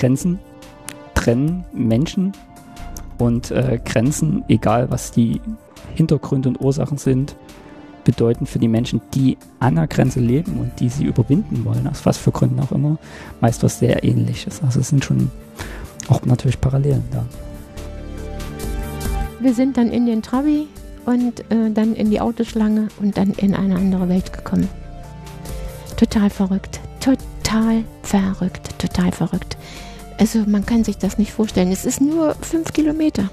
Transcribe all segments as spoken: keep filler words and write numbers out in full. Grenzen trennen Menschen und äh, Grenzen, egal was die Hintergründe und Ursachen sind, bedeuten für die Menschen, die an der Grenze leben und die sie überwinden wollen, aus was für Gründen auch immer, meist was sehr Ähnliches. Also es sind schon auch natürlich Parallelen da. Wir sind dann in den Trabi und äh, dann in die Autoschlange und dann in eine andere Welt gekommen. Total verrückt, total verrückt, total verrückt. Also man kann sich das nicht vorstellen. Es ist nur fünf Kilometer.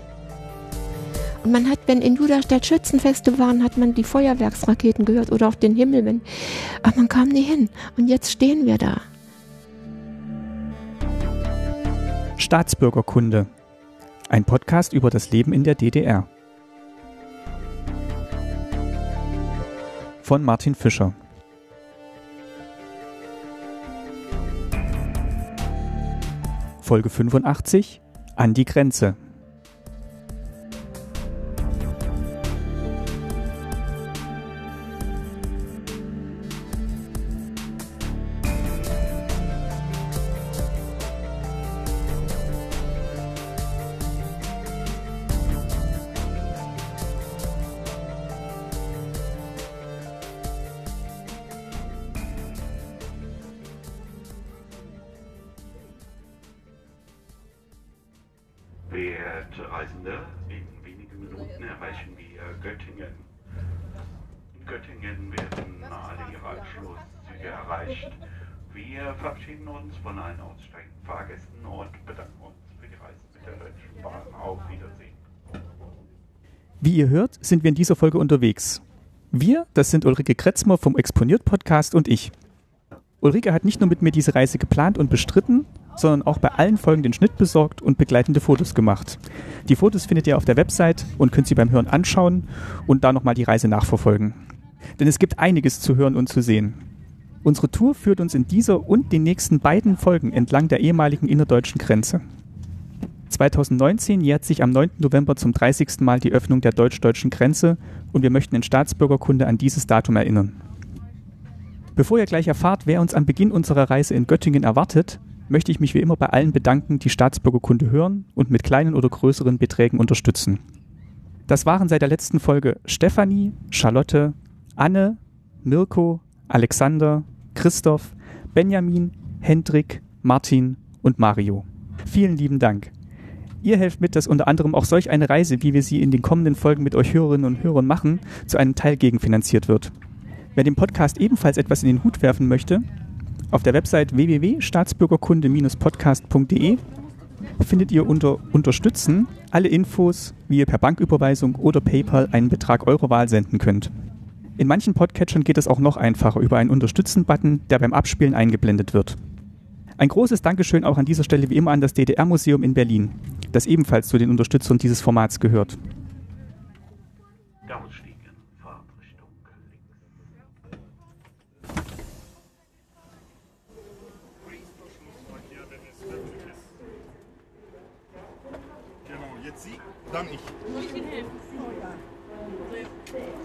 Und man hat, wenn in Duderstadt Schützenfeste waren, hat man die Feuerwerksraketen gehört oder auch den Himmel. Wenn, aber man kam nie hin. Und jetzt stehen wir da. Staatsbürgerkunde. Ein Podcast über das Leben in der D D R. Von Martin Fischer. Folge fünfundachtzig, an die Grenze. Wie ihr hört, sind wir in dieser Folge unterwegs. Wir, das sind Ulrike Kretzmer vom Exponiert-Podcast und ich. Ulrike hat nicht nur mit mir diese Reise geplant und bestritten, sondern auch bei allen Folgen den Schnitt besorgt und begleitende Fotos gemacht. Die Fotos findet ihr auf der Website und könnt sie beim Hören anschauen und da nochmal die Reise nachverfolgen. Denn es gibt einiges zu hören und zu sehen. Unsere Tour führt uns in dieser und den nächsten beiden Folgen entlang der ehemaligen innerdeutschen Grenze. zweitausendneunzehn jährt sich am neunten November zum dreißigsten Mal die Öffnung der deutsch-deutschen Grenze und wir möchten in Staatsbürgerkunde an dieses Datum erinnern. Bevor ihr gleich erfahrt, wer uns am Beginn unserer Reise in Göttingen erwartet, möchte ich mich wie immer bei allen bedanken, die Staatsbürgerkunde hören und mit kleinen oder größeren Beträgen unterstützen. Das waren seit der letzten Folge Stefanie, Charlotte, Anne, Mirko, Alexander, Christoph, Benjamin, Hendrik, Martin und Mario. Vielen lieben Dank. Ihr helft mit, dass unter anderem auch solch eine Reise, wie wir sie in den kommenden Folgen mit euch Hörerinnen und Hörern machen, zu einem Teil gegenfinanziert wird. Wer dem Podcast ebenfalls etwas in den Hut werfen möchte, auf der Website w w w punkt staatsbürgerkunde podcast punkt d e findet ihr unter Unterstützen alle Infos, wie ihr per Banküberweisung oder PayPal einen Betrag eurer Wahl senden könnt. In manchen Podcatchern geht es auch noch einfacher über einen Unterstützen-Button, der beim Abspielen eingeblendet wird. Ein großes Dankeschön auch an dieser Stelle wie immer an das D D R-Museum in Berlin, das ebenfalls zu den Unterstützern dieses Formats gehört.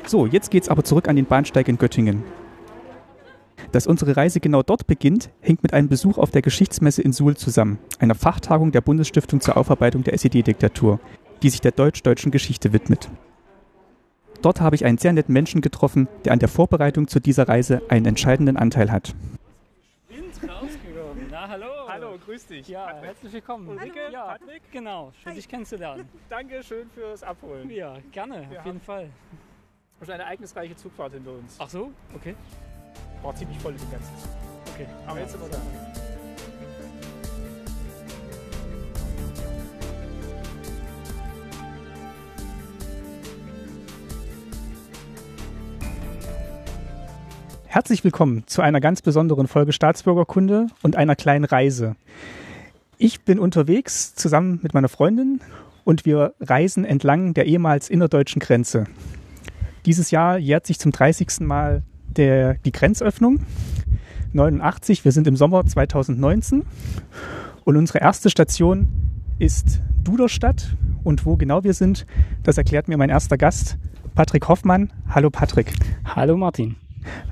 So, jetzt geht's aber zurück an den Bahnsteig in Göttingen. Dass unsere Reise genau dort beginnt, hängt mit einem Besuch auf der Geschichtsmesse in Suhl zusammen, einer Fachtagung der Bundesstiftung zur Aufarbeitung der S E D-Diktatur, die sich der deutsch-deutschen Geschichte widmet. Dort habe ich einen sehr netten Menschen getroffen, der an der Vorbereitung zu dieser Reise einen entscheidenden Anteil hat. Na, hallo. Hallo, grüß dich. Ja, Patrick. Herzlich willkommen. Ulrike, ja, Patrick. Genau, schön, dich kennenzulernen. Danke schön fürs Abholen. Ja, gerne, ja. Auf jeden Fall. Und eine ereignisreiche Zugfahrt hinter uns. Ach so, okay. War ziemlich voll die ganze Zeit. Okay, aber jetzt sind wir da. Herzlich willkommen zu einer ganz besonderen Folge Staatsbürgerkunde und einer kleinen Reise. Ich bin unterwegs zusammen mit meiner Freundin und wir reisen entlang der ehemals innerdeutschen Grenze. Dieses Jahr jährt sich zum dreißigsten Mal Der, die Grenzöffnung, neunundachtzig, wir sind im Sommer zweitausendneunzehn und unsere erste Station ist Duderstadt und wo genau wir sind, das erklärt mir mein erster Gast, Patrick Hoffmann. Hallo Patrick. Hallo Martin.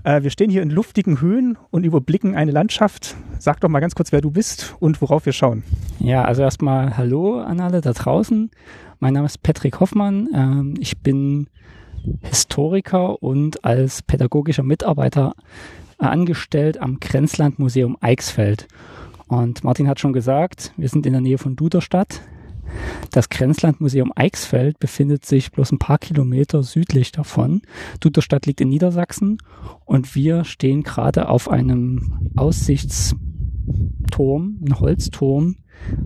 Äh, wir stehen hier in luftigen Höhen und überblicken eine Landschaft. Sag doch mal ganz kurz, wer du bist und worauf wir schauen. Ja, also erstmal hallo an alle da draußen. Mein Name ist Patrick Hoffmann. Ähm, ich bin Historiker und als pädagogischer Mitarbeiter angestellt am Grenzlandmuseum Eichsfeld. Und Martin hat schon gesagt, wir sind in der Nähe von Duderstadt. Das Grenzlandmuseum Eichsfeld befindet sich bloß ein paar Kilometer südlich davon. Duderstadt liegt in Niedersachsen und wir stehen gerade auf einem Aussichtsturm, einem Holzturm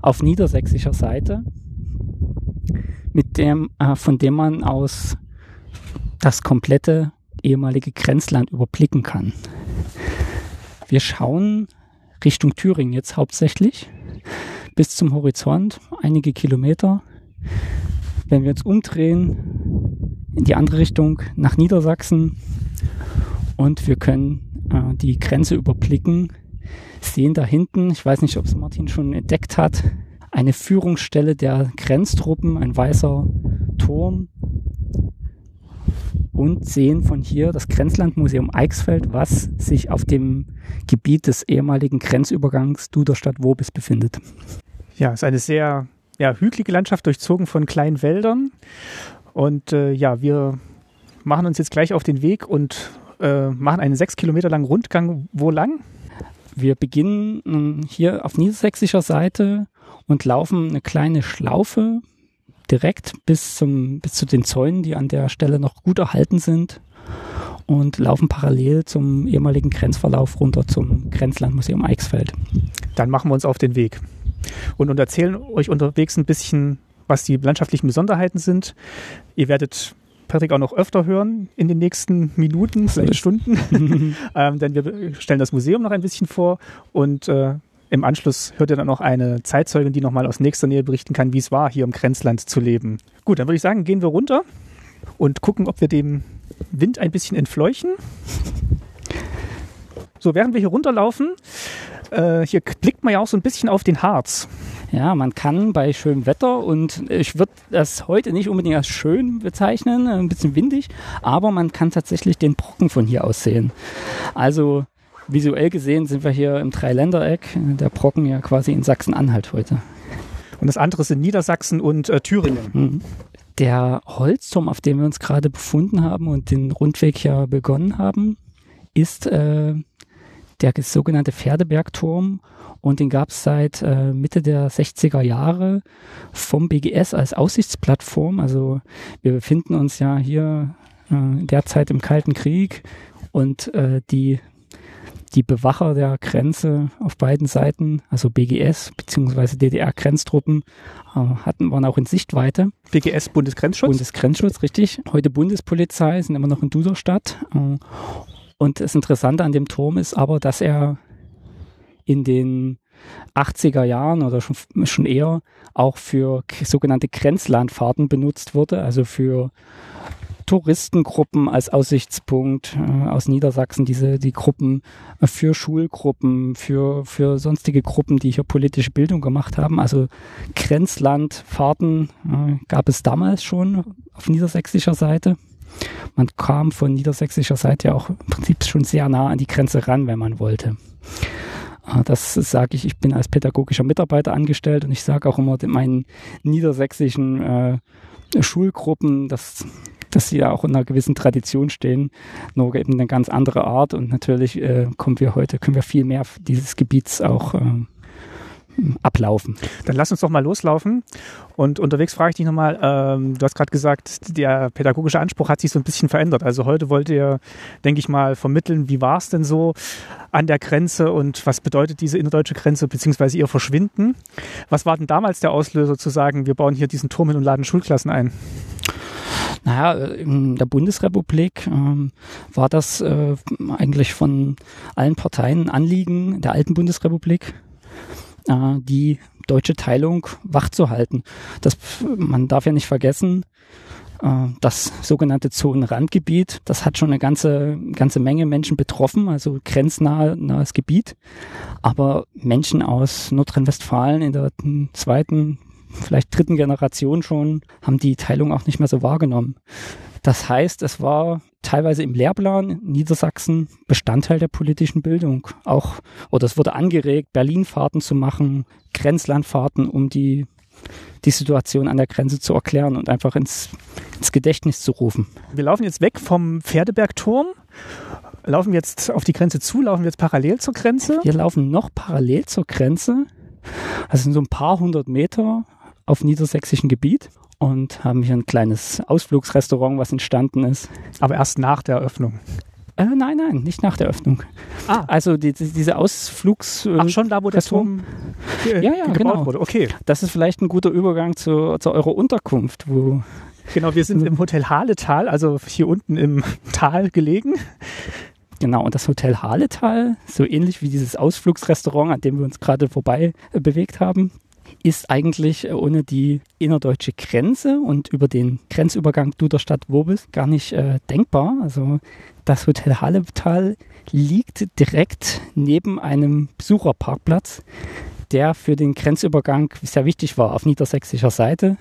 auf niedersächsischer Seite, mit dem, äh, von dem man aus das komplette ehemalige Grenzland überblicken kann. Wir schauen Richtung Thüringen jetzt hauptsächlich. Bis zum Horizont, einige Kilometer. Wenn wir uns umdrehen, in die andere Richtung, nach Niedersachsen, und wir können äh, die Grenze überblicken, sehen da hinten, ich weiß nicht, ob es Martin schon entdeckt hat, eine Führungsstelle der Grenztruppen, ein weißer Turm, und sehen von hier das Grenzlandmuseum Eichsfeld, was sich auf dem Gebiet des ehemaligen Grenzübergangs Duderstadt-Wobis befindet. Ja, es ist eine sehr ja, hügelige Landschaft, durchzogen von kleinen Wäldern. Und äh, ja, wir machen uns jetzt gleich auf den Weg und äh, machen einen sechs Kilometer langen Rundgang. Wo lang? Wir beginnen mh, hier auf niedersächsischer Seite und laufen eine kleine Schlaufe direkt bis, zum, bis zu den Zäunen, die an der Stelle noch gut erhalten sind, und laufen parallel zum ehemaligen Grenzverlauf runter zum Grenzlandmuseum Eichsfeld. Dann machen wir uns auf den Weg. Und, und erzählen euch unterwegs ein bisschen, was die landschaftlichen Besonderheiten sind. Ihr werdet Patrick auch noch öfter hören in den nächsten Minuten, vielleicht Stunden. ähm, denn wir stellen das Museum noch ein bisschen vor. Und äh, im Anschluss hört ihr dann noch eine Zeitzeugin, die nochmal aus nächster Nähe berichten kann, wie es war, hier im Grenzland zu leben. Gut, dann würde ich sagen, gehen wir runter und gucken, ob wir dem Wind ein bisschen entfleuchen. So, während wir hier runterlaufen, äh, hier blickt man ja auch so ein bisschen auf den Harz. Ja, man kann bei schönem Wetter, und ich würde das heute nicht unbedingt als schön bezeichnen, ein bisschen windig, aber man kann tatsächlich den Brocken von hier aus sehen. Also visuell gesehen sind wir hier im Dreiländereck, der Brocken ja quasi in Sachsen-Anhalt heute. Und das andere sind Niedersachsen und äh, Thüringen. Mhm. Der Holzturm, auf dem wir uns gerade befunden haben und den Rundweg ja begonnen haben, ist äh, der sogenannte Pferdebergturm, und den gab es seit äh, Mitte der sechziger Jahre vom B G S als Aussichtsplattform. Also wir befinden uns ja hier äh, derzeit im Kalten Krieg, und äh, die, die Bewacher der Grenze auf beiden Seiten, also B G S bzw. D D R-Grenztruppen, äh, hatten waren auch in Sichtweite. B G S, Bundesgrenzschutz? Bundesgrenzschutz, richtig. Heute Bundespolizei, sind immer noch in Duderstadt. Äh, Und das Interessante an dem Turm ist aber, dass er in den achtziger Jahren oder schon, schon eher auch für sogenannte Grenzlandfahrten benutzt wurde, also für Touristengruppen als Aussichtspunkt äh, aus Niedersachsen, diese die Gruppen äh, für Schulgruppen, für, für sonstige Gruppen, die hier politische Bildung gemacht haben. Also Grenzlandfahrten äh, gab es damals schon auf niedersächsischer Seite. Man kam von niedersächsischer Seite ja auch im Prinzip schon sehr nah an die Grenze ran, wenn man wollte. Das sage ich, ich bin als pädagogischer Mitarbeiter angestellt, und ich sage auch immer meinen niedersächsischen äh, Schulgruppen, dass, dass sie ja auch in einer gewissen Tradition stehen, nur eben eine ganz andere Art, und natürlich äh, kommen wir heute, können wir viel mehr dieses Gebiets auch äh, ablaufen. Dann lass uns doch mal loslaufen, und unterwegs frage ich dich nochmal, ähm, du hast gerade gesagt, der pädagogische Anspruch hat sich so ein bisschen verändert. Also heute wollt ihr, denke ich mal, vermitteln, wie war es denn so an der Grenze und was bedeutet diese innerdeutsche Grenze bzw. ihr Verschwinden. Was war denn damals der Auslöser zu sagen, wir bauen hier diesen Turm hin und laden Schulklassen ein? Naja, in der Bundesrepublik ähm, war das äh, eigentlich von allen Parteien ein Anliegen der alten Bundesrepublik, die deutsche Teilung wachzuhalten. Das, man darf ja nicht vergessen, das sogenannte Zonenrandgebiet, das hat schon eine ganze, ganze Menge Menschen betroffen, also grenznahes Gebiet. Aber Menschen aus Nordrhein-Westfalen in der zweiten, vielleicht dritten Generation schon, haben die Teilung auch nicht mehr so wahrgenommen. Das heißt, es war teilweise im Lehrplan in Niedersachsen Bestandteil der politischen Bildung. Auch, oder es wurde angeregt, Berlinfahrten zu machen, Grenzlandfahrten, um die, die Situation an der Grenze zu erklären und einfach ins, ins Gedächtnis zu rufen. Wir laufen jetzt weg vom Pferdebergturm. Laufen wir jetzt auf die Grenze zu? Laufen wir jetzt parallel zur Grenze? Wir laufen noch parallel zur Grenze. Also sind so ein paar hundert Meter auf niedersächsischem Gebiet und haben hier ein kleines Ausflugsrestaurant, was entstanden ist. Aber erst nach der Eröffnung? Äh, nein, nein, nicht nach der Eröffnung. Ah. Also die, die, diese Ausflugs... Ach, schon da, wo der Turm ge- ja, ja, gebaut genau. wurde? Okay. Das ist vielleicht ein guter Übergang zu, zu eurer Unterkunft, wo... Genau, wir sind im Hotel Hahletal, also hier unten im Tal gelegen. Genau, und das Hotel Hahletal, so ähnlich wie dieses Ausflugsrestaurant, an dem wir uns gerade vorbei bewegt haben, ist eigentlich ohne die innerdeutsche Grenze und über den Grenzübergang Duderstadt-Worbis gar nicht äh, denkbar. Also das Hotel Hahletal liegt direkt neben einem Besucherparkplatz, der für den Grenzübergang sehr wichtig war auf niedersächsischer Seite.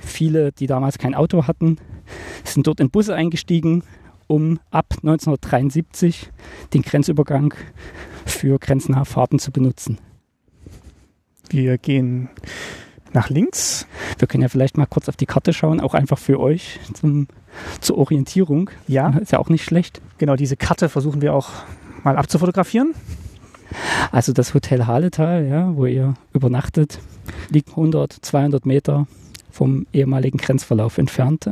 Viele, die damals kein Auto hatten, sind dort in Busse eingestiegen, um ab neunzehnhundertdreiundsiebzig den Grenzübergang für grenznahe Fahrten zu benutzen. Wir gehen nach links. Wir können ja vielleicht mal kurz auf die Karte schauen, auch einfach für euch zum, zur Orientierung. Ja. Ist ja auch nicht schlecht. Genau, diese Karte versuchen wir auch mal abzufotografieren. Also das Hotel Hahletal, ja, wo ihr übernachtet, liegt hundert, zweihundert Meter vom ehemaligen Grenzverlauf entfernt.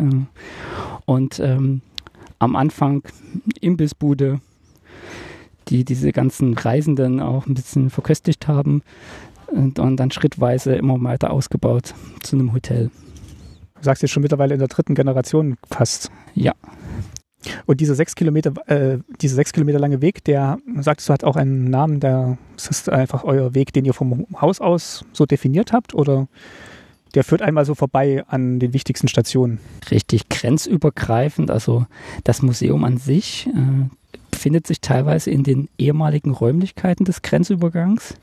Und ähm, am Anfang Imbissbude, die diese ganzen Reisenden auch ein bisschen verköstigt haben und, und dann schrittweise immer weiter ausgebaut zu einem Hotel. Du sagst jetzt schon mittlerweile in der dritten Generation fast. Ja. Und dieser sechs Kilometer, äh, dieser sechs Kilometer lange Weg, der, sagtest du, hat auch einen Namen, der, ist das einfach euer Weg, den ihr vom Haus aus so definiert habt, oder... Der führt einmal so vorbei an den wichtigsten Stationen. Richtig grenzübergreifend. Also das Museum an sich äh, befindet sich teilweise in den ehemaligen Räumlichkeiten des Grenzübergangs.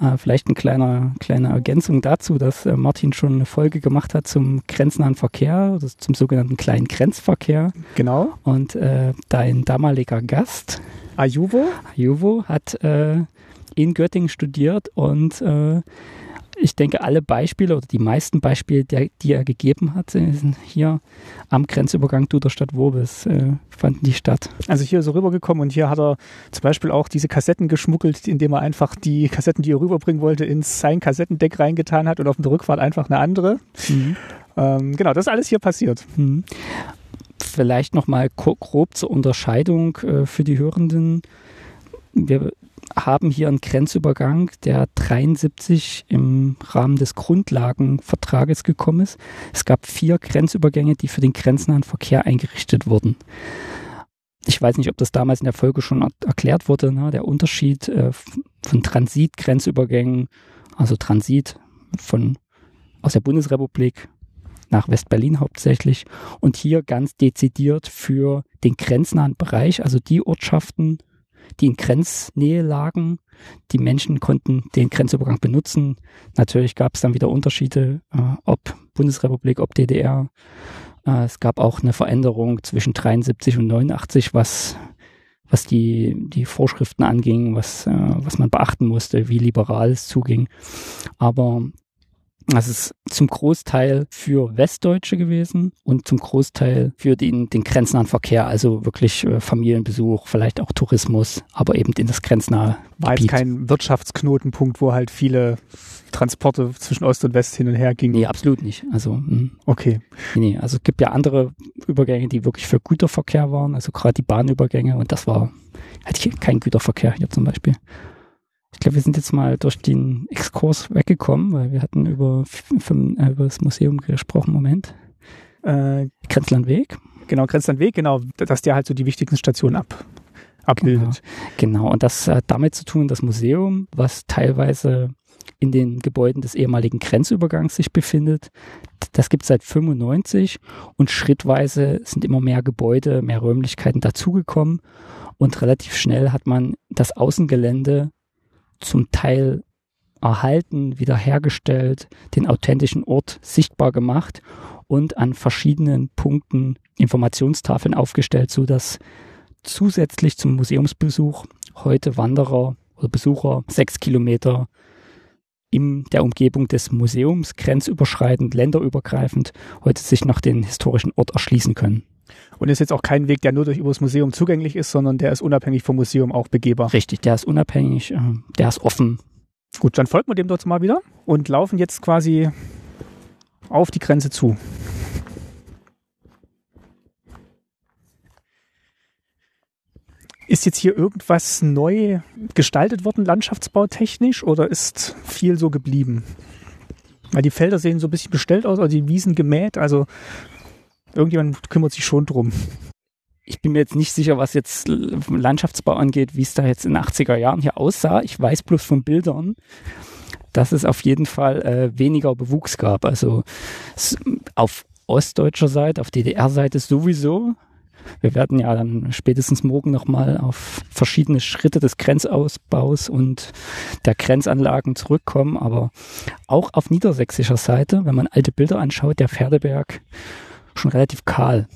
Äh, vielleicht eine kleine, kleine Ergänzung dazu, dass äh, Martin schon eine Folge gemacht hat zum grenznahen Verkehr, oder zum sogenannten kleinen Grenzverkehr. Genau. Und äh, dein damaliger Gast, Ajuvo, Ajuvo hat äh, in Göttingen studiert und äh, ich denke, alle Beispiele oder die meisten Beispiele, die, die er gegeben hat, sind hier am Grenzübergang Duderstadt-Worbis, äh, fanden die statt. Also hier ist er rübergekommen und hier hat er zum Beispiel auch diese Kassetten geschmuggelt, indem er einfach die Kassetten, die er rüberbringen wollte, in sein Kassettendeck reingetan hat und auf der Rückfahrt einfach eine andere. Mhm. Ähm, genau, das ist alles hier passiert. Mhm. Vielleicht nochmal grob zur Unterscheidung äh, für die Hörenden. Wir haben hier einen Grenzübergang, der dreiundsiebzig im Rahmen des Grundlagenvertrages gekommen ist. Es gab vier Grenzübergänge, die für den grenznahen Verkehr eingerichtet wurden. Ich weiß nicht, ob das damals in der Folge schon erklärt wurde, ne? Der Unterschied äh, von Transitgrenzübergängen, also Transit von, aus der Bundesrepublik nach West-Berlin hauptsächlich, und hier ganz dezidiert für den grenznahen Bereich, also die Ortschaften, die in Grenznähe lagen. Die Menschen konnten den Grenzübergang benutzen. Natürlich gab es dann wieder Unterschiede, äh, ob Bundesrepublik, ob D D R. Äh, es gab auch eine Veränderung zwischen dreiundsiebzig und neunundachtzig, was, was die, die Vorschriften anging, was, äh, was man beachten musste, wie liberal es zuging. Aber das ist zum Großteil für Westdeutsche gewesen und zum Großteil für den, den grenznahen Verkehr, also wirklich Familienbesuch, vielleicht auch Tourismus, aber eben in das grenznahe Gebiet. War jetzt kein Wirtschaftsknotenpunkt, wo halt viele Transporte zwischen Ost und West hin und her gingen? Nee, absolut nicht. Also, mh. Okay. Nee, also es gibt ja andere Übergänge, die wirklich für Güterverkehr waren, also gerade die Bahnübergänge, und das war halt hier kein Güterverkehr hier zum Beispiel. Ich glaube, wir sind jetzt mal durch den Exkurs weggekommen, weil wir hatten über, über das Museum gesprochen. Moment. Äh, Grenzlandweg. Genau, Grenzlandweg, genau, dass der halt so die wichtigsten Stationen ab, abbildet. Genau. genau, und das hat damit zu tun, das Museum, was teilweise in den Gebäuden des ehemaligen Grenzübergangs sich befindet, das gibt es seit fünfundneunzig, und schrittweise sind immer mehr Gebäude, mehr Räumlichkeiten dazugekommen, und relativ schnell hat man das Außengelände zum Teil erhalten, wiederhergestellt, den authentischen Ort sichtbar gemacht und an verschiedenen Punkten Informationstafeln aufgestellt, sodass zusätzlich zum Museumsbesuch heute Wanderer oder Besucher sechs Kilometer in der Umgebung des Museums grenzüberschreitend, länderübergreifend heute sich noch den historischen Ort erschließen können. Und ist jetzt auch kein Weg, der nur durch übers Museum zugänglich ist, sondern der ist unabhängig vom Museum auch begehbar. Richtig, der ist unabhängig, der ist offen. Gut, dann folgen wir dem dort mal wieder und laufen jetzt quasi auf die Grenze zu. Ist jetzt hier irgendwas neu gestaltet worden, landschaftsbautechnisch, oder ist viel so geblieben? Weil die Felder sehen so ein bisschen bestellt aus, also die Wiesen gemäht, also irgendjemand kümmert sich schon drum. Ich bin mir jetzt nicht sicher, was jetzt Landschaftsbau angeht, wie es da jetzt in den achtziger Jahren hier aussah. Ich weiß bloß von Bildern, dass es auf jeden Fall äh, weniger Bewuchs gab. Also auf ostdeutscher Seite, auf D D R-Seite sowieso. Wir werden ja dann spätestens morgen nochmal auf verschiedene Schritte des Grenzausbaus und der Grenzanlagen zurückkommen. Aber auch auf niedersächsischer Seite, wenn man alte Bilder anschaut, der Pferdeberg schon relativ kahl.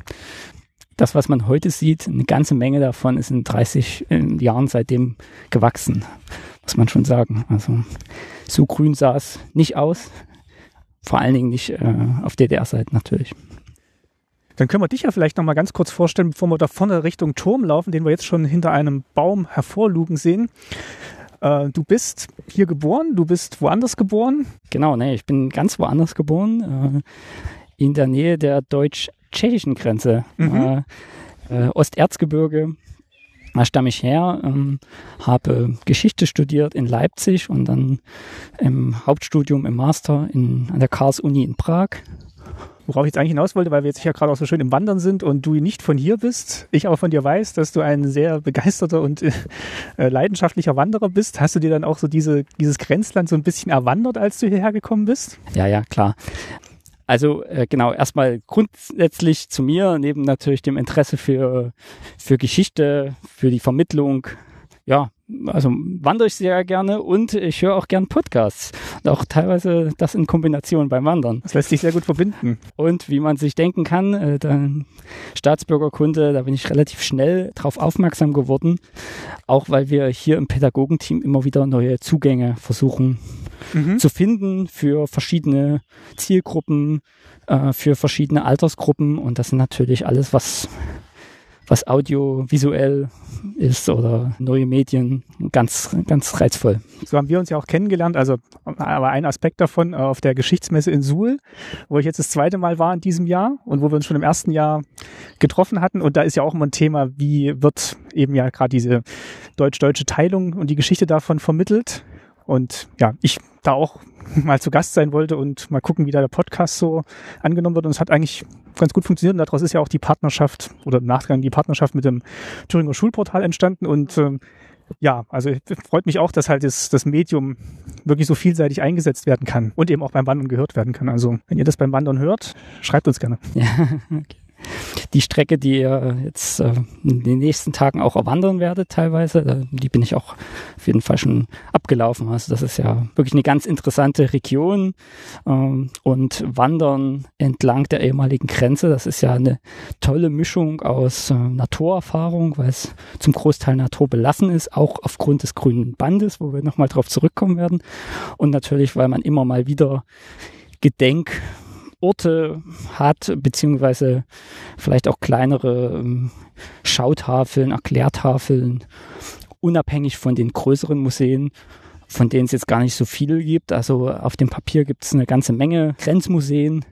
Das, was man heute sieht, eine ganze Menge davon ist in dreißig Jahren seitdem gewachsen, muss man schon sagen. Also so grün sah es nicht aus, vor allen Dingen nicht äh, auf D D R-Seite natürlich. Dann können wir dich ja vielleicht noch mal ganz kurz vorstellen, bevor wir da vorne Richtung Turm laufen, den wir jetzt schon hinter einem Baum hervorlugen sehen. Äh, du bist hier geboren, du bist woanders geboren? Genau, nee, ich bin ganz woanders geboren, äh, in der Nähe der deutsch tschechischen Grenze, mhm. äh, äh, Osterzgebirge, da stamme ich her, ähm, habe Geschichte studiert in Leipzig und dann im Hauptstudium im Master in, an der Karls-Uni in Prag. Worauf ich jetzt eigentlich hinaus wollte, weil wir jetzt ja gerade auch so schön im Wandern sind und du nicht von hier bist, ich aber von dir weiß, dass du ein sehr begeisterter und äh, leidenschaftlicher Wanderer bist. Hast du dir dann auch so diese, dieses Grenzland so ein bisschen erwandert, als du hierher gekommen bist? Ja, ja, klar. Also äh, genau, erstmal grundsätzlich zu mir, neben natürlich dem Interesse für, für Geschichte, für die Vermittlung. Ja, also wandere ich sehr gerne und ich höre auch gern Podcasts. Und auch teilweise das in Kombination beim Wandern. Das lässt sich sehr gut verbinden. Und wie man sich denken kann, äh, dann Staatsbürgerkunde, da bin ich relativ schnell drauf aufmerksam geworden. Auch weil wir hier im Pädagogenteam immer wieder neue Zugänge versuchen Mhm. zu finden für verschiedene Zielgruppen, äh, für verschiedene Altersgruppen, und das sind natürlich alles, was, was audiovisuell ist oder neue Medien, ganz, ganz reizvoll. So haben wir uns ja auch kennengelernt, also aber ein Aspekt davon auf der Geschichtsmesse in Suhl, wo ich jetzt das zweite Mal war in diesem Jahr und wo wir uns schon im ersten Jahr getroffen hatten, und da ist ja auch immer ein Thema, wie wird eben ja gerade diese deutsch-deutsche Teilung und die Geschichte davon vermittelt. Und ja, ich da auch mal zu Gast sein wollte und mal gucken, wie da der Podcast so angenommen wird. Und es hat eigentlich ganz gut funktioniert. Und daraus ist ja auch die Partnerschaft oder im Nachgang die Partnerschaft mit dem Thüringer Schulportal entstanden. Und ähm, ja, also freut mich auch, dass halt das, das Medium wirklich so vielseitig eingesetzt werden kann und eben auch beim Wandern gehört werden kann. Also wenn ihr das beim Wandern hört, schreibt uns gerne. Ja, okay. Die Strecke, die ihr jetzt äh, in den nächsten Tagen auch erwandern werdet teilweise, die bin ich auch auf jeden Fall schon abgelaufen. Also das ist ja wirklich eine ganz interessante Region, ähm, und Wandern entlang der ehemaligen Grenze, das ist ja eine tolle Mischung aus äh, Naturerfahrung, weil es zum Großteil naturbelassen ist, auch aufgrund des grünen Bandes, wo wir nochmal drauf zurückkommen werden, und natürlich, weil man immer mal wieder Gedenk Orte hat, beziehungsweise vielleicht auch kleinere ähm, Schautafeln, Erklärtafeln, unabhängig von den größeren Museen, von denen es jetzt gar nicht so viele gibt. Also auf dem Papier gibt es eine ganze Menge Grenzmuseen,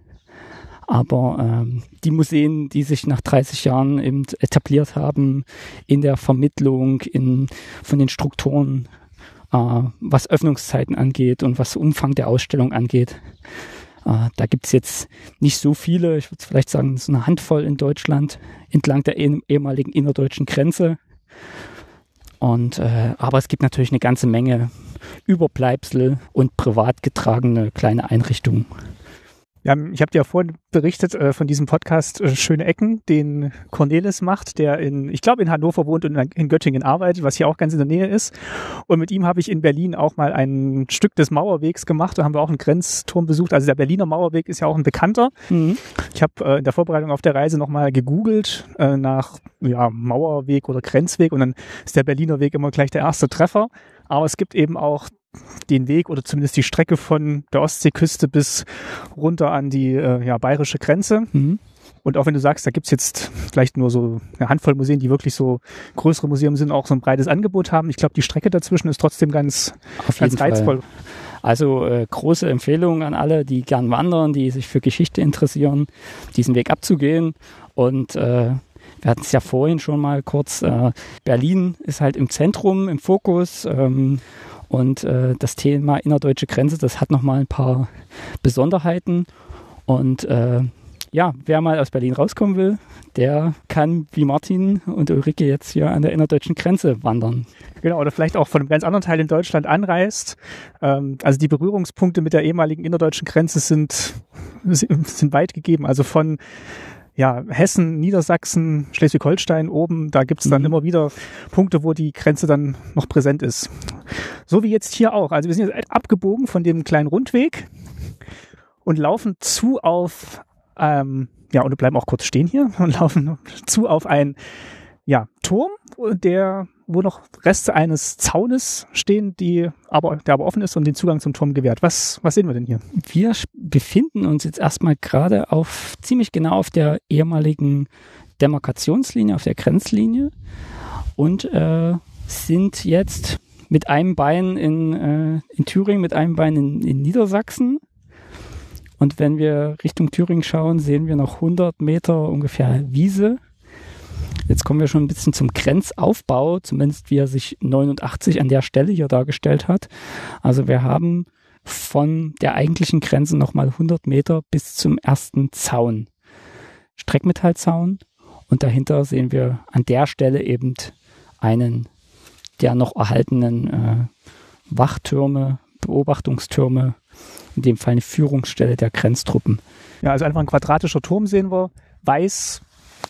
aber ähm, die Museen, die sich nach dreißig Jahren eben etabliert haben in der Vermittlung, in, von den Strukturen, äh, was Öffnungszeiten angeht und was Umfang der Ausstellung angeht, da gibt es jetzt nicht so viele, ich würde vielleicht sagen, so eine Handvoll in Deutschland entlang der eh, ehemaligen innerdeutschen Grenze. Und, äh, aber es gibt natürlich eine ganze Menge Überbleibsel und privat getragene kleine Einrichtungen. Wir haben, ich habe dir ja vorhin berichtet äh, von diesem Podcast äh, Schöne Ecken, den Cornelis macht, der in, ich glaube in Hannover wohnt und in Göttingen arbeitet, was hier auch ganz in der Nähe ist. Und mit ihm habe ich in Berlin auch mal ein Stück des Mauerwegs gemacht. Da haben wir auch einen Grenzturm besucht. Also der Berliner Mauerweg ist ja auch ein bekannter. Mhm. Ich habe äh, in der Vorbereitung auf der Reise nochmal gegoogelt äh, nach ja, Mauerweg oder Grenzweg. Und dann ist der Berliner Weg immer gleich der erste Treffer. Aber es gibt eben auch den Weg oder zumindest die Strecke von der Ostseeküste bis runter an die äh, ja, bayerische Grenze. Mhm. Und auch wenn du sagst, da gibt es jetzt vielleicht nur so eine Handvoll Museen, die wirklich so größere Museen sind, auch so ein breites Angebot haben. Ich glaube, die Strecke dazwischen ist trotzdem ganz, ganz reizvoll. Also äh, große Empfehlung an alle, die gern wandern, die sich für Geschichte interessieren, diesen Weg abzugehen. Und äh, wir hatten es ja vorhin schon mal kurz, äh, Berlin ist halt im Zentrum, im Fokus. Ähm, Und äh, das Thema innerdeutsche Grenze, das hat nochmal ein paar Besonderheiten. Und äh, ja, wer mal aus Berlin rauskommen will, der kann wie Martin und Ulrike jetzt hier an der innerdeutschen Grenze wandern. Genau, oder vielleicht auch von einem ganz anderen Teil in Deutschland anreist. Ähm, also die Berührungspunkte mit der ehemaligen innerdeutschen Grenze sind, sind weit gegeben. Also von ja, Hessen, Niedersachsen, Schleswig-Holstein oben, da gibt es dann mhm. immer wieder Punkte, wo die Grenze dann noch präsent ist. So wie jetzt hier auch. Also wir sind jetzt abgebogen von dem kleinen Rundweg und laufen zu auf, ähm, ja, und wir bleiben auch kurz stehen hier und laufen zu auf einen ja, Turm, der, wo noch Reste eines Zaunes stehen, die aber, der aber offen ist und den Zugang zum Turm gewährt. Was, was sehen wir denn hier? Wir befinden uns jetzt erstmal gerade auf, ziemlich genau auf der ehemaligen Demarkationslinie, auf der Grenzlinie und äh, sind jetzt mit einem Bein in, äh, in Thüringen, mit einem Bein in, in Niedersachsen. Und wenn wir Richtung Thüringen schauen, sehen wir noch hundert Meter ungefähr Wiese. Jetzt kommen wir schon ein bisschen zum Grenzaufbau, zumindest wie er sich neunundachtzig an der Stelle hier dargestellt hat. Also wir haben von der eigentlichen Grenze nochmal hundert Meter bis zum ersten Zaun. Streckmetallzaun. Und dahinter sehen wir an der Stelle eben einen der noch erhaltenen äh, Wachtürme, Beobachtungstürme, in dem Fall eine Führungsstelle der Grenztruppen. Ja, also einfach ein quadratischer Turm sehen wir, weiß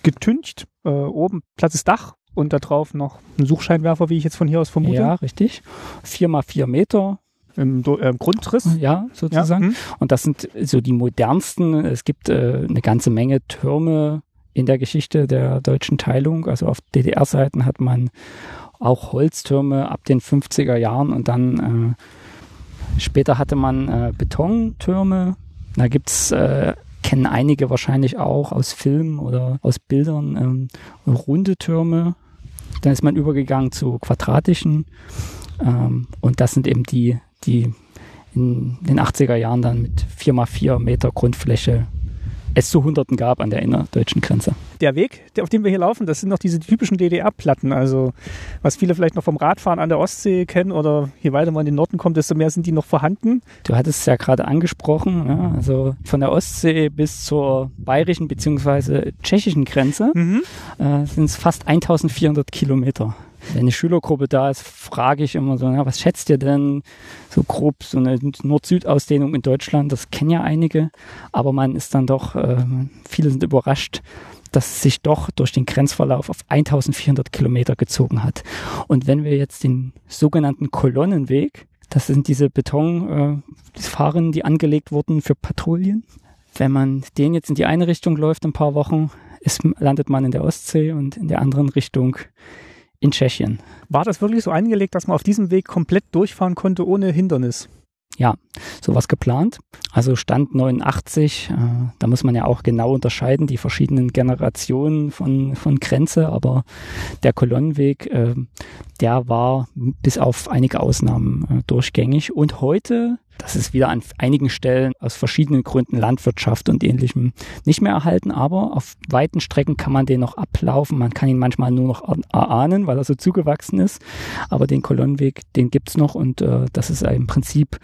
getüncht, äh, oben plattes Dach und da drauf noch ein Suchscheinwerfer, wie ich jetzt von hier aus vermute. Ja, richtig. Vier mal vier Meter. Im, äh, im Grundriss. Ja, sozusagen. Ja, hm. Und das sind so die modernsten. Es gibt äh, eine ganze Menge Türme in der Geschichte der deutschen Teilung. Also auf D D R-Seiten hat man auch Holztürme ab den fünfziger Jahren und dann äh, später hatte man äh, Betontürme. Da gibt es äh, kennen einige wahrscheinlich auch aus Filmen oder aus Bildern, ähm, runde Türme. Dann ist man übergegangen zu quadratischen. Ähm, und das sind eben die, die in den achtziger Jahren dann mit vier mal vier Meter Grundfläche es zu Hunderten gab an der innerdeutschen Grenze. Der Weg, auf dem wir hier laufen, das sind noch diese typischen D D R-Platten. Also was viele vielleicht noch vom Radfahren an der Ostsee kennen oder je weiter man in den Norden kommt, desto mehr sind die noch vorhanden. Du hattest es ja gerade angesprochen, ja, also von der Ostsee bis zur bayerischen bzw. tschechischen Grenze mhm. äh, sind es fast eintausendvierhundert Kilometer. Wenn eine Schülergruppe da ist, frage ich immer so, na, was schätzt ihr denn? So grob, so eine Nord-Süd-Ausdehnung in Deutschland, das kennen ja einige, aber man ist dann doch, äh, viele sind überrascht, dass es sich doch durch den Grenzverlauf auf eintausendvierhundert Kilometer gezogen hat. Und wenn wir jetzt den sogenannten Kolonnenweg, das sind diese Betonfahnen, äh, die angelegt wurden für Patrouillen, wenn man den jetzt in die eine Richtung läuft in ein paar Wochen, ist, landet man in der Ostsee und in der anderen Richtung in Tschechien. War das wirklich so angelegt, dass man auf diesem Weg komplett durchfahren konnte ohne Hindernis? Ja, sowas geplant. Also Stand neunundachtzig, äh, da muss man ja auch genau unterscheiden, die verschiedenen Generationen von, von Grenze, aber der Kolonnenweg, äh, der war bis auf einige Ausnahmen äh, durchgängig. Und heute, das ist wieder an einigen Stellen aus verschiedenen Gründen, Landwirtschaft und Ähnlichem, nicht mehr erhalten, aber auf weiten Strecken kann man den noch ablaufen. Man kann ihn manchmal nur noch erahnen, weil er so zugewachsen ist. Aber den Kolonnenweg, den gibt es noch und äh, das ist im Prinzip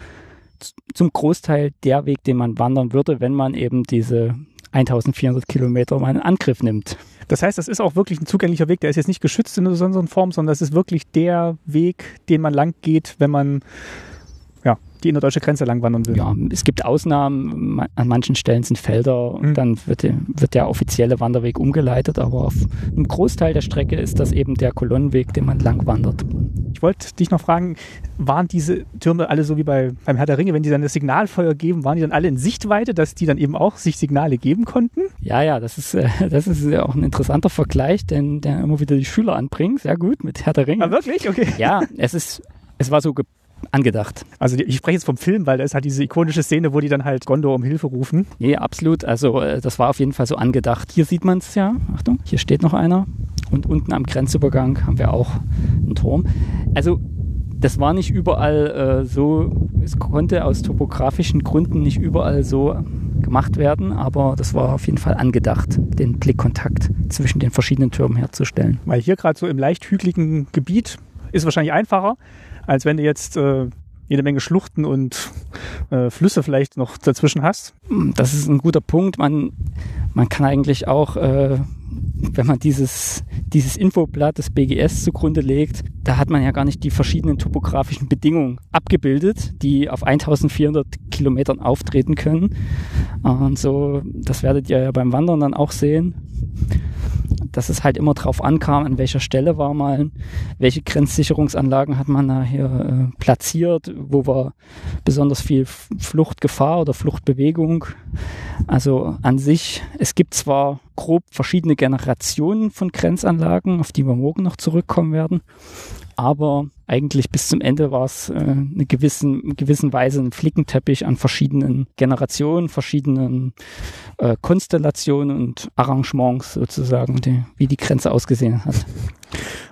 zum Großteil der Weg, den man wandern würde, wenn man eben diese eintausendvierhundert Kilometer mal in Angriff nimmt. Das heißt, das ist auch wirklich ein zugänglicher Weg, der ist jetzt nicht geschützt in einer besonderen Form, sondern das ist wirklich der Weg, den man lang geht, wenn man ja, die innerdeutsche Grenze lang wandern will. Ja, es gibt Ausnahmen, an manchen Stellen sind Felder, mhm. dann wird, die, wird der offizielle Wanderweg umgeleitet, aber auf einem Großteil der Strecke ist das eben der Kolonnenweg, den man lang wandert. Ich wollte dich noch fragen, waren diese Türme alle so wie bei, beim Herr der Ringe, wenn die dann das Signalfeuer geben, waren die dann alle in Sichtweite, dass die dann eben auch sich Signale geben konnten? Ja, ja, das ist, äh, das ist ja auch ein interessanter Vergleich, denn der immer wieder die Schüler anbringt, sehr gut, mit Herr der Ringe. Ah, wirklich? Okay. Ja, es ist, es war so ge- angedacht. Also die, ich spreche jetzt vom Film, weil da ist halt diese ikonische Szene, wo die dann halt Gondor um Hilfe rufen. Nee, absolut, also das war auf jeden Fall so angedacht. Hier sieht man es ja, Achtung, hier steht noch einer. Und unten am Grenzübergang haben wir auch einen Turm. Also das war nicht überall äh, so, es konnte aus topografischen Gründen nicht überall so gemacht werden, aber das war auf jeden Fall angedacht, den Blickkontakt zwischen den verschiedenen Türmen herzustellen. Weil hier gerade so im leicht hügeligen Gebiet ist wahrscheinlich einfacher, als wenn du jetzt äh, jede Menge Schluchten und äh, Flüsse vielleicht noch dazwischen hast. Das ist ein guter Punkt. Man, man kann eigentlich auch... Äh, Wenn man dieses, dieses Infoblatt des B G S zugrunde legt, da hat man ja gar nicht die verschiedenen topografischen Bedingungen abgebildet, die auf vierzehnhundert Kilometern auftreten können. Und so, das werdet ihr ja beim Wandern dann auch sehen, dass es halt immer drauf ankam, an welcher Stelle war man, welche Grenzsicherungsanlagen hat man da hier äh, platziert, wo war besonders viel Fluchtgefahr oder Fluchtbewegung. Also an sich, es gibt zwar grob verschiedene Generationen von Grenzanlagen, auf die wir morgen noch zurückkommen werden, aber eigentlich bis zum Ende war es äh, in gewissen, gewissen Weise ein Flickenteppich an verschiedenen Generationen, verschiedenen äh, Konstellationen und Arrangements sozusagen, die, wie die Grenze ausgesehen hat.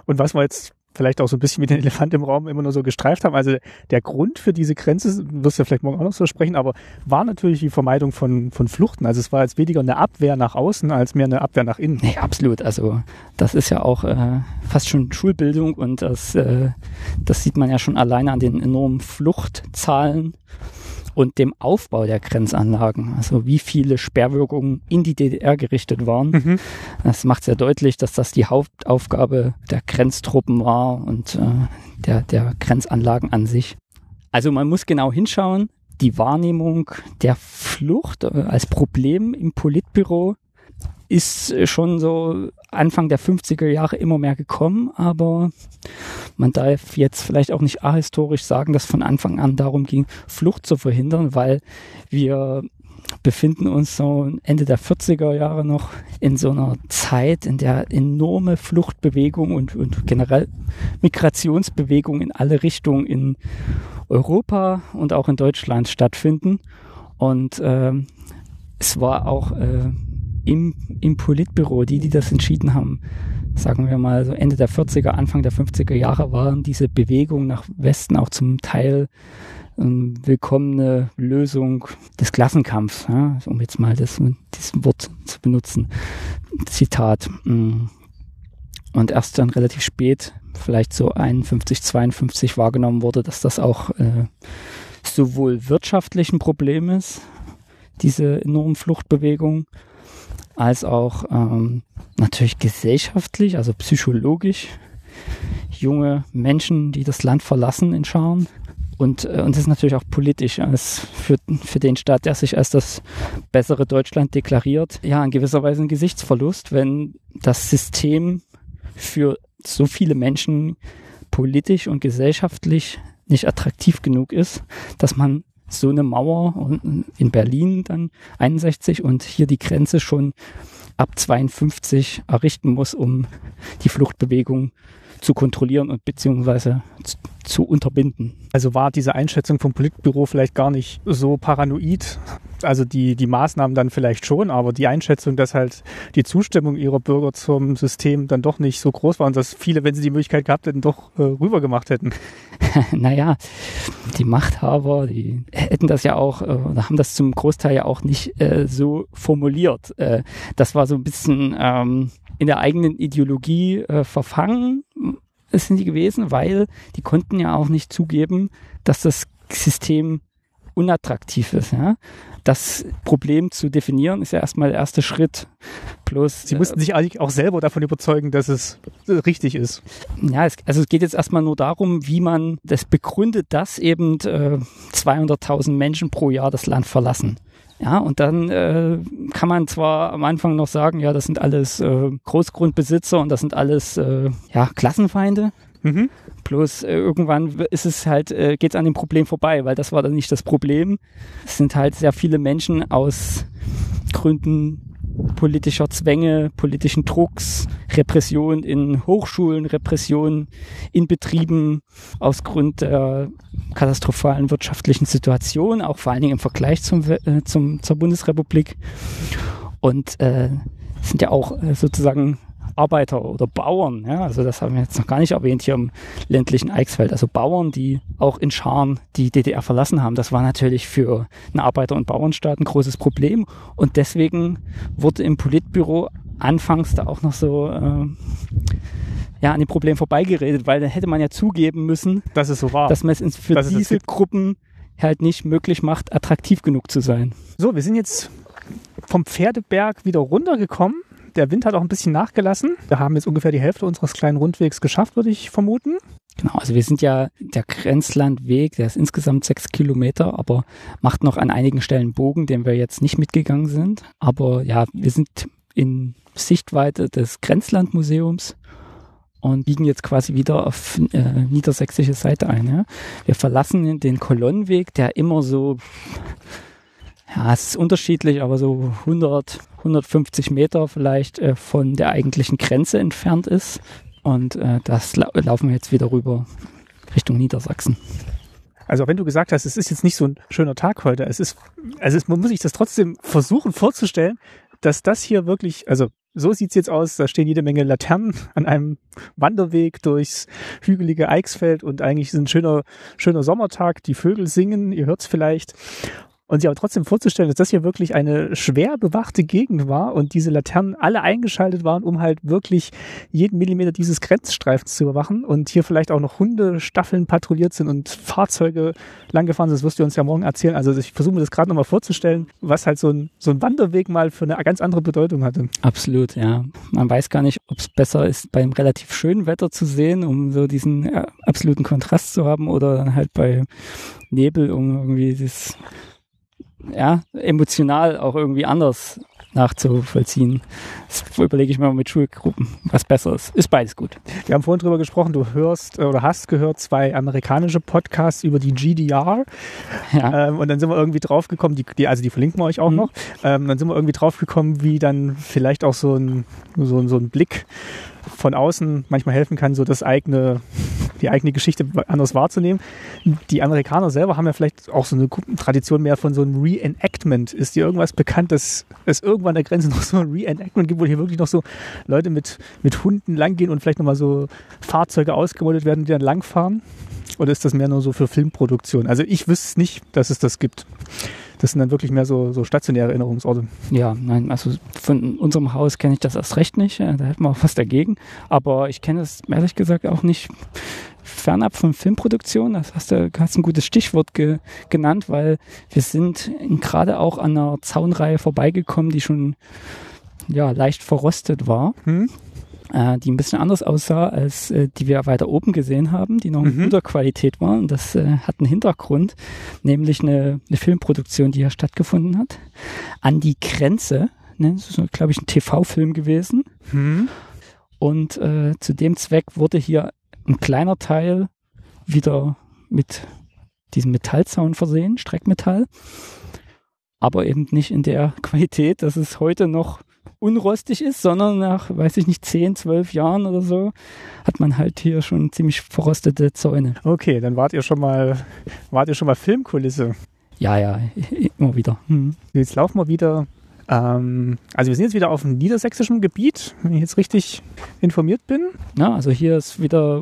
Und was wir jetzt vielleicht auch so ein bisschen wie den Elefant im Raum immer nur so gestreift haben, also der Grund für diese Grenze, wirst du ja vielleicht morgen auch noch so sprechen, aber war natürlich die Vermeidung von, von Fluchten. Also es war jetzt weniger eine Abwehr nach außen, als mehr eine Abwehr nach innen. Nee, absolut. Also das ist ja auch äh, fast schon Schulbildung und das, äh, das sieht man ja schon alleine an den enormen Fluchtzahlen und dem Aufbau der Grenzanlagen, also wie viele Sperrwirkungen in die D D R gerichtet waren. Mhm. Das macht sehr deutlich, dass das die Hauptaufgabe der Grenztruppen war und äh, der, der Grenzanlagen an sich. Also man muss genau hinschauen, die Wahrnehmung der Flucht als Problem im Politbüro ist schon so Anfang der fünfziger Jahre immer mehr gekommen, aber man darf jetzt vielleicht auch nicht ahistorisch sagen, dass von Anfang an darum ging, Flucht zu verhindern, weil wir befinden uns so Ende der vierziger Jahre noch in so einer Zeit, in der enorme Fluchtbewegung und, und generell Migrationsbewegung in alle Richtungen in Europa und auch in Deutschland stattfinden. Und äh, es war auch... Äh, Im, im Politbüro, die, die das entschieden haben, sagen wir mal so Ende der vierziger, Anfang der fünfziger Jahre, waren diese Bewegung nach Westen auch zum Teil ähm, willkommene Lösung des Klassenkampfs, ja? Um jetzt mal das, dieses Wort zu benutzen, Zitat. Und erst dann relativ spät, vielleicht so einundfünfzig, zweiundfünfzig wahrgenommen wurde, dass das auch äh, sowohl wirtschaftlich ein Problem ist, diese enormen Fluchtbewegungen, als auch ähm, natürlich gesellschaftlich, also psychologisch, junge Menschen, die das Land verlassen in Scharen. Und, äh, und das ist natürlich auch politisch, als für, für den Staat, der sich als das bessere Deutschland deklariert, ja, in gewisser Weise ein Gesichtsverlust, wenn das System für so viele Menschen politisch und gesellschaftlich nicht attraktiv genug ist, dass man so eine Mauer in Berlin dann einundsechzig und hier die Grenze schon ab zweiundfünfzig errichten muss, um die Fluchtbewegung zu kontrollieren und beziehungsweise zu, zu unterbinden. Also war diese Einschätzung vom Politbüro vielleicht gar nicht so paranoid? Also die, die Maßnahmen dann vielleicht schon, aber die Einschätzung, dass halt die Zustimmung ihrer Bürger zum System dann doch nicht so groß war und dass viele, wenn sie die Möglichkeit gehabt hätten, doch äh, rüber gemacht hätten. Naja, die Machthaber, die hätten das ja auch, oder äh, haben das zum Großteil ja auch nicht äh, so formuliert. Äh, das war so ein bisschen ähm, in der eigenen Ideologie äh, verfangen sind die gewesen, weil die konnten ja auch nicht zugeben, dass das System unattraktiv ist. Ja? Das Problem zu definieren ist ja erstmal der erste Schritt. Plus, Sie mussten äh, sich eigentlich auch selber davon überzeugen, dass es richtig ist. Ja, es, also es geht jetzt erstmal nur darum, wie man das begründet, dass eben äh, zweihunderttausend Menschen pro Jahr das Land verlassen. Ja, und dann äh, kann man zwar am Anfang noch sagen, ja, das sind alles äh, Großgrundbesitzer und das sind alles äh, ja, Klassenfeinde. Mhm. Bloß äh, irgendwann ist es halt, äh, geht es an dem Problem vorbei, weil das war dann nicht das Problem. Es sind halt sehr viele Menschen aus Gründen politischer Zwänge, politischen Drucks, Repression in Hochschulen, Repression in Betrieben aus Grund der katastrophalen wirtschaftlichen Situation, auch vor allen Dingen im Vergleich zum, äh, zum, zur Bundesrepublik. Und äh, sind ja auch äh, sozusagen Arbeiter oder Bauern, ja, also das haben wir jetzt noch gar nicht erwähnt hier im ländlichen Eichsfeld, also Bauern, die auch in Scharen die D D R verlassen haben, das war natürlich für einen Arbeiter- und Bauernstaat ein großes Problem und deswegen wurde im Politbüro anfangs da auch noch so äh, ja, an dem Problem vorbeigeredet, weil dann hätte man ja zugeben müssen, dass es so war, dass man es für das diese Gruppen halt nicht möglich macht, attraktiv genug zu sein. So, wir sind jetzt vom Pferdeberg wieder runtergekommen. Der Wind hat auch ein bisschen nachgelassen. Wir haben jetzt ungefähr die Hälfte unseres kleinen Rundwegs geschafft, würde ich vermuten. Genau, also wir sind ja der Grenzlandweg, der ist insgesamt sechs Kilometer, aber macht noch an einigen Stellen Bogen, den wir jetzt nicht mitgegangen sind. Aber ja, wir sind in Sichtweite des Grenzlandmuseums und biegen jetzt quasi wieder auf äh, niedersächsische Seite ein. Ja? Wir verlassen den Kolonnenweg, der immer so... Ja, es ist unterschiedlich, aber so hundert, hundertfünfzig Meter vielleicht äh, von der eigentlichen Grenze entfernt ist. Und äh, das la- laufen wir jetzt wieder rüber Richtung Niedersachsen. Also auch wenn du gesagt hast, es ist jetzt nicht so ein schöner Tag heute, es ist, also es, man muss sich das trotzdem versuchen vorzustellen, dass das hier wirklich, also so sieht's jetzt aus, da stehen jede Menge Laternen an einem Wanderweg durchs hügelige Eichsfeld und eigentlich ist ein schöner, schöner Sommertag, die Vögel singen, ihr hört's vielleicht. Und sich aber trotzdem vorzustellen, dass das hier wirklich eine schwer bewachte Gegend war und diese Laternen alle eingeschaltet waren, um halt wirklich jeden Millimeter dieses Grenzstreifens zu überwachen und hier vielleicht auch noch Hundestaffeln patrouilliert sind und Fahrzeuge langgefahren sind. Das wirst du uns ja morgen erzählen. Also ich versuche mir das gerade nochmal vorzustellen, was halt so ein, so ein Wanderweg mal für eine ganz andere Bedeutung hatte. Absolut, ja. Man weiß gar nicht, ob es besser ist, beim relativ schönen Wetter zu sehen, um so diesen ja, absoluten Kontrast zu haben oder dann halt bei Nebel, um irgendwie das... ja, emotional auch irgendwie anders nachzuvollziehen. Das überlege ich mir mal mit Schulgruppen, was besser ist. Ist beides gut. Wir haben vorhin drüber gesprochen, du hörst oder hast gehört zwei amerikanische Podcasts über die G D R. Ja. Ähm, und dann sind wir irgendwie draufgekommen, die, die, also die verlinken wir euch auch mhm. noch. Ähm, dann sind wir irgendwie draufgekommen, wie dann vielleicht auch so ein, so, so ein Blick von außen manchmal helfen kann, so das eigene, die eigene Geschichte anders wahrzunehmen. Die Amerikaner selber haben ja vielleicht auch so eine Tradition mehr von so einem Reenactment. Ist dir irgendwas bekannt, dass es irgendwann an der Grenze noch so ein Reenactment gibt, wo hier wirklich noch so Leute mit, mit Hunden langgehen und vielleicht nochmal so Fahrzeuge ausgemodelt werden, die dann langfahren? Oder ist das mehr nur so für Filmproduktion? Also ich wüsste nicht, dass es das gibt. Das sind dann wirklich mehr so, so stationäre Erinnerungsorte. Ja, nein, also von unserem Haus kenne ich das erst recht nicht. Da hätten wir auch was dagegen. Aber ich kenne es ehrlich gesagt auch nicht fernab von Filmproduktion. Das hast du hast ein gutes Stichwort ge, genannt, weil wir sind gerade auch an einer Zaunreihe vorbeigekommen, die schon ja, leicht verrostet war. Hm? Die ein bisschen anders aussah, als äh, die wir weiter oben gesehen haben, die noch in mhm. guter Qualität waren. Und das äh, hat einen Hintergrund, nämlich eine, eine Filmproduktion, die hier stattgefunden hat. An die Grenze, ne? Das ist, glaube ich, ein T V-Film gewesen. Mhm. Und äh, zu dem Zweck wurde hier ein kleiner Teil wieder mit diesem Metallzaun versehen, Streckmetall. Aber eben nicht in der Qualität, dass es heute noch unrostig ist, sondern nach, weiß ich nicht, zehn, zwölf Jahren oder so, hat man halt hier schon ziemlich verrostete Zäune. Okay, dann wart ihr schon mal, wart ihr schon mal Filmkulisse? Ja, ja, immer wieder. Hm. Jetzt laufen wir wieder, ähm, also wir sind jetzt wieder auf dem niedersächsischen Gebiet, wenn ich jetzt richtig informiert bin. Ja, also hier ist wieder,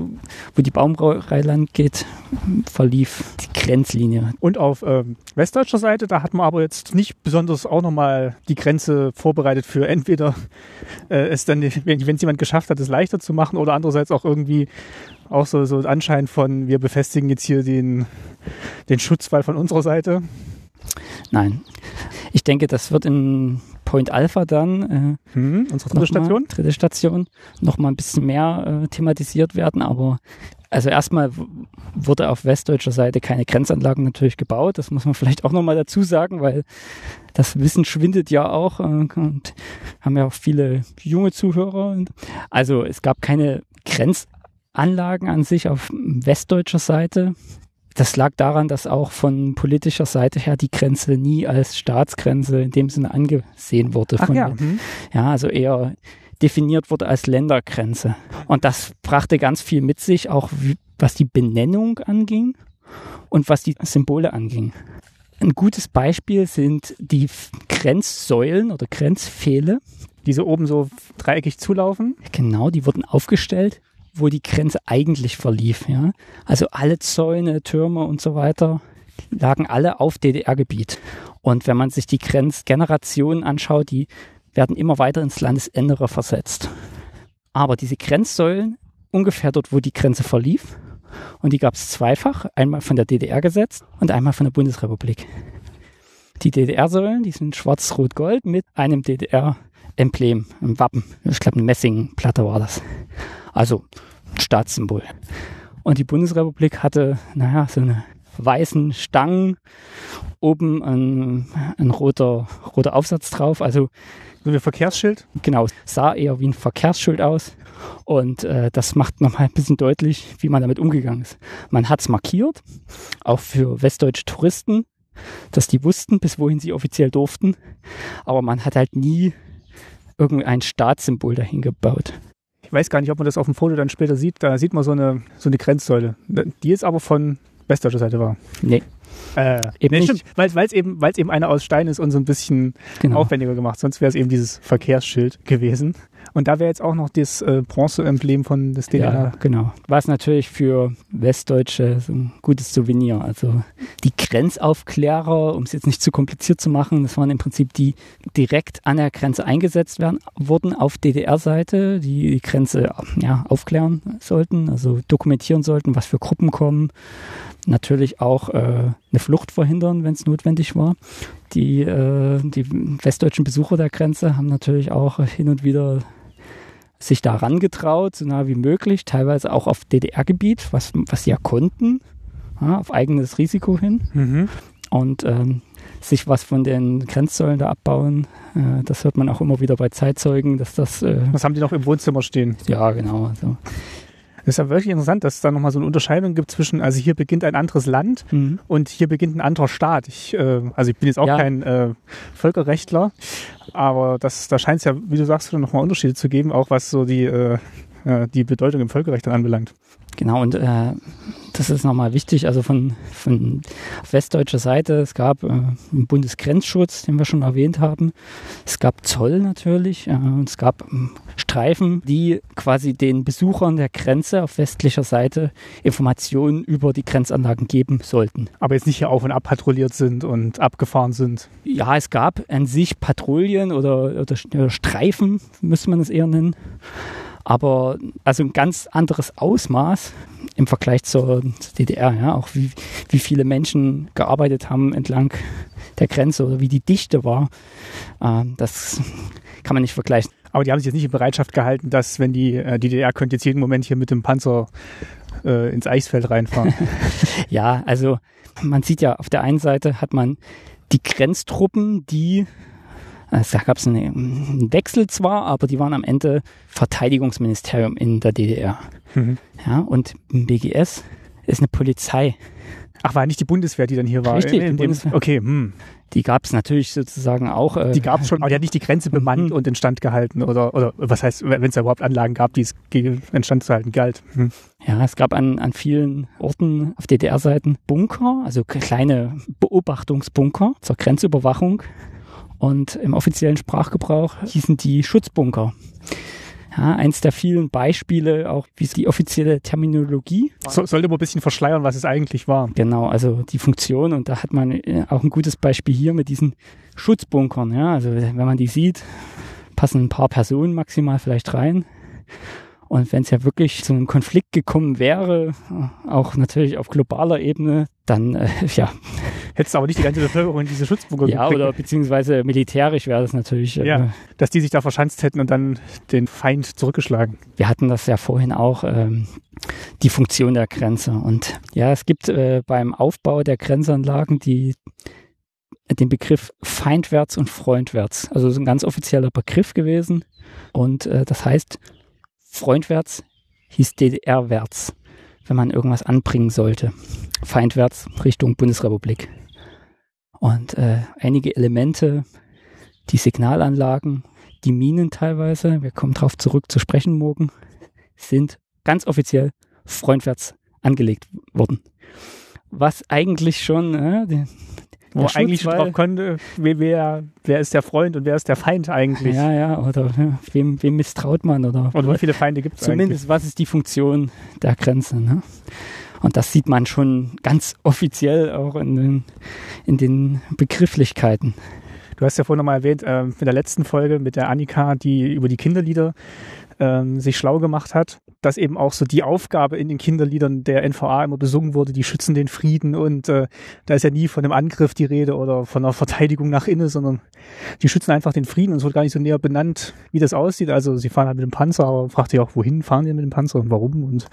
wo die Baumreihe lang geht, verlief die Grenzlinie. Und auf ähm, westdeutscher Seite, da hat man aber jetzt nicht besonders auch nochmal die Grenze vorbereitet für entweder äh, es dann, wenn es jemand geschafft hat, es leichter zu machen oder andererseits auch irgendwie auch so, so ein Anschein von, wir befestigen jetzt hier den, den Schutzwall von unserer Seite? Nein. Ich denke, das wird in Point Alpha dann, äh, hm, unsere dritte Station, mal, dritte Station, noch mal ein bisschen mehr äh, thematisiert werden. Aber also erstmal w- wurde auf westdeutscher Seite keine Grenzanlagen natürlich gebaut. Das muss man vielleicht auch noch mal dazu sagen, weil das Wissen schwindet ja auch äh, und haben ja auch viele junge Zuhörer. Also es gab keine Grenzanlagen an sich auf westdeutscher Seite. Das lag daran, dass auch von politischer Seite her die Grenze nie als Staatsgrenze in dem Sinne angesehen wurde. Ach von, ja. Mhm. Ja, also eher definiert wurde als Ländergrenze. Und das brachte ganz viel mit sich, auch wie, was die Benennung anging und was die Symbole anging. Ein gutes Beispiel sind die Grenzsäulen oder Grenzpfähle. Die so oben so dreieckig zulaufen. Genau, die wurden aufgestellt, wo die Grenze eigentlich verlief. Ja? Also alle Zäune, Türme und so weiter lagen alle auf D D R-Gebiet. Und wenn man sich die Grenzgenerationen anschaut, die werden immer weiter ins Landesinnere versetzt. Aber diese Grenzsäulen, ungefähr dort, wo die Grenze verlief, und die gab es zweifach, einmal von der D D R gesetzt und einmal von der Bundesrepublik. Die D D R-Säulen, die sind schwarz-rot-gold mit einem D D R-Emblem, einem Wappen. Ich glaube, eine Messingplatte war das. Also Staatssymbol. Und die Bundesrepublik hatte, naja, so eine weißen Stangen, oben ein, ein roter, roter Aufsatz drauf. Also so wie ein Verkehrsschild? Genau, sah eher wie ein Verkehrsschild aus. Und äh, das macht nochmal ein bisschen deutlich, wie man damit umgegangen ist. Man hat es markiert, auch für westdeutsche Touristen, dass die wussten, bis wohin sie offiziell durften. Aber man hat halt nie irgendein Staatssymbol dahin gebaut. Ich weiß gar nicht, ob man das auf dem Foto dann später sieht. Da sieht man so eine, so eine Grenzsäule. Die ist aber von westdeutscher Seite war. Nee. Äh, eben nee, stimmt. Weil es eben, eben eine aus Stein ist und so ein bisschen genau. Aufwendiger gemacht. Sonst wäre es eben dieses Verkehrsschild gewesen. Und da wäre jetzt auch noch das äh, Bronze-Emblem von des D D R. Ja, genau. Was natürlich für Westdeutsche so ein gutes Souvenir. Also die Grenzaufklärer, um es jetzt nicht zu kompliziert zu machen, das waren im Prinzip die, die direkt an der Grenze eingesetzt werden, wurden auf D D R-Seite, die die Grenze ja, aufklären sollten, also dokumentieren sollten, was für Gruppen kommen. Natürlich auch äh, eine Flucht verhindern, wenn es notwendig war. Die, äh, die westdeutschen Besucher der Grenze haben natürlich auch hin und wieder sich da rangetraut, so nah wie möglich, teilweise auch auf D D R-Gebiet, was, was sie ja konnten, ja, auf eigenes Risiko hin. Mhm. Und ähm, sich was von den Grenzsäulen da abbauen, äh, das hört man auch immer wieder bei Zeitzeugen, dass das... Äh, was haben die noch im Wohnzimmer stehen? Ja, genau. Also. Das ist ja wirklich interessant, dass es da nochmal so eine Unterscheidung gibt zwischen, also hier beginnt ein anderes Land mhm. und hier beginnt ein anderer Staat. Ich, äh, also ich bin jetzt auch ja. kein äh, Völkerrechtler, aber das, da scheint es ja, wie du sagst, nochmal Unterschiede zu geben, auch was so die, äh, die Bedeutung im Völkerrecht dann anbelangt. Genau, und äh, das ist nochmal wichtig, also von, von westdeutscher Seite, es gab äh, einen Bundesgrenzschutz, den wir schon erwähnt haben, es gab Zoll natürlich, äh, und es gab äh, Streifen, die quasi den Besuchern der Grenze auf westlicher Seite Informationen über die Grenzanlagen geben sollten. Aber jetzt nicht hier auf und ab patrouilliert sind und abgefahren sind? Ja, es gab an sich Patrouillen oder, oder, oder Streifen, müsste man es eher nennen. Aber also ein ganz anderes Ausmaß im Vergleich zur D D R, ja, auch wie, wie viele Menschen gearbeitet haben entlang der Grenze oder wie die Dichte war, äh, das kann man nicht vergleichen. Aber die haben sich jetzt nicht in Bereitschaft gehalten, dass wenn die, äh, die D D R könnte jetzt jeden Moment hier mit dem Panzer äh, ins Eichsfeld reinfahren. Ja, also man sieht ja, auf der einen Seite hat man die Grenztruppen, die... Also da gab es einen Wechsel zwar, aber die waren am Ende Verteidigungsministerium in der D D R. Mhm. Ja, und im B G S ist eine Polizei. Ach, war nicht die Bundeswehr, die dann hier war? Richtig, in, in die Bundeswehr. Dem, okay, hm. Die gab es natürlich sozusagen auch. Äh, die gab es schon, aber die hat nicht die Grenze bemannt mhm. und instand gehalten. Oder, oder was heißt, wenn es da überhaupt Anlagen gab, die es instand zu halten galt. Mhm. Ja, es gab an, an vielen Orten auf D D R-Seiten Bunker, also kleine Beobachtungsbunker zur Grenzüberwachung. Und im offiziellen Sprachgebrauch hießen die Schutzbunker. Ja, eins der vielen Beispiele, auch wie die offizielle Terminologie. So, sollte man ein bisschen verschleiern, was es eigentlich war. Genau, also die Funktion. Und da hat man auch ein gutes Beispiel hier mit diesen Schutzbunkern. Ja, also wenn man die sieht, passen ein paar Personen maximal vielleicht rein. Und wenn es ja wirklich zu einem Konflikt gekommen wäre, auch natürlich auf globaler Ebene, dann, äh, ja. Hättest du aber nicht die ganze Bevölkerung in diese Schutzbunker gekriegt. Ja, oder beziehungsweise militärisch wäre das natürlich. Ja, äh, dass die sich da verschanzt hätten und dann den Feind zurückgeschlagen. Wir hatten das ja vorhin auch, ähm, die Funktion der Grenze. Und ja, es gibt äh, beim Aufbau der Grenzanlagen die, den Begriff feindwärts und freundwärts. Also das ist ein ganz offizieller Begriff gewesen. Und äh, das heißt, freundwärts hieß D D R-wärts, wenn man irgendwas anbringen sollte. Feindwärts Richtung Bundesrepublik. Und äh, einige Elemente, die Signalanlagen, die Minen teilweise, wir kommen darauf zurück zu sprechen morgen, sind ganz offiziell freundwärts angelegt worden. Was eigentlich schon, äh, der, wo der eigentlich schon drauf könnte, wer, wer ist der Freund und wer ist der Feind eigentlich? Ja, ja, oder ja, wem, wem misstraut man? Oder, oder wie viele Feinde gibt es eigentlich? Zumindest, was ist die Funktion der Grenze, ne? Und das sieht man schon ganz offiziell auch in den, in den Begrifflichkeiten. Du hast ja vorhin nochmal erwähnt, äh, in der letzten Folge mit der Annika, die über die Kinderlieder äh, sich schlau gemacht hat, dass eben auch so die Aufgabe in den Kinderliedern der N V A immer besungen wurde, die schützen den Frieden. Und äh, da ist ja nie von einem Angriff die Rede oder von einer Verteidigung nach innen, sondern die schützen einfach den Frieden. Und es wird gar nicht so näher benannt, wie das aussieht. Also sie fahren halt mit dem Panzer, aber fragt sich auch, wohin fahren die mit dem Panzer und warum und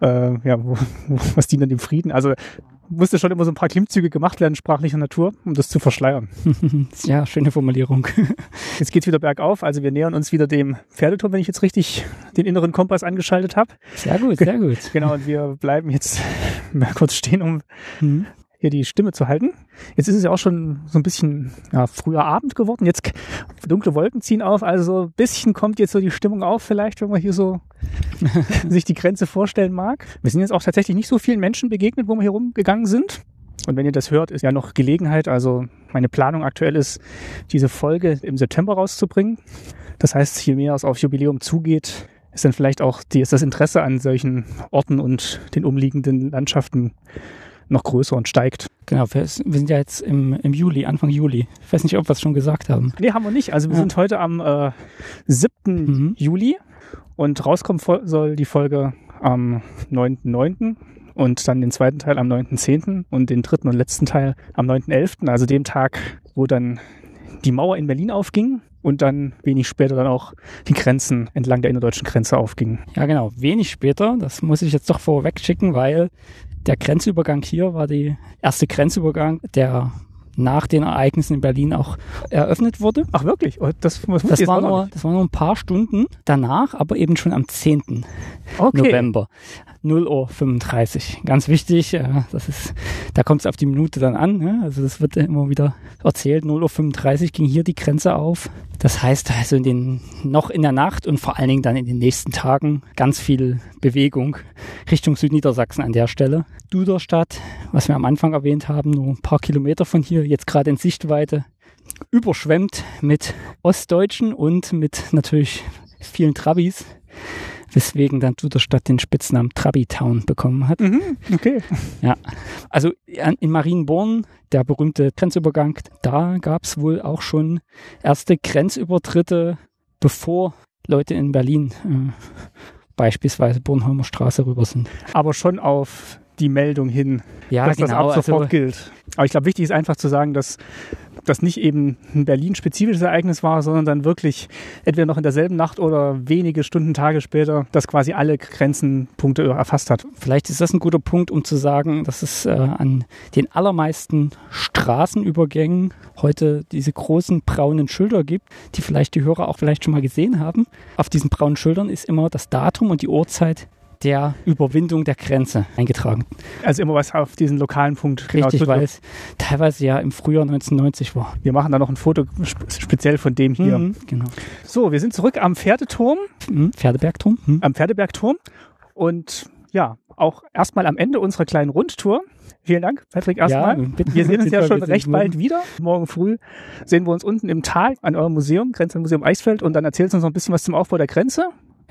Äh, ja, wo, wo, was dient denn dem Frieden? Also musste schon immer so ein paar Klimmzüge gemacht werden, sprachlicher Natur, um das zu verschleiern. Ja, schöne Formulierung. Jetzt geht's wieder bergauf, also wir nähern uns wieder dem Pferdeturm, wenn ich jetzt richtig den inneren Kompass angeschaltet habe. Sehr gut, sehr gut. Genau, und wir bleiben jetzt mal kurz stehen, um mhm. hier die Stimme zu halten. Jetzt ist es ja auch schon so ein bisschen ja, früher Abend geworden, jetzt dunkle Wolken ziehen auf, also ein bisschen kommt jetzt so die Stimmung auf vielleicht, wenn man hier so sich die Grenze vorstellen mag. Wir sind jetzt auch tatsächlich nicht so vielen Menschen begegnet, wo wir hier rumgegangen sind. Und wenn ihr das hört, ist ja noch Gelegenheit, also meine Planung aktuell ist, diese Folge im September rauszubringen. Das heißt, je mehr es auf Jubiläum zugeht, ist dann vielleicht auch die, ist das Interesse an solchen Orten und den umliegenden Landschaften noch größer und steigt. Genau, wir sind ja jetzt im, im Juli, Anfang Juli. Ich weiß nicht, ob wir es schon gesagt haben. Nee, haben wir nicht. Also wir ja. sind heute am äh, siebten Mhm. Juli. Und rauskommen soll die Folge am neunten neunten und dann den zweiten Teil am neunten zehnten und den dritten und letzten Teil am neunten elften, also dem Tag, wo dann die Mauer in Berlin aufging und dann wenig später dann auch die Grenzen entlang der innerdeutschen Grenze aufgingen. Ja genau, wenig später, das muss ich jetzt doch vorweg schicken, weil der Grenzübergang hier war der erste Grenzübergang, der nach den Ereignissen in Berlin auch eröffnet wurde. Ach wirklich? Das, das, das waren nur, war nur ein paar Stunden danach, aber eben schon am zehnten Okay. November. null Uhr fünfunddreißig. Ganz wichtig, das ist, da kommt es auf die Minute dann an. Also das wird immer wieder erzählt. null Uhr fünfunddreißig ging hier die Grenze auf. Das heißt also in den, noch in der Nacht und vor allen Dingen dann in den nächsten Tagen ganz viel Bewegung Richtung Südniedersachsen an der Stelle. Duderstadt, was wir am Anfang erwähnt haben, nur ein paar Kilometer von hier, jetzt gerade in Sichtweite, überschwemmt mit Ostdeutschen und mit natürlich vielen Trabis. Weswegen dann Duderstadt den Spitznamen Trabi-Town bekommen hat. Mhm, okay. Ja, also in Marienborn, der berühmte Grenzübergang, da gab es wohl auch schon erste Grenzübertritte, bevor Leute in Berlin äh, beispielsweise Bornholmer Straße rüber sind. Aber schon auf die Meldung hin, ja, dass genau, das ab sofort also, gilt. Aber ich glaube, wichtig ist einfach zu sagen, dass das nicht eben ein Berlin-spezifisches Ereignis war, sondern dann wirklich entweder noch in derselben Nacht oder wenige Stunden, Tage später, das quasi alle Grenzenpunkte erfasst hat. Vielleicht ist das ein guter Punkt, um zu sagen, dass es äh, an den allermeisten Straßenübergängen heute diese großen braunen Schilder gibt, die vielleicht die Hörer auch vielleicht schon mal gesehen haben. Auf diesen braunen Schildern ist immer das Datum und die Uhrzeit der Überwindung der Grenze eingetragen. Also immer was auf diesen lokalen Punkt. Richtig, genau, weil es teilweise ja im Frühjahr neunzehnhundertneunzig war. Wir machen da noch ein Foto speziell von dem hier. Mhm, genau. So, wir sind zurück am Pferdeturm. Mhm, Pferdebergturm. Mhm. Am Pferdebergturm. Und ja, auch erstmal am Ende unserer kleinen Rundtour. Vielen Dank, Patrick, erstmal. Ja, wir sehen uns ja schon recht bald wieder. Morgen früh sehen wir uns unten im Tal an eurem Museum, Grenzmuseum Eichsfeld. Und dann erzählst du uns noch ein bisschen was zum Aufbau der Grenze.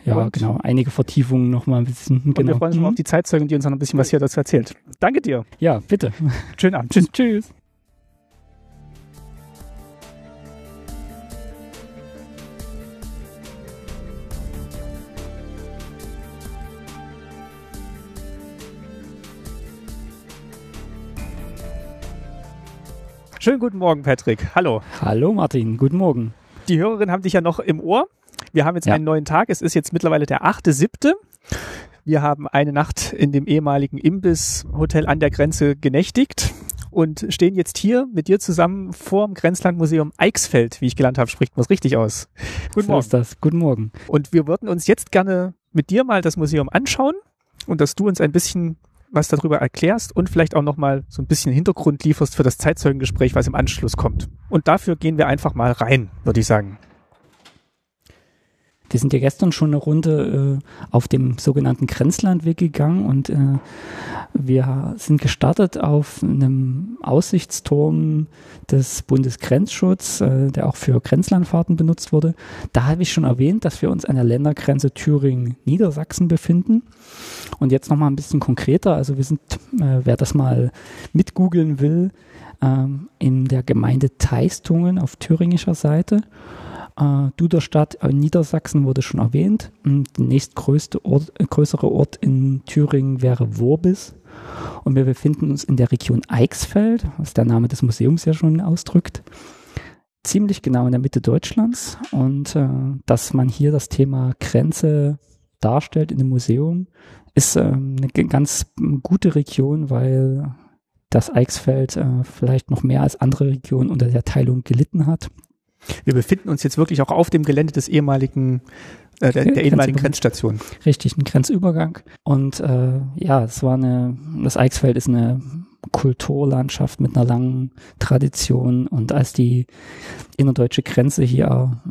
Ja, und genau. Einige Vertiefungen nochmal ein bisschen. Und genau. Wir freuen uns mal auf die Zeitzeugen, die uns noch ein bisschen was hier dazu erzählt. Danke dir. Ja, bitte. Schönen Abend. Tschüss. Tschüss. Schönen guten Morgen, Patrick. Hallo. Hallo, Martin. Guten Morgen. Die Hörerinnen haben dich ja noch im Ohr. Wir haben jetzt ja. einen neuen Tag. Es ist jetzt mittlerweile der achte siebte Wir haben eine Nacht in dem ehemaligen Imbiss-Hotel an der Grenze genächtigt und stehen jetzt hier mit dir zusammen vor dem Grenzlandmuseum Eichsfeld, wie ich gelernt habe, spricht man es richtig aus. Guten Morgen. So ist das. Guten Morgen. Und wir würden uns jetzt gerne mit dir mal das Museum anschauen und dass du uns ein bisschen was darüber erklärst und vielleicht auch nochmal so ein bisschen Hintergrund lieferst für das Zeitzeugengespräch, was im Anschluss kommt. Und dafür gehen wir einfach mal rein, würde ich sagen. Wir sind ja gestern schon eine Runde äh, auf dem sogenannten Grenzlandweg gegangen und äh, wir sind gestartet auf einem Aussichtsturm des Bundesgrenzschutzes, äh, der auch für Grenzlandfahrten benutzt wurde. Da habe ich schon erwähnt, dass wir uns an der Ländergrenze Thüringen-Niedersachsen befinden. Und jetzt nochmal ein bisschen konkreter, also wir sind, äh, wer das mal mitgoogeln will, äh, in der Gemeinde Teistungen auf thüringischer Seite. Uh, Duderstadt in Niedersachsen wurde schon erwähnt. Und der nächstgrößte Ort, äh, größere Ort in Thüringen wäre Worbis. Und wir befinden uns in der Region Eichsfeld, was der Name des Museums ja schon ausdrückt. Ziemlich genau in der Mitte Deutschlands. Und äh, dass man hier das Thema Grenze darstellt in dem Museum, ist äh, eine g- ganz gute Region, weil das Eichsfeld äh, vielleicht noch mehr als andere Regionen unter der Teilung gelitten hat. Wir befinden uns jetzt wirklich auch auf dem Gelände des ehemaligen, äh, der, der ehemaligen Grenzstation. Richtig, ein Grenzübergang. Und äh, ja, es war eine, das Eichsfeld ist eine Kulturlandschaft mit einer langen Tradition. Und als die innerdeutsche Grenze hier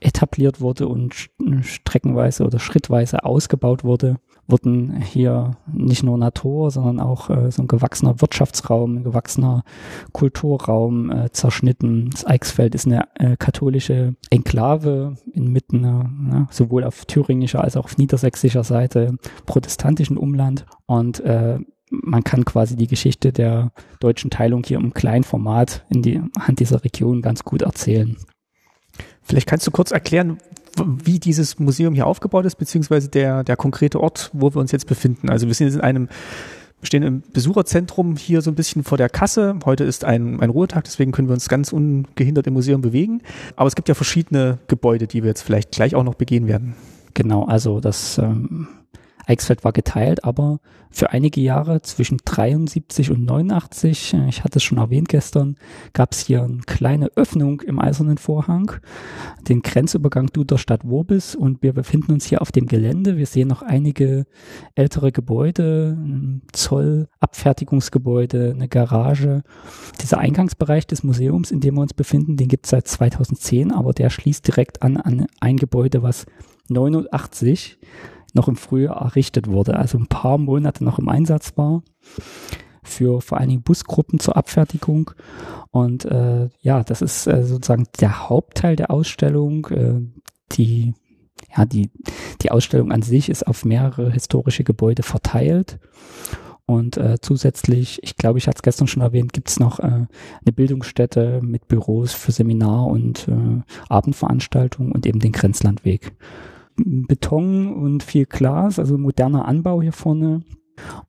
äh, etabliert wurde und sch- streckenweise oder schrittweise ausgebaut wurde, wurden hier nicht nur Natur, sondern auch äh, so ein gewachsener Wirtschaftsraum, ein gewachsener Kulturraum äh, zerschnitten. Das Eichsfeld ist eine äh, katholische Enklave inmitten, ne, sowohl auf thüringischer als auch auf niedersächsischer Seite, protestantischen Umland. Und äh, man kann quasi die Geschichte der deutschen Teilung hier im kleinen Format in die Hand dieser Region ganz gut erzählen. Vielleicht kannst du kurz erklären, wie dieses Museum hier aufgebaut ist, beziehungsweise der, der konkrete Ort, wo wir uns jetzt befinden. Also wir sind jetzt in einem, stehen im Besucherzentrum hier so ein bisschen vor der Kasse. Heute ist ein, ein Ruhetag, deswegen können wir uns ganz ungehindert im Museum bewegen. Aber es gibt ja verschiedene Gebäude, die wir jetzt vielleicht gleich auch noch begehen werden. Genau, also das ähm, Eichsfeld war geteilt, aber für einige Jahre zwischen dreiundsiebzig und neunundachtzig, ich hatte es schon erwähnt gestern, gab es hier eine kleine Öffnung im Eisernen Vorhang, den Grenzübergang Duderstadt-Worbis, und wir befinden uns hier auf dem Gelände. Wir sehen noch einige ältere Gebäude, ein Zollabfertigungsgebäude, eine Garage. Dieser Eingangsbereich des Museums, in dem wir uns befinden, den gibt es seit zweitausendzehn, aber der schließt direkt an an ein Gebäude, was neunundachtzig noch im Frühjahr errichtet wurde, also ein paar Monate noch im Einsatz war, für vor allen Dingen Busgruppen zur Abfertigung. Und äh, ja, das ist äh, sozusagen der Hauptteil der Ausstellung. Äh, die, ja, die, die Ausstellung an sich ist auf mehrere historische Gebäude verteilt. Und äh, zusätzlich, ich glaube, ich hatte es gestern schon erwähnt, gibt es noch äh, eine Bildungsstätte mit Büros für Seminar- und äh, Abendveranstaltungen und eben den Grenzlandweg. Beton und viel Glas, also moderner Anbau hier vorne,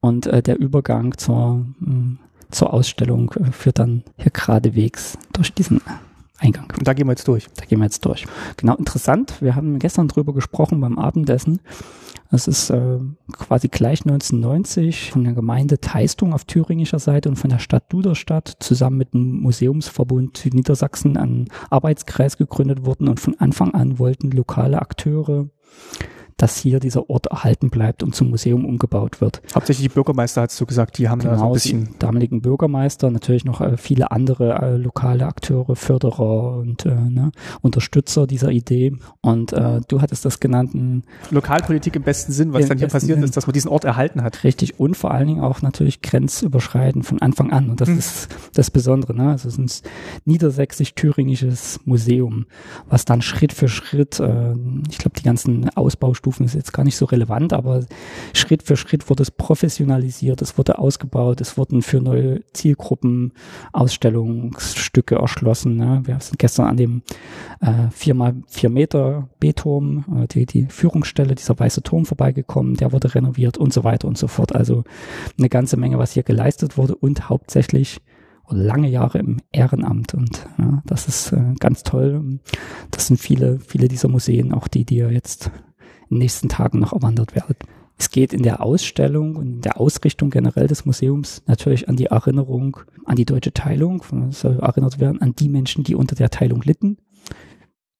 und äh, der Übergang zur, mh, zur Ausstellung äh, führt dann hier geradewegs durch diesen Eingang. Und da gehen wir jetzt durch. Da gehen wir jetzt durch. Genau, interessant, wir haben gestern drüber gesprochen beim Abendessen. Es ist äh, quasi gleich neunzehnhundertneunzig von der Gemeinde Teistung auf thüringischer Seite und von der Stadt Duderstadt zusammen mit dem Museumsverbund Südniedersachsen ein Arbeitskreis gegründet worden, und von Anfang an wollten lokale Akteure, dass hier dieser Ort erhalten bleibt und zum Museum umgebaut wird. Hauptsächlich die Bürgermeister, hast du gesagt, die haben genau, da so ein bisschen... Genau, die damaligen Bürgermeister, natürlich noch äh, viele andere äh, lokale Akteure, Förderer und äh, ne, Unterstützer dieser Idee. Und äh, du hattest das genannt... N- Lokalpolitik im besten Sinn, was dann hier passiert ist, dass man diesen Ort erhalten hat. Richtig, und vor allen Dingen auch natürlich grenzüberschreitend von Anfang an, und das mhm. ist das Besondere, ne? Also es ist ein niedersächsisch-thüringisches Museum, was dann Schritt für Schritt, äh, ich glaube die ganzen Ausbaustufen ist jetzt gar nicht so relevant, aber Schritt für Schritt wurde es professionalisiert, es wurde ausgebaut, es wurden für neue Zielgruppen Ausstellungsstücke erschlossen, ne? Wir sind gestern an dem äh, vier mal vier Meter B-Turm, äh, die, die Führungsstelle, dieser weiße Turm vorbeigekommen, der wurde renoviert und so weiter und so fort. Also eine ganze Menge, was hier geleistet wurde, und hauptsächlich lange Jahre im Ehrenamt und ja, das ist äh, ganz toll. Das sind viele, viele dieser Museen, auch die, die ihr jetzt in den nächsten Tagen noch erwandert werdet. Es geht in der Ausstellung und in der Ausrichtung generell des Museums natürlich an die Erinnerung an die deutsche Teilung, soll erinnert werden an die Menschen, die unter der Teilung litten,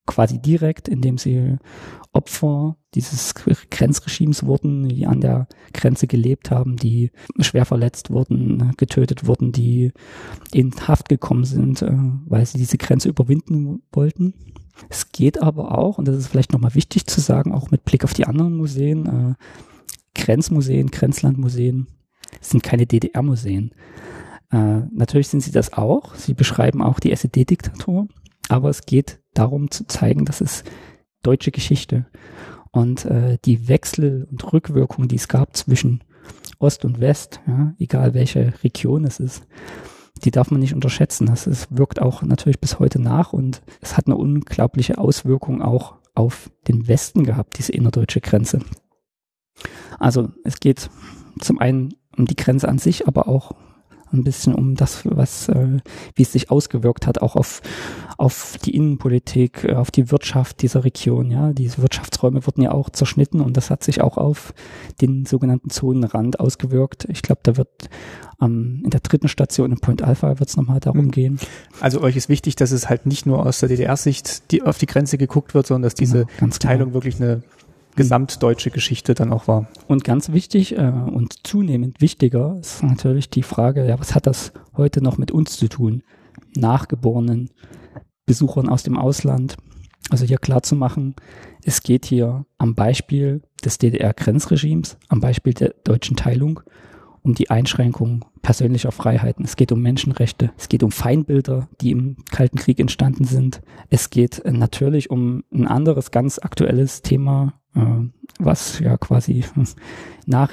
quasi direkt, indem sie Opfer dieses Grenzregimes wurden, die an der Grenze gelebt haben, die schwer verletzt wurden, getötet wurden, die in Haft gekommen sind, weil sie diese Grenze überwinden wollten. Es geht aber auch, und das ist vielleicht nochmal wichtig zu sagen, auch mit Blick auf die anderen Museen, Grenzmuseen, Grenzlandmuseen sind keine D D R-Museen. Äh, natürlich sind sie das auch. Sie beschreiben auch die S E D-Diktatur. Aber es geht darum zu zeigen, das ist deutsche Geschichte. Und äh, die Wechsel und Rückwirkungen, die es gab zwischen Ost und West, ja, egal welche Region es ist, die darf man nicht unterschätzen. Das ist, wirkt auch natürlich bis heute nach und es hat eine unglaubliche Auswirkung auch auf den Westen gehabt, diese innerdeutsche Grenze. Also es geht zum einen um die Grenze an sich, aber auch ein bisschen um das, was, äh, wie es sich ausgewirkt hat, auch auf, auf die Innenpolitik, auf die Wirtschaft dieser Region. Ja, diese Wirtschaftsräume wurden ja auch zerschnitten und das hat sich auch auf den sogenannten Zonenrand ausgewirkt. Ich glaube, da wird ähm, in der dritten Station in Point Alpha wird es nochmal darum mhm. gehen. Also euch ist wichtig, dass es halt nicht nur aus der D D R-Sicht die, auf die Grenze geguckt wird, sondern dass diese genau, Teilung genau. wirklich eine gesamtdeutsche Geschichte dann auch war. Und ganz wichtig äh, und zunehmend wichtiger ist natürlich die Frage, ja, was hat das heute noch mit uns zu tun? Nachgeborenen, Besuchern aus dem Ausland. Also hier klar zu machen, es geht hier am Beispiel des D D R-Grenzregimes, am Beispiel der deutschen Teilung, um die Einschränkung persönlicher Freiheiten. Es geht um Menschenrechte. Es geht um Feindbilder, die im Kalten Krieg entstanden sind. Es geht natürlich um ein anderes, ganz aktuelles Thema, was ja quasi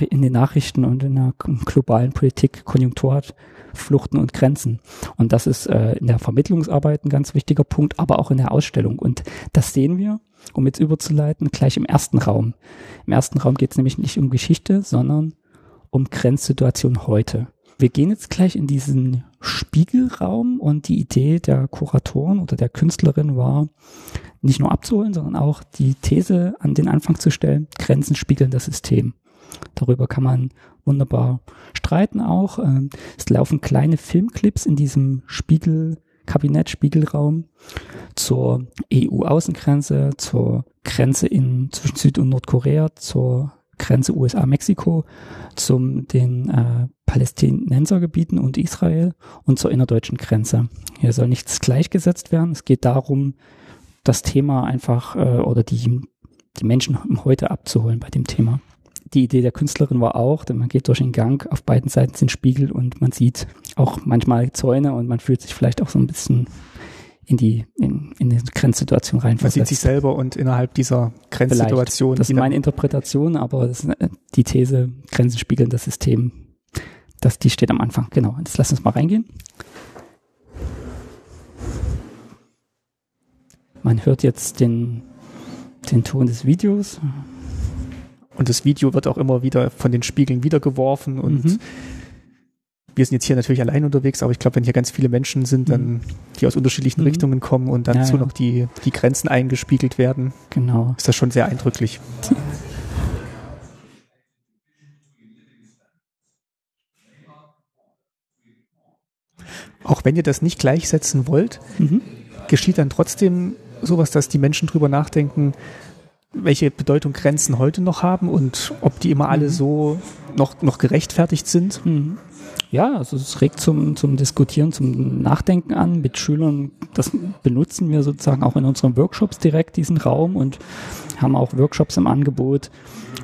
in den Nachrichten und in der globalen Politik Konjunktur hat, Fluchten und Grenzen. Und das ist in der Vermittlungsarbeit ein ganz wichtiger Punkt, aber auch in der Ausstellung. Und das sehen wir, um jetzt überzuleiten, gleich im ersten Raum. Im ersten Raum geht es nämlich nicht um Geschichte, sondern um Grenzsituation heute. Wir gehen jetzt gleich in diesen Spiegelraum und die Idee der Kuratoren oder der Künstlerin war, nicht nur abzuholen, sondern auch die These an den Anfang zu stellen, Grenzen spiegeln das System. Darüber kann man wunderbar streiten auch. Es laufen kleine Filmclips in diesem Spiegelkabinett, Spiegelraum zur E U-Außengrenze, zur Grenze in, zwischen Süd- und Nordkorea, zur Grenze U S A-Mexiko, zum den äh, Palästinensergebieten und Israel und zur innerdeutschen Grenze. Hier soll nichts gleichgesetzt werden. Es geht darum, das Thema einfach äh, oder die, die Menschen heute abzuholen bei dem Thema. Die Idee der Künstlerin war auch, denn man geht durch den Gang, auf beiden Seiten sind Spiegel und man sieht auch manchmal Zäune und man fühlt sich vielleicht auch so ein bisschen in die, in, in die Grenzsituation reinversetzt. Man sieht sich selber und innerhalb dieser Grenzsituation. Vielleicht. Das ist meine Interpretation, aber das ist die These, Grenzen spiegeln das System, das, die steht am Anfang. Genau, jetzt lass uns mal reingehen. Man hört jetzt den, den Ton des Videos. Und das Video wird auch immer wieder von den Spiegeln wiedergeworfen. Und mhm. wir sind jetzt hier natürlich allein unterwegs, aber ich glaube, wenn hier ganz viele Menschen sind, dann, die aus unterschiedlichen mhm. Richtungen kommen und dann ja, so ja. noch die, die Grenzen eingespiegelt werden, genau. ist das schon sehr eindrücklich. Auch wenn ihr das nicht gleichsetzen wollt, mhm. geschieht dann trotzdem sowas, dass die Menschen drüber nachdenken, welche Bedeutung Grenzen heute noch haben und ob die immer alle mhm. so noch, noch gerechtfertigt sind? Mhm. Ja, also es regt zum, zum Diskutieren, zum Nachdenken an mit Schülern. Das benutzen wir sozusagen auch in unseren Workshops direkt, diesen Raum, und haben auch Workshops im Angebot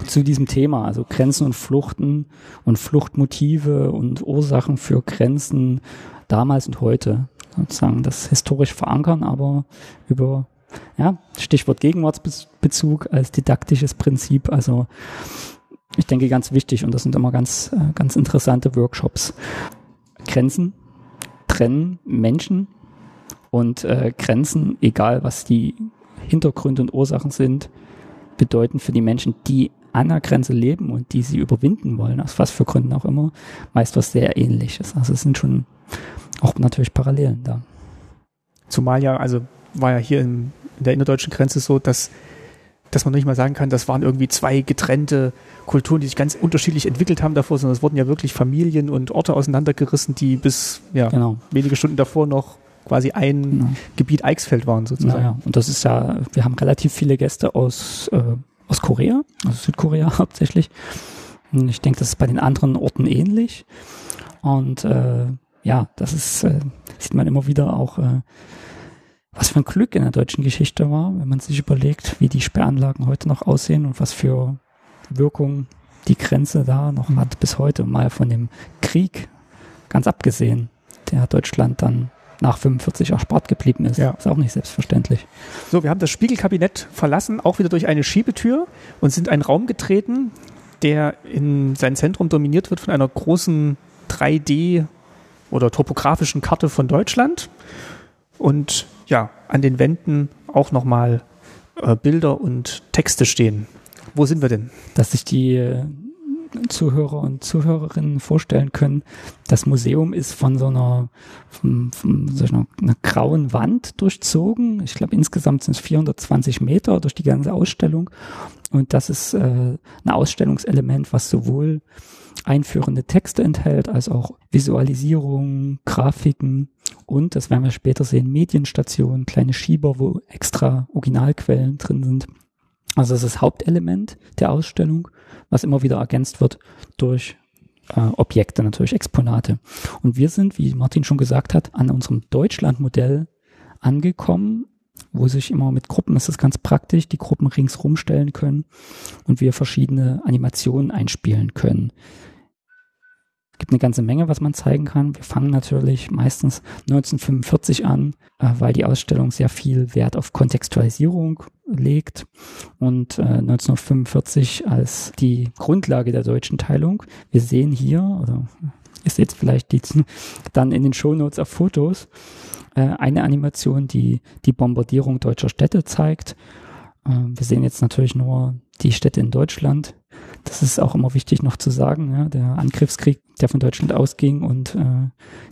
zu diesem Thema, also Grenzen und Fluchten und Fluchtmotive und Ursachen für Grenzen damals und heute. Sozusagen das historisch verankern, aber über ja, Stichwort Gegenwartsbezug als didaktisches Prinzip, also ich denke ganz wichtig und das sind immer ganz, ganz interessante Workshops. Grenzen trennen Menschen und äh, Grenzen, egal was die Hintergründe und Ursachen sind, bedeuten für die Menschen, die an der Grenze leben und die sie überwinden wollen, aus was für Gründen auch immer, meist was sehr Ähnliches. Also es sind schon auch natürlich Parallelen da. Zumal ja, also war ja hier in, in der innerdeutschen Grenze so, dass, dass man nicht mal sagen kann, das waren irgendwie zwei getrennte Kulturen, die sich ganz unterschiedlich entwickelt haben davor, sondern es wurden ja wirklich Familien und Orte auseinandergerissen, die bis ja, genau. wenige Stunden davor noch quasi ein genau. Gebiet Eichsfeld waren sozusagen. Ja, ja. Und das ist ja, wir haben relativ viele Gäste aus, äh, aus Korea, also Südkorea hauptsächlich. Und ich denke, das ist bei den anderen Orten ähnlich. Und äh, ja, das ist, äh, sieht man immer wieder auch, äh, was für ein Glück in der deutschen Geschichte war, wenn man sich überlegt, wie die Sperranlagen heute noch aussehen und was für Wirkung die Grenze da noch hat bis heute. Mal von dem Krieg ganz abgesehen, der Deutschland dann nach fünfundvierzig auch spart geblieben ist. Ja. Ist auch nicht selbstverständlich. So, wir haben das Spiegelkabinett verlassen, auch wieder durch eine Schiebetür und sind in einen Raum getreten, der in seinem Zentrum dominiert wird von einer großen drei D- oder topografischen Karte von Deutschland und ja, an den Wänden auch nochmal äh, Bilder und Texte stehen. Wo sind wir denn? Dass sich die äh, Zuhörer und Zuhörerinnen vorstellen können, das Museum ist von so einer, von, von so einer, einer grauen Wand durchzogen. Ich glaube, insgesamt sind es vierhundertzwanzig Meter durch die ganze Ausstellung. Und das ist äh, ein Ausstellungselement, was sowohl einführende Texte enthält, als auch Visualisierungen, Grafiken und, das werden wir später sehen, Medienstationen, kleine Schieber, wo extra Originalquellen drin sind. Also das ist das Hauptelement der Ausstellung, was immer wieder ergänzt wird durch äh, Objekte, natürlich Exponate. Und wir sind, wie Martin schon gesagt hat, an unserem Deutschlandmodell angekommen, wo sich immer mit Gruppen, das ist ganz praktisch, die Gruppen ringsrum stellen können und wir verschiedene Animationen einspielen können. Es gibt eine ganze Menge, was man zeigen kann. Wir fangen natürlich meistens neunzehnhundertfünfundvierzig an, äh, weil die Ausstellung sehr viel Wert auf Kontextualisierung legt und äh, neunzehnhundertfünfundvierzig als die Grundlage der deutschen Teilung. Wir sehen hier, oder ihr seht vielleicht die, dann in den Shownotes auf Fotos, äh, eine Animation, die die Bombardierung deutscher Städte zeigt. Äh, wir sehen jetzt natürlich nur die Städte in Deutschland. Das ist auch immer wichtig noch zu sagen, ja, der Angriffskrieg, der von Deutschland ausging und äh,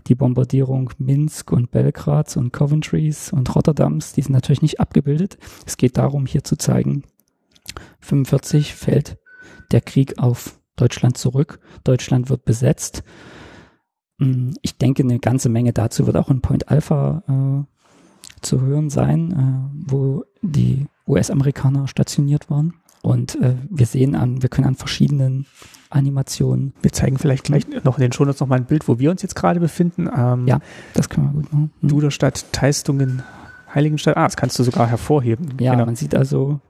die Bombardierung Minsk und Belgrads und Coventrys und Rotterdams, die sind natürlich nicht abgebildet. Es geht darum, hier zu zeigen, fünfundvierzig fällt der Krieg auf Deutschland zurück, Deutschland wird besetzt. Ich denke, eine ganze Menge dazu wird auch in Point Alpha äh, zu hören sein, äh, wo die U S-Amerikaner stationiert waren. Und äh, wir sehen an, wir können an verschiedenen Animationen. Wir zeigen vielleicht gleich noch in den Shownotes nochmal ein Bild, wo wir uns jetzt gerade befinden. Ähm, ja, das können wir gut machen. Mhm. Duderstadt, Teistungen, Heiligenstadt. Ah, das kannst du sogar hervorheben. Ja, genau. Man sieht also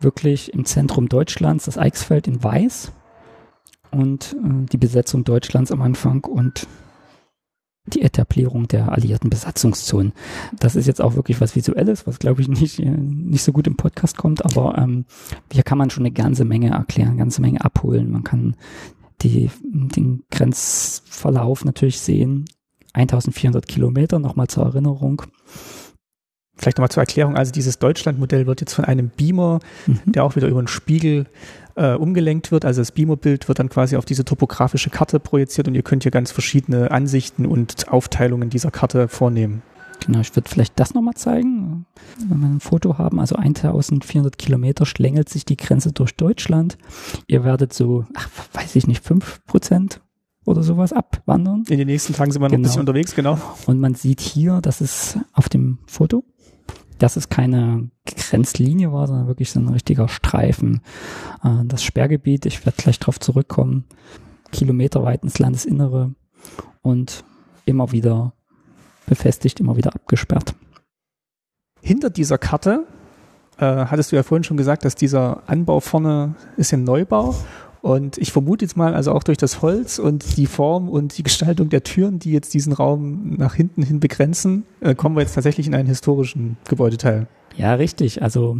wirklich im Zentrum Deutschlands das Eichsfeld in Weiß und äh, die Besetzung Deutschlands am Anfang und die Etablierung der alliierten Besatzungszonen. Das ist jetzt auch wirklich was Visuelles, was glaube ich nicht, nicht so gut im Podcast kommt, aber ähm, hier kann man schon eine ganze Menge erklären, eine ganze Menge abholen. Man kann die, den Grenzverlauf natürlich sehen. eintausendvierhundert Kilometer, nochmal zur Erinnerung. Vielleicht nochmal zur Erklärung, also dieses Deutschlandmodell wird jetzt von einem Beamer, mhm. der auch wieder über einen Spiegel äh, umgelenkt wird, also das Beamerbild wird dann quasi auf diese topografische Karte projiziert und ihr könnt hier ganz verschiedene Ansichten und Aufteilungen dieser Karte vornehmen. Genau, ich würde vielleicht das nochmal zeigen, wenn wir ein Foto haben, also eintausendvierhundert Kilometer schlängelt sich die Grenze durch Deutschland, ihr werdet so, ach, weiß ich nicht, fünf Prozent oder sowas abwandern. In den nächsten Tagen sind wir noch genau. ein bisschen unterwegs, genau. Und man sieht hier, dass es auf dem Foto, dass es keine Grenzlinie war, sondern wirklich so ein richtiger Streifen. Das Sperrgebiet, ich werde gleich drauf zurückkommen, kilometerweit ins Landesinnere und immer wieder befestigt, immer wieder abgesperrt. Hinter dieser Karte, äh, hattest du ja vorhin schon gesagt, dass dieser Anbau vorne ist ein Neubau. Und ich vermute jetzt mal, also auch durch das Holz und die Form und die Gestaltung der Türen, die jetzt diesen Raum nach hinten hin begrenzen, äh, kommen wir jetzt tatsächlich in einen historischen Gebäudeteil. Ja, richtig. Also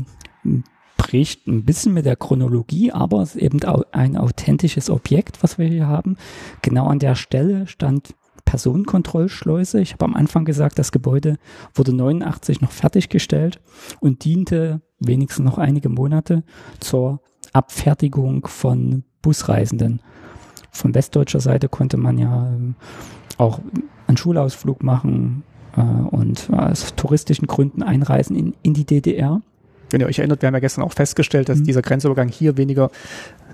bricht ein bisschen mit der Chronologie, aber es ist eben ein authentisches Objekt, was wir hier haben. Genau an der Stelle stand Personenkontrollschleuse. Ich habe am Anfang gesagt, das Gebäude wurde neunundachtzig noch fertiggestellt und diente wenigstens noch einige Monate zur Abfertigung von Busreisenden. Von westdeutscher Seite konnte man ja auch einen Schulausflug machen äh, und äh, aus touristischen Gründen einreisen in, in die D D R. Wenn ihr euch erinnert, wir haben ja gestern auch festgestellt, dass mhm. dieser Grenzübergang hier weniger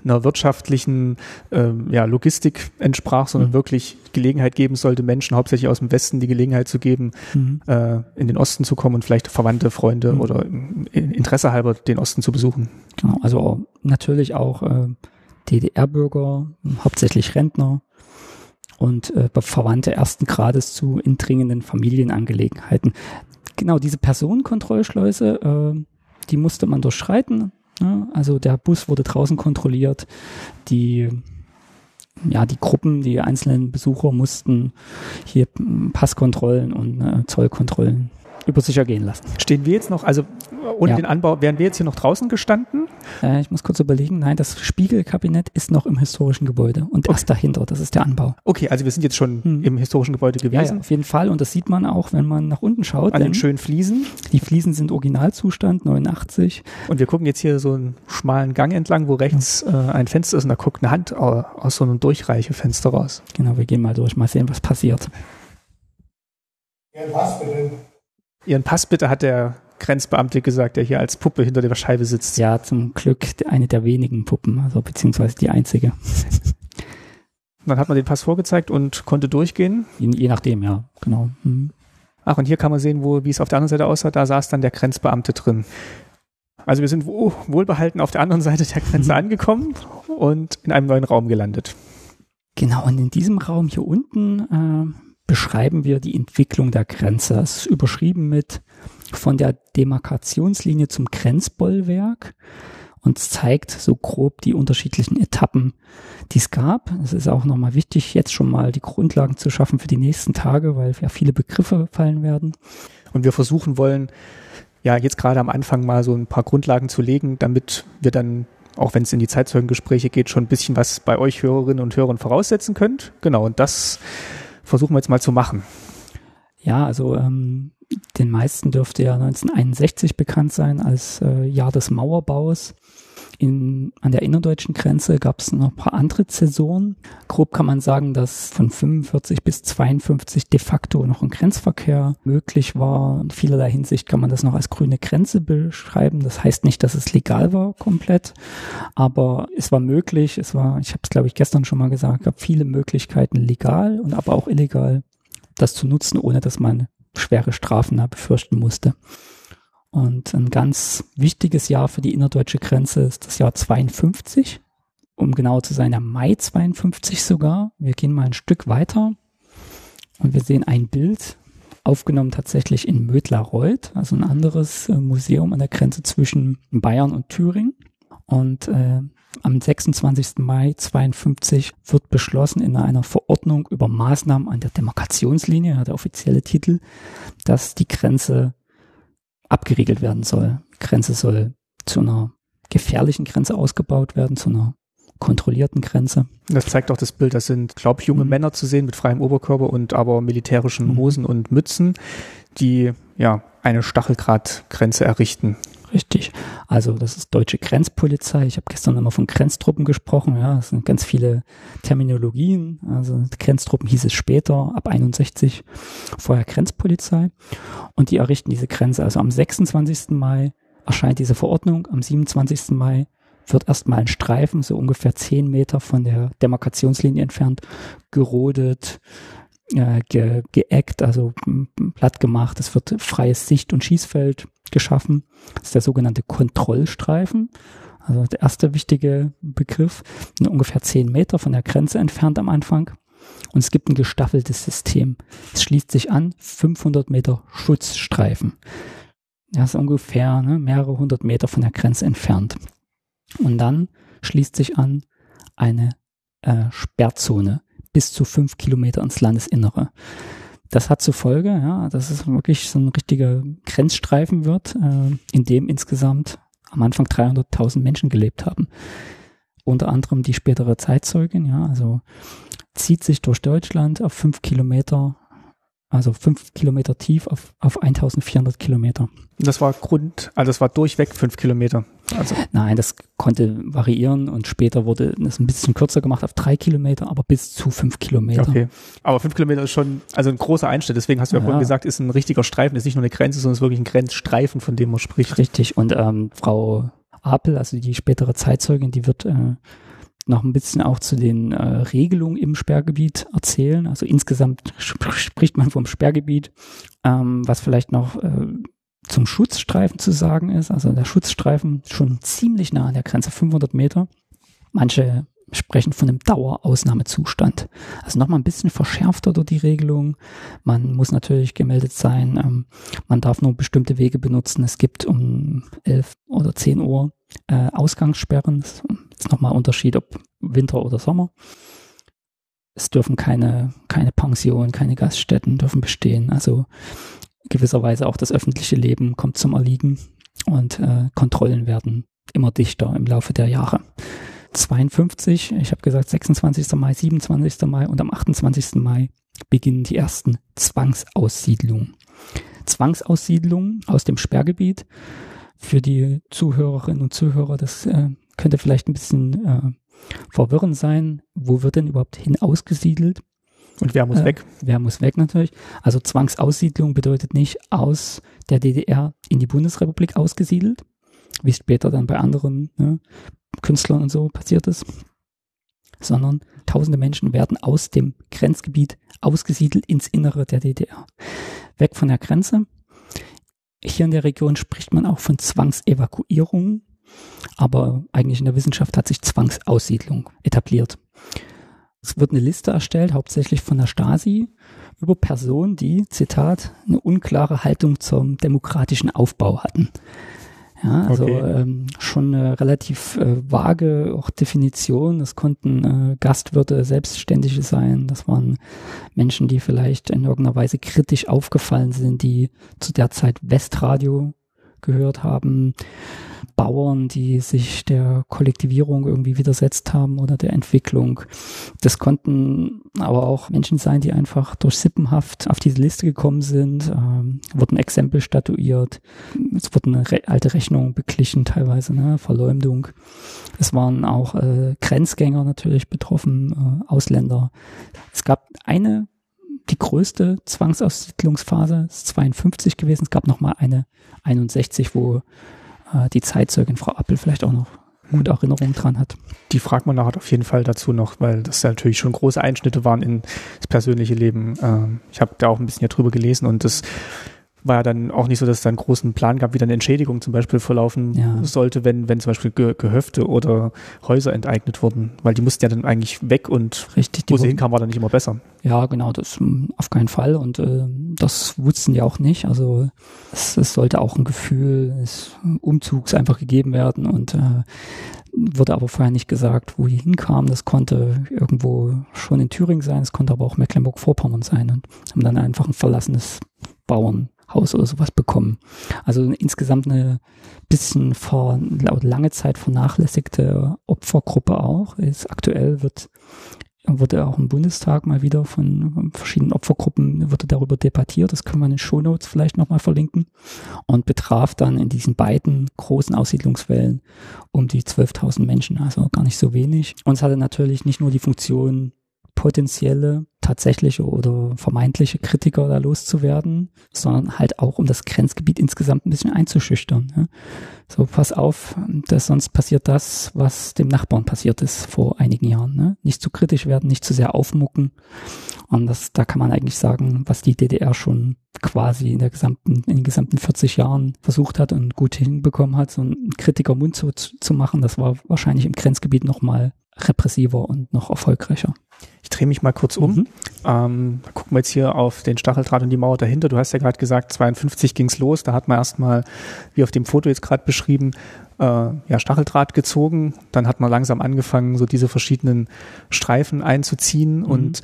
einer wirtschaftlichen äh, ja, Logistik entsprach, sondern mhm. wirklich Gelegenheit geben sollte, Menschen hauptsächlich aus dem Westen die Gelegenheit zu geben, mhm. äh, in den Osten zu kommen und vielleicht Verwandte, Freunde mhm. oder Interesse halber den Osten zu besuchen. Genau, also auch, natürlich auch äh, D D R-Bürger, hauptsächlich Rentner und äh, Verwandte ersten Grades zu indringenden Familienangelegenheiten. Genau, diese Personenkontrollschleuse, äh, die musste man durchschreiten. Ja, also der Bus wurde draußen kontrolliert, die, ja, die Gruppen, die einzelnen Besucher mussten hier Passkontrollen und äh, Zollkontrollen über sich ergehen lassen. Stehen wir jetzt noch, also ohne ja. den Anbau, wären wir jetzt hier noch draußen gestanden? Äh, ich muss kurz überlegen, nein, das Spiegelkabinett ist noch im historischen Gebäude und okay. erst dahinter, das ist der Anbau. Okay, also wir sind jetzt schon hm. im historischen Gebäude gewesen. Ja, ja, auf jeden Fall, und das sieht man auch, wenn man nach unten schaut. An den schönen Fliesen. Die Fliesen sind Originalzustand, neunundachtzig. Und wir gucken jetzt hier so einen schmalen Gang entlang, wo rechts ja. äh, ein Fenster ist und da guckt eine Hand aus so einem Durchreichefenster raus. Genau, wir gehen mal durch, mal sehen, was passiert. Ja, was bitte? Ihren Pass bitte, hat der Grenzbeamte gesagt, der hier als Puppe hinter der Scheibe sitzt. Ja, zum Glück eine der wenigen Puppen, also beziehungsweise die einzige. Dann hat man den Pass vorgezeigt und konnte durchgehen? Je, je nachdem, ja, genau. Mhm. Ach, und hier kann man sehen, wo, wie es auf der anderen Seite aussah, da saß dann der Grenzbeamte drin. Also wir sind wohlbehalten auf der anderen Seite der Grenze mhm. angekommen und in einem neuen Raum gelandet. Genau, und in diesem Raum hier unten äh beschreiben wir die Entwicklung der Grenze. Es ist überschrieben mit von der Demarkationslinie zum Grenzbollwerk und zeigt so grob die unterschiedlichen Etappen, die es gab. Es ist auch nochmal wichtig, jetzt schon mal die Grundlagen zu schaffen für die nächsten Tage, weil ja viele Begriffe fallen werden. Und wir versuchen wollen, ja jetzt gerade am Anfang mal so ein paar Grundlagen zu legen, damit wir dann, auch wenn es in die Zeitzeugengespräche geht, schon ein bisschen was bei euch Hörerinnen und Hörern voraussetzen könnt. Genau, und das versuchen wir jetzt mal zu machen. Ja, also ähm, den meisten dürfte ja neunzehnhunderteinundsechzig bekannt sein als äh, Jahr des Mauerbaus. In, an der innerdeutschen Grenze gab es noch ein paar andere Zäsuren. Grob kann man sagen, dass von fünfundvierzig bis zweiundfünfzig de facto noch ein Grenzverkehr möglich war. In vielerlei Hinsicht kann man das noch als grüne Grenze beschreiben. Das heißt nicht, dass es legal war komplett, aber es war möglich. Es war, ich habe es glaube ich gestern schon mal gesagt, gab viele Möglichkeiten legal und aber auch illegal, das zu nutzen, ohne dass man schwere Strafen da befürchten musste. Und ein ganz wichtiges Jahr für die innerdeutsche Grenze ist das Jahr zweiundfünfzig, um genau zu sein, der Mai zweiundfünfzig sogar. Wir gehen mal ein Stück weiter und wir sehen ein Bild, aufgenommen tatsächlich in Mödlareuth, also ein anderes Museum an der Grenze zwischen Bayern und Thüringen. Und äh, am sechsundzwanzigsten Mai zweiundfünfzig wird beschlossen in einer Verordnung über Maßnahmen an der Demarkationslinie, ja, der offizielle Titel, dass die Grenze abgeriegelt werden soll. Grenze soll zu einer gefährlichen Grenze ausgebaut werden, zu einer kontrollierten Grenze. Das zeigt auch das Bild, das sind, glaube ich, junge mhm. Männer zu sehen mit freiem Oberkörper und aber militärischen Hosen mhm. und Mützen, die ja eine Stacheldrahtgrenze errichten. Richtig. Also das ist deutsche Grenzpolizei. Ich habe gestern immer von Grenztruppen gesprochen. Ja, es sind ganz viele Terminologien. Also Grenztruppen hieß es später, ab einundsechzig, vorher Grenzpolizei. Und die errichten diese Grenze. Also am sechsundzwanzigsten Mai erscheint diese Verordnung. Am siebenundzwanzigsten Mai wird erstmal ein Streifen, so ungefähr zehn Meter von der Demarkationslinie entfernt, gerodet, äh, ge- geeckt, also platt gemacht. Es wird freies Sicht- und Schießfeld geschaffen. Das ist der sogenannte Kontrollstreifen, also der erste wichtige Begriff, ungefähr zehn Meter von der Grenze entfernt am Anfang. Und es gibt ein gestaffeltes System. Es schließt sich an, fünfhundert Meter Schutzstreifen. Das ist ungefähr ne, mehrere hundert Meter von der Grenze entfernt. Und dann schließt sich an eine äh, Sperrzone bis zu fünf Kilometer ins Landesinnere. Das hat zur Folge, ja, dass es wirklich so ein richtiger Grenzstreifen wird, äh, in dem insgesamt am Anfang dreihunderttausend Menschen gelebt haben. Unter anderem die spätere Zeitzeugin, ja, also zieht sich durch Deutschland auf fünf Kilometer, also fünf Kilometer tief auf, auf eintausendvierhundert Kilometer. Das war Grund, also das war durchweg fünf Kilometer. Also. Nein, das konnte variieren und später wurde das ein bisschen kürzer gemacht auf drei Kilometer, aber bis zu fünf Kilometer. Okay, aber fünf Kilometer ist schon also ein großer Einschnitt, deswegen hast du ja, ja. vorhin gesagt, ist ein richtiger Streifen, ist nicht nur eine Grenze, sondern ist wirklich ein Grenzstreifen, von dem man spricht. Richtig, und ähm, Frau Apel, also die spätere Zeitzeugin, die wird äh, noch ein bisschen auch zu den äh, Regelungen im Sperrgebiet erzählen, also insgesamt sp- spricht man vom Sperrgebiet, ähm, was vielleicht noch äh, zum Schutzstreifen zu sagen ist, also der Schutzstreifen schon ziemlich nah an der Grenze, fünfhundert Meter. Manche sprechen von einem Dauerausnahmezustand. Also nochmal ein bisschen verschärfter durch die Regelung. Man muss natürlich gemeldet sein, ähm, man darf nur bestimmte Wege benutzen. Es gibt um elf oder zehn Uhr äh, Ausgangssperren. Das ist nochmal ein Unterschied, ob Winter oder Sommer. Es dürfen keine, keine Pensionen, keine Gaststätten dürfen bestehen. Also gewisserweise auch das öffentliche Leben kommt zum Erliegen und äh, Kontrollen werden immer dichter im Laufe der Jahre. zweiundfünfzig, ich habe gesagt sechsundzwanzigster Mai, siebenundzwanzigster Mai und am achtundzwanzigsten Mai beginnen die ersten Zwangsaussiedlungen. Zwangsaussiedlungen aus dem Sperrgebiet für die Zuhörerinnen und Zuhörer, das äh, könnte vielleicht ein bisschen äh, verwirrend sein. Wo wird denn überhaupt hin ausgesiedelt? Und wer muss äh, weg? Wer muss weg natürlich. Also Zwangsaussiedlung bedeutet nicht aus der D D R in die Bundesrepublik ausgesiedelt, wie später dann bei anderen ne, Künstlern und so passiert ist, sondern tausende Menschen werden aus dem Grenzgebiet ausgesiedelt ins Innere der D D R. Weg von der Grenze. Hier in der Region spricht man auch von Zwangsevakuierung, aber eigentlich in der Wissenschaft hat sich Zwangsaussiedlung etabliert. Es wird eine Liste erstellt, hauptsächlich von der Stasi, über Personen, die, Zitat, eine unklare Haltung zum demokratischen Aufbau hatten. Ja, also okay. ähm, schon eine relativ äh, vage auch Definition. Das konnten äh, Gastwirte, Selbstständige sein. Das waren Menschen, die vielleicht in irgendeiner Weise kritisch aufgefallen sind, die zu der Zeit Westradio gehört haben, Bauern, die sich der Kollektivierung irgendwie widersetzt haben oder der Entwicklung. Das konnten aber auch Menschen sein, die einfach durch Sippenhaft auf diese Liste gekommen sind, ähm, wurden Exempel statuiert, es wurden re- alte Rechnungen beglichen teilweise, ne? Verleumdung. Es waren auch äh, Grenzgänger natürlich betroffen, äh, Ausländer. Es gab eine, die größte Zwangsaussiedlungsphase, ist zweiundfünfzig gewesen. Es gab nochmal eine einundsechzig, wo äh, die Zeitzeugin Frau Appel vielleicht auch noch gute Erinnerungen dran hat. Die fragt man nachher auf jeden Fall dazu noch, weil das ja natürlich schon große Einschnitte waren in das persönliche Leben. Ähm, ich habe da auch ein bisschen ja drüber gelesen und das war ja dann auch nicht so, dass es da einen großen Plan gab, wie dann Entschädigung zum Beispiel verlaufen ja. sollte, wenn, wenn zum Beispiel Ge- Gehöfte oder Häuser enteignet wurden, weil die mussten ja dann eigentlich weg und richtig, wo sie hinkamen, war dann nicht immer besser. Ja, genau, das auf keinen Fall und äh, das wussten die auch nicht, also es, es sollte auch ein Gefühl des Umzugs einfach gegeben werden und äh, wurde aber vorher nicht gesagt, wo die hinkamen. Das konnte irgendwo schon in Thüringen sein, es konnte aber auch Mecklenburg-Vorpommern sein und haben dann einfach ein verlassenes Bauern Haus oder sowas bekommen. Also insgesamt eine bisschen vor, laut lange Zeit vernachlässigte Opfergruppe auch. Ist aktuell wird, wurde auch im Bundestag mal wieder von verschiedenen Opfergruppen wurde darüber debattiert. Das können wir in den Shownotes vielleicht nochmal verlinken. Und betraf dann in diesen beiden großen Aussiedlungswellen um die zwölftausend Menschen, also gar nicht so wenig. Und es hatte natürlich nicht nur die Funktion, potenzielle, tatsächliche oder vermeintliche Kritiker da loszuwerden, sondern halt auch, um das Grenzgebiet insgesamt ein bisschen einzuschüchtern. Ne? So, pass auf, dass sonst passiert das, was dem Nachbarn passiert ist vor einigen Jahren. Ne? Nicht zu kritisch werden, nicht zu sehr aufmucken. Und das, da kann man eigentlich sagen, was die D D R schon quasi in der gesamten, in den gesamten vierzig Jahren versucht hat und gut hinbekommen hat, so einen Kritikermund zu, zu machen, das war wahrscheinlich im Grenzgebiet nochmal repressiver und noch erfolgreicher. Ich drehe mich mal kurz um. Mhm. Ähm, gucken wir jetzt hier auf den Stacheldraht und die Mauer dahinter. Du hast ja gerade gesagt, zweiundfünfzig ging's los. Da hat man erstmal, wie auf dem Foto jetzt gerade beschrieben, äh, ja, Stacheldraht gezogen. Dann hat man langsam angefangen, so diese verschiedenen Streifen einzuziehen. Mhm. Und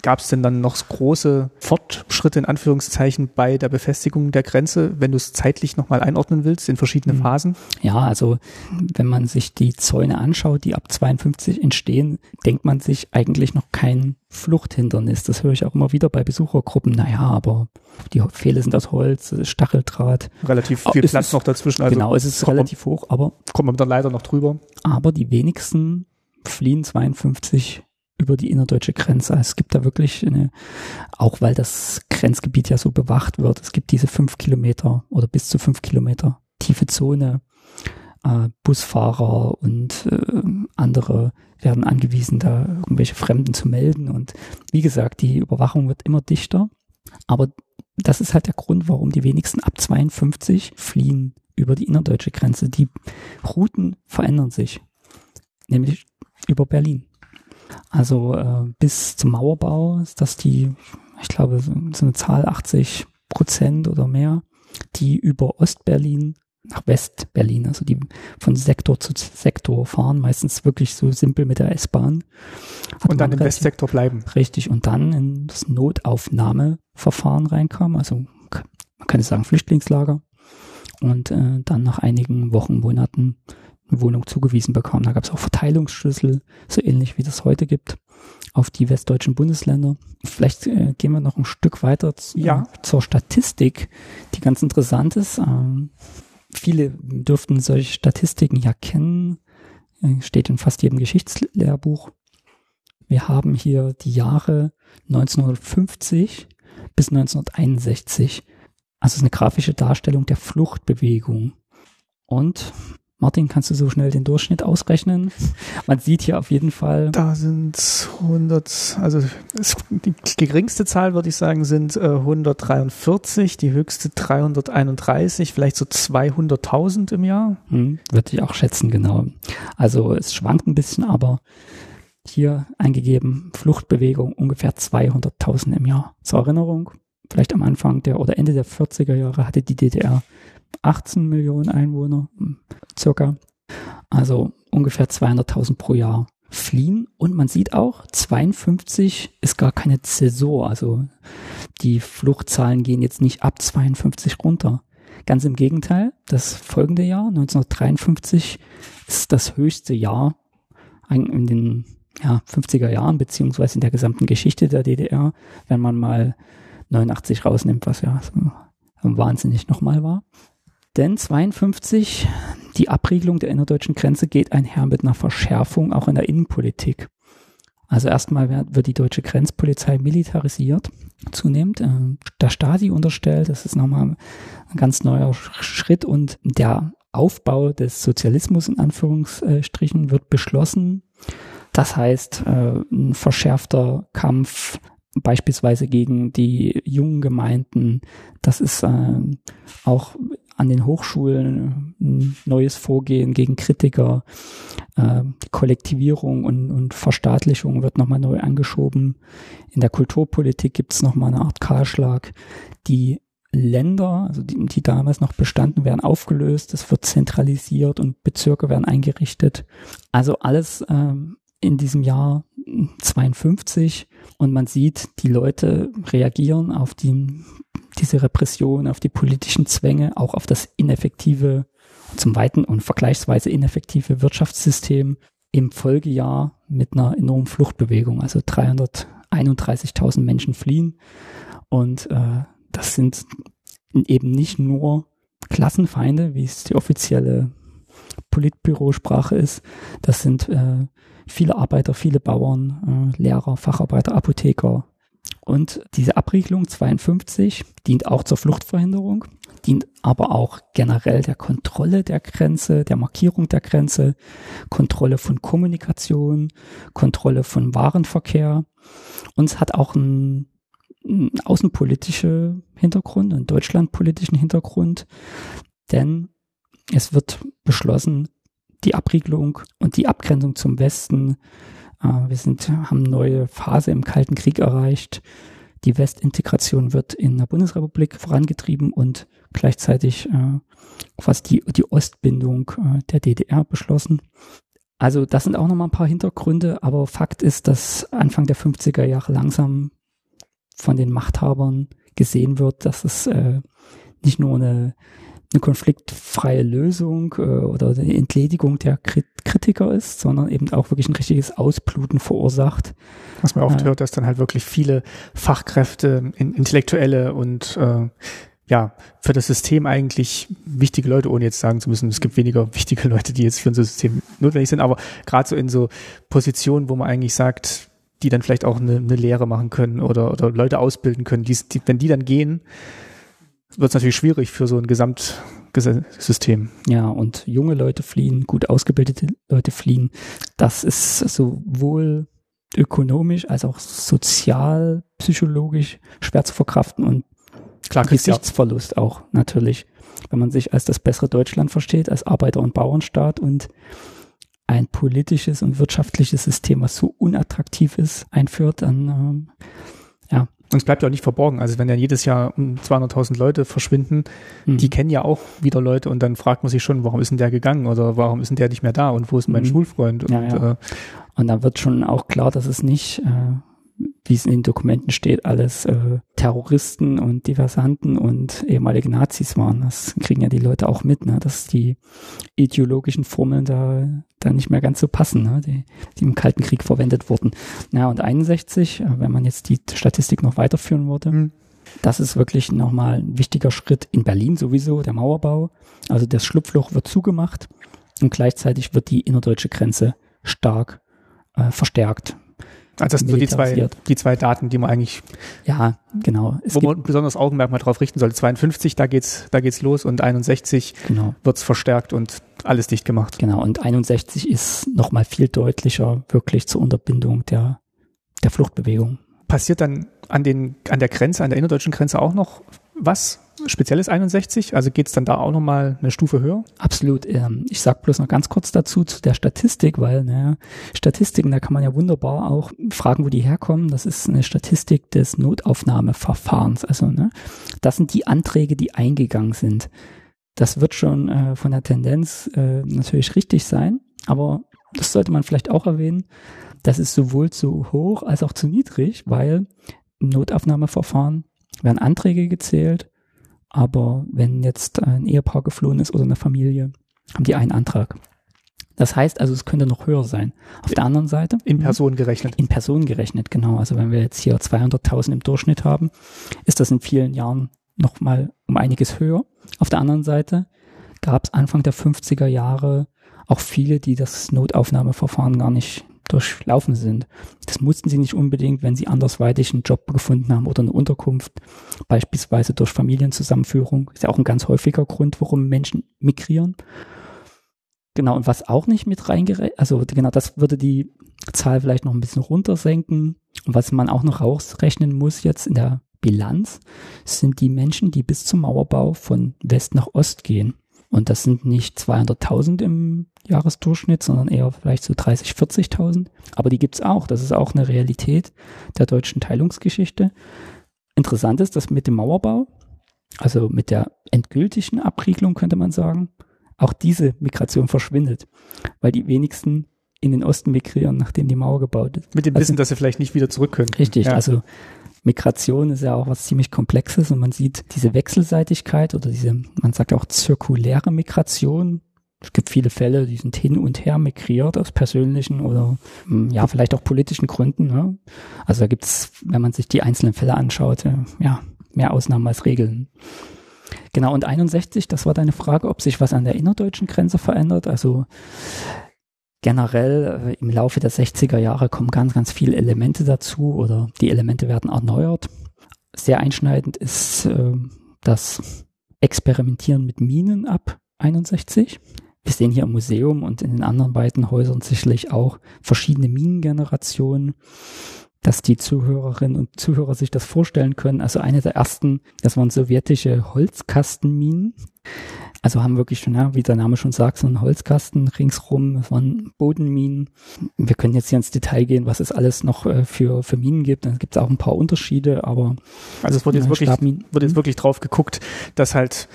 Gab es denn dann noch große Fortschritte in Anführungszeichen bei der Befestigung der Grenze, wenn du es zeitlich nochmal einordnen willst, in verschiedene Phasen? Ja, also wenn man sich die Zäune anschaut, die ab zweiundfünfzig entstehen, denkt man sich eigentlich noch kein Fluchthindernis. Das höre ich auch immer wieder bei Besuchergruppen. Naja, aber die Pfähle sind aus Holz, Stacheldraht. Relativ viel Platz ist noch dazwischen. Also genau, es ist relativ man, hoch, aber kommt man dann leider noch drüber. Aber die wenigsten fliehen zweiundfünfzig über die innerdeutsche Grenze. Es gibt da wirklich eine, auch weil das Grenzgebiet ja so bewacht wird, es gibt diese fünf Kilometer oder bis zu fünf Kilometer tiefe Zone. Äh, Busfahrer und äh, andere werden angewiesen, da irgendwelche Fremden zu melden. Und wie gesagt, die Überwachung wird immer dichter. Aber das ist halt der Grund, warum die wenigsten ab zweiundfünfzig fliehen über die innerdeutsche Grenze. Die Routen verändern sich, nämlich über Berlin. Also äh, bis zum Mauerbau ist das die, ich glaube, so, so eine Zahl achtzig Prozent oder mehr, die über Ostberlin nach Westberlin, also die von Sektor zu Sektor fahren, meistens wirklich so simpel mit der S-Bahn. Und dann im Westsektor bleiben. Richtig, und dann in das Notaufnahmeverfahren reinkam, also man kann es sagen Flüchtlingslager, und äh, dann nach einigen Wochen, Monaten Wohnung zugewiesen bekam. Da gab es auch Verteilungsschlüssel, so ähnlich wie das heute gibt, auf die westdeutschen Bundesländer. Vielleicht äh, gehen wir noch ein Stück weiter zu, ja. äh, zur Statistik, die ganz interessant ist. Ähm, viele dürften solche Statistiken ja kennen, äh, steht in fast jedem Geschichtslehrbuch. Wir haben hier die Jahre neunzehnhundertfünfzig bis neunzehnhunderteinundsechzig. Also eine grafische Darstellung der Fluchtbewegung. Und Martin, kannst du so schnell den Durchschnitt ausrechnen? Man sieht hier auf jeden Fall. Da sind hundert, also die geringste Zahl, würde ich sagen, sind hundertdreiundvierzig, die höchste dreihunderteinunddreißig, vielleicht so zweihunderttausend im Jahr. Hm, würde ich auch schätzen, genau. Also es schwankt ein bisschen, aber hier eingegeben, Fluchtbewegung ungefähr zweihunderttausend im Jahr. Zur Erinnerung, vielleicht am Anfang der oder Ende der vierziger Jahre hatte die D D R achtzehn Millionen Einwohner, circa. Also ungefähr zweihunderttausend pro Jahr fliehen. Und man sieht auch, zweiundfünfzig ist gar keine Zäsur. Also die Fluchtzahlen gehen jetzt nicht ab zweiundfünfzig runter. Ganz im Gegenteil, das folgende Jahr, neunzehnhundertdreiundfünfzig, ist das höchste Jahr in den ja, fünfziger Jahren, beziehungsweise in der gesamten Geschichte der D D R, wenn man mal neunundachtzig rausnimmt, was ja so wahnsinnig nochmal war. Denn zweiundfünfzig, die Abriegelung der innerdeutschen Grenze geht einher mit einer Verschärfung auch in der Innenpolitik. Also erstmal wird die deutsche Grenzpolizei militarisiert, zunehmend, äh, der Stasi unterstellt. Das ist nochmal ein ganz neuer Schritt und der Aufbau des Sozialismus in Anführungsstrichen wird beschlossen. Das heißt, äh, ein verschärfter Kampf beispielsweise gegen die jungen Gemeinden. Das ist äh, auch an den Hochschulen ein neues Vorgehen gegen Kritiker, äh, Kollektivierung und, und Verstaatlichung wird nochmal neu angeschoben. In der Kulturpolitik gibt es nochmal eine Art Kahlschlag. Die Länder, also die, die damals noch bestanden, werden aufgelöst, es wird zentralisiert und Bezirke werden eingerichtet. Also alles äh, in diesem Jahr zweiundfünfzig, und man sieht, die Leute reagieren auf die diese Repression, auf die politischen Zwänge, auch auf das ineffektive, zum weiten und vergleichsweise ineffektive Wirtschaftssystem im Folgejahr mit einer enormen Fluchtbewegung. Also dreihunderteinunddreißigtausend Menschen fliehen, und äh, das sind eben nicht nur Klassenfeinde, wie es die offizielle Politbürosprache ist. Das sind äh, viele Arbeiter, viele Bauern, äh, Lehrer, Facharbeiter, Apotheker. Und diese Abriegelung zweiundfünfzig dient auch zur Fluchtverhinderung, dient aber auch generell der Kontrolle der Grenze, der Markierung der Grenze, Kontrolle von Kommunikation, Kontrolle von Warenverkehr. Und es hat auch einen, einen außenpolitischen Hintergrund, einen deutschlandpolitischen Hintergrund, denn es wird beschlossen, die Abriegelung und die Abgrenzung zum Westen. Wir sind, haben eine neue Phase im Kalten Krieg erreicht. Die Westintegration wird in der Bundesrepublik vorangetrieben und gleichzeitig äh, fast die, die Ostbindung äh, der D D R beschlossen. Also das sind auch nochmal ein paar Hintergründe, aber Fakt ist, dass Anfang der fünfziger Jahre langsam von den Machthabern gesehen wird, dass es äh, nicht nur eine, eine konfliktfreie Lösung äh, oder eine Entledigung der Kritiker ist, sondern eben auch wirklich ein richtiges Ausbluten verursacht. Was man oft äh, hört, dass dann halt wirklich viele Fachkräfte, in, Intellektuelle und äh, ja, für das System eigentlich wichtige Leute, ohne jetzt sagen zu müssen, es gibt weniger wichtige Leute, die jetzt für unser System notwendig sind, aber gerade so in so Positionen, wo man eigentlich sagt, die dann vielleicht auch eine, eine Lehre machen können oder, oder Leute ausbilden können, die, die, wenn die dann gehen, wird es natürlich schwierig für so ein Gesamtsystem. Ja, und junge Leute fliehen, gut ausgebildete Leute fliehen. Das ist sowohl ökonomisch als auch sozial, psychologisch schwer zu verkraften und klar, Gesichtsverlust ja. Auch natürlich. Wenn man sich als das bessere Deutschland versteht, als Arbeiter- und Bauernstaat und ein politisches und wirtschaftliches System, was so unattraktiv ist, einführt, dann ähm, ja. Und es bleibt ja auch nicht verborgen. Also wenn ja jedes Jahr um zweihunderttausend Leute verschwinden, mhm. die kennen ja auch wieder Leute und dann fragt man sich schon, warum ist denn der gegangen oder warum ist denn der nicht mehr da und wo ist mein mhm. Schulfreund? Und, ja, ja. Äh, und dann wird schon auch klar, dass es nicht äh, wie es in den Dokumenten steht, alles äh, Terroristen und Diversanten und ehemalige Nazis waren. Das kriegen ja die Leute auch mit, ne? Dass die ideologischen Formeln da, da nicht mehr ganz so passen, ne? die, die im Kalten Krieg verwendet wurden. Na, und einundsechzig, wenn man jetzt die Statistik noch weiterführen würde, mhm. das ist wirklich nochmal ein wichtiger Schritt in Berlin sowieso, der Mauerbau. Also das Schlupfloch wird zugemacht und gleichzeitig wird die innerdeutsche Grenze stark äh, verstärkt. Also das sind so die zwei, die zwei Daten, die man eigentlich, ja, genau. Es wo man besonders Augenmerk mal drauf richten sollte. zweiundfünfzig, da geht's, da geht's los und einundsechzig genau. wird's verstärkt und alles dicht gemacht. Genau, und einundsechzig ist nochmal viel deutlicher wirklich zur Unterbindung der, der Fluchtbewegung. Passiert dann an den, an der Grenze, an der innerdeutschen Grenze auch noch was Spezielles einundsechzig? Also geht's dann da auch nochmal eine Stufe höher? Absolut. Ähm, ich sag bloß noch ganz kurz dazu zu der Statistik, weil naja, Statistiken, da kann man ja wunderbar auch fragen, wo die herkommen. Das ist eine Statistik des Notaufnahmeverfahrens. Also ne, das sind die Anträge, die eingegangen sind. Das wird schon äh, von der Tendenz äh, natürlich richtig sein, aber das sollte man vielleicht auch erwähnen. Das ist sowohl zu hoch als auch zu niedrig, weil im Notaufnahmeverfahren werden Anträge gezählt, aber wenn jetzt ein Ehepaar geflohen ist oder eine Familie, haben die einen Antrag. Das heißt also, es könnte noch höher sein. Auf der anderen Seite. In Personen gerechnet. In Personen gerechnet, genau. Also wenn wir jetzt hier zweihunderttausend im Durchschnitt haben, ist das in vielen Jahren nochmal um einiges höher. Auf der anderen Seite gab es Anfang der fünfziger Jahre auch viele, die das Notaufnahmeverfahren gar nicht durchlaufen sind. Das mussten sie nicht unbedingt, wenn sie andersweitig einen Job gefunden haben oder eine Unterkunft, beispielsweise durch Familienzusammenführung. Ist ja auch ein ganz häufiger Grund, warum Menschen migrieren. Genau, und was auch nicht mit reingerechnet, also genau, das würde die Zahl vielleicht noch ein bisschen runtersenken. Und was man auch noch rausrechnen muss jetzt in der Bilanz, sind die Menschen, die bis zum Mauerbau von West nach Ost gehen. Und das sind nicht zweihunderttausend im Jahresdurchschnitt, sondern eher vielleicht so dreißigtausend, vierzigtausend. Aber die gibt's auch. Das ist auch eine Realität der deutschen Teilungsgeschichte. Interessant ist, dass mit dem Mauerbau, also mit der endgültigen Abriegelung könnte man sagen, auch diese Migration verschwindet, weil die wenigsten in den Osten migrieren, nachdem die Mauer gebaut ist. Mit dem Wissen, also, dass sie vielleicht nicht wieder zurück können. Richtig, ja. Also Migration ist ja auch was ziemlich Komplexes und man sieht diese Wechselseitigkeit oder diese, man sagt auch zirkuläre Migration. Es gibt viele Fälle, die sind hin und her migriert aus persönlichen oder ja vielleicht auch politischen Gründen. Ne? Also da gibt es, wenn man sich die einzelnen Fälle anschaut, ja mehr Ausnahmen als Regeln. Genau, und einundsechzig, das war deine Frage, ob sich was an der innerdeutschen Grenze verändert. Also generell im Laufe der sechziger Jahre kommen ganz, ganz viele Elemente dazu oder die Elemente werden erneuert. Sehr einschneidend ist äh, das Experimentieren mit Minen ab einundsechzig. Wir sehen hier im Museum und in den anderen beiden Häusern sicherlich auch verschiedene Minengenerationen, dass die Zuhörerinnen und Zuhörer sich das vorstellen können. Also eine der ersten, das waren sowjetische Holzkastenminen. Also haben wirklich schon, ja, wie der Name schon sagt, so einen Holzkasten ringsrum, das waren Bodenminen. Wir können jetzt hier ins Detail gehen, was es alles noch äh, für, für Minen gibt. Dann gibt es auch ein paar Unterschiede, aber... Also es wird jetzt, wirklich, wird jetzt wirklich drauf geguckt, dass halt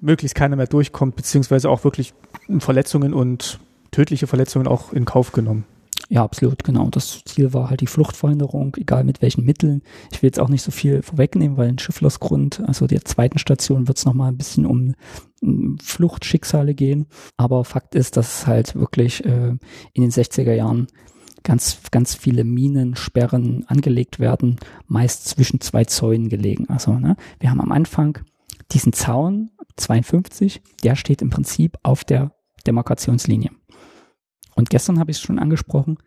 möglichst keiner mehr durchkommt, beziehungsweise auch wirklich Verletzungen und tödliche Verletzungen auch in Kauf genommen. Ja, absolut, genau. Das Ziel war halt die Fluchtverhinderung, egal mit welchen Mitteln. Ich will jetzt auch nicht so viel vorwegnehmen, weil in Schifflersgrund, also der zweiten Station, wird es nochmal ein bisschen um Fluchtschicksale gehen. Aber Fakt ist, dass es halt wirklich äh, in den sechziger Jahren ganz, ganz viele Minen, Sperren angelegt werden, meist zwischen zwei Zäunen gelegen. Also ne, wir haben am Anfang diesen Zaun, zweiundfünfzig, der steht im Prinzip auf der Demarkationslinie. Und gestern habe ich es schon angesprochen,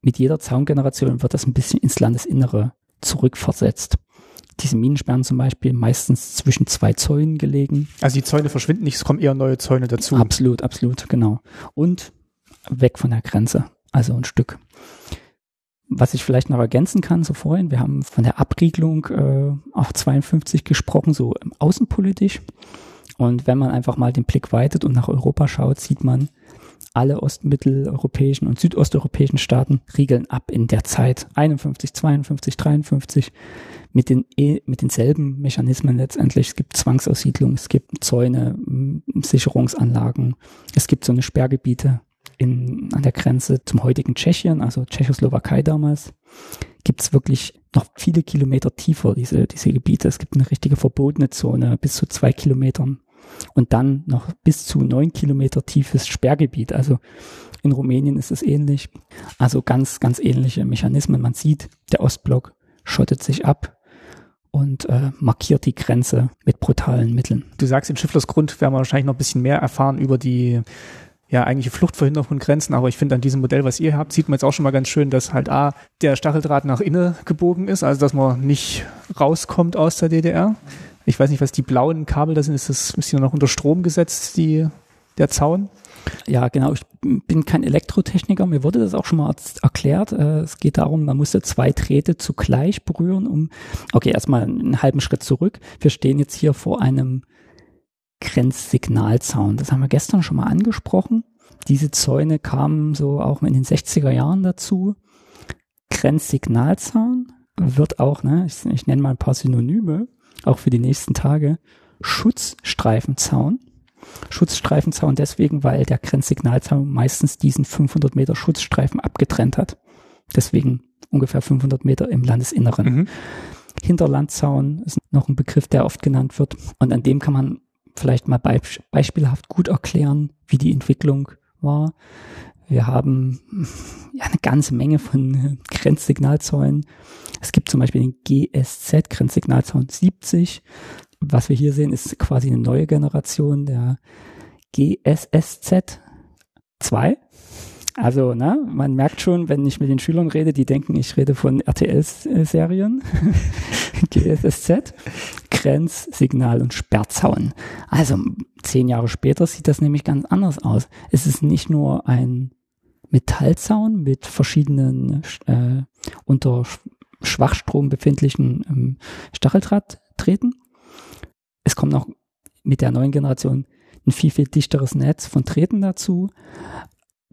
mit jeder Zaungeneration wird das ein bisschen ins Landesinnere zurückversetzt. Diese Minensperren zum Beispiel meistens zwischen zwei Zäunen gelegen. Also die Zäune verschwinden nicht, es kommen eher neue Zäune dazu. Absolut, absolut, genau. Und weg von der Grenze, also ein Stück. Was ich vielleicht noch ergänzen kann, so vorhin, wir haben von der Abriegelung äh, auf zweiundfünfzig gesprochen, so außenpolitisch. Und wenn man einfach mal den Blick weitet und nach Europa schaut, sieht man, alle ostmitteleuropäischen und südosteuropäischen Staaten riegeln ab in der Zeit einundfünfzig, zweiundfünfzig, dreiundfünfzig mit, den, mit denselben Mechanismen letztendlich. Es gibt Zwangsaussiedlung, es gibt Zäune, Sicherungsanlagen, es gibt so eine Sperrgebiete in, an der Grenze zum heutigen Tschechien, also Tschechoslowakei damals, gibt es wirklich noch viele Kilometer tiefer diese, diese Gebiete. Es gibt eine richtige verbotene Zone bis zu zwei Kilometern. Und dann noch bis zu neun Kilometer tiefes Sperrgebiet. Also in Rumänien ist es ähnlich. Also ganz, ganz ähnliche Mechanismen. Man sieht, der Ostblock schottet sich ab und äh, markiert die Grenze mit brutalen Mitteln. Du sagst, in Schifflersgrund werden wir wahrscheinlich noch ein bisschen mehr erfahren über die ja eigentliche Fluchtverhinderung von Grenzen. Aber ich finde, an diesem Modell, was ihr habt, sieht man jetzt auch schon mal ganz schön, dass halt A, der Stacheldraht nach innen gebogen ist, also dass man nicht rauskommt aus der D D R. Ich weiß nicht, was die blauen Kabel da sind. Ist das, ist die noch unter Strom gesetzt, die, der Zaun? Ja, genau. Ich bin kein Elektrotechniker. Mir wurde das auch schon mal erklärt. Es geht darum, man musste zwei Drähte zugleich berühren, um, okay, erstmal einen halben Schritt zurück. Wir stehen jetzt hier vor einem Grenzsignalzaun. Das haben wir gestern schon mal angesprochen. Diese Zäune kamen so auch in den sechziger Jahren dazu. Grenzsignalzaun wird auch, ne, ich, ich nenne mal ein paar Synonyme, auch für die nächsten Tage, Schutzstreifenzaun. Schutzstreifenzaun deswegen, weil der Grenzsignalzaun meistens diesen fünfhundert Meter Schutzstreifen abgetrennt hat. Deswegen ungefähr fünfhundert Meter im Landesinneren. Mhm. Hinterlandzaun ist noch ein Begriff, der oft genannt wird. Und an dem kann man vielleicht mal beisp- beispielhaft gut erklären, wie die Entwicklung war. Wir haben ja eine ganze Menge von Grenzsignalzäunen. Es gibt zum Beispiel den G S Z, Grenzsignalzaun siebzig. Was wir hier sehen, ist quasi eine neue Generation, der G S S Z zwei. Also, ne, man merkt schon, wenn ich mit den Schülern rede, die denken, ich rede von R T L-Serien. G S S Z, Grenzsignal- und Sperrzaun. Also zehn Jahre später sieht das nämlich ganz anders aus. Es ist nicht nur ein Metallzaun mit verschiedenen äh, unter Schwachstrom befindlichen ähm, Stacheldrahtdrähten. Es kommt noch mit der neuen Generation ein viel, viel dichteres Netz von Drähten dazu.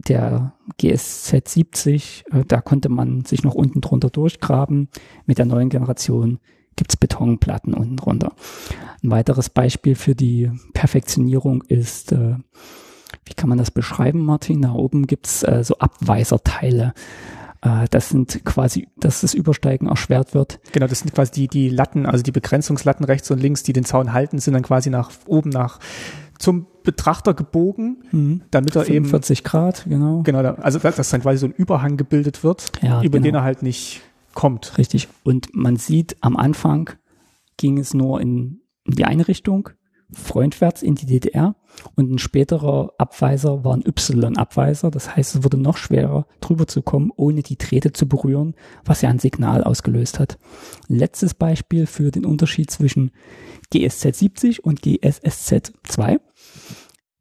Der G S Z siebzig, da konnte man sich noch unten drunter durchgraben. Mit der neuen Generation gibt es Betonplatten unten drunter. Ein weiteres Beispiel für die Perfektionierung ist, äh, wie kann man das beschreiben, Martin? Da oben gibt es äh, so Abweiserteile. Äh, das sind quasi, dass das Übersteigen erschwert wird. Genau, das sind quasi die, die Latten, also die Begrenzungslatten rechts und links, die den Zaun halten, sind dann quasi nach oben nach zum Betrachter gebogen, mhm. damit er eben vierzig Grad, genau. Genau, also dass dann quasi so ein Überhang gebildet wird, ja, über genau. den er halt nicht kommt. Richtig. Und man sieht, am Anfang ging es nur in die eine Richtung, freundwärts in die D D R, und ein späterer Abweiser war ein Y-Abweiser. Das heißt, es wurde noch schwerer, drüber zu kommen, ohne die Drähte zu berühren, was ja ein Signal ausgelöst hat. Letztes Beispiel für den Unterschied zwischen G S Z siebzig und G S S Z zwei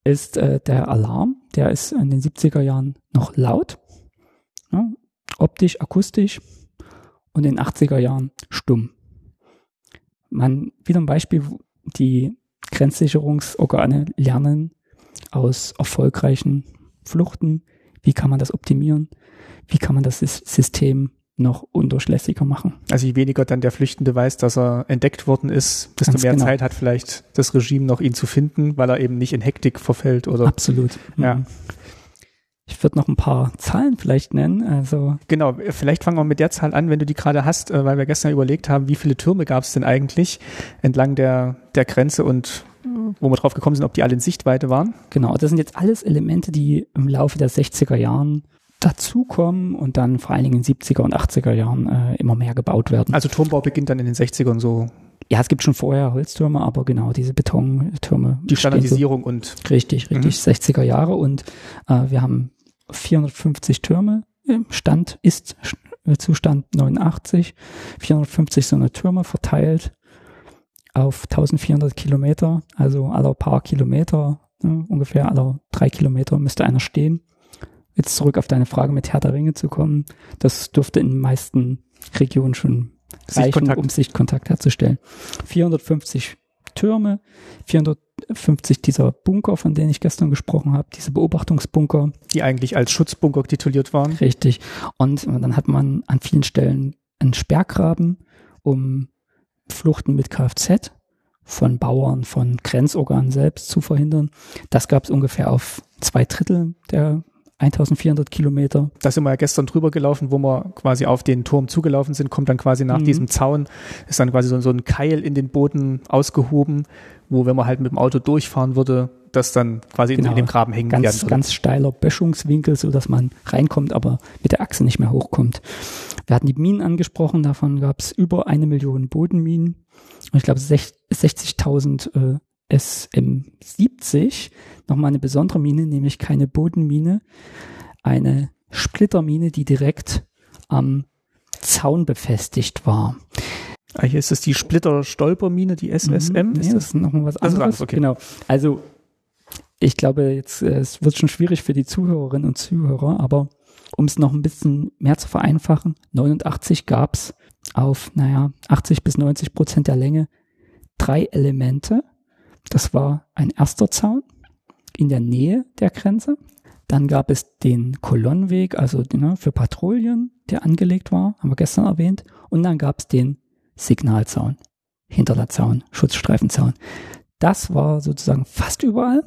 ist äh, der Alarm. Der ist in den siebziger Jahren noch laut, ne? Optisch, akustisch, und in den achtziger Jahren stumm. Man, wieder ein Beispiel, die Grenzsicherungsorgane lernen aus erfolgreichen Fluchten. Wie kann man das optimieren? Wie kann man das System noch undurchlässiger machen? Also je weniger dann der Flüchtende weiß, dass er entdeckt worden ist, desto Ganz mehr genau. Zeit hat vielleicht das Regime noch, ihn zu finden, weil er eben nicht in Hektik verfällt. Oder Absolut. Ja. Ich würde noch ein paar Zahlen vielleicht nennen. Also genau, vielleicht fangen wir mit der Zahl an, wenn du die gerade hast, weil wir gestern überlegt haben, wie viele Türme gab es denn eigentlich entlang der, der Grenze und wo wir drauf gekommen sind, ob die alle in Sichtweite waren. Genau, das sind jetzt alles Elemente, die im Laufe der sechziger Jahren dazukommen und dann vor allen Dingen in den siebziger und achtziger Jahren äh, immer mehr gebaut werden. Also Turmbau beginnt dann in den sechzigern so? Ja, es gibt schon vorher Holztürme, aber genau diese Betontürme. Die Standardisierung so, und? Richtig, richtig, mhm. sechziger Jahre und äh, wir haben vierhundertfünfzig Türme im Stand, ist Zustand neunundachtzig, vierhundertfünfzig so eine Türme verteilt auf eintausendvierhundert Kilometer, also alle paar Kilometer, ne, ungefähr alle drei Kilometer müsste einer stehen. Jetzt zurück auf deine Frage mit Herr der Ringe zu kommen, das dürfte in den meisten Regionen schon reichen, um Sichtkontakt herzustellen. vierhundertfünfzig Türme, vierhundertfünfzig dieser Bunker, von denen ich gestern gesprochen habe, diese Beobachtungsbunker. Die eigentlich als Schutzbunker tituliert waren. Richtig. Und dann hat man an vielen Stellen einen Sperrgraben, um Fluchten mit Kfz von Bauern, von Grenzorganen selbst zu verhindern. Das gab es ungefähr auf zwei Drittel der eintausendvierhundert Kilometer. Da sind wir ja gestern drüber gelaufen, wo wir quasi auf den Turm zugelaufen sind, kommt dann quasi nach mhm. diesem Zaun, ist dann quasi so, so ein Keil in den Boden ausgehoben, wo, wenn man halt mit dem Auto durchfahren würde, das dann quasi genau. in, in dem Graben hängen ganz, werden würde. Ganz steiler Böschungswinkel, sodass man reinkommt, aber mit der Achse nicht mehr hochkommt. Wir hatten die Minen angesprochen, davon gab es über eine Million Bodenminen und ich glaube sechzigtausend äh, S M siebzig, nochmal eine besondere Mine, nämlich keine Bodenmine, eine Splittermine, die direkt am Zaun befestigt war. Ah, hier ist es die Splitter-Stolpermine, die S S M. Mhm, ist nee, das nochmal was anderes? Das ist okay. Genau. Also ich glaube, jetzt es wird schon schwierig für die Zuhörerinnen und Zuhörer, aber um es noch ein bisschen mehr zu vereinfachen, neunundachtzig gab es auf, naja, achtzig bis neunzig Prozent der Länge drei Elemente. Das war ein erster Zaun in der Nähe der Grenze. Dann gab es den Kolonnenweg, also ne, für Patrouillen, der angelegt war, haben wir gestern erwähnt. Und dann gab es den Signalzaun, Hinterlazaun, Schutzstreifenzaun. Das war sozusagen fast überall.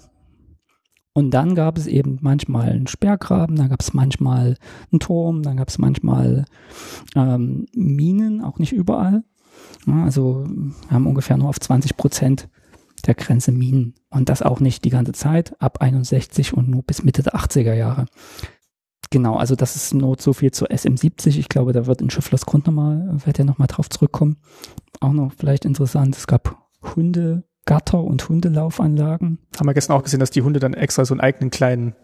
Und dann gab es eben manchmal einen Sperrgraben, dann gab es manchmal einen Turm, dann gab es manchmal ähm, Minen, auch nicht überall. Ja, also wir haben ungefähr nur auf zwanzig Prozent der Grenze Minen. Und das auch nicht die ganze Zeit, ab einundsechzig und nur bis Mitte der achtziger Jahre. Genau, also das ist nur so viel zur S M siebzig. Ich glaube, da wird in Schifflers Grund nochmal, wird ja nochmal drauf zurückkommen. Auch noch vielleicht interessant, es gab Hundegatter und Hundelaufanlagen. Haben wir gestern auch gesehen, dass die Hunde dann extra so einen eigenen kleinen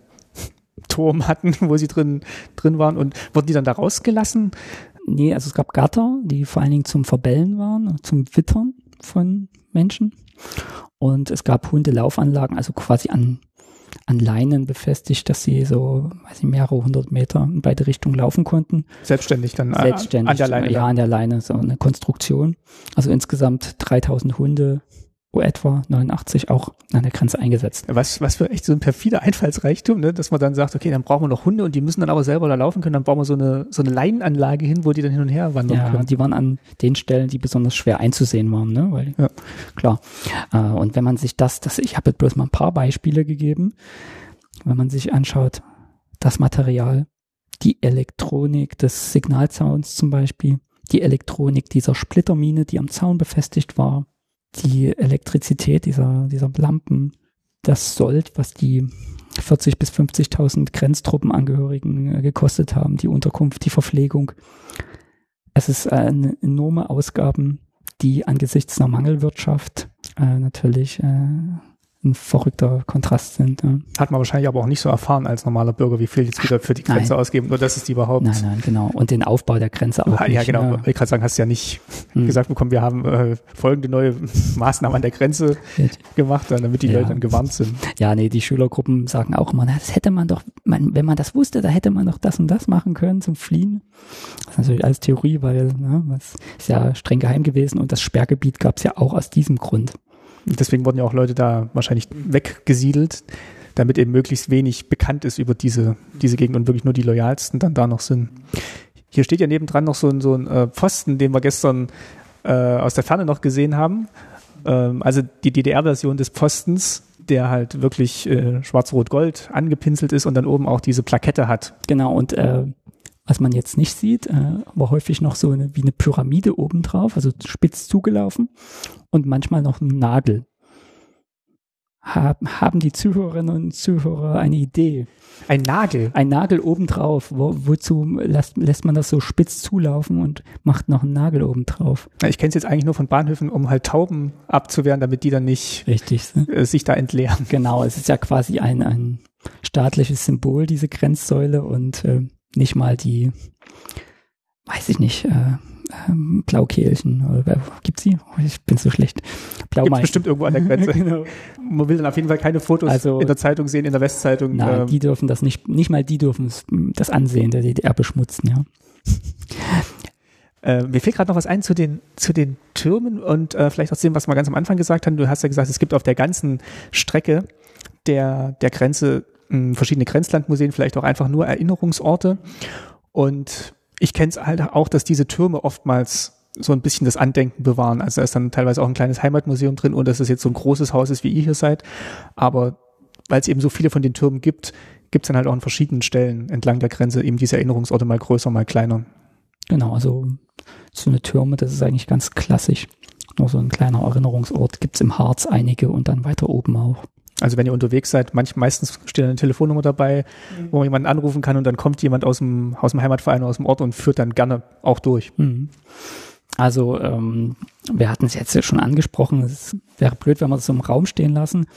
Turm hatten, wo sie drin, drin waren. Und wurden die dann da rausgelassen? Nee, also es gab Gatter, die vor allen Dingen zum Verbellen waren, zum Wittern von Menschen. Und es gab Hundelaufanlagen, also quasi an, an Leinen befestigt, dass sie so, weiß ich, mehrere hundert Meter in beide Richtungen laufen konnten. Selbstständig dann Selbstständig, an der Leine? Ja, an der Leine, so eine Konstruktion. Also insgesamt dreitausend Hunde, etwa neunundachtzig, auch an der Grenze eingesetzt. Was, was für echt so ein perfider Einfallsreichtum, ne? Dass man dann sagt, okay, dann brauchen wir noch Hunde und die müssen dann aber selber da laufen können, dann brauchen wir so eine, so eine Leinenanlage hin, wo die dann hin und her wandern ja, können. Die waren an den Stellen, die besonders schwer einzusehen waren, ne? Weil, ja. Klar. Äh, und wenn man sich das, das, ich habe jetzt bloß mal ein paar Beispiele gegeben, wenn man sich anschaut, das Material, die Elektronik des Signalzauns zum Beispiel, die Elektronik dieser Splittermine, die am Zaun befestigt war, die Elektrizität dieser, dieser Lampen, das Sold, was die vierzigtausend bis fünfzigtausend Grenztruppenangehörigen gekostet haben, die Unterkunft, die Verpflegung. Es ist eine enorme Ausgaben, die angesichts einer Mangelwirtschaft äh, natürlich äh, ein verrückter Kontrast sind. Ja. Hat man wahrscheinlich aber auch nicht so erfahren als normaler Bürger, wie viel jetzt wieder für die Grenze nein. ausgeben, nur das ist die überhaupt. Nein, nein, genau. Und den Aufbau der Grenze auch. Ja, nicht, ja genau. Ja. Ich wollte gerade sagen, hast du ja nicht hm. gesagt bekommen, wir haben äh, folgende neue Maßnahmen an der Grenze gemacht, damit die ja. Leute dann gewarnt sind. Ja, nee, die Schülergruppen sagen auch immer, na, das hätte man doch, man, wenn man das wusste, da hätte man doch das und das machen können zum Fliehen. Das ist natürlich alles Theorie, weil ne, das ist ja streng geheim gewesen und das Sperrgebiet gab es ja auch aus diesem Grund. Deswegen wurden ja auch Leute da wahrscheinlich weggesiedelt, damit eben möglichst wenig bekannt ist über diese, diese Gegend und wirklich nur die Loyalsten dann da noch sind. Hier steht ja nebendran noch so ein, so ein Pfosten, den wir gestern äh, aus der Ferne noch gesehen haben. Ähm, also die D D R-Version des Pfostens, der halt wirklich äh, schwarz-rot-gold angepinselt ist und dann oben auch diese Plakette hat. Genau, und äh, was man jetzt nicht sieht, äh, war häufig noch so eine, wie eine Pyramide obendrauf, also spitz zugelaufen und manchmal noch eine Nadel. Haben, haben die Zuhörerinnen und Zuhörer eine Idee? Ein Nagel? Ein Nagel obendrauf. Wo, wozu lässt, lässt man das so spitz zulaufen und macht noch einen Nagel obendrauf? Ich kenne es jetzt eigentlich nur von Bahnhöfen, um halt Tauben abzuwehren, damit die dann nicht Richtig, ne? sich da entleeren. Genau, es ist ja quasi ein, ein staatliches Symbol, diese Grenzsäule, und äh, nicht mal die, weiß ich nicht, äh, Ähm, Blaukehlchen, oder gibt's die? Oh, ich bin so schlecht. Blaumeichen. Gibt's bestimmt irgendwo an der Grenze. Genau. Man will dann auf jeden Fall keine Fotos also, in der Zeitung sehen, in der Westzeitung. Nein, ähm. die dürfen das nicht, nicht mal die dürfen das Ansehen der D D R beschmutzen, ja. Äh, mir fehlt gerade noch was ein zu den, zu den Türmen und äh, vielleicht auch zu dem, was wir ganz am Anfang gesagt haben. Du hast ja gesagt, es gibt auf der ganzen Strecke der, der Grenze mh, verschiedene Grenzlandmuseen, vielleicht auch einfach nur Erinnerungsorte, und ich kenne es halt auch, dass diese Türme oftmals so ein bisschen das Andenken bewahren. Also da ist dann teilweise auch ein kleines Heimatmuseum drin, und dass es jetzt so ein großes Haus ist, wie ihr hier seid. Aber weil es eben so viele von den Türmen gibt, gibt es dann halt auch an verschiedenen Stellen entlang der Grenze eben diese Erinnerungsorte, mal größer, mal kleiner. Genau, also so eine Türme, das ist eigentlich ganz klassisch. Nur so ein kleiner Erinnerungsort gibt es im Harz einige und dann weiter oben auch. Also wenn ihr unterwegs seid, manch, meistens steht eine Telefonnummer dabei, mhm. wo man jemanden anrufen kann, und dann kommt jemand aus dem, aus dem Heimatverein oder aus dem Ort und führt dann gerne auch durch. Mhm. Also ähm, wir hatten es jetzt schon angesprochen, es wäre blöd, wenn wir das so im Raum stehen lassen.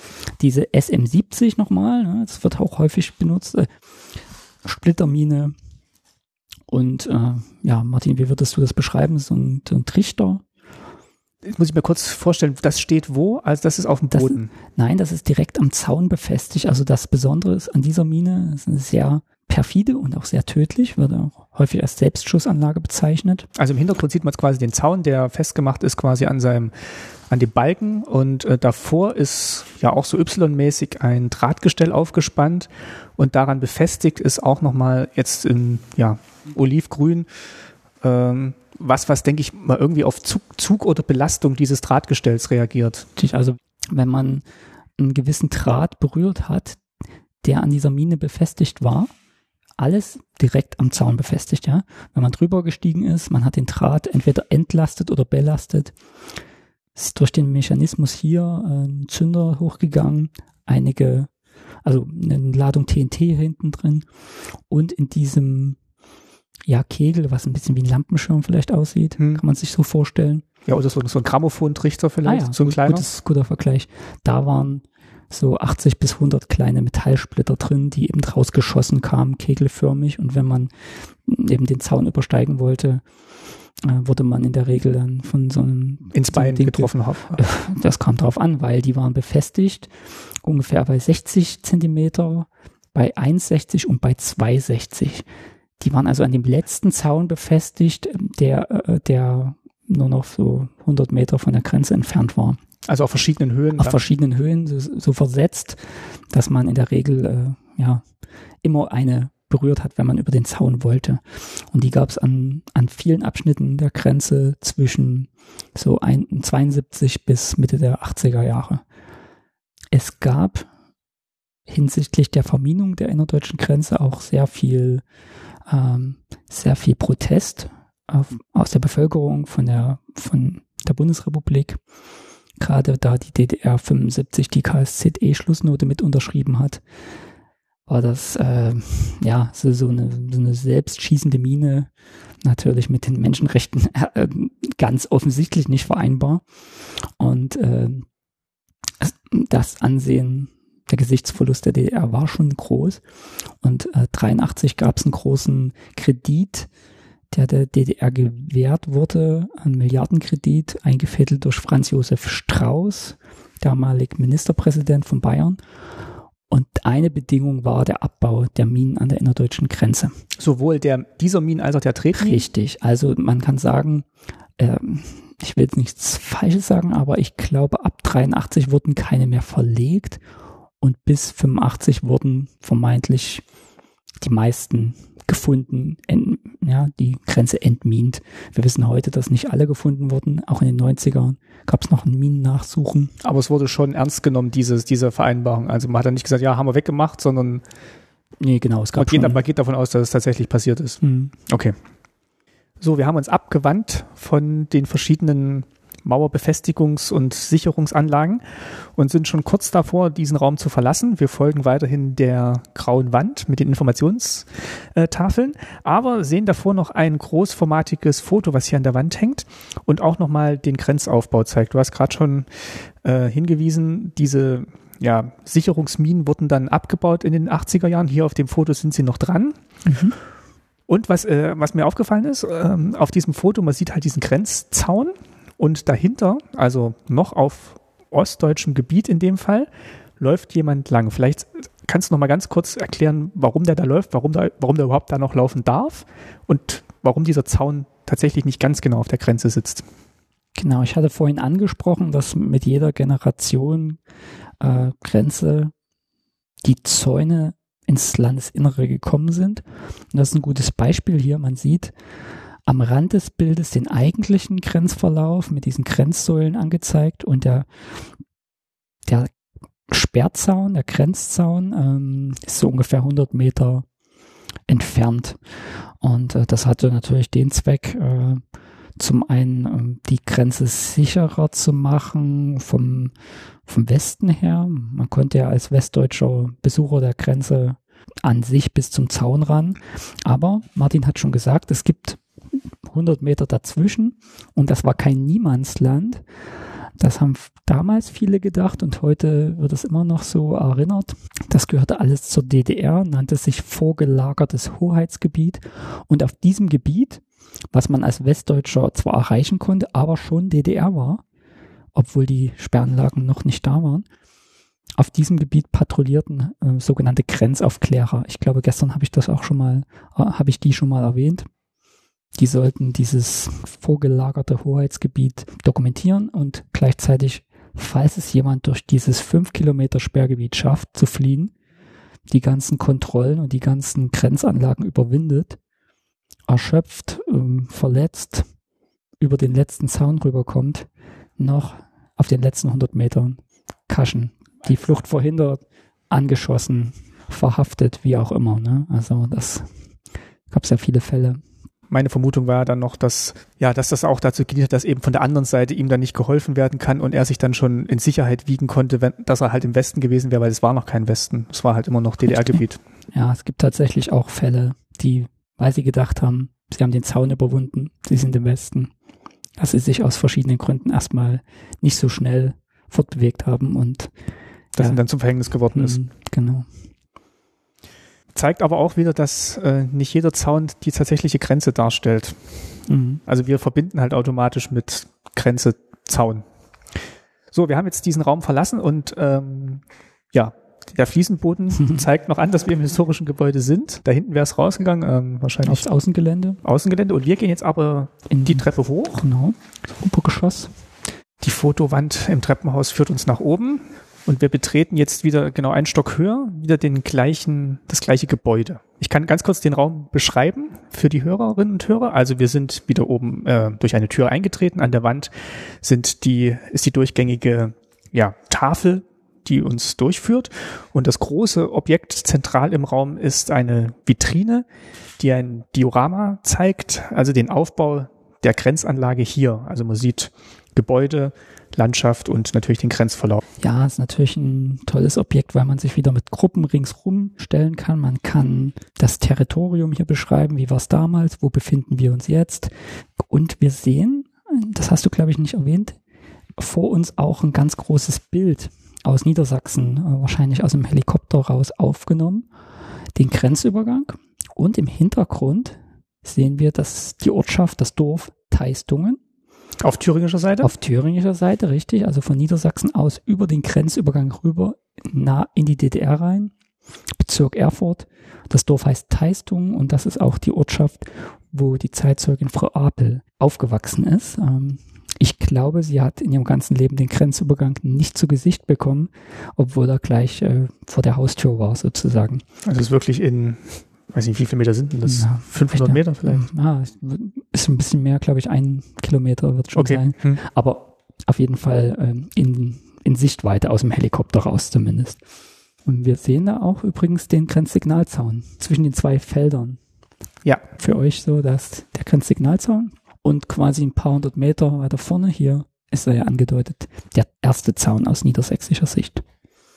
Diese S M siebzig nochmal, ne, das wird auch häufig benutzt, äh, Splittermine und äh, ja, Martin, wie würdest du das beschreiben? So ein, so ein Trichter? Jetzt muss ich mir kurz vorstellen, das steht wo? Also das ist auf dem Boden. Das, nein, das ist direkt am Zaun befestigt. Also das Besondere ist an dieser Mine, ist eine sehr perfide und auch sehr tödlich, wird auch häufig als Selbstschussanlage bezeichnet. Also im Hintergrund sieht man jetzt quasi den Zaun, der festgemacht ist quasi an seinem, an dem Balken, und äh, davor ist ja auch so Y-mäßig ein Drahtgestell aufgespannt, und daran befestigt ist auch nochmal jetzt in, ja, olivgrün, ähm, Was, was denke ich mal irgendwie auf Zug, Zug oder Belastung dieses Drahtgestells reagiert. Also wenn man einen gewissen Draht berührt hat, der an dieser Mine befestigt war, alles direkt am Zaun befestigt, ja. Wenn man drüber gestiegen ist, man hat den Draht entweder entlastet oder belastet, ist durch den Mechanismus hier ein Zünder hochgegangen, einige, also eine Ladung T N T hinten drin, und in diesem ja, Kegel, was ein bisschen wie ein Lampenschirm vielleicht aussieht, hm. kann man sich so vorstellen. Ja, oder so, so ein Grammophon-Trichter vielleicht, ah ja, so ein gut, kleiner. Gutes, guter Vergleich. Da waren so achtzig bis hundert kleine Metallsplitter drin, die eben rausgeschossen kamen, kegelförmig, und wenn man eben den Zaun übersteigen wollte, wurde man in der Regel dann von so einem ins Bein Ding getroffen haben. Das kam drauf an, weil die waren befestigt, ungefähr bei sechzig Zentimeter, bei eins Komma sechzig und bei zwei Komma sechzig. Die waren also an dem letzten Zaun befestigt, der, der nur noch so hundert Meter von der Grenze entfernt war. Also auf verschiedenen Höhen? Auf verschiedenen Höhen, so, so versetzt, dass man in der Regel äh, ja immer eine berührt hat, wenn man über den Zaun wollte. Und die gab es an, an vielen Abschnitten der Grenze zwischen so zweiundsiebzig bis Mitte der achtziger Jahre. Es gab hinsichtlich der Verminung der innerdeutschen Grenze auch sehr viel Ähm, sehr viel Protest auf, aus der Bevölkerung von der, von der Bundesrepublik, gerade da die D D R fünfundsiebzig die K S Z E-Schlussnote mit unterschrieben hat, war das äh, ja so, so, eine, so eine selbstschießende Mine natürlich mit den Menschenrechten äh, ganz offensichtlich nicht vereinbar, und äh, das Ansehen, der Gesichtsverlust der D D R war schon groß, und neunzehnhundertdreiundachtzig äh, gab es einen großen Kredit, der der D D R gewährt wurde, einen Milliardenkredit, eingefädelt durch Franz Josef Strauß, damalig Ministerpräsident von Bayern, und eine Bedingung war der Abbau der Minen an der innerdeutschen Grenze. Sowohl der dieser Minen als auch der Tretminen? Richtig, also man kann sagen, ähm, ich will jetzt nichts Falsches sagen, aber ich glaube ab neunzehnhundertdreiundachtzig wurden keine mehr verlegt. Und bis fünfundachtzig wurden vermeintlich die meisten gefunden, in, ja, die Grenze entmint. Wir wissen heute, dass nicht alle gefunden wurden. Auch in den neunzigern gab es noch ein Minennachsuchen. Aber es wurde schon ernst genommen, dieses, diese Vereinbarung. Also man hat ja nicht gesagt, ja, haben wir weggemacht, sondern nee, genau, es gab man, schon geht, man geht davon aus, dass es tatsächlich passiert ist. Mhm. Okay. So, wir haben uns abgewandt von den verschiedenen Mauerbefestigungs- und Sicherungsanlagen und sind schon kurz davor, diesen Raum zu verlassen. Wir folgen weiterhin der grauen Wand mit den Informationstafeln, aber sehen davor noch ein großformatiges Foto, was hier an der Wand hängt und auch nochmal den Grenzaufbau zeigt. Du hast gerade schon äh, hingewiesen, diese ja, Sicherungsminen wurden dann abgebaut in den achtziger Jahren. Hier auf dem Foto sind sie noch dran. Mhm. Und was, äh, was mir aufgefallen ist, äh, auf diesem Foto, man sieht halt diesen Grenzzaun. Und dahinter, also noch auf ostdeutschem Gebiet in dem Fall, läuft jemand lang. Vielleicht kannst du noch mal ganz kurz erklären, warum der da läuft, warum der, warum der überhaupt da noch laufen darf und warum dieser Zaun tatsächlich nicht ganz genau auf der Grenze sitzt. Genau, ich hatte vorhin angesprochen, dass mit jeder Generation äh, Grenze die Zäune ins Landesinnere gekommen sind. Und das ist ein gutes Beispiel hier. Man sieht am Rand des Bildes den eigentlichen Grenzverlauf mit diesen Grenzsäulen angezeigt und der, der Sperrzaun, der Grenzzaun ähm, ist so ungefähr hundert Meter entfernt. Und äh, das hatte natürlich den Zweck, äh, zum einen ähm, die Grenze sicherer zu machen vom, vom Westen her. Man konnte ja als westdeutscher Besucher der Grenze an sich bis zum Zaun ran. Aber Martin hat schon gesagt, es gibt hundert Meter dazwischen und das war kein Niemandsland. Das haben damals viele gedacht und heute wird es immer noch so erinnert. Das gehörte alles zur D D R, nannte sich vorgelagertes Hoheitsgebiet und auf diesem Gebiet, was man als Westdeutscher zwar erreichen konnte, aber schon D D R war, obwohl die Sperranlagen noch nicht da waren, auf diesem Gebiet patrouillierten äh, sogenannte Grenzaufklärer. Ich glaube, gestern habe ich das auch schon mal, äh, habe ich die schon mal erwähnt. Die sollten dieses vorgelagerte Hoheitsgebiet dokumentieren und gleichzeitig, falls es jemand durch dieses fünf Kilometer Sperrgebiet schafft, zu fliehen, die ganzen Kontrollen und die ganzen Grenzanlagen überwindet, erschöpft, ähm, verletzt, über den letzten Zaun rüberkommt, noch auf den letzten hundert Metern Kaschen, die Flucht verhindert, angeschossen, verhaftet, wie auch immer, ne? Also das gab es ja viele Fälle. Meine Vermutung war dann noch, dass, ja, dass das auch dazu gedient hat, dass eben von der anderen Seite ihm dann nicht geholfen werden kann und er sich dann schon in Sicherheit wiegen konnte, wenn, dass er halt im Westen gewesen wäre, weil es war noch kein Westen. Es war halt immer noch D D R-Gebiet. Ja, es gibt tatsächlich auch Fälle, die, weil sie gedacht haben, sie haben den Zaun überwunden, sie sind im Westen, dass sie sich aus verschiedenen Gründen erstmal nicht so schnell fortbewegt haben und dass ja, ihm dann zum Verhängnis geworden mh, ist. Genau. Zeigt aber auch wieder, dass äh, nicht jeder Zaun die tatsächliche Grenze darstellt. Mhm. Also wir verbinden halt automatisch mit Grenze Zaun. So, wir haben jetzt diesen Raum verlassen und ähm, ja, der Fliesenboden mhm. zeigt noch an, dass wir im historischen Gebäude sind. Da hinten wäre es rausgegangen, ähm, wahrscheinlich. Aufs Außengelände. Außengelände. Und wir gehen jetzt aber in die Treppe hoch. Genau, das Obergeschoss. Die Fotowand im Treppenhaus führt uns nach oben. Und wir betreten jetzt wieder genau einen Stock höher, wieder den gleichen, das gleiche Gebäude. Ich kann ganz kurz den Raum beschreiben für die Hörerinnen und Hörer. Also wir sind wieder oben äh, durch eine Tür eingetreten. An der Wand sind die, ist die durchgängige ja, Tafel, die uns durchführt. Und das große Objekt zentral im Raum ist eine Vitrine, die ein Diorama zeigt, also den Aufbau der Grenzanlage hier. Also man sieht Gebäude, Landschaft und natürlich den Grenzverlauf. Ja, ist natürlich ein tolles Objekt, weil man sich wieder mit Gruppen ringsrum stellen kann. Man kann das Territorium hier beschreiben, wie war es damals, wo befinden wir uns jetzt. Und wir sehen, das hast du, glaube ich, nicht erwähnt, vor uns auch ein ganz großes Bild aus Niedersachsen, wahrscheinlich aus einem Helikopter raus aufgenommen, den Grenzübergang. Und im Hintergrund sehen wir, dass die Ortschaft, das Dorf Teistungen, auf thüringischer Seite? Auf thüringischer Seite, richtig. Also von Niedersachsen aus über den Grenzübergang rüber nah in die D D R rein, Bezirk Erfurt. Das Dorf heißt Teistungen und das ist auch die Ortschaft, wo die Zeitzeugin Frau Apel aufgewachsen ist. Ich glaube, sie hat in ihrem ganzen Leben den Grenzübergang nicht zu Gesicht bekommen, obwohl er gleich vor der Haustür war sozusagen. Also es ist wirklich in weiß nicht, wie viele Meter sind denn das? Ja, fünfhundert Meter vielleicht? Ja, ist ein bisschen mehr, glaube ich, ein Kilometer wird schon okay. sein. Hm. Aber auf jeden Fall ähm, in, in Sichtweite aus dem Helikopter raus zumindest. Und wir sehen da auch übrigens den Grenzsignalzaun zwischen den zwei Feldern. Ja. Für euch so, dass der Grenzsignalzaun und quasi ein paar hundert Meter weiter vorne hier ist da ja angedeutet, der erste Zaun aus niedersächsischer Sicht.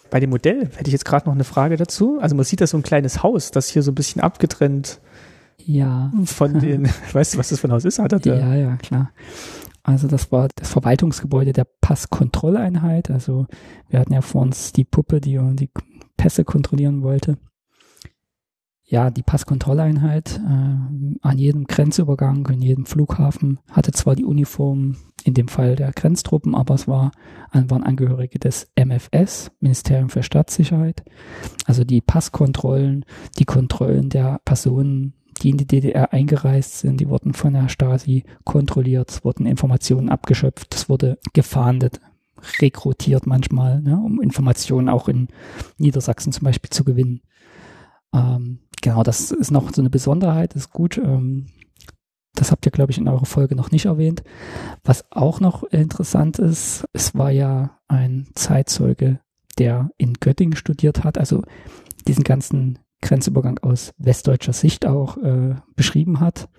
Bei dem Modell hätte ich jetzt gerade noch eine Frage dazu. Also man sieht da so ein kleines Haus, das hier so ein bisschen abgetrennt ja. von den, weißt du, was das für ein Haus ist? Hat er da? Ja, ja, klar. Also das war das Verwaltungsgebäude der Passkontrolleinheit. Also wir hatten ja vor uns die Puppe, die die Pässe kontrollieren wollte. Ja, die Passkontrolleinheit äh, an jedem Grenzübergang, in jedem Flughafen hatte zwar die Uniform, in dem Fall der Grenztruppen, aber es war, waren Angehörige des M F S, Ministerium für Staatssicherheit. Also die Passkontrollen, die Kontrollen der Personen, die in die D D R eingereist sind, die wurden von der Stasi kontrolliert, es wurden Informationen abgeschöpft, es wurde gefahndet, rekrutiert manchmal, ne, um Informationen auch in Niedersachsen zum Beispiel zu gewinnen. Ähm, genau, das ist noch so eine Besonderheit, ist gut, ähm, das habt ihr, glaube ich, in eurer Folge noch nicht erwähnt. Was auch noch interessant ist, es war ja ein Zeitzeuge, der in Göttingen studiert hat, also diesen ganzen Grenzübergang aus westdeutscher Sicht auch äh, beschrieben hat.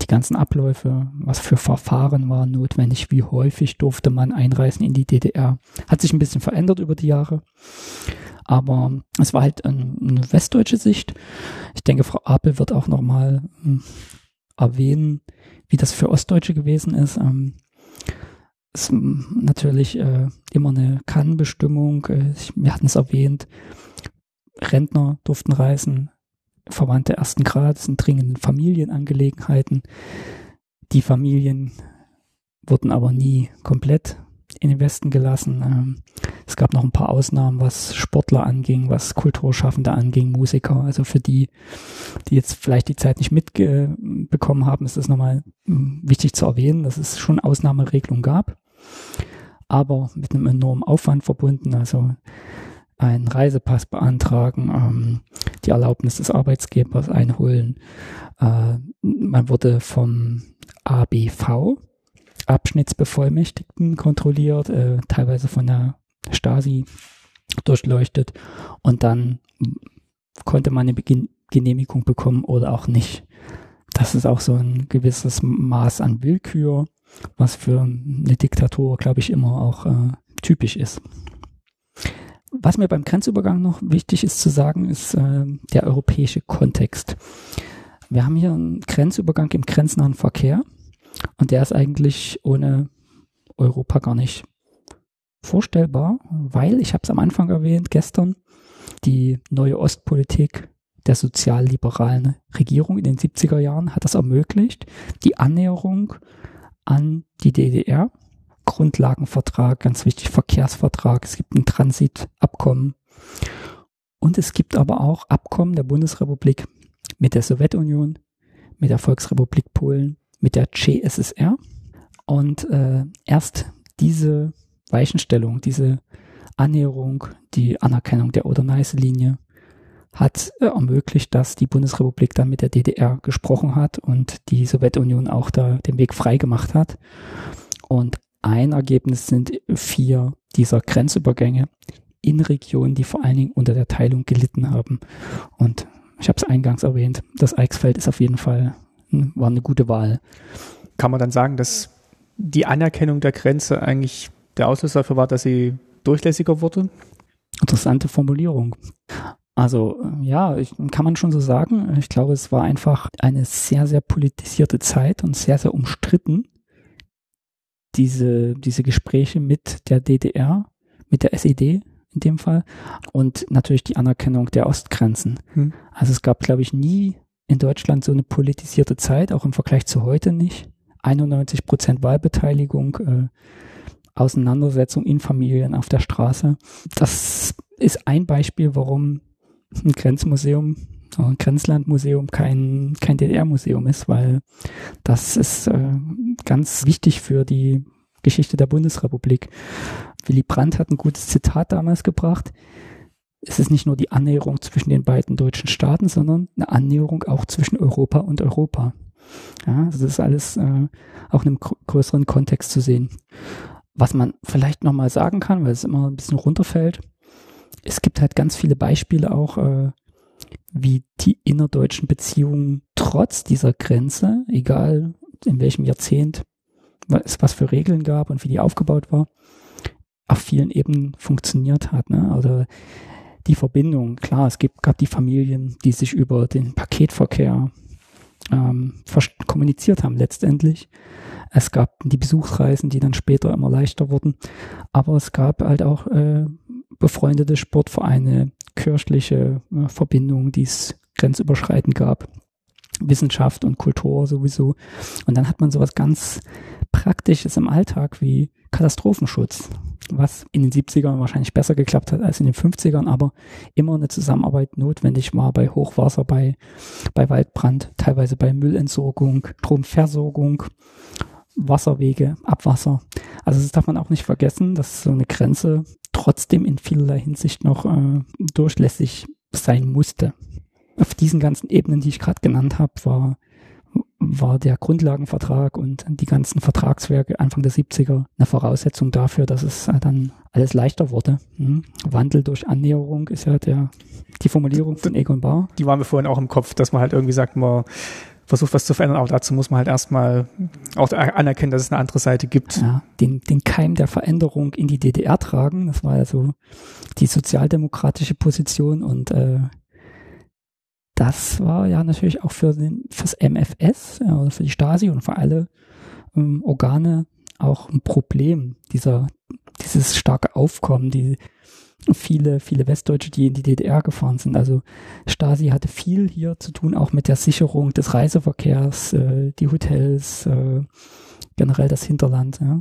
Die ganzen Abläufe, was für Verfahren waren notwendig, wie häufig durfte man einreisen in die D D R. Hat sich ein bisschen verändert über die Jahre, aber es war halt eine westdeutsche Sicht. Ich denke, Frau Apel wird auch nochmal erwähnen, wie das für Ostdeutsche gewesen ist. Ähm, ist natürlich äh, immer eine Kannbestimmung. Äh, wir hatten es erwähnt, Rentner durften reisen, Verwandte ersten Grades in dringenden Familienangelegenheiten. Die Familien wurden aber nie komplett in den Westen gelassen. Ähm, es gab noch ein paar Ausnahmen, was Sportler anging, was Kulturschaffende anging, Musiker. Also für die, die jetzt vielleicht die Zeit nicht mitbekommen haben, ist das nochmal wichtig zu erwähnen, dass es schon Ausnahmeregelungen gab, aber mit einem enormen Aufwand verbunden. Also einen Reisepass beantragen, ähm, die Erlaubnis des Arbeitgebers einholen. Äh, man wurde vom A B V, Abschnittsbevollmächtigten, kontrolliert, äh, teilweise von der Stasi durchleuchtet, und dann konnte man eine Be- Genehmigung bekommen oder auch nicht. Das ist auch so ein gewisses Maß an Willkür, was für eine Diktatur, glaube ich, immer auch äh, typisch ist. Was mir beim Grenzübergang noch wichtig ist zu sagen, ist äh, der europäische Kontext. Wir haben hier einen Grenzübergang im grenznahen Verkehr, und der ist eigentlich ohne Europa gar nicht vorstellbar, weil, ich habe es am Anfang erwähnt, gestern die neue Ostpolitik der sozialliberalen Regierung in den siebziger Jahren hat das ermöglicht, die Annäherung an die D D R, Grundlagenvertrag, ganz wichtig, Verkehrsvertrag, es gibt ein Transitabkommen, und es gibt aber auch Abkommen der Bundesrepublik mit der Sowjetunion, mit der Volksrepublik Polen, mit der C S S R, und äh, erst diese Weichenstellung, diese Annäherung, die Anerkennung der Oder-Neiße-Linie hat äh, ermöglicht, dass die Bundesrepublik dann mit der D D R gesprochen hat und die Sowjetunion auch da den Weg frei gemacht hat. Und ein Ergebnis sind vier dieser Grenzübergänge in Regionen, die vor allen Dingen unter der Teilung gelitten haben. Und ich habe es eingangs erwähnt, das Eichsfeld ist auf jeden Fall war eine gute Wahl. Kann man dann sagen, dass die Anerkennung der Grenze eigentlich der Auslöser dafür war, dass sie durchlässiger wurde? Interessante Formulierung. Also ja, ich, kann man schon so sagen. Ich glaube, es war einfach eine sehr, sehr politisierte Zeit und sehr, sehr umstritten. Diese, diese Gespräche mit der D D R, mit der S E D in dem Fall, und natürlich die Anerkennung der Ostgrenzen. Hm. Also es gab, glaube ich, nie in Deutschland so eine politisierte Zeit, auch im Vergleich zu heute nicht. einundneunzig Prozent Wahlbeteiligung, äh, Auseinandersetzung in Familien, auf der Straße. Das ist ein Beispiel, warum ein Grenzmuseum, ein Grenzlandmuseum kein, kein D D R-Museum ist, weil das ist äh, ganz wichtig für die Geschichte der Bundesrepublik. Willy Brandt hat ein gutes Zitat damals gebracht: es ist nicht nur die Annäherung zwischen den beiden deutschen Staaten, sondern eine Annäherung auch zwischen Europa und Europa. Ja, also das ist alles äh, auch in einem größeren Kontext zu sehen. Was man vielleicht nochmal sagen kann, weil es immer ein bisschen runterfällt, es gibt halt ganz viele Beispiele auch, äh, wie die innerdeutschen Beziehungen trotz dieser Grenze, egal in welchem Jahrzehnt es was für Regeln gab und wie die aufgebaut war, auf vielen Ebenen funktioniert hat. Ne? Also die Verbindung, klar, es gibt, gab die Familien, die sich über den Paketverkehr ähm, kommuniziert haben letztendlich. Es gab die Besuchsreisen, die dann später immer leichter wurden. Aber es gab halt auch äh, befreundete Sportvereine, kirchliche äh, Verbindungen, die es grenzüberschreitend gab. Wissenschaft und Kultur sowieso. Und dann hat man sowas ganz Praktisches im Alltag wie Katastrophenschutz, was in den siebzigern wahrscheinlich besser geklappt hat als in den fünfzigern, aber immer eine Zusammenarbeit notwendig war bei Hochwasser, bei, bei Waldbrand, teilweise bei Müllentsorgung, Stromversorgung, Wasserwege, Abwasser. Also das darf man auch nicht vergessen, dass so eine Grenze trotzdem in vielerlei Hinsicht noch äh, durchlässig sein musste. Auf diesen ganzen Ebenen, die ich gerade genannt habe, war, war der Grundlagenvertrag und die ganzen Vertragswerke Anfang der siebziger eine Voraussetzung dafür, dass es dann alles leichter wurde. Hm? Wandel durch Annäherung ist ja der, die Formulierung von Egon Bahr. Die waren wir vorhin auch im Kopf, dass man halt irgendwie sagt, man versucht was zu verändern, aber dazu muss man halt erstmal auch anerkennen, dass es eine andere Seite gibt. Ja, den, den Keim der Veränderung in die D D R tragen, das war also die sozialdemokratische Position und äh, das war ja natürlich auch für den, fürs M F S, also für die Stasi und für alle ähm, Organe auch ein Problem, dieser, dieses starke Aufkommen, die viele, viele Westdeutsche, die in die D D R gefahren sind. Also Stasi hatte viel hier zu tun, auch mit der Sicherung des Reiseverkehrs, äh, die Hotels, äh, generell das Hinterland. Ja.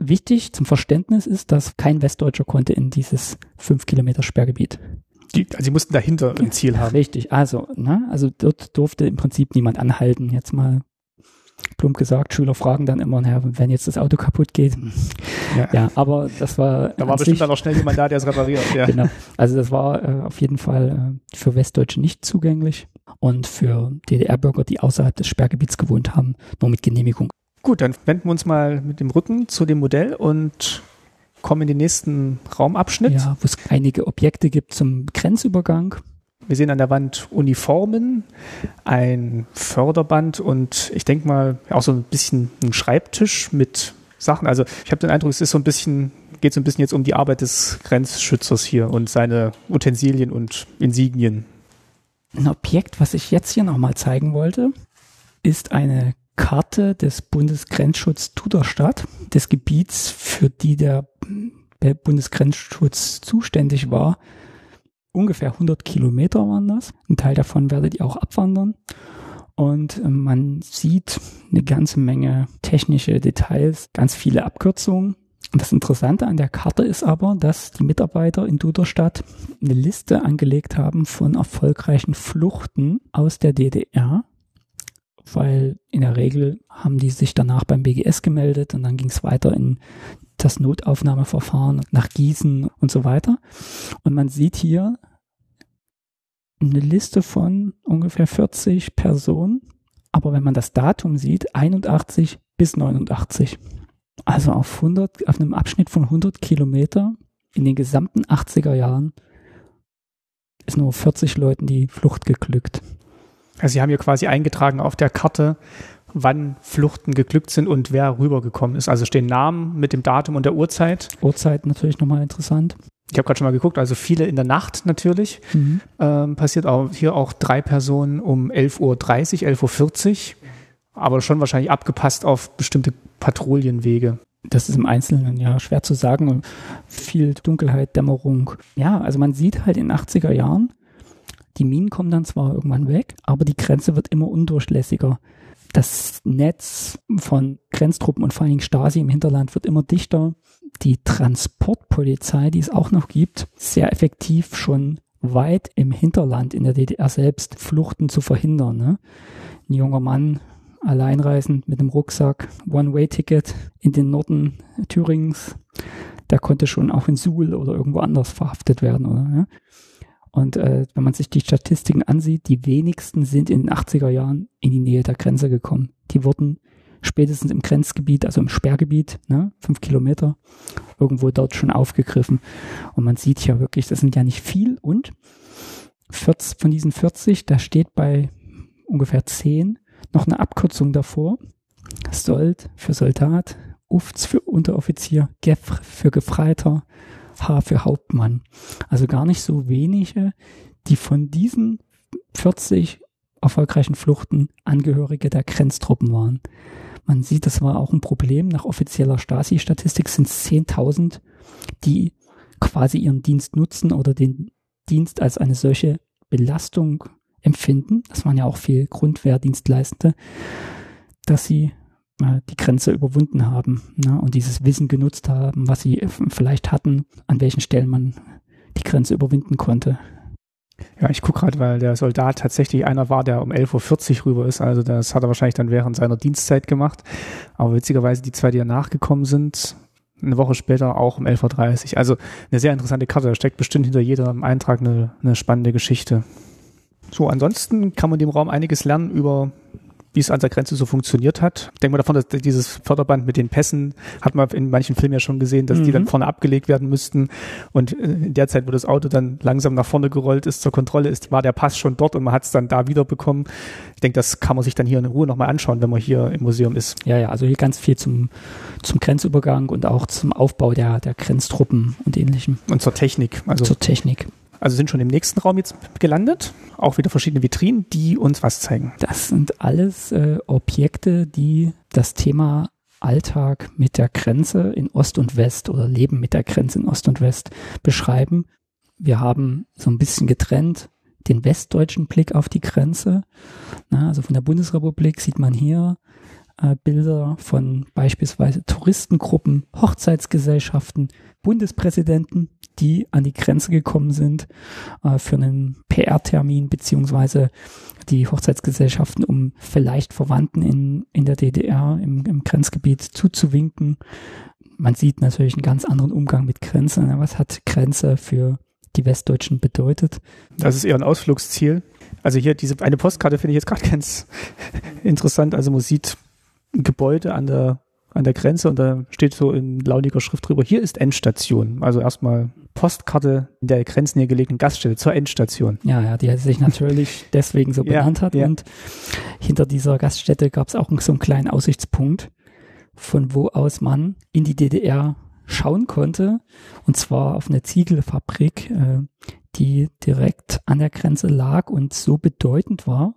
Wichtig zum Verständnis ist, dass kein Westdeutscher konnte in dieses fünf Kilometer Sperrgebiet. Die, also sie mussten dahinter ein Ziel haben. Richtig, also, ne? Also dort durfte im Prinzip niemand anhalten. Jetzt mal plump gesagt, Schüler fragen dann immer, naja, wenn jetzt das Auto kaputt geht. Ja, ja aber das war... Da war bestimmt dann noch schnell jemand da, der es repariert. Ja. Genau, also das war äh, auf jeden Fall äh, für Westdeutsche nicht zugänglich und für D D R-Bürger, die außerhalb des Sperrgebiets gewohnt haben, nur mit Genehmigung. Gut, dann wenden wir uns mal mit dem Rücken zu dem Modell und... kommen in den nächsten Raumabschnitt. Ja, wo es einige Objekte gibt zum Grenzübergang. Wir sehen an der Wand Uniformen, ein Förderband und ich denke mal auch so ein bisschen ein Schreibtisch mit Sachen. Also ich habe den Eindruck, es ist so ein bisschen, geht so ein bisschen jetzt um die Arbeit des Grenzschützers hier und seine Utensilien und Insignien. Ein Objekt, was ich jetzt hier nochmal zeigen wollte, ist eine Karte des Bundesgrenzschutz Duderstadt, des Gebiets, für die der Bundesgrenzschutz zuständig war. Ungefähr hundert Kilometer waren das. Ein Teil davon werdet ihr auch abwandern. Und man sieht eine ganze Menge technische Details, ganz viele Abkürzungen. Und das Interessante an der Karte ist aber, dass die Mitarbeiter in Duderstadt eine Liste angelegt haben von erfolgreichen Fluchten aus der D D R. Weil in der Regel haben die sich danach beim B G S gemeldet und dann ging es weiter in das Notaufnahmeverfahren nach Gießen und so weiter. Und man sieht hier eine Liste von ungefähr vierzig Personen, aber wenn man das Datum sieht, einundachtzig bis neunundachtzig. Also auf, hundert, auf einem Abschnitt von hundert Kilometer in den gesamten achtziger Jahren ist nur vierzig Leuten die Flucht geglückt. Also sie haben hier quasi eingetragen auf der Karte, wann Fluchten geglückt sind und wer rübergekommen ist. Also stehen Namen mit dem Datum und der Uhrzeit. Uhrzeit natürlich nochmal interessant. Ich habe gerade schon mal geguckt, also viele in der Nacht natürlich. Mhm. Ähm, passiert auch hier auch drei Personen um elf Uhr dreißig, elf Uhr vierzig, aber schon wahrscheinlich abgepasst auf bestimmte Patrouillenwege. Das ist im Einzelnen ja schwer zu sagen. Viel Dunkelheit, Dämmerung. Ja, also man sieht halt in den achtziger Jahren, die Minen kommen dann zwar irgendwann weg, aber die Grenze wird immer undurchlässiger. Das Netz von Grenztruppen und vor allem Stasi im Hinterland wird immer dichter. Die Transportpolizei, die es auch noch gibt, sehr effektiv schon weit im Hinterland in der D D R selbst Fluchten zu verhindern. Ne? Ein junger Mann, alleinreisend mit einem Rucksack, One-Way-Ticket in den Norden Thüringens. der konnte schon auch in Suhl oder irgendwo anders verhaftet werden, oder? Ja? Und äh, wenn man sich die Statistiken ansieht, die wenigsten sind in den achtziger Jahren in die Nähe der Grenze gekommen. Die wurden spätestens im Grenzgebiet, also im Sperrgebiet, ne, fünf Kilometer, irgendwo dort schon aufgegriffen. Und man sieht ja wirklich, das sind ja nicht viel. Und vierzig, von diesen vierzig, da steht bei ungefähr zehn noch eine Abkürzung davor. Sold für Soldat, Ufts für Unteroffizier, Gef für Gefreiter, H für Hauptmann. Also gar nicht so wenige, die von diesen vierzig erfolgreichen Fluchten Angehörige der Grenztruppen waren. Man sieht, das war auch ein Problem. Nach offizieller Stasi-Statistik sind es zehntausend, die quasi ihren Dienst nutzen oder den Dienst als eine solche Belastung empfinden. Das waren ja auch viel Grundwehrdienstleistende, dass sie äh, die Grenze überwunden haben, ne, und dieses Wissen genutzt haben, was sie vielleicht hatten, an welchen Stellen man die Grenze überwinden konnte. Ja, ich gucke gerade, weil der Soldat tatsächlich einer war, der um elf Uhr vierzig rüber ist. Also das hat er wahrscheinlich dann während seiner Dienstzeit gemacht. Aber witzigerweise die zwei, die danach gekommen sind, eine Woche später auch um elf Uhr dreißig. Also eine sehr interessante Karte. Da steckt bestimmt hinter jedem Eintrag eine, eine spannende Geschichte. So, ansonsten kann man dem Raum einiges lernen über, wie es an der Grenze so funktioniert hat. Ich denke mal davon, dass dieses Förderband mit den Pässen, hat man in manchen Filmen ja schon gesehen, dass mhm. die dann vorne abgelegt werden müssten. Und in der Zeit, wo das Auto dann langsam nach vorne gerollt ist, zur Kontrolle ist, war der Pass schon dort und man hat es dann da wiederbekommen. Ich denke, das kann man sich dann hier in Ruhe nochmal anschauen, wenn man hier im Museum ist. Ja, ja, also hier ganz viel zum, zum Grenzübergang und auch zum Aufbau der, der Grenztruppen und Ähnlichem. Und zur Technik. Also zur Technik. Also sind schon im nächsten Raum jetzt gelandet. Auch wieder verschiedene Vitrinen, die uns was zeigen. Das sind alles äh, Objekte, die das Thema Alltag mit der Grenze in Ost und West oder Leben mit der Grenze in Ost und West beschreiben. Wir haben so ein bisschen getrennt den westdeutschen Blick auf die Grenze. Na, also von der Bundesrepublik sieht man hier äh, Bilder von beispielsweise Touristengruppen, Hochzeitsgesellschaften, Bundespräsidenten, die an die Grenze gekommen sind äh, für einen P R-Termin, beziehungsweise die Hochzeitsgesellschaften, um vielleicht Verwandten in, in der D D R im, im Grenzgebiet zuzuwinken. Man sieht natürlich einen ganz anderen Umgang mit Grenze. Ne? Was hat Grenze für die Westdeutschen bedeutet? Das ist eher ein Ausflugsziel. Also hier diese eine Postkarte finde ich jetzt gerade ganz interessant. Also man sieht ein Gebäude an der an der Grenze und da steht so in launiger Schrift drüber, hier ist Endstation. Also erstmal Postkarte in der grenznähe gelegenen Gaststätte zur Endstation. Ja, ja, die sich natürlich deswegen so benannt ja, hat. Ja. Und hinter dieser Gaststätte gab es auch so einen kleinen Aussichtspunkt, von wo aus man in die D D R schauen konnte. Und zwar auf eine Ziegelfabrik, die direkt an der Grenze lag und so bedeutend war,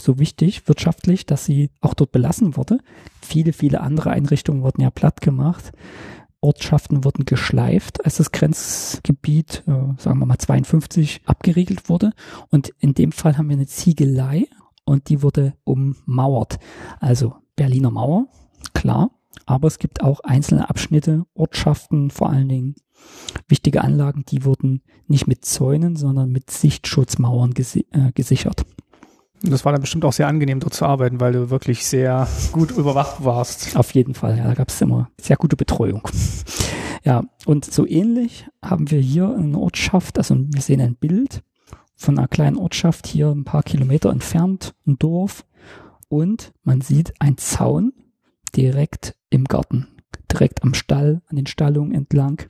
so wichtig wirtschaftlich, dass sie auch dort belassen wurde. Viele, viele andere Einrichtungen wurden ja platt gemacht. Ortschaften wurden geschleift, als das Grenzgebiet, äh, sagen wir mal zweiundfünfzig, abgeriegelt wurde. Und in dem Fall haben wir eine Ziegelei und die wurde ummauert. Also Berliner Mauer, klar. Aber es gibt auch einzelne Abschnitte, Ortschaften, vor allen Dingen wichtige Anlagen, die wurden nicht mit Zäunen, sondern mit Sichtschutzmauern ges- äh, gesichert. Das war dann bestimmt auch sehr angenehm, dort zu arbeiten, weil du wirklich sehr gut überwacht warst. Auf jeden Fall, ja, da gab es immer sehr gute Betreuung. Ja, und so ähnlich haben wir hier eine Ortschaft, also wir sehen ein Bild von einer kleinen Ortschaft hier ein paar Kilometer entfernt, ein Dorf, und man sieht einen Zaun direkt im Garten, direkt am Stall, an den Stallungen entlang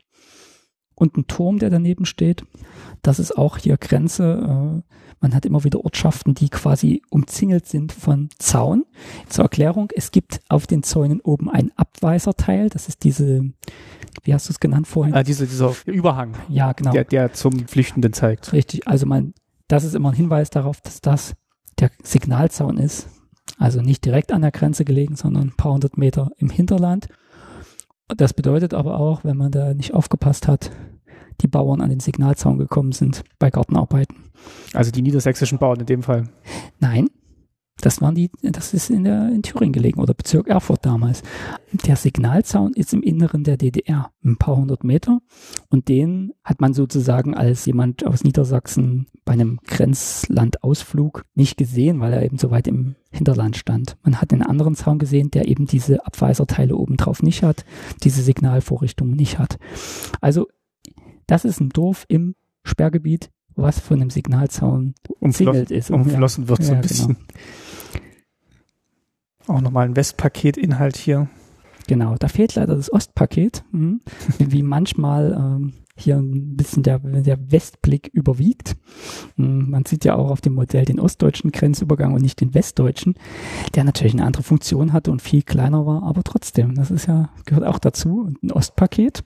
und ein Turm, der daneben steht. Das ist auch hier Grenze. Man hat immer wieder Ortschaften, die quasi umzingelt sind von Zaun. Zur Erklärung, es gibt auf den Zäunen oben einen Abweiserteil. Das ist diese, wie hast du es genannt vorhin? Ah, diese, dieser Überhang, ja, genau. der, der zum Flüchtenden zeigt. Richtig, also man, das ist immer ein Hinweis darauf, dass das der Signalzaun ist. Also nicht direkt an der Grenze gelegen, sondern ein paar hundert Meter im Hinterland. Das bedeutet aber auch, wenn man da nicht aufgepasst hat, die Bauern an den Signalzaun gekommen sind bei Gartenarbeiten. Also die niedersächsischen Bauern in dem Fall? Nein, das waren die, das ist in, der, in Thüringen gelegen oder Bezirk Erfurt damals. Der Signalzaun ist im Inneren der D D R, ein paar hundert Meter, Und den hat man sozusagen als jemand aus Niedersachsen bei einem Grenzlandausflug nicht gesehen, weil er eben so weit im Hinterland stand. Man hat einen anderen Zaun gesehen, der eben diese Abweiserteile obendrauf nicht hat, diese Signalvorrichtungen nicht hat. Also das ist ein Dorf im Sperrgebiet, was von einem Signalzaun umzingelt ist. Umflossen wird so ein bisschen. Auch nochmal ein Westpaket-Inhalt hier. Genau, da fehlt leider das Ostpaket, mhm. wie manchmal ähm, hier ein bisschen der, der Westblick überwiegt. Mhm. Man sieht ja auch auf dem Modell den ostdeutschen Grenzübergang und nicht den westdeutschen, der natürlich eine andere Funktion hatte und viel kleiner war, aber trotzdem, das ist ja, gehört auch dazu. Und ein Ostpaket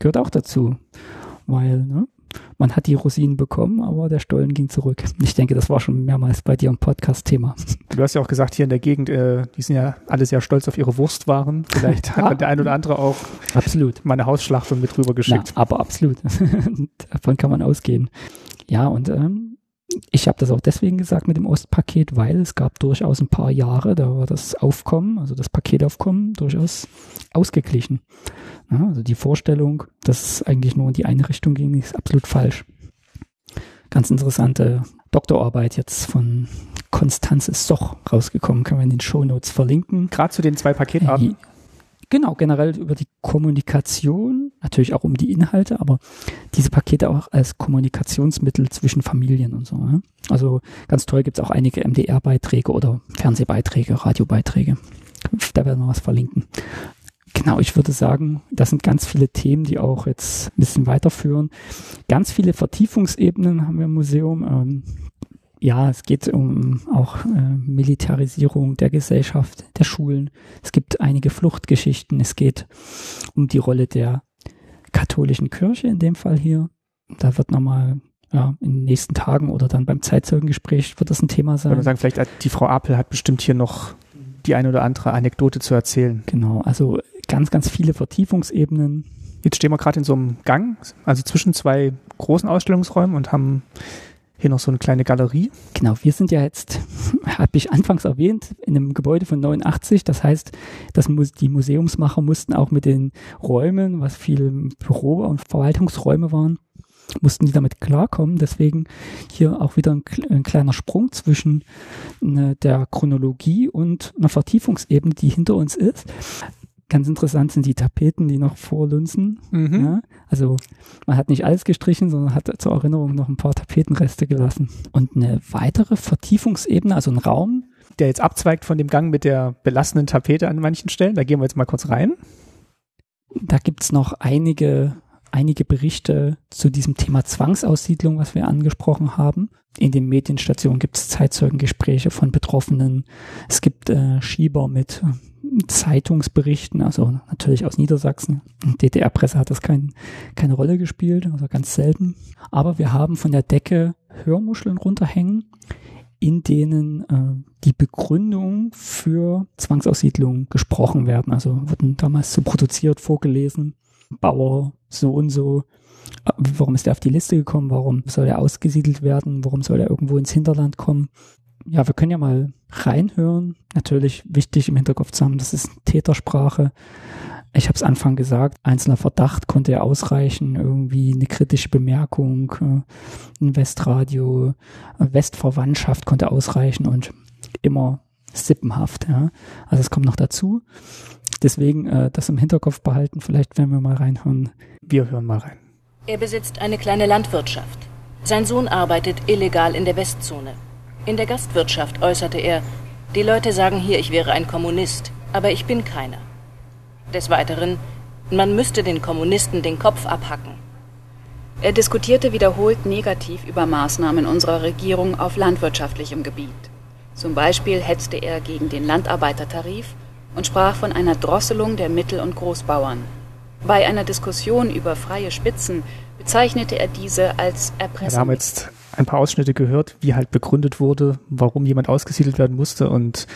gehört auch dazu, weil ne, man hat die Rosinen bekommen, aber der Stollen ging zurück. Ich denke, das war schon mehrmals bei dir im Podcast-Thema. Du hast ja auch gesagt, hier in der Gegend, äh, die sind ja alle sehr stolz auf ihre Wurstwaren. Vielleicht ja, hat der ein oder andere auch absolut meine Hausschlachtung mit rüber geschickt. Na, aber absolut. Davon kann man ausgehen. Ja, und ähm, ich habe das auch deswegen gesagt mit dem Ostpaket, weil es gab durchaus ein paar Jahre, da war das Aufkommen, also das Paketaufkommen, durchaus ausgeglichen. Ja, also die Vorstellung, dass es eigentlich nur in die eine Richtung ging, ist absolut falsch. Ganz interessante Doktorarbeit jetzt von Constanze Soch rausgekommen, können wir in den Shownotes verlinken. Gerade zu den zwei Paketarten? Genau, generell über die Kommunikation, natürlich auch um die Inhalte, aber diese Pakete auch als Kommunikationsmittel zwischen Familien und so. Ne? Also ganz toll, gibt es auch einige M D R-Beiträge oder Fernsehbeiträge, Radiobeiträge. Da werden wir was verlinken. Genau, ich würde sagen, das sind ganz viele Themen, die auch jetzt ein bisschen weiterführen. Ganz viele Vertiefungsebenen haben wir im Museum. Ähm, ja, es geht um auch äh, Militarisierung der Gesellschaft, der Schulen. Es gibt einige Fluchtgeschichten. Es geht um die Rolle der katholischen Kirche in dem Fall hier. Da wird nochmal ja, in den nächsten Tagen oder dann beim Zeitzeugengespräch wird das ein Thema sein. Ich würde sagen, vielleicht die Frau Apel hat bestimmt hier noch die eine oder andere Anekdote zu erzählen. Genau, also ganz, ganz viele Vertiefungsebenen. Jetzt stehen wir gerade in so einem Gang, also zwischen zwei großen Ausstellungsräumen und haben hier noch so eine kleine Galerie. Genau, wir sind ja jetzt, habe ich anfangs erwähnt, in einem Gebäude von neunundachtzig. Das heißt, das, die Museumsmacher mussten auch mit den Räumen, was viel Büro- und Verwaltungsräume waren, mussten die damit klarkommen. Deswegen hier auch wieder ein, ein kleiner Sprung zwischen ne, der Chronologie und einer Vertiefungsebene, die hinter uns ist. Ganz interessant sind die Tapeten, die noch vorlunzen. Mhm. Ja, also man hat nicht alles gestrichen, sondern hat zur Erinnerung noch ein paar Tapetenreste gelassen. Und eine weitere Vertiefungsebene, also ein Raum, der jetzt abzweigt von dem Gang mit der belassenen Tapete an manchen Stellen. Da gehen wir jetzt mal kurz rein. Da gibt es noch einige... einige Berichte zu diesem Thema Zwangsaussiedlung, was wir angesprochen haben. In den Medienstationen gibt es Zeitzeugengespräche von Betroffenen. Es gibt äh, Schieber mit Zeitungsberichten, also natürlich aus Niedersachsen. D D R-Presse hat das kein, keine Rolle gespielt, also ganz selten. Aber wir haben von der Decke Hörmuscheln runterhängen, in denen äh, die Begründung für Zwangsaussiedlung gesprochen werden. Also wurden damals so produziert, vorgelesen. Bauer, so und so, warum ist er auf die Liste gekommen, warum soll er ausgesiedelt werden, warum soll er irgendwo ins Hinterland kommen. Ja, wir können ja mal reinhören. Natürlich wichtig im Hinterkopf zu haben, das ist Tätersprache. Ich habe es Anfang gesagt, einzelner Verdacht konnte ja ausreichen, irgendwie eine kritische Bemerkung, ein Westradio, Westverwandtschaft konnte ausreichen und immer sippenhaft. Ja. Also es kommt noch dazu. Deswegen äh, das im Hinterkopf behalten, vielleicht werden wir mal reinhören. Wir hören mal rein. Er besitzt eine kleine Landwirtschaft. Sein Sohn arbeitet illegal in der Westzone. In der Gastwirtschaft äußerte er, die Leute sagen hier, ich wäre ein Kommunist, aber ich bin keiner. Des Weiteren, man müsste den Kommunisten den Kopf abhacken. Er diskutierte wiederholt negativ über Maßnahmen unserer Regierung auf landwirtschaftlichem Gebiet. Zum Beispiel hetzte er gegen den Landarbeitertarif und sprach von einer Drosselung der Mittel- und Großbauern. Bei einer Diskussion über freie Spitzen bezeichnete er diese als Erpressung. Wir haben jetzt ein paar Ausschnitte gehört, wie halt begründet wurde, warum jemand ausgesiedelt werden musste. Und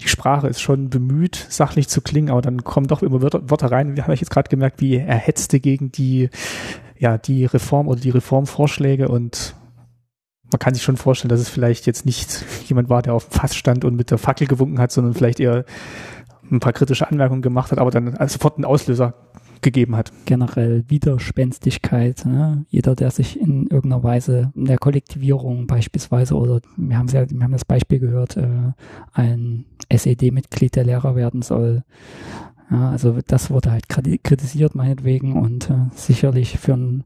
die Sprache ist schon bemüht, sachlich zu klingen, aber dann kommen doch immer Wörter, Wörter rein. Wir haben jetzt gerade gemerkt, wie er hetzte gegen die, ja, die Reform oder die Reformvorschläge. Und man kann sich schon vorstellen, dass es vielleicht jetzt nicht jemand war, der auf dem Fass stand und mit der Fackel gewunken hat, sondern vielleicht eher ein paar kritische Anmerkungen gemacht hat, aber dann sofort einen Auslöser gegeben hat. Generell Widerspenstigkeit. Ne? Jeder, der sich in irgendeiner Weise in der Kollektivierung beispielsweise, oder wir haben ja, wir haben das Beispiel gehört, äh, ein S E D-Mitglied, der Lehrer werden soll. Ja, also das wurde halt kritisiert meinetwegen, und äh, sicherlich für einen,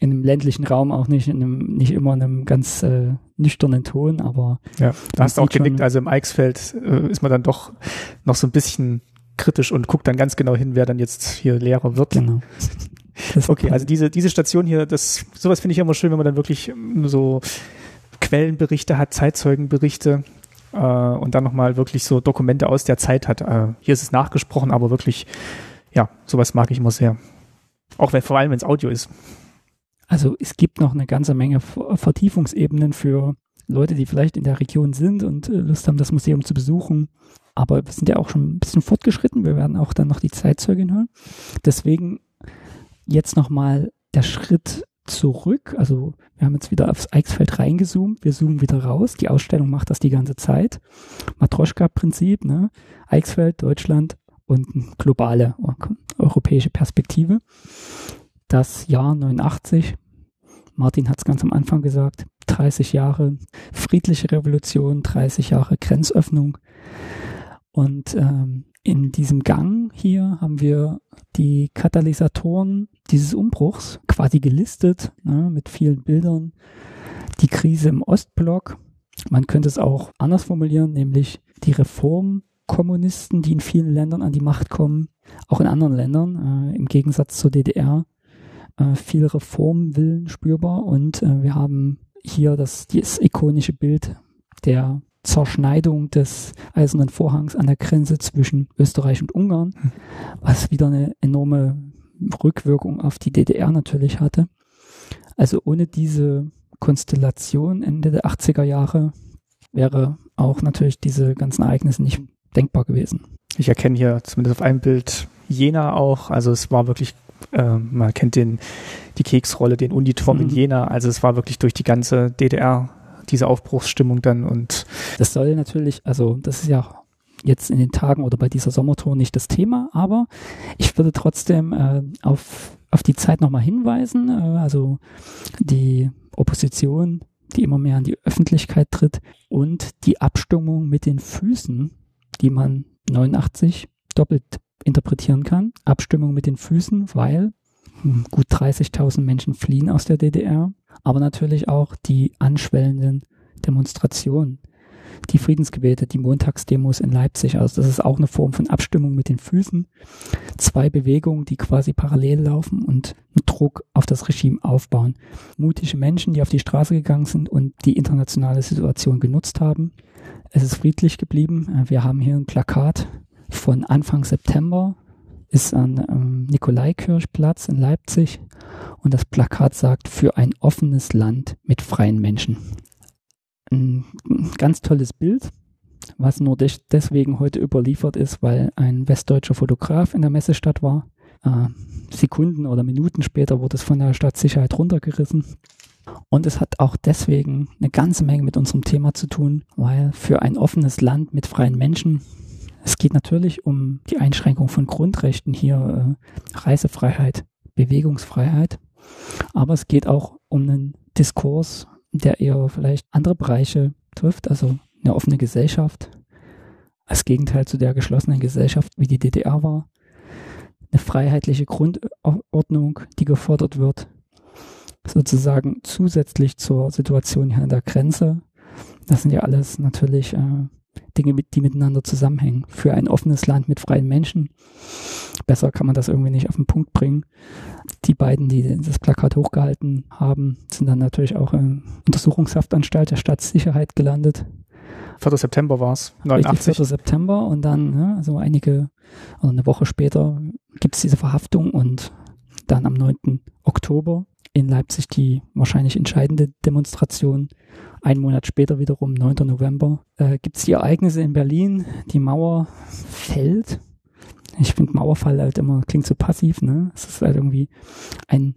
in einem ländlichen Raum auch nicht, in einem, nicht immer in einem ganz äh, nüchternen Ton, aber... Ja, da hast du auch genickt, also im Eichsfeld äh, ist man dann doch noch so ein bisschen kritisch und guckt dann ganz genau hin, wer dann jetzt hier Lehrer wird. Genau. Okay, also diese, diese Station hier, das, sowas finde ich immer schön, wenn man dann wirklich so Quellenberichte hat, Zeitzeugenberichte, äh, und dann nochmal wirklich so Dokumente aus der Zeit hat. Äh, hier ist es nachgesprochen, aber wirklich, ja, sowas mag ich immer sehr. Auch wenn, vor allem, wenn es Audio ist. Also es gibt noch eine ganze Menge Vertiefungsebenen für Leute, die vielleicht in der Region sind und Lust haben, das Museum zu besuchen. Aber wir sind ja auch schon ein bisschen fortgeschritten. Wir werden auch dann noch die Zeitzeugin hören. Deswegen jetzt nochmal der Schritt zurück. Also wir haben jetzt wieder aufs Eichsfeld reingezoomt. Wir zoomen wieder raus. Die Ausstellung macht das die ganze Zeit. Matroschka-Prinzip, ne? Eichsfeld, Deutschland und globale europäische Perspektive. Das Jahr neunundachtzig. Martin hat es ganz am Anfang gesagt. dreißig Jahre friedliche Revolution, dreißig Jahre Grenzöffnung. Und ähm, in diesem Gang hier haben wir die Katalysatoren dieses Umbruchs quasi gelistet, ne, mit vielen Bildern. Die Krise im Ostblock, man könnte es auch anders formulieren, nämlich die Reformkommunisten, die in vielen Ländern an die Macht kommen, auch in anderen Ländern, äh, im Gegensatz zur D D R, äh, viel Reformwillen spürbar. Und äh, wir haben hier das, das ikonische Bild der Zerschneidung des Eisernen Vorhangs an der Grenze zwischen Österreich und Ungarn, was wieder eine enorme Rückwirkung auf die D D R natürlich hatte. Also ohne diese Konstellation Ende der achtziger Jahre wäre auch natürlich diese ganzen Ereignisse nicht denkbar gewesen. Ich erkenne hier zumindest auf einem Bild Jena auch, also es war wirklich, äh, man kennt den, die Keksrolle, den Uniturm mhm. in Jena, also es war wirklich durch die ganze D D R diese Aufbruchsstimmung dann. Und das soll natürlich, also das ist ja jetzt in den Tagen oder bei dieser Sommertour nicht das Thema, aber ich würde trotzdem äh, auf, auf die Zeit nochmal hinweisen, äh, also die Opposition, die immer mehr an die Öffentlichkeit tritt, und die Abstimmung mit den Füßen, die man neunundachtzig doppelt interpretieren kann. Abstimmung mit den Füßen, weil gut dreißigtausend Menschen fliehen aus der D D R, aber natürlich auch die anschwellenden Demonstrationen, die Friedensgebete, die Montagsdemos in Leipzig. Also das ist auch eine Form von Abstimmung mit den Füßen. Zwei Bewegungen, die quasi parallel laufen und einen Druck auf das Regime aufbauen. Mutige Menschen, die auf die Straße gegangen sind und die internationale Situation genutzt haben. Es ist friedlich geblieben. Wir haben hier ein Plakat von Anfang September, ist an ähm, Nikolaikirchplatz in Leipzig, und das Plakat sagt: für ein offenes Land mit freien Menschen. Ein ganz tolles Bild, was nur de- deswegen heute überliefert ist, weil ein westdeutscher Fotograf in der Messestadt war. Äh, Sekunden oder Minuten später wurde es von der Stadtsicherheit runtergerissen. Und es hat auch deswegen eine ganze Menge mit unserem Thema zu tun, weil für ein offenes Land mit freien Menschen, es geht natürlich um die Einschränkung von Grundrechten hier, äh, Reisefreiheit, Bewegungsfreiheit, aber es geht auch um einen Diskurs, der eher vielleicht andere Bereiche trifft, also eine offene Gesellschaft, als Gegenteil zu der geschlossenen Gesellschaft, wie die D D R war, eine freiheitliche Grundordnung, die gefordert wird, sozusagen zusätzlich zur Situation hier an der Grenze. Das sind ja alles natürlich... Äh, Dinge, die miteinander zusammenhängen. Für ein offenes Land mit freien Menschen. Besser kann man das irgendwie nicht auf den Punkt bringen. Die beiden, die das Plakat hochgehalten haben, sind dann natürlich auch in Untersuchungshaftanstalt der Staatssicherheit gelandet. vierten September war es, neunundachtzig. vierten September, und dann, ne, so einige, oder eine Woche später gibt es diese Verhaftung, und dann am neunten Oktober in Leipzig die wahrscheinlich entscheidende Demonstration. Ein Monat später wiederum, neunten November, äh, gibt es die Ereignisse in Berlin. Die Mauer fällt. Ich finde Mauerfall halt immer, klingt so passiv, ne? Es ist halt irgendwie ein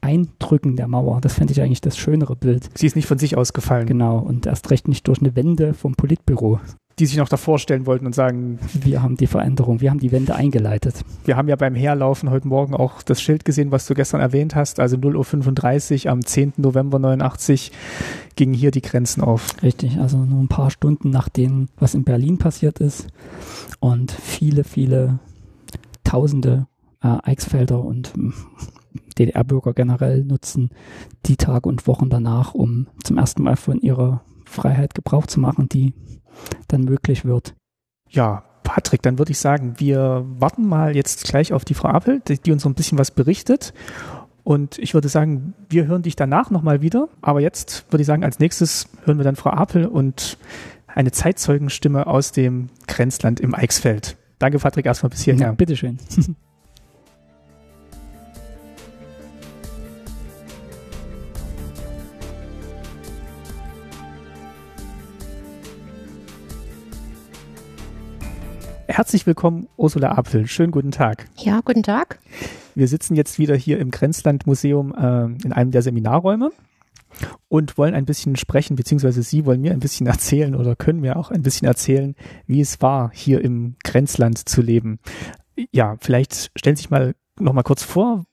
Eindrücken der Mauer. Das fände ich eigentlich das schönere Bild. Sie ist nicht von sich ausgefallen. Genau, und erst recht nicht durch eine Wende vom Politbüro. die sich noch davor stellen wollten und sagen, wir haben die Veränderung, wir haben die Wende eingeleitet. Wir haben ja beim Herlaufen heute Morgen auch das Schild gesehen, was du gestern erwähnt hast, also null Uhr fünfunddreißig am zehnten November neunundachtzig gingen hier die Grenzen auf. Richtig, also nur ein paar Stunden nach dem, was in Berlin passiert ist, und viele, viele Tausende äh, Eichsfelder und D D R-Bürger generell nutzen die Tage und Wochen danach, um zum ersten Mal von ihrer Freiheit Gebrauch zu machen, die dann möglich wird. Ja, Patrick, dann würde ich sagen, wir warten mal jetzt gleich auf die Frau Appel, die, die uns so ein bisschen was berichtet, und ich würde sagen, wir hören dich danach nochmal wieder, aber jetzt würde ich sagen, als nächstes hören wir dann Frau Appel und eine Zeitzeugenstimme aus dem Grenzland im Eichsfeld. Danke, Patrick, erstmal bis hierher. Ja, bitteschön. Herzlich willkommen, Ursula Apfel. Schönen guten Tag. Ja, guten Tag. Wir sitzen jetzt wieder hier im Grenzlandmuseum äh, in einem der Seminarräume und wollen ein bisschen sprechen, beziehungsweise Sie wollen mir ein bisschen erzählen oder können mir auch ein bisschen erzählen, wie es war, hier im Grenzland zu leben. Ja, vielleicht stellen Sie sich mal noch mal kurz vor,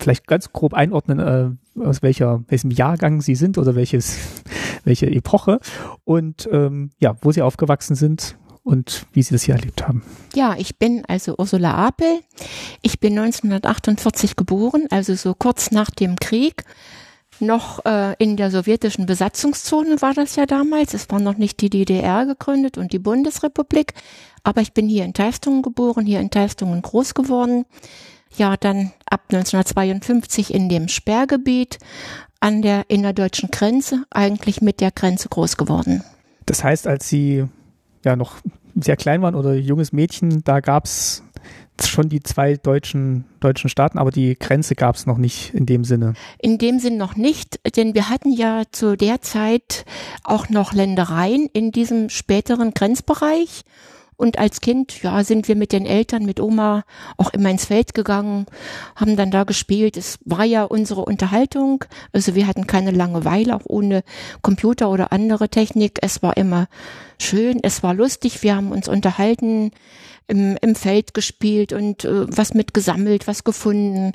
vielleicht ganz grob einordnen, äh, aus welcher, welchem Jahrgang Sie sind oder welches, welche Epoche und ähm, ja, wo Sie aufgewachsen sind. Und wie Sie das hier erlebt haben. Ja, ich bin also Ursula Apel. Ich bin neunzehnhundertachtundvierzig geboren, also so kurz nach dem Krieg. Noch äh, in der sowjetischen Besatzungszone war das ja damals. Es war noch nicht die D D R gegründet und die Bundesrepublik. Aber ich bin hier in Teistungen geboren, hier in Teistungen groß geworden. Ja, dann ab neunzehnhundertzweiundfünfzig in dem Sperrgebiet an der innerdeutschen Grenze, eigentlich mit der Grenze groß geworden. Das heißt, als Sie ja noch sehr klein waren oder junges Mädchen, da gab es schon die zwei deutschen, deutschen Staaten, aber die Grenze gab es noch nicht in dem Sinne. In dem Sinn noch nicht, denn wir hatten ja zu der Zeit auch noch Ländereien in diesem späteren Grenzbereich. Und als Kind, ja, sind wir mit den Eltern, mit Oma auch immer ins Feld gegangen, haben dann da gespielt. Es war ja unsere Unterhaltung. Also wir hatten keine Langeweile, auch ohne Computer oder andere Technik. Es war immer schön, es war lustig. Wir haben uns unterhalten, im, im Feld gespielt und äh, was mitgesammelt, was gefunden.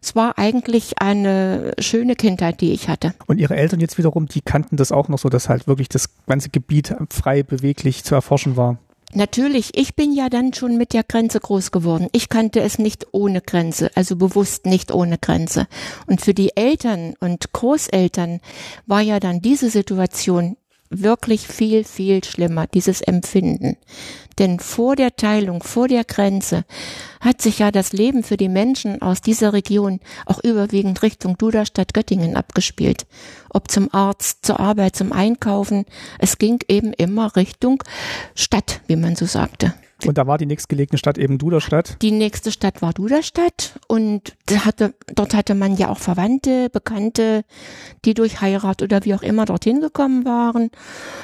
Es war eigentlich eine schöne Kindheit, die ich hatte. Und Ihre Eltern jetzt wiederum, die kannten das auch noch so, dass halt wirklich das ganze Gebiet frei beweglich zu erforschen war? Natürlich, ich bin ja dann schon mit der Grenze groß geworden. Ich kannte es nicht ohne Grenze, also bewusst nicht ohne Grenze. Und für die Eltern und Großeltern war ja dann diese Situation wirklich viel, viel schlimmer, dieses Empfinden. Denn vor der Teilung, vor der Grenze hat sich ja das Leben für die Menschen aus dieser Region auch überwiegend Richtung Duderstadt Göttingen abgespielt. Ob zum Arzt, zur Arbeit, zum Einkaufen, es ging eben immer Richtung Stadt, wie man so sagte. Und da war die nächstgelegene Stadt eben Duderstadt? Die nächste Stadt war Duderstadt und hatte, dort hatte man ja auch Verwandte, Bekannte, die durch Heirat oder wie auch immer dorthin gekommen waren,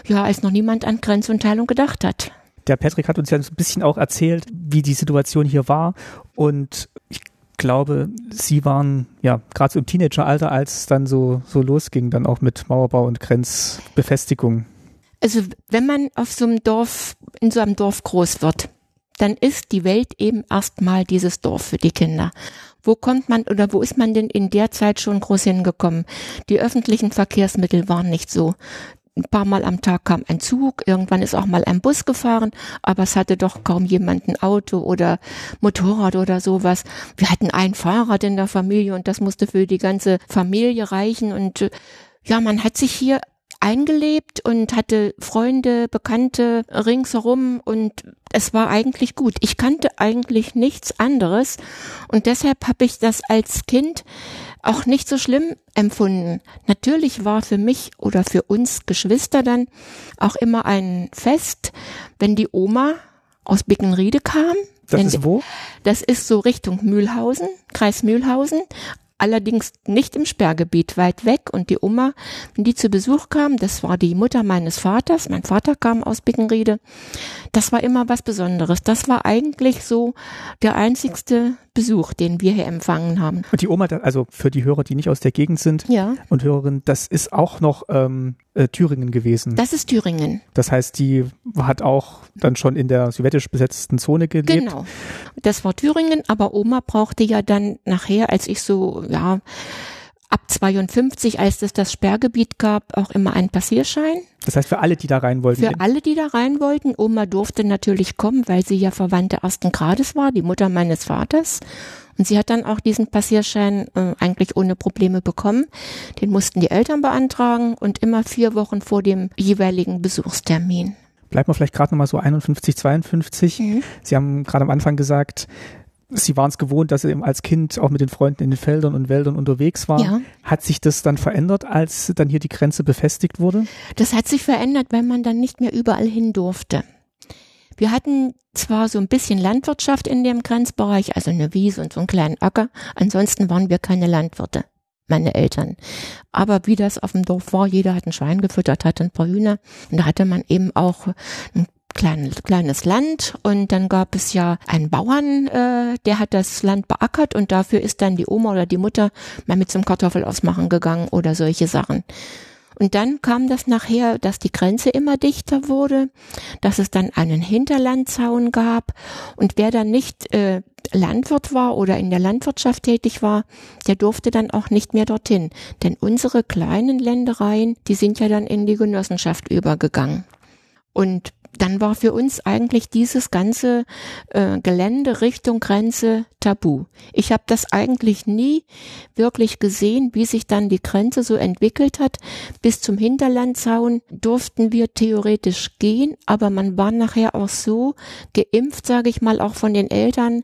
ja, als noch niemand an Grenz und Teilung gedacht hat. Der Patrick hat uns ja ein bisschen auch erzählt, wie die Situation hier war, und ich glaube, Sie waren ja gerade so im Teenageralter, als es dann so, so losging, dann auch mit Mauerbau und Grenzbefestigung. Also wenn man auf so einem Dorf, in so einem Dorf groß wird, dann ist die Welt eben erstmal dieses Dorf für die Kinder. Wo kommt man oder wo ist man denn in der Zeit schon groß hingekommen? Die öffentlichen Verkehrsmittel waren nicht so. Ein paar Mal am Tag kam ein Zug, irgendwann ist auch mal ein Bus gefahren, aber es hatte doch kaum jemand ein Auto oder Motorrad oder sowas. Wir hatten ein Fahrrad in der Familie und das musste für die ganze Familie reichen, und ja, man hat sich hier eingelebt und hatte Freunde, Bekannte ringsherum, und es war eigentlich gut. Ich kannte eigentlich nichts anderes und deshalb habe ich das als Kind auch nicht so schlimm empfunden. Natürlich war für mich oder für uns Geschwister dann auch immer ein Fest, wenn die Oma aus Bickenriede kam. Das ist wo? Das ist so Richtung Mühlhausen, Kreis Mühlhausen. Allerdings nicht im Sperrgebiet, weit weg. Und die Oma, wenn die zu Besuch kam, das war die Mutter meines Vaters. Mein Vater kam aus Bickenriede. Das war immer was Besonderes. Das war eigentlich so der einzigste Besuch, den wir hier empfangen haben. Und die Oma, also für die Hörer, die nicht aus der Gegend sind, ja, und Hörerinnen, das ist auch noch ähm, äh, Thüringen gewesen. Das ist Thüringen. Das heißt, die hat auch dann schon in der sowjetisch besetzten Zone gelebt. Genau, das war Thüringen, aber Oma brauchte ja dann nachher, als ich so, ja, ab zweiundfünfzig, als es das Sperrgebiet gab, auch immer einen Passierschein. Das heißt, für alle, die da rein wollten? Für alle, die da rein wollten. Oma durfte natürlich kommen, weil sie ja Verwandte ersten Grades war, die Mutter meines Vaters. Und sie hat dann auch diesen Passierschein äh, eigentlich ohne Probleme bekommen. Den mussten die Eltern beantragen und immer vier Wochen vor dem jeweiligen Besuchstermin. Bleiben wir vielleicht gerade nochmal so einundfünfzig, zweiundfünfzig. Mhm. Sie haben gerade am Anfang gesagt, Sie waren es gewohnt, dass Sie eben als Kind auch mit den Freunden in den Feldern und Wäldern unterwegs waren. Ja. Hat sich das dann verändert, als dann hier die Grenze befestigt wurde? Das hat sich verändert, weil man dann nicht mehr überall hin durfte. Wir hatten zwar so ein bisschen Landwirtschaft in dem Grenzbereich, also eine Wiese und so einen kleinen Acker. Ansonsten waren wir keine Landwirte, meine Eltern. Aber wie das auf dem Dorf war, jeder hat ein Schwein gefüttert, hatte ein paar Hühner. Und da hatte man eben auch ein Klein, kleines Land, und dann gab es ja einen Bauern, äh, der hat das Land beackert, und dafür ist dann die Oma oder die Mutter mal mit zum Kartoffel ausmachen gegangen oder solche Sachen. Und dann kam das nachher, dass die Grenze immer dichter wurde, dass es dann einen Hinterlandzaun gab, und wer dann nicht äh, Landwirt war oder in der Landwirtschaft tätig war, der durfte dann auch nicht mehr dorthin, denn unsere kleinen Ländereien, die sind ja dann in die Genossenschaft übergegangen. Und dann war für uns eigentlich dieses ganze äh, Gelände Richtung Grenze tabu. Ich habe das eigentlich nie wirklich gesehen, wie sich dann die Grenze so entwickelt hat. Bis zum Hinterlandzaun durften wir theoretisch gehen, aber man war nachher auch so geimpft, sage ich mal, auch von den Eltern,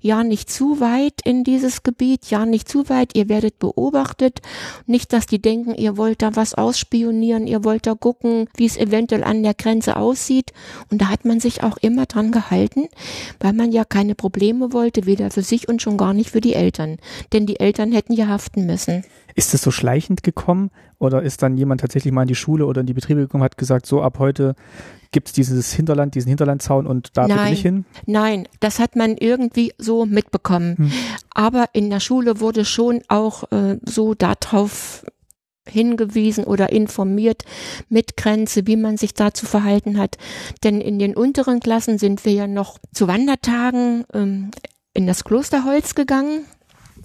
ja, nicht zu weit in dieses Gebiet, ja, nicht zu weit, ihr werdet beobachtet. Nicht, dass die denken, ihr wollt da was ausspionieren, ihr wollt da gucken, wie es eventuell an der Grenze aussieht. Und da hat man sich auch immer dran gehalten, weil man ja keine Probleme wollte, weder für sich und schon gar nicht für die Eltern. Denn die Eltern hätten ja haften müssen. Ist es so schleichend gekommen, oder ist dann jemand tatsächlich mal in die Schule oder in die Betriebe gekommen und hat gesagt, so ab heute gibt es dieses Hinterland, diesen Hinterlandzaun, und da bitte nicht hin? Nein, das hat man irgendwie so mitbekommen. Hm. Aber in der Schule wurde schon auch äh, so darauf hingewiesen oder informiert mit Grenze, wie man sich dazu verhalten hat. Denn in den unteren Klassen sind wir ja noch zu Wandertagen ähm, in das Klosterholz gegangen.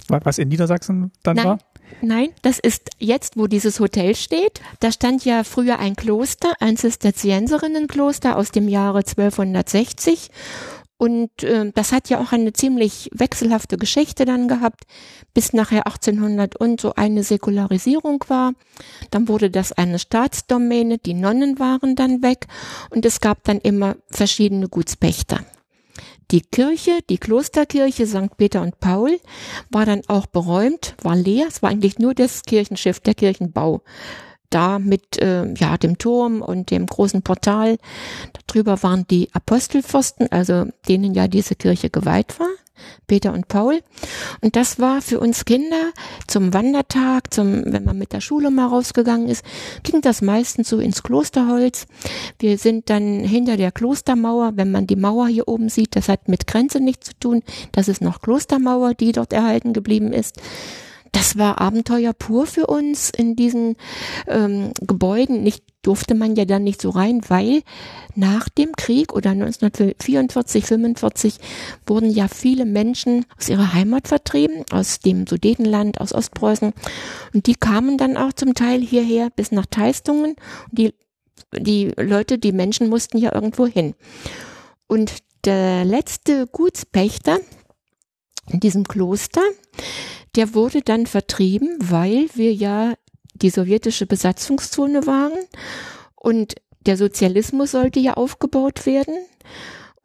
Was in Niedersachsen dann Nein. war? Nein, das ist jetzt, wo dieses Hotel steht. Da stand ja früher ein Kloster, ein Zisterzienserinnenkloster aus dem Jahre zwölfhundertsechzig. Und äh, das hat ja auch eine ziemlich wechselhafte Geschichte dann gehabt, bis nachher achtzehnhundert und so eine Säkularisierung war. Dann wurde das eine Staatsdomäne, die Nonnen waren dann weg, und es gab dann immer verschiedene Gutspächter. Die Kirche, die Klosterkirche Sankt Peter und Paul, war dann auch beräumt, war leer. Es war eigentlich nur das Kirchenschiff, der Kirchenbau. Da mit äh, ja, dem Turm und dem großen Portal. Darüber waren die Apostelfürsten, also denen ja diese Kirche geweiht war, Peter und Paul. Und das war für uns Kinder zum Wandertag, zum, wenn man mit der Schule mal rausgegangen ist, ging das meistens so ins Klosterholz. Wir sind dann hinter der Klostermauer, wenn man die Mauer hier oben sieht, das hat mit Grenze nichts zu tun, das ist noch Klostermauer, die dort erhalten geblieben ist. Das war Abenteuer pur für uns in diesen ähm, Gebäuden. Nicht, durfte man ja dann nicht so rein, weil nach dem Krieg oder neunzehnhundertvierundvierzig, fünfundvierzig wurden ja viele Menschen aus ihrer Heimat vertrieben, aus dem Sudetenland, aus Ostpreußen. Und die kamen dann auch zum Teil hierher bis nach Teistungen. Die, die Leute, die Menschen mussten ja irgendwo hin. Und der letzte Gutspächter in diesem Kloster, der wurde dann vertrieben, weil wir ja die sowjetische Besatzungszone waren und der Sozialismus sollte ja aufgebaut werden.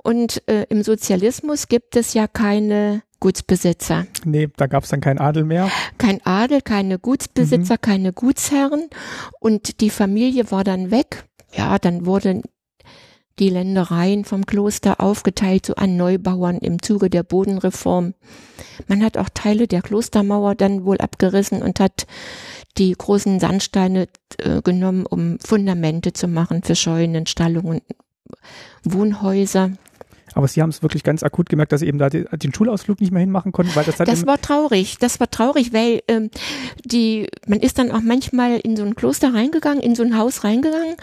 Und äh, im Sozialismus gibt es ja keine Gutsbesitzer. Nee, da gab es dann keinen Adel mehr. Kein Adel, keine Gutsbesitzer, mhm. keine Gutsherren. Und die Familie war dann weg. Ja, dann wurden die Ländereien vom Kloster aufgeteilt, so an Neubauern im Zuge der Bodenreform. Man hat auch Teile der Klostermauer dann wohl abgerissen und hat die großen Sandsteine äh, genommen, um Fundamente zu machen für Scheunen, Stallungen, Wohnhäuser. Aber sie haben es wirklich ganz akut gemerkt, dass sie eben da den, den Schulausflug nicht mehr hinmachen konnten, weil das hat Das war traurig, das war traurig, weil ähm, die, man ist dann auch manchmal in so ein Kloster reingegangen, in so ein Haus reingegangen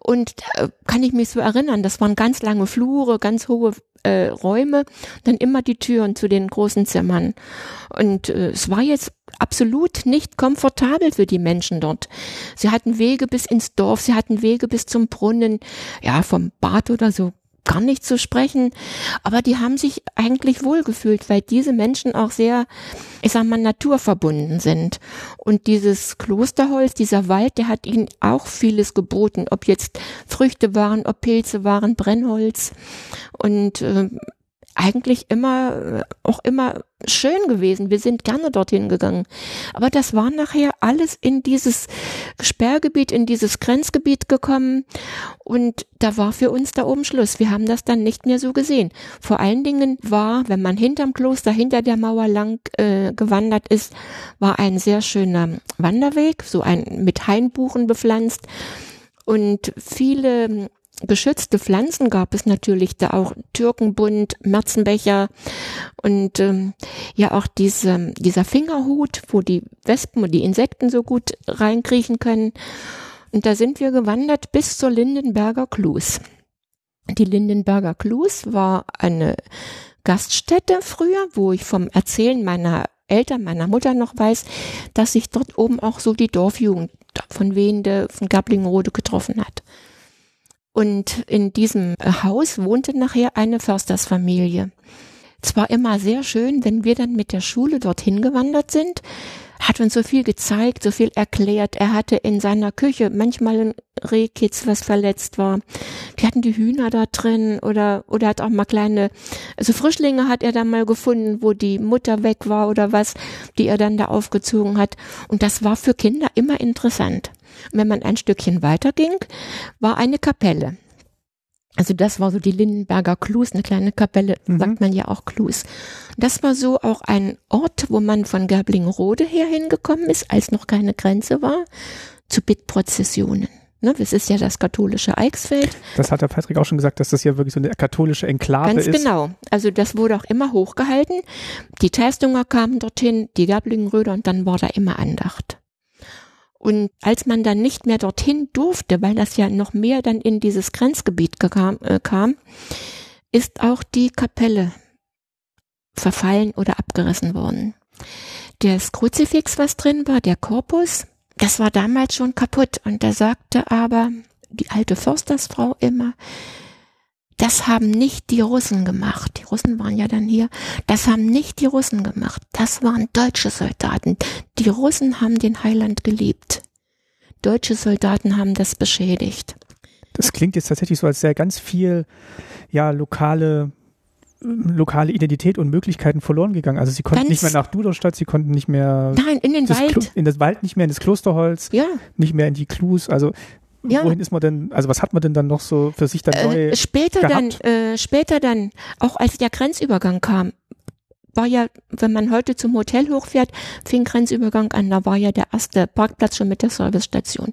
und äh, kann ich mich so erinnern, das waren ganz lange Flure, ganz hohe äh, Räume, dann immer die Türen zu den großen Zimmern. Und äh, es war jetzt absolut nicht komfortabel für die Menschen dort. Sie hatten Wege bis ins Dorf, sie hatten Wege bis zum Brunnen, ja, vom Bad oder so gar nicht zu sprechen, aber die haben sich eigentlich wohlgefühlt, weil diese Menschen auch sehr, ich sag mal, naturverbunden sind. Und dieses Klosterholz, dieser Wald, der hat ihnen auch vieles geboten, ob jetzt Früchte waren, ob Pilze waren, Brennholz und äh, eigentlich immer, auch immer schön gewesen. Wir sind gerne dorthin gegangen. Aber das war nachher alles in dieses Sperrgebiet, in dieses Grenzgebiet gekommen. Und da war für uns da oben Schluss. Wir haben das dann nicht mehr so gesehen. Vor allen Dingen war, wenn man hinterm Kloster, hinter der Mauer lang äh, gewandert ist, war ein sehr schöner Wanderweg, so ein mit Hainbuchen bepflanzt. Und viele geschützte Pflanzen gab es natürlich da auch, Türkenbund, Merzenbecher und ähm, ja auch diese, dieser Fingerhut, wo die Wespen und die Insekten so gut reinkriechen können. Und da sind wir gewandert bis zur Lindenberger Klus. Die Lindenberger Klus war eine Gaststätte früher, wo ich vom Erzählen meiner Eltern, meiner Mutter noch weiß, dass sich dort oben auch so die Dorfjugend von Wehende, von Gablingrode getroffen hat. Und in diesem Haus wohnte nachher eine Förstersfamilie. Es war immer sehr schön, wenn wir dann mit der Schule dorthin gewandert sind, hat uns so viel gezeigt, so viel erklärt. Er hatte in seiner Küche manchmal ein Rehkitz, was verletzt war. Wir hatten die Hühner da drin oder oder hat auch mal kleine, also Frischlinge hat er dann mal gefunden, wo die Mutter weg war oder was, die er dann da aufgezogen hat. Und das war für Kinder immer interessant. Und wenn man ein Stückchen weiter ging, war eine Kapelle. Also das war so die Lindenberger Klus, eine kleine Kapelle, mhm. sagt man ja auch Klus. Das war so auch ein Ort, wo man von Gerblingrode her hingekommen ist, als noch keine Grenze war, zu Bittprozessionen. Ne, das ist ja das katholische Eichsfeld. Das hat der Patrick auch schon gesagt, dass das ja wirklich so eine katholische Enklave ist. Ganz genau. Also das wurde auch immer hochgehalten. Die Teistunger kamen dorthin, die Gerblingröder und dann war da immer Andacht. Und als man dann nicht mehr dorthin durfte, weil das ja noch mehr dann in dieses Grenzgebiet gekam, äh, kam, ist auch die Kapelle verfallen oder abgerissen worden. Das Kruzifix, was drin war, der Korpus, das war damals schon kaputt. Und da sagte aber die alte Förstersfrau immer, das haben nicht die Russen gemacht. Die Russen waren ja dann hier. Das haben nicht die Russen gemacht. Das waren deutsche Soldaten. Die Russen haben den Heiland geliebt. Deutsche Soldaten haben das beschädigt. Das klingt jetzt tatsächlich so, als sei ganz viel, ja, lokale, lokale Identität und Möglichkeiten verloren gegangen. Also sie konnten ganz nicht mehr nach Duderstadt, sie konnten nicht mehr Nein, in den Wald. Klo- in das Wald nicht mehr, in das Klosterholz, ja. nicht mehr in die Klus. Also ja. Wohin ist man denn, also was hat man denn dann noch so für sich dann neu äh, später gehabt? Dann, äh, später dann, auch als der Grenzübergang kam, war ja, wenn man heute zum Hotel hochfährt, fing Grenzübergang an, da war ja der erste Parkplatz schon mit der Servicestation.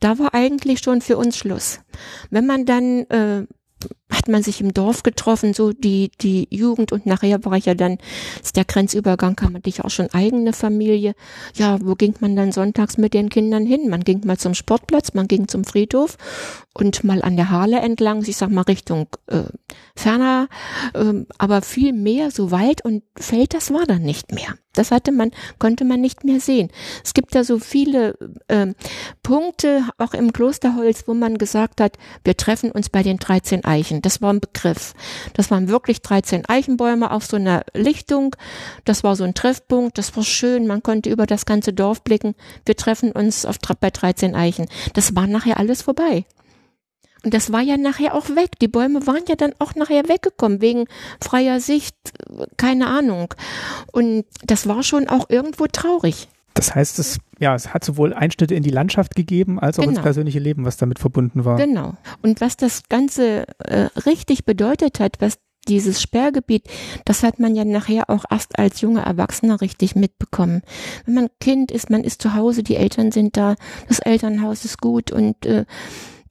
Da war eigentlich schon für uns Schluss. Wenn man dann, äh, hat man sich im Dorf getroffen, so die die Jugend und nachher war ich ja dann, ist der Grenzübergang, kam natürlich auch schon eigene Familie. Ja, wo ging man dann sonntags mit den Kindern hin? Man ging mal zum Sportplatz, man ging zum Friedhof und mal an der Hahle entlang, ich sag mal Richtung äh, Ferner, äh, aber viel mehr, so Wald und Feld, das war dann nicht mehr. Das hatte man, konnte man nicht mehr sehen. Es gibt da so viele äh, Punkte, auch im Klosterholz, wo man gesagt hat, wir treffen uns bei den dreizehn Eichen. Das war ein Begriff. Das waren wirklich dreizehn Eichenbäume auf so einer Lichtung. Das war so ein Treffpunkt. Das war schön. Man konnte über das ganze Dorf blicken. Wir treffen uns auf, bei dreizehn Eichen. Das war nachher alles vorbei. Und das war ja nachher auch weg. Die Bäume waren ja dann auch nachher weggekommen, wegen freier Sicht, keine Ahnung. Und das war schon auch irgendwo traurig. Das heißt, es, ja, es hat sowohl Einschnitte in die Landschaft gegeben, als auch genau. ins persönliche Leben, was damit verbunden war. Genau. Und was das Ganze äh, richtig bedeutet hat, was dieses Sperrgebiet, das hat man ja nachher auch erst als junger Erwachsener richtig mitbekommen. Wenn man Kind ist, man ist zu Hause, die Eltern sind da, das Elternhaus ist gut und äh,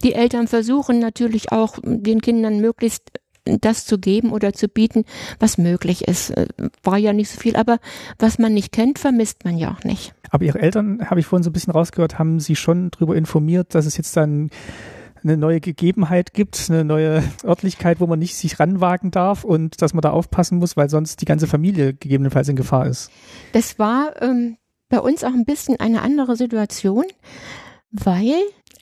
die Eltern versuchen natürlich auch, den Kindern möglichst das zu geben oder zu bieten, was möglich ist. War ja nicht so viel, aber was man nicht kennt, vermisst man ja auch nicht. Aber Ihre Eltern, habe ich vorhin so ein bisschen rausgehört, haben Sie schon darüber informiert, dass es jetzt dann eine neue Gegebenheit gibt, eine neue Örtlichkeit, wo man nicht sich ranwagen darf und dass man da aufpassen muss, weil sonst die ganze Familie gegebenenfalls in Gefahr ist. Das war ähm, bei uns auch ein bisschen eine andere Situation, weil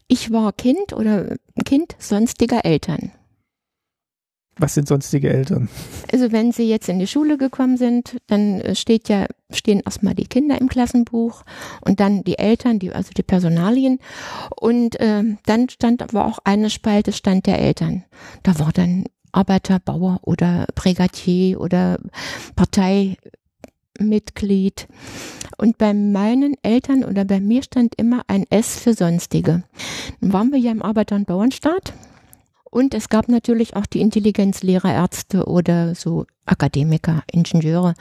ich war Kind oder Kind sonstiger Eltern. Was sind sonstige Eltern? Also wenn sie jetzt in die Schule gekommen sind, dann steht ja, stehen erstmal die Kinder im Klassenbuch und dann die Eltern, die, also die Personalien. Und äh, dann stand aber auch eine Spalte, stand der Eltern. Da war dann Arbeiter, Bauer oder Brigadier oder Parteimitglied. Und bei meinen Eltern oder bei mir stand immer ein S für Sonstige. Dann waren wir ja im Arbeiter- und Bauernstaat. Und es gab natürlich auch die Intelligenzlehrer, Ärzte oder so Akademiker, Ingenieure.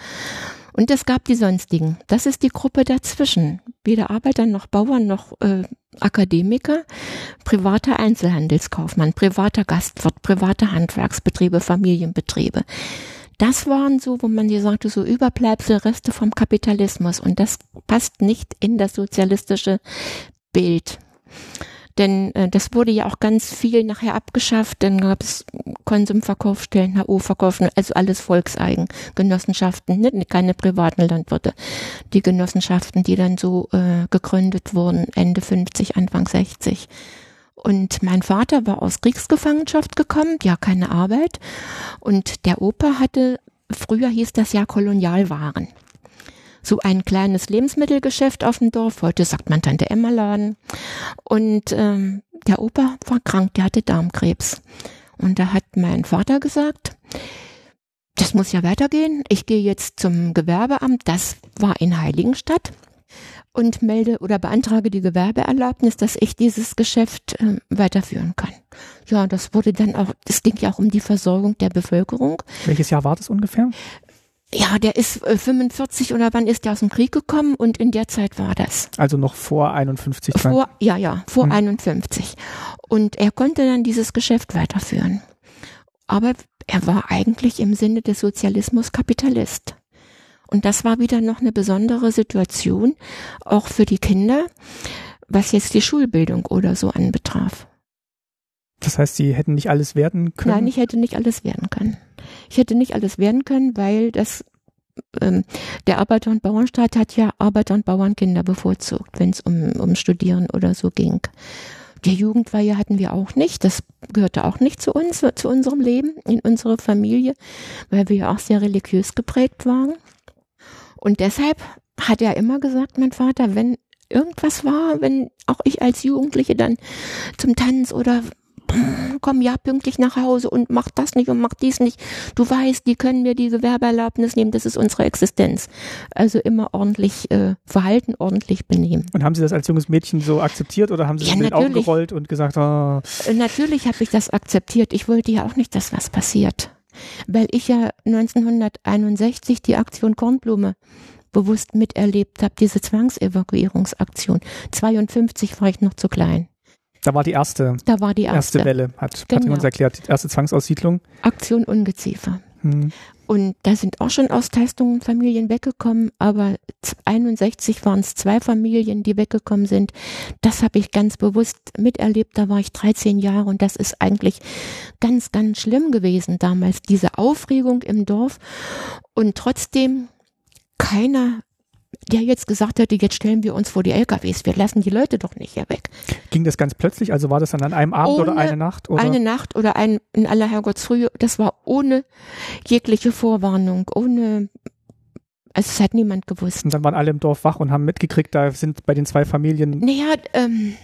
Und es gab die Sonstigen. Das ist die Gruppe dazwischen. Weder Arbeiter noch Bauern noch äh, Akademiker. Privater Einzelhandelskaufmann, privater Gastwirt, private Handwerksbetriebe, Familienbetriebe. Das waren so, wo man hier sagte, so Überbleibsel, Reste vom Kapitalismus. Und das passt nicht in das sozialistische Bild. Denn äh, das wurde ja auch ganz viel nachher abgeschafft. Dann gab es Konsumverkaufsstellen, H O-Verkaufen, also alles Volkseigen, Genossenschaften, ne? Keine privaten Landwirte. Die Genossenschaften, die dann so äh, gegründet wurden, Ende fünfzig, Anfang sechzig. Und mein Vater war aus Kriegsgefangenschaft gekommen, ja, keine Arbeit. Und der Opa hatte, früher hieß das ja Kolonialwaren. So ein kleines Lebensmittelgeschäft auf dem Dorf, heute sagt man Tante-Emma-Laden. Und ähm, der Opa war krank, der hatte Darmkrebs. Und da hat mein Vater gesagt, das muss ja weitergehen, ich gehe jetzt zum Gewerbeamt, das war in Heiligenstadt, und melde oder beantrage die Gewerbeerlaubnis, dass ich dieses Geschäft äh, weiterführen kann. Ja, das wurde dann auch, das ging ja auch um die Versorgung der Bevölkerung. Welches Jahr war das ungefähr? Ja, der ist fünfundvierzig oder wann ist der aus dem Krieg gekommen und in der Zeit war das. Also noch vor einundfünfzig? Vor, ja, ja, vor hm. einundfünfzig. Und er konnte dann dieses Geschäft weiterführen. Aber er war eigentlich im Sinne des Sozialismus Kapitalist. Und das war wieder noch eine besondere Situation, auch für die Kinder, was jetzt die Schulbildung oder so anbetraf. Das heißt, Sie hätten nicht alles werden können? Nein, ich hätte nicht alles werden können. Ich hätte nicht alles werden können, weil das ähm, der Arbeiter- und Bauernstaat hat ja Arbeiter- und Bauernkinder bevorzugt, wenn es um, um Studieren oder so ging. Die Jugendweihe hatten wir auch nicht, das gehörte auch nicht zu uns, zu unserem Leben, in unsere Familie, weil wir ja auch sehr religiös geprägt waren. Und deshalb hat er immer gesagt, mein Vater, wenn irgendwas war, wenn auch ich als Jugendliche dann zum Tanz oder komm ja pünktlich nach Hause und mach das nicht und mach dies nicht. Du weißt, die können mir die Gewerbeerlaubnis nehmen, das ist unsere Existenz. Also immer ordentlich äh, verhalten, ordentlich benehmen. Und haben Sie das als junges Mädchen so akzeptiert oder haben Sie ja, das mit den Augen gerollt und gesagt, oh. Natürlich habe ich das akzeptiert. Ich wollte ja auch nicht, dass was passiert. Weil ich ja neunzehnhunderteinundsechzig die Aktion Kornblume bewusst miterlebt habe, diese Zwangsevakuierungsaktion. zweiundfünfzig war ich noch zu klein. Da war die erste, da war die erste. erste Welle, hat Patrick genau. uns erklärt, die erste Zwangsaussiedlung. Aktion Ungeziefer. Hm. Und da sind auch schon aus Teilungen Familien weggekommen, aber einundsechzig waren es zwei Familien, die weggekommen sind. Das habe ich ganz bewusst miterlebt, da war ich dreizehn Jahre und das ist eigentlich ganz, ganz schlimm gewesen damals, diese Aufregung im Dorf. Und trotzdem keiner, der jetzt gesagt hätte, jetzt stellen wir uns vor die L K Ws, wir lassen die Leute doch nicht hier weg. Ging das ganz plötzlich? Also war das dann an einem Abend ohne, oder eine Nacht? Oder? Eine Nacht oder ein, in aller Herrgottsfrühe, das war ohne jegliche Vorwarnung, ohne, also es hat niemand gewusst. Und dann waren alle im Dorf wach und haben mitgekriegt, da sind bei den zwei Familien. Naja, ähm,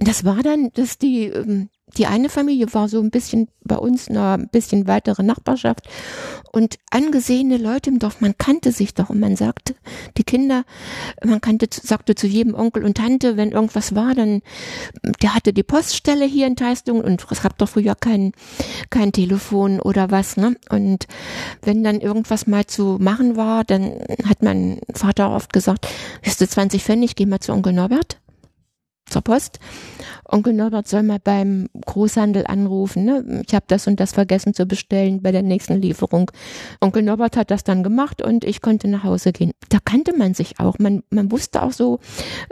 das war dann, dass die, ähm, die eine Familie war so ein bisschen bei uns eine ein bisschen weitere Nachbarschaft und angesehene Leute im Dorf, man kannte sich doch und man sagte, die Kinder, man kannte, sagte zu jedem Onkel und Tante, wenn irgendwas war, dann, der hatte die Poststelle hier in Teistung und es gab doch früher kein, kein Telefon oder was, ne? Und wenn dann irgendwas mal zu machen war, dann hat mein Vater oft gesagt, hast du zwanzig Pfennig, geh mal zu Onkel Norbert. zur Post. Onkel Norbert soll mal beim Großhandel anrufen, ne? Ich habe das und das vergessen zu bestellen bei der nächsten Lieferung. Onkel Norbert hat das dann gemacht und ich konnte nach Hause gehen. Da kannte man sich auch. Man, man wusste auch so,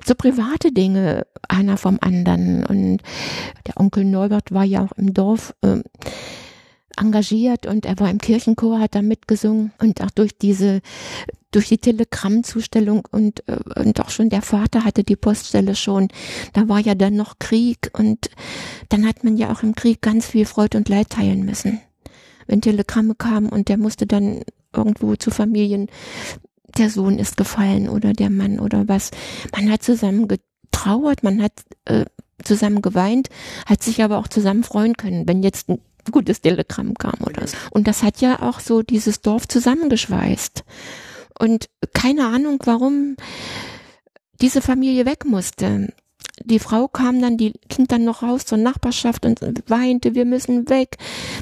so private Dinge, einer vom anderen. Und der Onkel Norbert war ja auch im Dorf äh, engagiert und er war im Kirchenchor, hat da mitgesungen und auch durch diese, durch die Telegrammzustellung und, und auch schon der Vater hatte die Poststelle schon. Da war ja dann noch Krieg und dann hat man ja auch im Krieg ganz viel Freude und Leid teilen müssen. Wenn Telegramme kamen und der musste dann irgendwo zu Familien, der Sohn ist gefallen oder der Mann oder was. Man hat zusammen getrauert, man hat äh, zusammen geweint, hat sich aber auch zusammen freuen können, wenn jetzt ein gutes Telegramm kam oder so. Und das hat ja auch so dieses Dorf zusammengeschweißt. Und keine Ahnung, warum diese Familie weg musste. Die Frau kam dann, die Kind dann noch raus zur Nachbarschaft und weinte, wir müssen weg,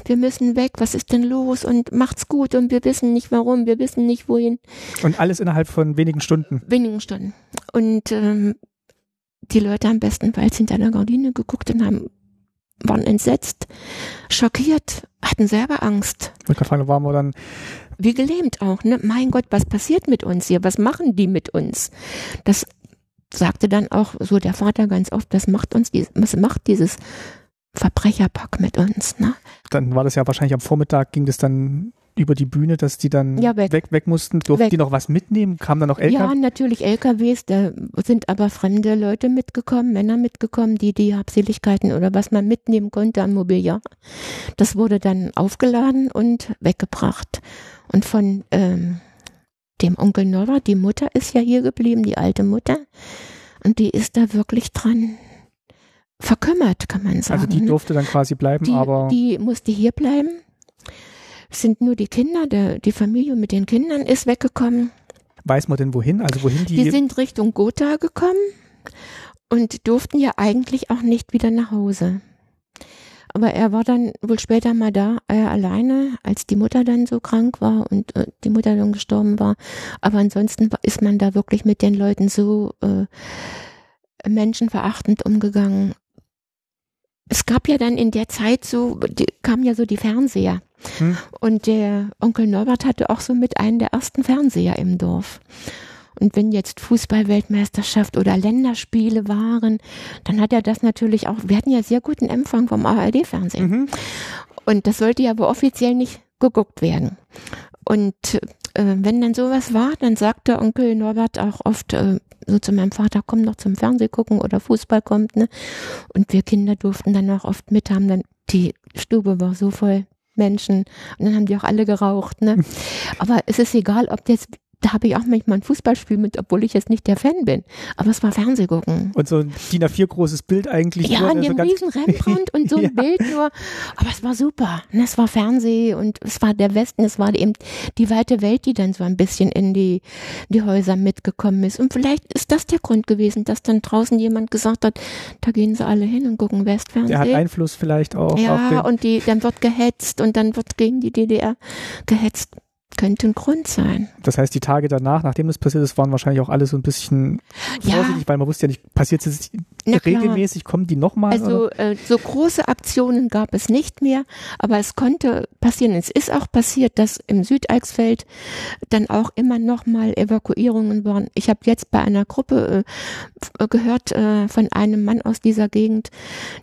wir müssen weg, was ist denn los und macht's gut und wir wissen nicht warum, wir wissen nicht wohin. Und alles innerhalb von wenigen Stunden. Wenigen Stunden. Und ähm, die Leute haben bestenfalls hinter einer Gardine geguckt und haben, waren entsetzt, schockiert, hatten selber Angst. Ich wollte fragen, waren wir dann wie gelähmt auch, ne? Mein Gott, was passiert mit uns hier? Was machen die mit uns? Das sagte dann auch so der Vater ganz oft, das macht uns, was macht dieses Verbrecherpack mit uns, ne? Dann war das ja wahrscheinlich am Vormittag, ging das dann über die Bühne, dass die dann ja, weg. Weg, weg mussten. Durften weg. Die noch was mitnehmen? Kamen da noch L K W? Ja, natürlich L K Ws. Da sind aber fremde Leute mitgekommen, Männer mitgekommen, die die Habseligkeiten oder was man mitnehmen konnte am Mobiliar. Das wurde dann aufgeladen und weggebracht. Und von ähm, dem Onkel Norbert, die Mutter ist ja hier geblieben, die alte Mutter. Und die ist da wirklich dran verkümmert, kann man sagen. Also die durfte dann quasi bleiben, die, aber... Die musste hier bleiben. Es sind nur die Kinder, der, die Familie mit den Kindern ist weggekommen. Weiß man denn wohin? Also wohin die... Die sind Richtung Gotha gekommen und durften ja eigentlich auch nicht wieder nach Hause. Aber er war dann wohl später mal da, er alleine, als die Mutter dann so krank war und äh, die Mutter dann gestorben war. Aber ansonsten ist man da wirklich mit den Leuten so äh, menschenverachtend umgegangen. Es gab ja dann in der Zeit so, die, kamen ja so die Fernseher. Hm. Und der Onkel Norbert hatte auch so mit einen der ersten Fernseher im Dorf. Und wenn jetzt Fußball-Weltmeisterschaft oder Länderspiele waren, dann hat er das natürlich auch, wir hatten ja sehr guten Empfang vom A R D-Fernsehen. Mhm. Und das sollte ja aber offiziell nicht geguckt werden. Und äh, wenn dann sowas war, dann sagte Onkel Norbert auch oft äh, so zu meinem Vater, komm doch zum Fernseh gucken oder Fußball kommt, ne? Und wir Kinder durften dann auch oft mit haben, dann die Stube war so voll Menschen und dann haben die auch alle geraucht, ne? Aber es ist egal, ob jetzt da habe ich auch manchmal ein Fußballspiel mit, obwohl ich jetzt nicht der Fan bin. Aber es war Fernsehgucken. Und so ein DIN A vier großes Bild eigentlich. Ja, nur, in dem so riesen Rembrandt und so ein ja. Bild nur. Aber es war super. Es war Fernseh und es war der Westen. Es war eben die weite Welt, die dann so ein bisschen in die, die Häuser mitgekommen ist. Und vielleicht ist das der Grund gewesen, dass dann draußen jemand gesagt hat, da gehen sie alle hin und gucken Westfernsehen. Der hat Einfluss vielleicht auch. Ja, auf den und die, dann wird gehetzt und dann wird gegen die D D R gehetzt. Könnte ein Grund sein. Das heißt, die Tage danach, nachdem das passiert ist, waren wahrscheinlich auch alle so ein bisschen vorsichtig, ja. Weil man wusste ja nicht, passiert es regelmäßig, kommen die nochmal? Also äh, so große Aktionen gab es nicht mehr, aber es konnte passieren. Es ist auch passiert, dass im Südeichsfeld dann auch immer nochmal Evakuierungen waren. Ich habe jetzt bei einer Gruppe äh, gehört äh, von einem Mann aus dieser Gegend,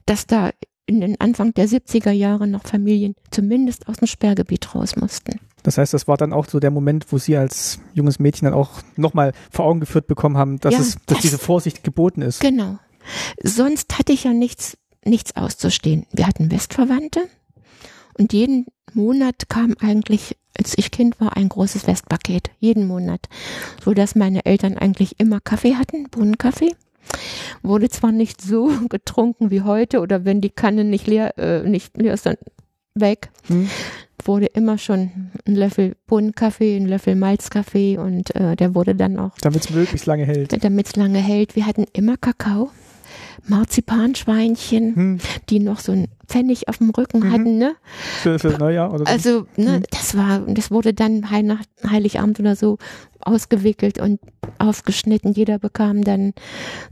dass da in den Anfang der siebziger Jahre noch Familien zumindest aus dem Sperrgebiet raus mussten. Das heißt, das war dann auch so der Moment, wo Sie als junges Mädchen dann auch nochmal vor Augen geführt bekommen haben, dass, ja, es, dass das, diese Vorsicht geboten ist. Genau. Sonst hatte ich ja nichts, nichts auszustehen. Wir hatten Westverwandte und jeden Monat kam eigentlich, als ich Kind war, ein großes Westpaket. Jeden Monat. Sodass meine Eltern eigentlich immer Kaffee hatten, Bohnenkaffee. Wurde zwar nicht so getrunken wie heute oder wenn die Kanne nicht leer, äh, nicht leer ist, dann weg. Hm. Wurde immer schon ein Löffel Bohnenkaffee, ein Löffel Malzkaffee und äh, der wurde dann auch... Damit es möglichst lange hält. Damit es lange hält. Wir hatten immer Kakao. Marzipanschweinchen, hm. die noch so ein Pfennig auf dem Rücken mhm. hatten, ne? Für, für Neujahr oder so. Also, ne, mhm. das war, das wurde dann Weihnacht, Heiligabend oder so ausgewickelt und aufgeschnitten. Jeder bekam dann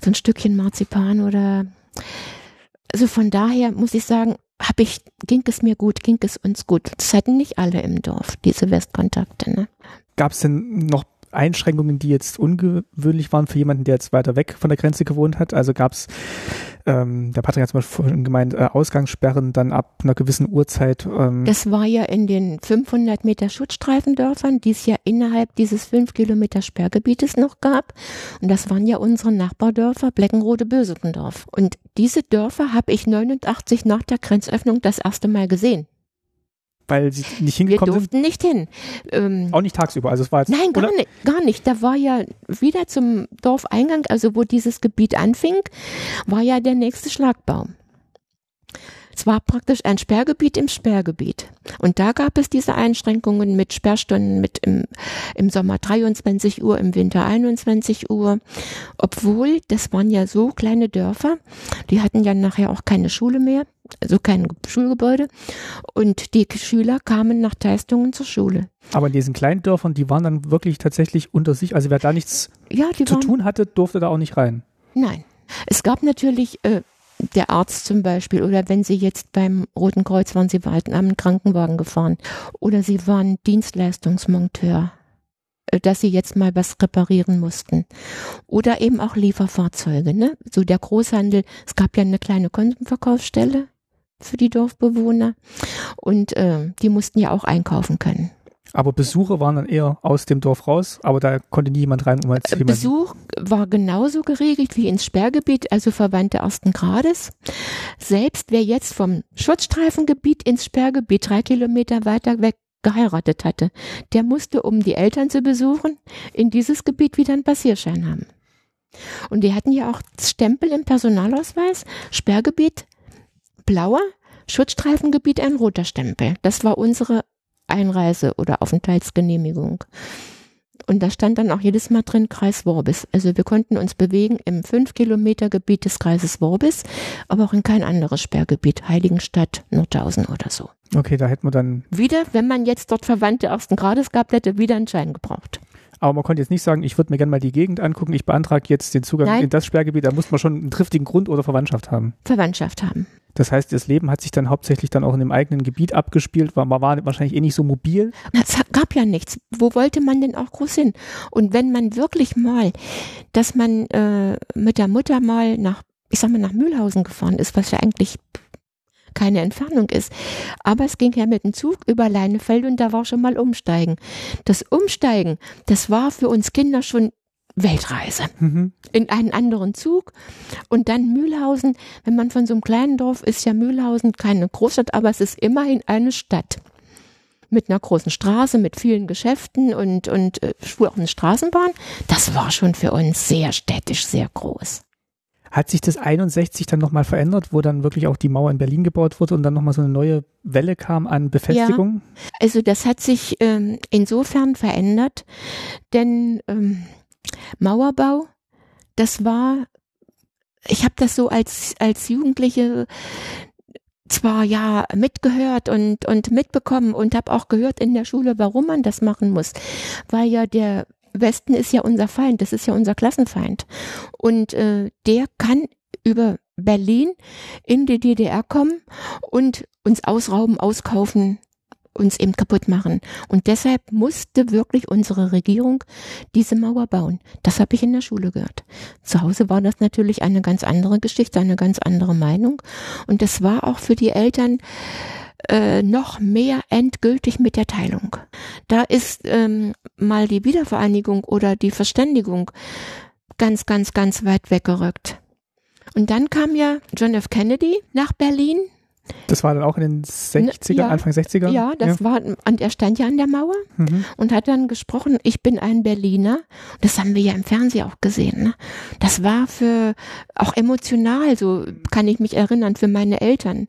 so ein Stückchen Marzipan oder, also von daher muss ich sagen, hab ich, ging es mir gut, ging es uns gut. Das hatten nicht alle im Dorf, diese Westkontakte, ne? Gab es denn noch Einschränkungen, die jetzt ungewöhnlich waren für jemanden, der jetzt weiter weg von der Grenze gewohnt hat? Also gab es, ähm, der Patrick hat zum Beispiel vorhin gemeint, äh, Ausgangssperren dann ab einer gewissen Uhrzeit. Ähm das war ja in den fünfhundert Meter Schutzstreifendörfern, die es ja innerhalb dieses fünf Kilometer Sperrgebietes noch gab. Und das waren ja unsere Nachbardörfer Bleckenrode-Bösendorf. Und diese Dörfer habe ich neunundachtzig nach der Grenzöffnung das erste Mal gesehen. Weil sie nicht hingekommen sind? Wir durften sind. nicht hin. Ähm, Auch nicht tagsüber, also es war jetzt... Nein, gar nicht, gar nicht. Da war ja wieder zum Dorfeingang, also wo dieses Gebiet anfing, war ja der nächste Schlagbaum. Es war praktisch ein Sperrgebiet im Sperrgebiet. Und da gab es diese Einschränkungen mit Sperrstunden, mit im, im Sommer dreiundzwanzig Uhr, im Winter einundzwanzig Uhr. Obwohl, das waren ja so kleine Dörfer, die hatten ja nachher auch keine Schule mehr, also kein Schulgebäude. Und die Schüler kamen nach Teistungen zur Schule. Aber in diesen kleinen Dörfern, die waren dann wirklich tatsächlich unter sich, also wer da nichts ja, die zu waren, tun hatte, durfte da auch nicht rein? Nein. Es gab natürlich... Äh, der Arzt zum Beispiel, oder wenn sie jetzt beim Roten Kreuz waren, sie waren am Krankenwagen gefahren oder sie waren Dienstleistungsmonteur, dass sie jetzt mal was reparieren mussten. Oder eben auch Lieferfahrzeuge, ne? So der Großhandel, es gab ja eine kleine Konsumverkaufsstelle für die Dorfbewohner und äh, die mussten ja auch einkaufen können. Aber Besucher waren dann eher aus dem Dorf raus, aber da konnte nie jemand rein. Um als Besuch war genauso geregelt wie ins Sperrgebiet, also Verwandte ersten Grades. Selbst wer jetzt vom Schutzstreifengebiet ins Sperrgebiet drei Kilometer weiter weg geheiratet hatte, der musste, um die Eltern zu besuchen, in dieses Gebiet wieder einen Passierschein haben. Und die hatten ja auch Stempel im Personalausweis, Sperrgebiet blauer, Schutzstreifengebiet ein roter Stempel. Das war unsere Einreise- oder Aufenthaltsgenehmigung. Und da stand dann auch jedes Mal drin Kreis Worbis. Also wir konnten uns bewegen im fünf Kilometer Gebiet des Kreises Worbis, aber auch in kein anderes Sperrgebiet, Heiligenstadt, Nordhausen oder so. Okay, da hätten wir dann... Wieder, wenn man jetzt dort Verwandte ersten Grades gehabt hätte, wieder einen Schein gebraucht. Aber man konnte jetzt nicht sagen, ich würde mir gerne mal die Gegend angucken, ich beantrage jetzt den Zugang Nein. in das Sperrgebiet, da muss man schon einen triftigen Grund oder Verwandtschaft haben. Verwandtschaft haben. Das heißt, das Leben hat sich dann hauptsächlich dann auch in dem eigenen Gebiet abgespielt, weil man war wahrscheinlich eh nicht so mobil. Es gab ja nichts. Wo wollte man denn auch groß hin? Und wenn man wirklich mal, dass man äh, mit der Mutter mal nach, ich sag mal, nach Mühlhausen gefahren ist, was ja eigentlich keine Entfernung ist. Aber es ging ja mit dem Zug über Leinefeld und da war schon mal Umsteigen. Das Umsteigen, das war für uns Kinder schon Weltreise mhm. in einen anderen Zug und dann Mühlhausen, wenn man von so einem kleinen Dorf ist, ja Mühlhausen keine Großstadt, aber es ist immerhin eine Stadt mit einer großen Straße, mit vielen Geschäften und, und äh, auch eine Straßenbahn, das war schon für uns sehr städtisch, sehr groß. Hat sich das einundsechzig dann nochmal verändert, wo dann wirklich auch die Mauer in Berlin gebaut wurde und dann nochmal so eine neue Welle kam an Befestigung? Ja, also das hat sich ähm, insofern verändert, denn ähm, Mauerbau, das war, ich habe das so als, als Jugendliche zwar ja mitgehört und, und mitbekommen und habe auch gehört in der Schule, warum man das machen muss, weil ja der Westen ist ja unser Feind, das ist ja unser Klassenfeind und äh, der kann über Berlin in die D D R kommen und uns ausrauben, auskaufen, uns eben kaputt machen. Und deshalb musste wirklich unsere Regierung diese Mauer bauen. Das habe ich in der Schule gehört. Zu Hause war das natürlich eine ganz andere Geschichte, eine ganz andere Meinung. Und das war auch für die Eltern äh, noch mehr endgültig mit der Teilung. Da ist ähm, mal die Wiedervereinigung oder die Verständigung ganz, ganz, ganz weit weggerückt. Und dann kam ja John F. Kennedy nach Berlin. Das war dann auch in den sechziger, ja, Anfang sechziger? Ja, das ja. war, und er stand ja an der Mauer mhm. und hat dann gesprochen, ich bin ein Berliner. Das haben wir ja im Fernsehen auch gesehen. Ne? Das war für, auch emotional, so kann ich mich erinnern, für meine Eltern.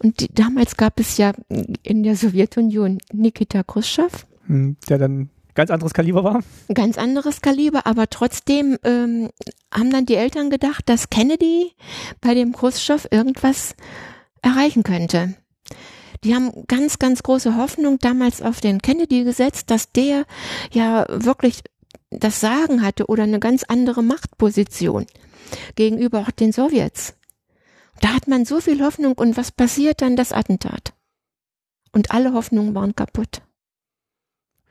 Und die, damals gab es ja in der Sowjetunion Nikita Chruschtschow. Der dann ganz anderes Kaliber war? Ganz anderes Kaliber, aber trotzdem ähm, haben dann die Eltern gedacht, dass Kennedy bei dem Chruschtschow irgendwas erreichen könnte. Die haben ganz, ganz große Hoffnung damals auf den Kennedy gesetzt, dass der ja wirklich das Sagen hatte oder eine ganz andere Machtposition gegenüber auch den Sowjets. Da hat man so viel Hoffnung und was passiert dann? Das Attentat. Und alle Hoffnungen waren kaputt.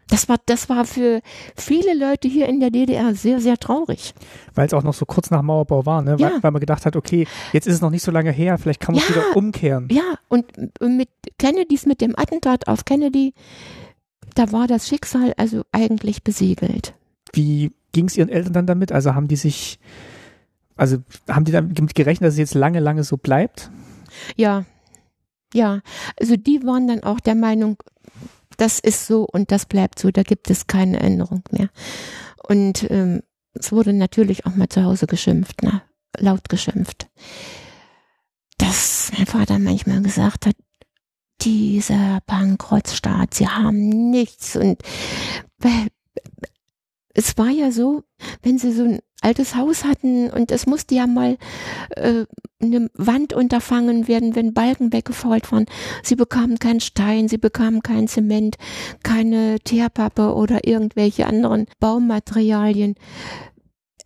Das war, das war für viele Leute hier in der D D R sehr, sehr traurig. Weil es auch noch so kurz nach Mauerbau war, ne? Ja. Weil, weil man gedacht hat, okay, jetzt ist es noch nicht so lange her, vielleicht kann man ja, es wieder umkehren. Ja, und mit Kennedys, mit dem Attentat auf Kennedy, da war das Schicksal also eigentlich besiegelt. Wie ging es Ihren Eltern dann damit? Also haben die sich, also haben die damit gerechnet, dass es jetzt lange, lange so bleibt? Ja, ja. Also die waren dann auch der Meinung, das ist so und das bleibt so, da gibt es keine Änderung mehr. Und ähm, es wurde natürlich auch mal zu Hause geschimpft, na, laut geschimpft. Dass mein Vater manchmal gesagt hat, dieser Bankrottstaat, sie haben nichts. Und weil, es war ja so, wenn sie so ein altes Haus hatten und es musste ja mal äh, eine Wand unterfangen werden, wenn Balken weggefault waren. Sie bekamen keinen Stein, sie bekamen kein Zement, keine Teerpappe oder irgendwelche anderen Baumaterialien.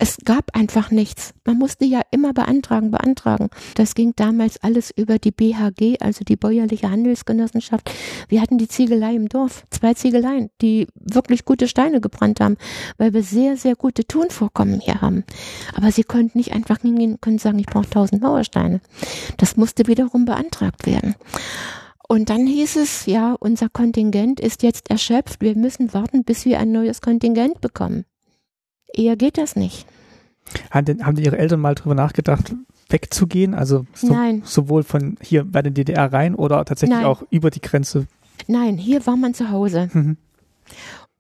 Es gab einfach nichts. Man musste ja immer beantragen, beantragen. Das ging damals alles über die B H G, also die Bäuerliche Handelsgenossenschaft. Wir hatten die Ziegelei im Dorf, zwei Ziegeleien, die wirklich gute Steine gebrannt haben, weil wir sehr, sehr gute Tonvorkommen hier haben. Aber sie konnten nicht einfach hingehen, können sagen, ich brauche tausend Mauersteine. Das musste wiederum beantragt werden. Und dann hieß es, ja, unser Kontingent ist jetzt erschöpft. Wir müssen warten, bis wir ein neues Kontingent bekommen. Eher geht das nicht. Haben denn, haben denn Ihre Eltern mal drüber nachgedacht, wegzugehen? Also so, sowohl von hier bei der D D R rein oder tatsächlich Nein. auch über die Grenze? Nein, hier war man zu Hause. Mhm.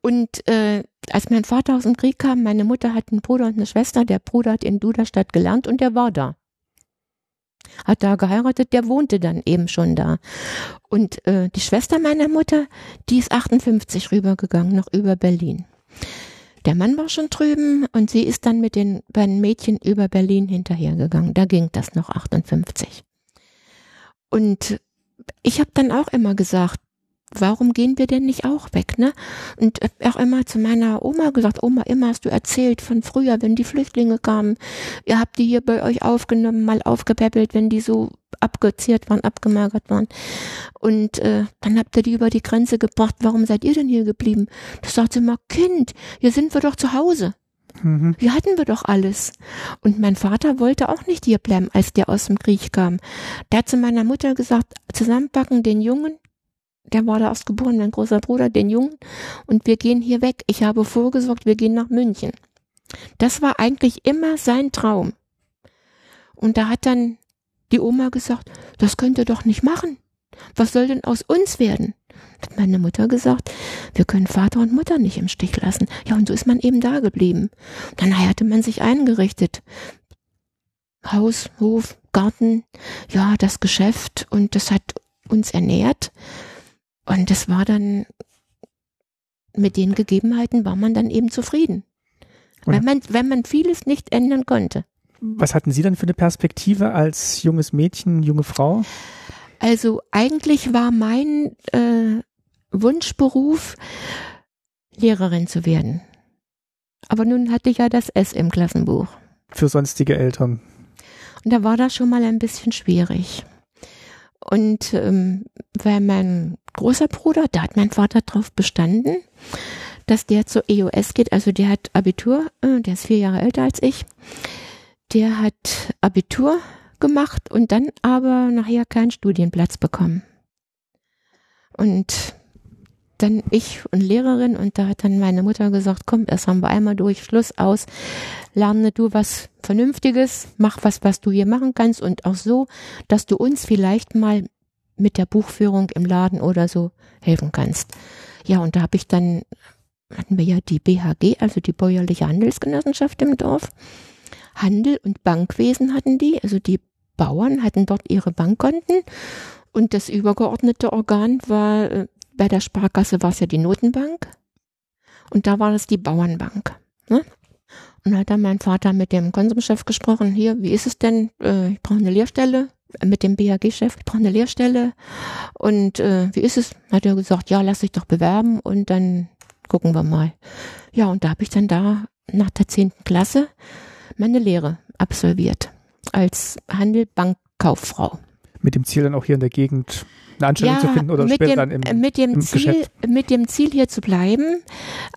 Und äh, als mein Vater aus dem Krieg kam, meine Mutter hat einen Bruder und eine Schwester. Der Bruder hat in Duderstadt gelernt und der war da. Hat da geheiratet, der wohnte dann eben schon da. Und äh, die Schwester meiner Mutter, die ist achtundfünfzig rübergegangen, noch über Berlin. Der Mann war schon drüben und sie ist dann mit den beiden Mädchen über Berlin hinterhergegangen. Da ging das noch achtundfünfzig. Und ich habe dann auch immer gesagt, warum gehen wir denn nicht auch weg, ne? Und auch immer zu meiner Oma gesagt, Oma, immer hast du erzählt von früher, wenn die Flüchtlinge kamen, ihr habt die hier bei euch aufgenommen, mal aufgepäppelt, wenn die so abgeziert waren, abgemagert waren. Und äh, dann habt ihr die über die Grenze gebracht, warum seid ihr denn hier geblieben? Da sagt sie mal, Kind, hier sind wir doch zu Hause. Mhm. Hier hatten wir doch alles. Und mein Vater wollte auch nicht hier bleiben, als der aus dem Krieg kam. Der hat zu meiner Mutter gesagt, zusammenpacken den Jungen, der war da erst geboren, mein großer Bruder, den Jungen, und wir gehen hier weg. Ich habe vorgesorgt, wir gehen nach München. Das war eigentlich immer sein Traum. Und da hat dann die Oma gesagt, das könnt ihr doch nicht machen. Was soll denn aus uns werden? Hat meine Mutter gesagt, wir können Vater und Mutter nicht im Stich lassen. Ja, und so ist man eben da geblieben. Dann hatte man sich eingerichtet. Haus, Hof, Garten, ja, das Geschäft, und das hat uns ernährt. Und das war dann, mit den Gegebenheiten war man dann eben zufrieden, wenn man, wenn man vieles nicht ändern konnte. Was hatten Sie dann für eine Perspektive als junges Mädchen, junge Frau? Also eigentlich war mein äh, Wunschberuf, Lehrerin zu werden. Aber nun hatte ich ja das S im Klassenbuch. Für sonstige Eltern. Und da war das schon mal ein bisschen schwierig. Und ähm, weil mein großer Bruder, da hat mein Vater drauf bestanden, dass der zur E O S geht, also der hat Abitur, äh, der ist vier Jahre älter als ich, der hat Abitur gemacht und dann aber nachher keinen Studienplatz bekommen. Und dann ich und Lehrerin, und da hat dann meine Mutter gesagt, komm, das haben wir einmal durch, Schluss, aus, lerne du was Vernünftiges, mach was, was du hier machen kannst, und auch so, dass du uns vielleicht mal mit der Buchführung im Laden oder so helfen kannst. Ja, und da habe ich dann, hatten wir ja die B H G, also die Bäuerliche Handelsgenossenschaft im Dorf, Handel und Bankwesen hatten die, also die Bauern hatten dort ihre Bankkonten, und das übergeordnete Organ war, bei der Sparkasse war es ja die Notenbank, Und da war das die Bauernbank. Ne? Und da hat dann mein Vater mit dem Konsumchef gesprochen, hier, wie ist es denn, äh, ich brauche eine Lehrstelle, mit dem B H G-Chef, ich brauche eine Lehrstelle und äh, wie ist es? Hat er gesagt, ja, lass dich doch bewerben und dann gucken wir mal. Ja, und da habe ich dann da nach der zehnten Klasse meine Lehre absolviert als Handelbankkauffrau. Mit dem Ziel dann auch hier in der Gegend eine Anstellung ja, zu finden oder später dem, dann im, mit dem im Ziel, Geschäft? Mit dem Ziel hier zu bleiben,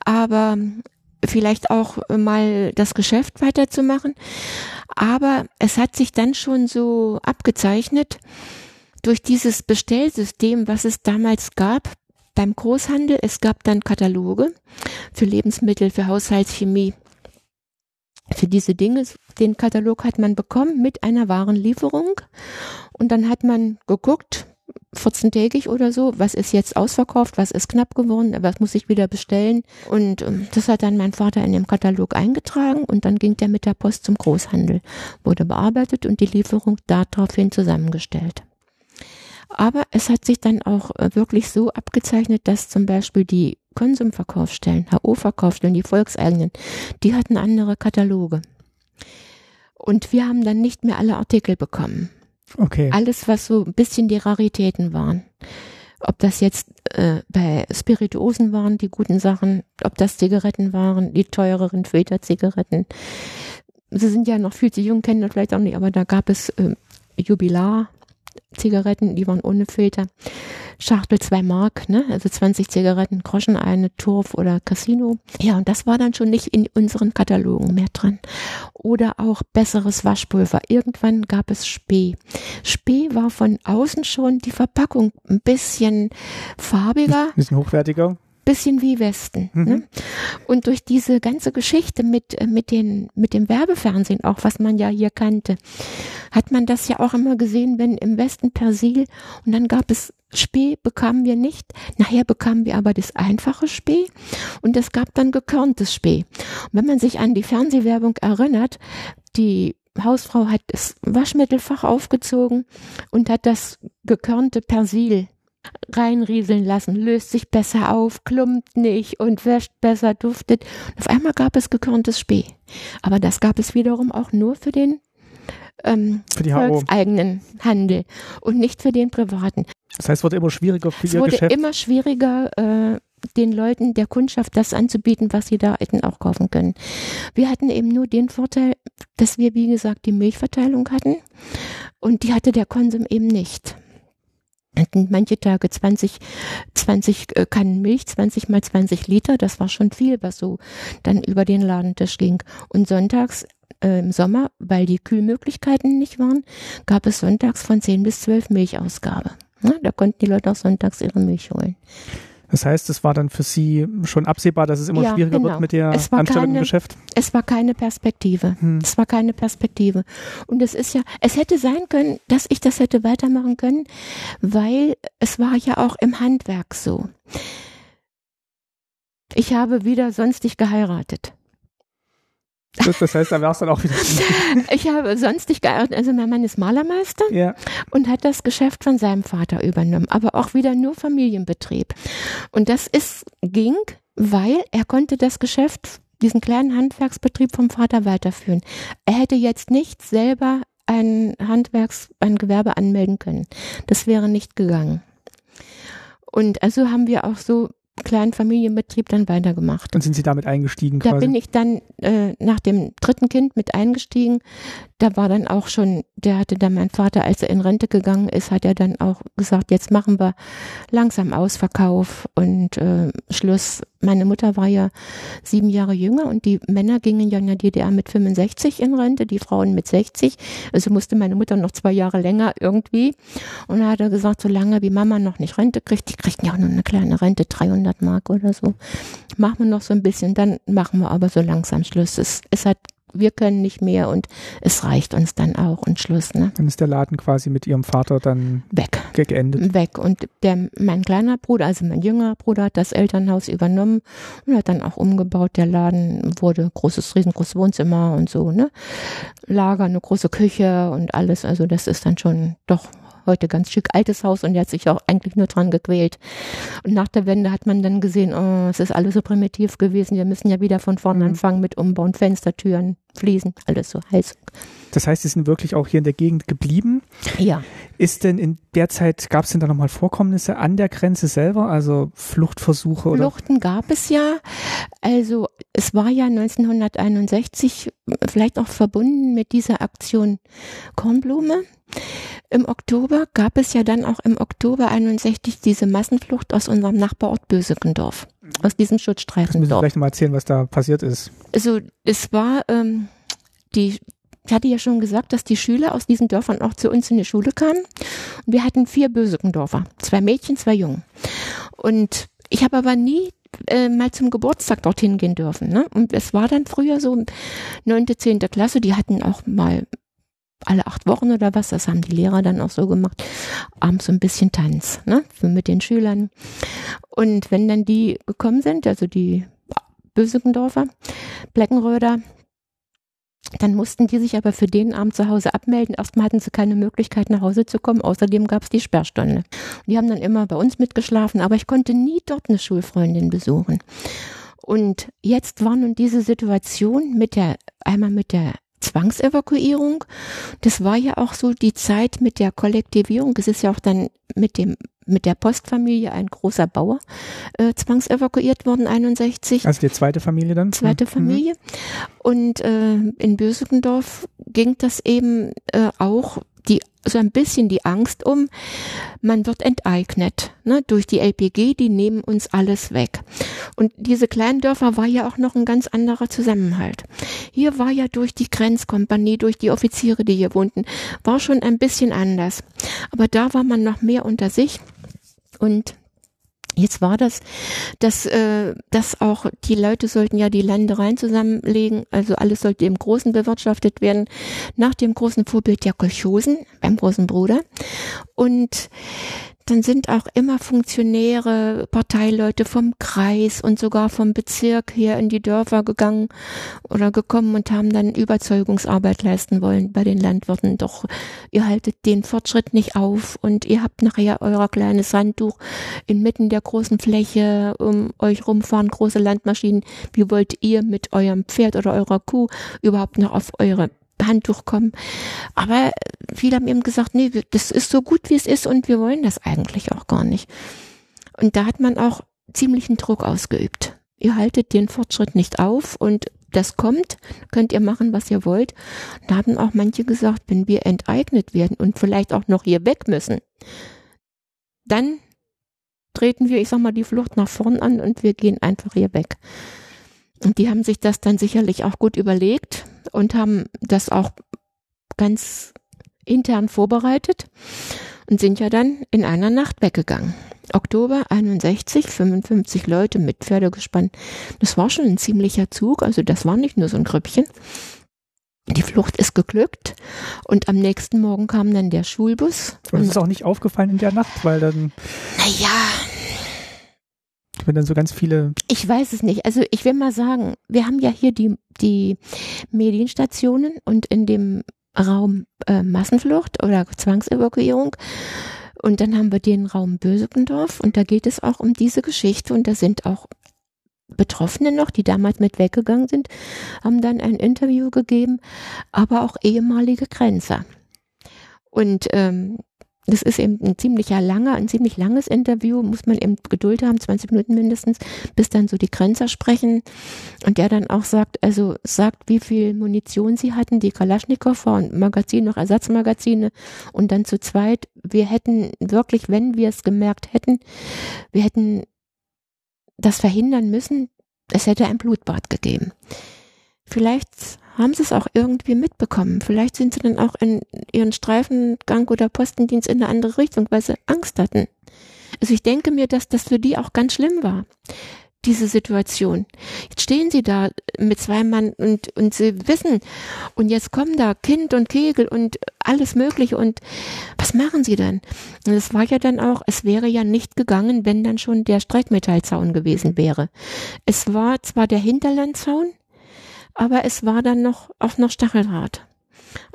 aber vielleicht auch mal das Geschäft weiterzumachen. Aber es hat sich dann schon so abgezeichnet durch dieses Bestellsystem, was es damals gab beim Großhandel. Es gab dann Kataloge für Lebensmittel, für Haushaltschemie, für diese Dinge. Den Katalog hat man bekommen mit einer Warenlieferung und dann hat man geguckt, vierzehntägig oder so, was ist jetzt ausverkauft, was ist knapp geworden, was muss ich wieder bestellen, und das hat dann mein Vater in dem Katalog eingetragen und dann ging der mit der Post zum Großhandel, wurde bearbeitet und die Lieferung daraufhin zusammengestellt. Aber es hat sich dann auch wirklich so abgezeichnet, dass zum Beispiel die Konsumverkaufsstellen, H O-Verkaufsstellen, die volkseigenen, die hatten andere Kataloge und wir haben dann nicht mehr alle Artikel bekommen. Okay. Alles, was so ein bisschen die Raritäten waren. Ob das jetzt äh, bei Spirituosen waren, die guten Sachen, ob das Zigaretten waren, die teureren Filterzigaretten. Sie sind ja noch viel zu jung, kennen das vielleicht auch nicht, aber da gab es äh, Jubilar-Zigaretten, die waren ohne Filter. Schachtel zwei Mark, ne? Also zwanzig Zigaretten, Groschen eine, Turf oder Casino. Ja, und das war dann schon nicht in unseren Katalogen mehr dran. Oder auch besseres Waschpulver. Irgendwann gab es Spee. Spee war von außen schon die Verpackung ein bisschen farbiger. Ein bisschen hochwertiger. Bisschen wie Westen. Mhm. Ne? Und durch diese ganze Geschichte mit, mit, den, mit dem Werbefernsehen auch, was man ja hier kannte, hat man das ja auch immer gesehen, wenn im Westen Persil und dann gab es Spee, bekamen wir nicht. Nachher bekamen wir aber das einfache Spee und es gab dann gekörntes Spee. Und wenn man sich an die Fernsehwerbung erinnert, die Hausfrau hat das Waschmittelfach aufgezogen und hat das gekörnte Persil reinrieseln lassen, löst sich besser auf, klumpt nicht und wäscht besser, duftet. Und auf einmal gab es gekörntes Spee. Aber das gab es wiederum auch nur für den ähm, für die volkseigenen Handel und nicht für den privaten. Das heißt, es wurde immer schwieriger für ihr Geschäft? Es wurde immer schwieriger, äh, den Leuten, der Kundschaft das anzubieten, was sie da hätten auch kaufen können. Wir hatten eben nur den Vorteil, dass wir, wie gesagt, die Milchverteilung hatten und die hatte der Konsum eben nicht. Hatten manche Tage zwanzig Kannen Milch, zwanzig mal zwanzig Liter, das war schon viel, was so dann über den Ladentisch ging. Und sonntags äh, im Sommer, weil die Kühlmöglichkeiten nicht waren, gab es sonntags von zehn bis zwölf Milchausgabe. Ne? Da konnten die Leute auch sonntags ihre Milch holen. Das heißt, es war dann für Sie schon absehbar, dass es immer ja, schwieriger genau. wird mit der Anstellung keine, im Geschäft? Es war keine Perspektive. Hm. Es war keine Perspektive. Und es ist ja, es hätte sein können, dass ich das hätte weitermachen können, weil es war ja auch im Handwerk so. Ich habe wieder sonstig geheiratet. Das, das heißt, da war es dann auch wieder. Ich habe sonst nicht geheiratet. Also mein Mann ist Malermeister ja. und hat das Geschäft von seinem Vater übernommen, aber auch wieder nur Familienbetrieb. Und das ist ging, weil er konnte das Geschäft, diesen kleinen Handwerksbetrieb vom Vater weiterführen. Er hätte jetzt nicht selber ein Handwerks, ein Gewerbe anmelden können. Das wäre nicht gegangen. Und also haben wir auch so kleinen Familienbetrieb dann weitergemacht. Und sind Sie damit eingestiegen quasi? Da bin ich dann äh, nach dem dritten Kind mit eingestiegen. Da war dann auch schon, der hatte dann mein Vater, als er in Rente gegangen ist, hat er dann auch gesagt, jetzt machen wir langsam Ausverkauf und äh, Schluss. Meine Mutter war ja sieben Jahre jünger und die Männer gingen ja in der D D R mit fünfundsechzig in Rente, die Frauen mit sechzig. Also musste meine Mutter noch zwei Jahre länger irgendwie. Und da hat er gesagt, solange wie Mama noch nicht Rente kriegt, die kriegt ja auch nur eine kleine Rente, dreihundert Mark oder so, machen wir noch so ein bisschen, dann machen wir aber so langsam Schluss. Es, es hat wir können nicht mehr und es reicht uns dann auch und Schluss. Ne? Dann ist der Laden quasi mit Ihrem Vater dann weg. Geendet. Weg. Und der, mein kleiner Bruder, also mein jüngerer Bruder, hat das Elternhaus übernommen und hat dann auch umgebaut. Der Laden wurde großes, riesengroßes Wohnzimmer und so, ne? Lager, eine große Küche und alles. Also das ist dann schon doch heute ganz schick altes Haus und der hat sich auch eigentlich nur dran gequält. Und nach der Wende hat man dann gesehen, oh, es ist alles so primitiv gewesen, wir müssen ja wieder von vorne mhm. anfangen mit Umbauen, Fenster, Türen, Fliesen, alles so heiß. Das heißt, Sie sind wirklich auch hier in der Gegend geblieben. Ja. Ist denn in der Zeit, gab es denn da nochmal Vorkommnisse an der Grenze selber, also Fluchtversuche oder? Fluchten gab es ja. Also es war ja neunzehnhunderteinundsechzig vielleicht auch verbunden mit dieser Aktion Kornblume. Im Oktober gab es ja dann auch im Oktober einundsechzig diese Massenflucht aus unserem Nachbarort Bösekendorf, aus diesem Schutzstreifendorf. Das müssen Sie vielleicht nochmal erzählen, was da passiert ist. Also es war ähm, die... Ich hatte ja schon gesagt, dass die Schüler aus diesen Dörfern auch zu uns in die Schule kamen. Und wir hatten vier Bösekendorfer, zwei Mädchen, zwei Jungen. Und ich habe aber nie äh, mal zum Geburtstag dorthin gehen dürfen. Ne? Und es war dann früher so neunte, zehnte Klasse, die hatten auch mal alle acht Wochen oder was, das haben die Lehrer dann auch so gemacht, abends so ein bisschen Tanz, ne? Mit den Schülern. Und wenn dann die gekommen sind, also die Bösekendorfer, Bleckenröder, dann mussten die sich aber für den Abend zu Hause abmelden. Erstmal hatten sie keine Möglichkeit, nach Hause zu kommen. Außerdem gab es die Sperrstunde. Und die haben dann immer bei uns mitgeschlafen, aber ich konnte nie dort eine Schulfreundin besuchen. Und jetzt war nun diese Situation mit der, einmal mit der Zwangsevakuierung. Das war ja auch so die Zeit mit der Kollektivierung. Es ist ja auch dann mit dem mit der Postfamilie ein großer Bauer äh, zwangsevakuiert worden, einundsechzig. Also die zweite Familie dann? Zweite Familie. Mhm. Und äh, in Bösekendorf ging das eben äh, auch die so ein bisschen die Angst um, man wird enteignet, ne, durch die L P G, die nehmen uns alles weg. Und diese kleinen Dörfer war ja auch noch ein ganz anderer Zusammenhalt. Hier war ja durch die Grenzkompanie, durch die Offiziere, die hier wohnten, war schon ein bisschen anders. Aber da war man noch mehr unter sich. Und jetzt war das, dass, äh, dass auch die Leute sollten ja die Ländereien zusammenlegen, also alles sollte im Großen bewirtschaftet werden, nach dem großen Vorbild der Kolchosen, beim großen Bruder. Und dann sind auch immer Funktionäre, Parteileute vom Kreis und sogar vom Bezirk hier in die Dörfer gegangen oder gekommen und haben dann Überzeugungsarbeit leisten wollen bei den Landwirten. Doch ihr haltet den Fortschritt nicht auf und ihr habt nachher euer kleines Handtuch inmitten der großen Fläche, um euch rumfahren große Landmaschinen. Wie wollt ihr mit eurem Pferd oder eurer Kuh überhaupt noch auf eure Handtuch kommen? Aber viele haben eben gesagt, nee, das ist so gut, wie es ist und wir wollen das eigentlich auch gar nicht. Und da hat man auch ziemlichen Druck ausgeübt. Ihr haltet den Fortschritt nicht auf und das kommt, könnt ihr machen, was ihr wollt. Und da haben auch manche gesagt, wenn wir enteignet werden und vielleicht auch noch hier weg müssen, dann treten wir, ich sag mal, die Flucht nach vorn an und wir gehen einfach hier weg. Und die haben sich das dann sicherlich auch gut überlegt und haben das auch ganz intern vorbereitet und sind ja dann in einer Nacht weggegangen. Oktober einundsechzig, fünfundfünfzig Leute mit Pferdegespann. Das war schon ein ziemlicher Zug, also das war nicht nur so ein Grüppchen. Die Flucht ist geglückt und am nächsten Morgen kam dann der Schulbus. Und es ist auch nicht aufgefallen in der Nacht, weil dann... Naja... Wenn dann so ganz viele. Ich weiß es nicht. Also ich will mal sagen, wir haben ja hier die, die Medienstationen und in dem Raum äh, Massenflucht oder Zwangsevakuierung. Und dann haben wir den Raum Bösekendorf und da geht es auch um diese Geschichte und da sind auch Betroffene noch, die damals mit weggegangen sind, haben dann ein Interview gegeben, aber auch ehemalige Grenzer. Und ähm, das ist eben ein ziemlicher langer, ein ziemlich langes Interview, muss man eben Geduld haben, zwanzig Minuten mindestens, bis dann so die Grenzer sprechen und der dann auch sagt, also sagt, wie viel Munition sie hatten, die Kalaschnikow und Magazin, noch Ersatzmagazine und dann zu zweit, wir hätten wirklich, wenn wir es gemerkt hätten, wir hätten das verhindern müssen, es hätte ein Blutbad gegeben. Vielleicht haben sie es auch irgendwie mitbekommen. Vielleicht sind sie dann auch in ihren Streifengang oder Postendienst in eine andere Richtung, weil sie Angst hatten. Also ich denke mir, dass das für die auch ganz schlimm war, diese Situation. Jetzt stehen sie da mit zwei Mann und, und sie wissen, und jetzt kommen da Kind und Kegel und alles Mögliche und was machen sie dann? Und es war ja dann auch, es wäre ja nicht gegangen, wenn dann schon der Streikmetallzaun gewesen wäre. Es war zwar der Hinterlandzaun, aber es war dann noch auch noch Stacheldraht.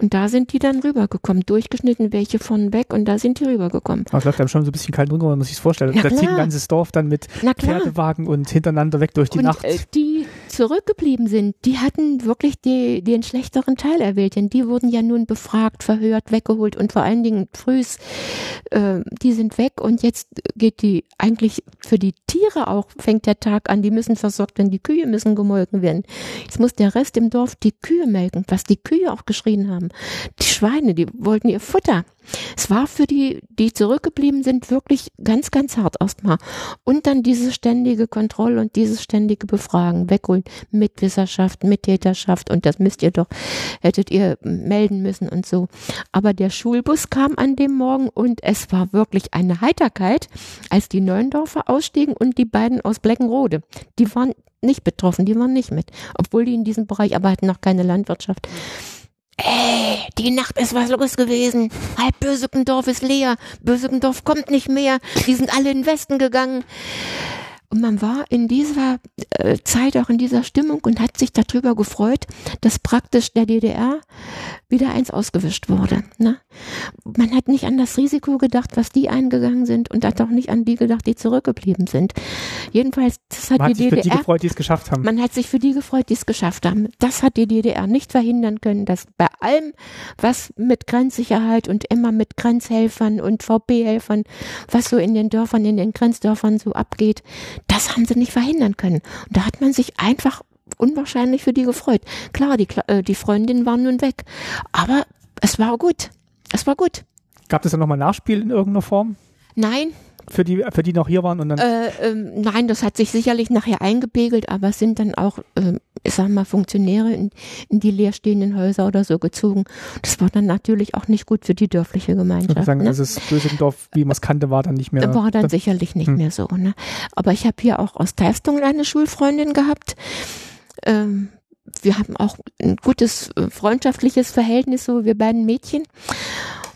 Und da sind die dann rübergekommen, durchgeschnitten welche von weg und da sind die rübergekommen. Aber es läuft einem schon so ein bisschen kalt drüber, man muss sich das vorstellen. Ja, da zieht ein ganzes Dorf dann mit Pferdewagen und hintereinander weg durch die und, Nacht. Äh, die zurückgeblieben sind, die hatten wirklich die, den schlechteren Teil erwählt, denn die wurden ja nun befragt, verhört, weggeholt und vor allen Dingen frühs, äh, die sind weg und jetzt geht die eigentlich für die Tiere auch, fängt der Tag an, die müssen versorgt werden, die Kühe müssen gemolken werden. Jetzt muss der Rest im Dorf die Kühe melken, was die Kühe auch geschrien haben. Die Schweine, die wollten ihr Futter. Es war für die, die zurückgeblieben sind, wirklich ganz, ganz hart erstmal. Und dann diese ständige Kontrolle und dieses ständige Befragen, wegholen, Mitwisserschaft, Mittäterschaft und das müsst ihr doch, hättet ihr melden müssen und so. Aber der Schulbus kam an dem Morgen und es war wirklich eine Heiterkeit, als die Neuendorfer ausstiegen und die beiden aus Bleckenrode. Die waren nicht betroffen, die waren nicht mit, obwohl die in diesem Bereich, aber hatten noch keine Landwirtschaft. Ey, die Nacht ist was los gewesen. Halb Bösegndorf ist leer. Bösegndorf kommt nicht mehr. Die sind alle in den Westen gegangen. Und man war in dieser äh, Zeit auch in dieser Stimmung und hat sich darüber gefreut, dass praktisch der D D R wieder eins ausgewischt wurde. Ne? Man hat nicht an das Risiko gedacht, was die eingegangen sind und hat auch nicht an die gedacht, die zurückgeblieben sind. Jedenfalls, das hat, man hat die sich D D R für die gefreut, die es geschafft haben. Man hat sich für die gefreut, die es geschafft haben. Das hat die D D R nicht verhindern können, dass bei allem, was mit Grenzsicherheit und immer mit Grenzhelfern und V P-Helfern, was so in den Dörfern, in den Grenzdörfern so abgeht, das haben sie nicht verhindern können. Und da hat man sich einfach unwahrscheinlich für die gefreut. Klar, die, die Freundinnen waren nun weg. Aber es war gut. Es war gut. Gab es dann nochmal Nachspiel in irgendeiner Form? Nein. Für die, für die noch hier waren? Und dann äh, äh, nein, das hat sich sicherlich nachher eingebegelt, aber es sind dann auch, äh, ich sag mal, Funktionäre in, in die leerstehenden Häuser oder so gezogen. Das war dann natürlich auch nicht gut für die dörfliche Gemeinschaft. Ich würde sagen, ne? Das ist Bösendorf, wie man es kannte, war dann nicht mehr. War dann das, sicherlich nicht hm. mehr so. Ne? Aber ich habe hier auch aus Teistungen eine Schulfreundin gehabt. Ähm, wir haben auch ein gutes freundschaftliches Verhältnis, so wir beiden Mädchen.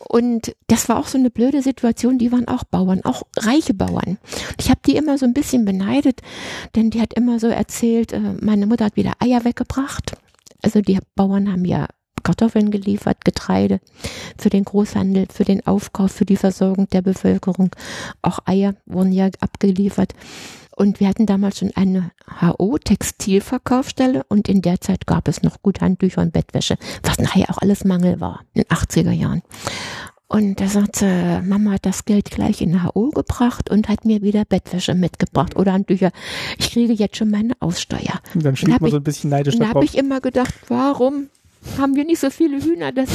Und das war auch so eine blöde Situation, die waren auch Bauern, auch reiche Bauern. Ich habe die immer so ein bisschen beneidet, denn die hat immer so erzählt, meine Mutter hat wieder Eier weggebracht. Also die Bauern haben ja Kartoffeln geliefert, Getreide für den Großhandel, für den Aufkauf, für die Versorgung der Bevölkerung. Auch Eier wurden ja abgeliefert. Und wir hatten damals schon eine H O-Textilverkaufsstelle und in der Zeit gab es noch gut Handtücher und Bettwäsche, was nachher auch alles Mangel war in den achtziger Jahren. Und da sagte, Mama hat das Geld gleich in H O gebracht und hat mir wieder Bettwäsche mitgebracht oder Handtücher. Ich kriege jetzt schon meine Aussteuer. Und dann schrieb man so ein bisschen neidisch darauf. Da habe ich immer gedacht, warum haben wir nicht so viele Hühner, dass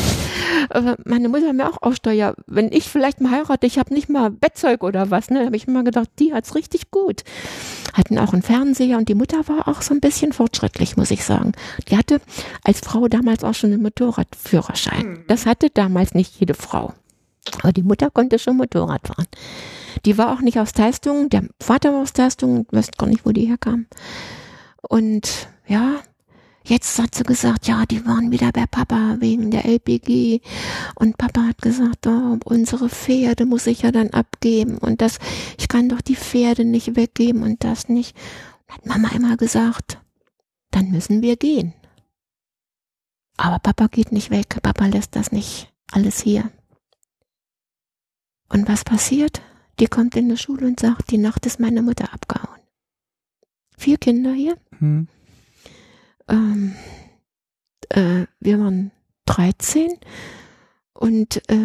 äh, meine Mutter mir auch Aussteuer, wenn ich vielleicht mal heirate, ich habe nicht mal Bettzeug oder was, ne, da habe ich immer gedacht, die hat's richtig gut. Hatten auch einen Fernseher und die Mutter war auch so ein bisschen fortschrittlich, muss ich sagen. Die hatte als Frau damals auch schon einen Motorradführerschein. Das hatte damals nicht jede Frau. Aber die Mutter konnte schon Motorrad fahren. Die war auch nicht aus Teistungen, der Vater war aus Teistungen, ich weiß gar nicht, wo die herkam. Und ja, jetzt hat sie gesagt, ja, die waren wieder bei Papa wegen der L P G und Papa hat gesagt, oh, unsere Pferde muss ich ja dann abgeben und das, ich kann doch die Pferde nicht weggeben und das nicht. Und hat Mama immer gesagt, dann müssen wir gehen. Aber Papa geht nicht weg, Papa lässt das nicht, alles hier. Und was passiert? Die kommt in die Schule und sagt, die Nacht ist meine Mutter abgehauen. Vier Kinder hier. Hm. Ähm, äh, wir waren dreizehn und äh,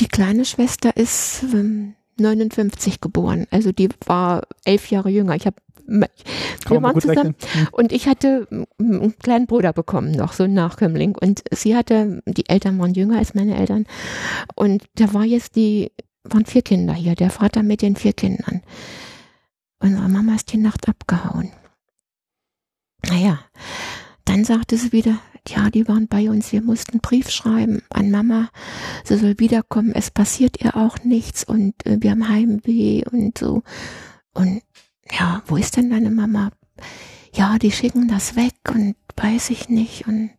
die kleine Schwester ist ähm, neunundfünfzig geboren, also die war elf Jahre jünger. Ich habe wir waren zusammen rechnen. Und ich hatte einen kleinen Bruder bekommen noch, so einen Nachkömmling und sie hatte, die Eltern waren jünger als meine Eltern und da war jetzt die, waren vier Kinder hier, der Vater mit den vier Kindern. Unsere Mama ist die Nacht abgehauen. Naja, dann sagte sie wieder, ja, die waren bei uns, wir mussten einen Brief schreiben an Mama, sie soll wiederkommen, es passiert ihr auch nichts und äh, wir haben Heimweh und so. Und ja, wo ist denn deine Mama? Ja, die schicken das weg und weiß ich nicht. Und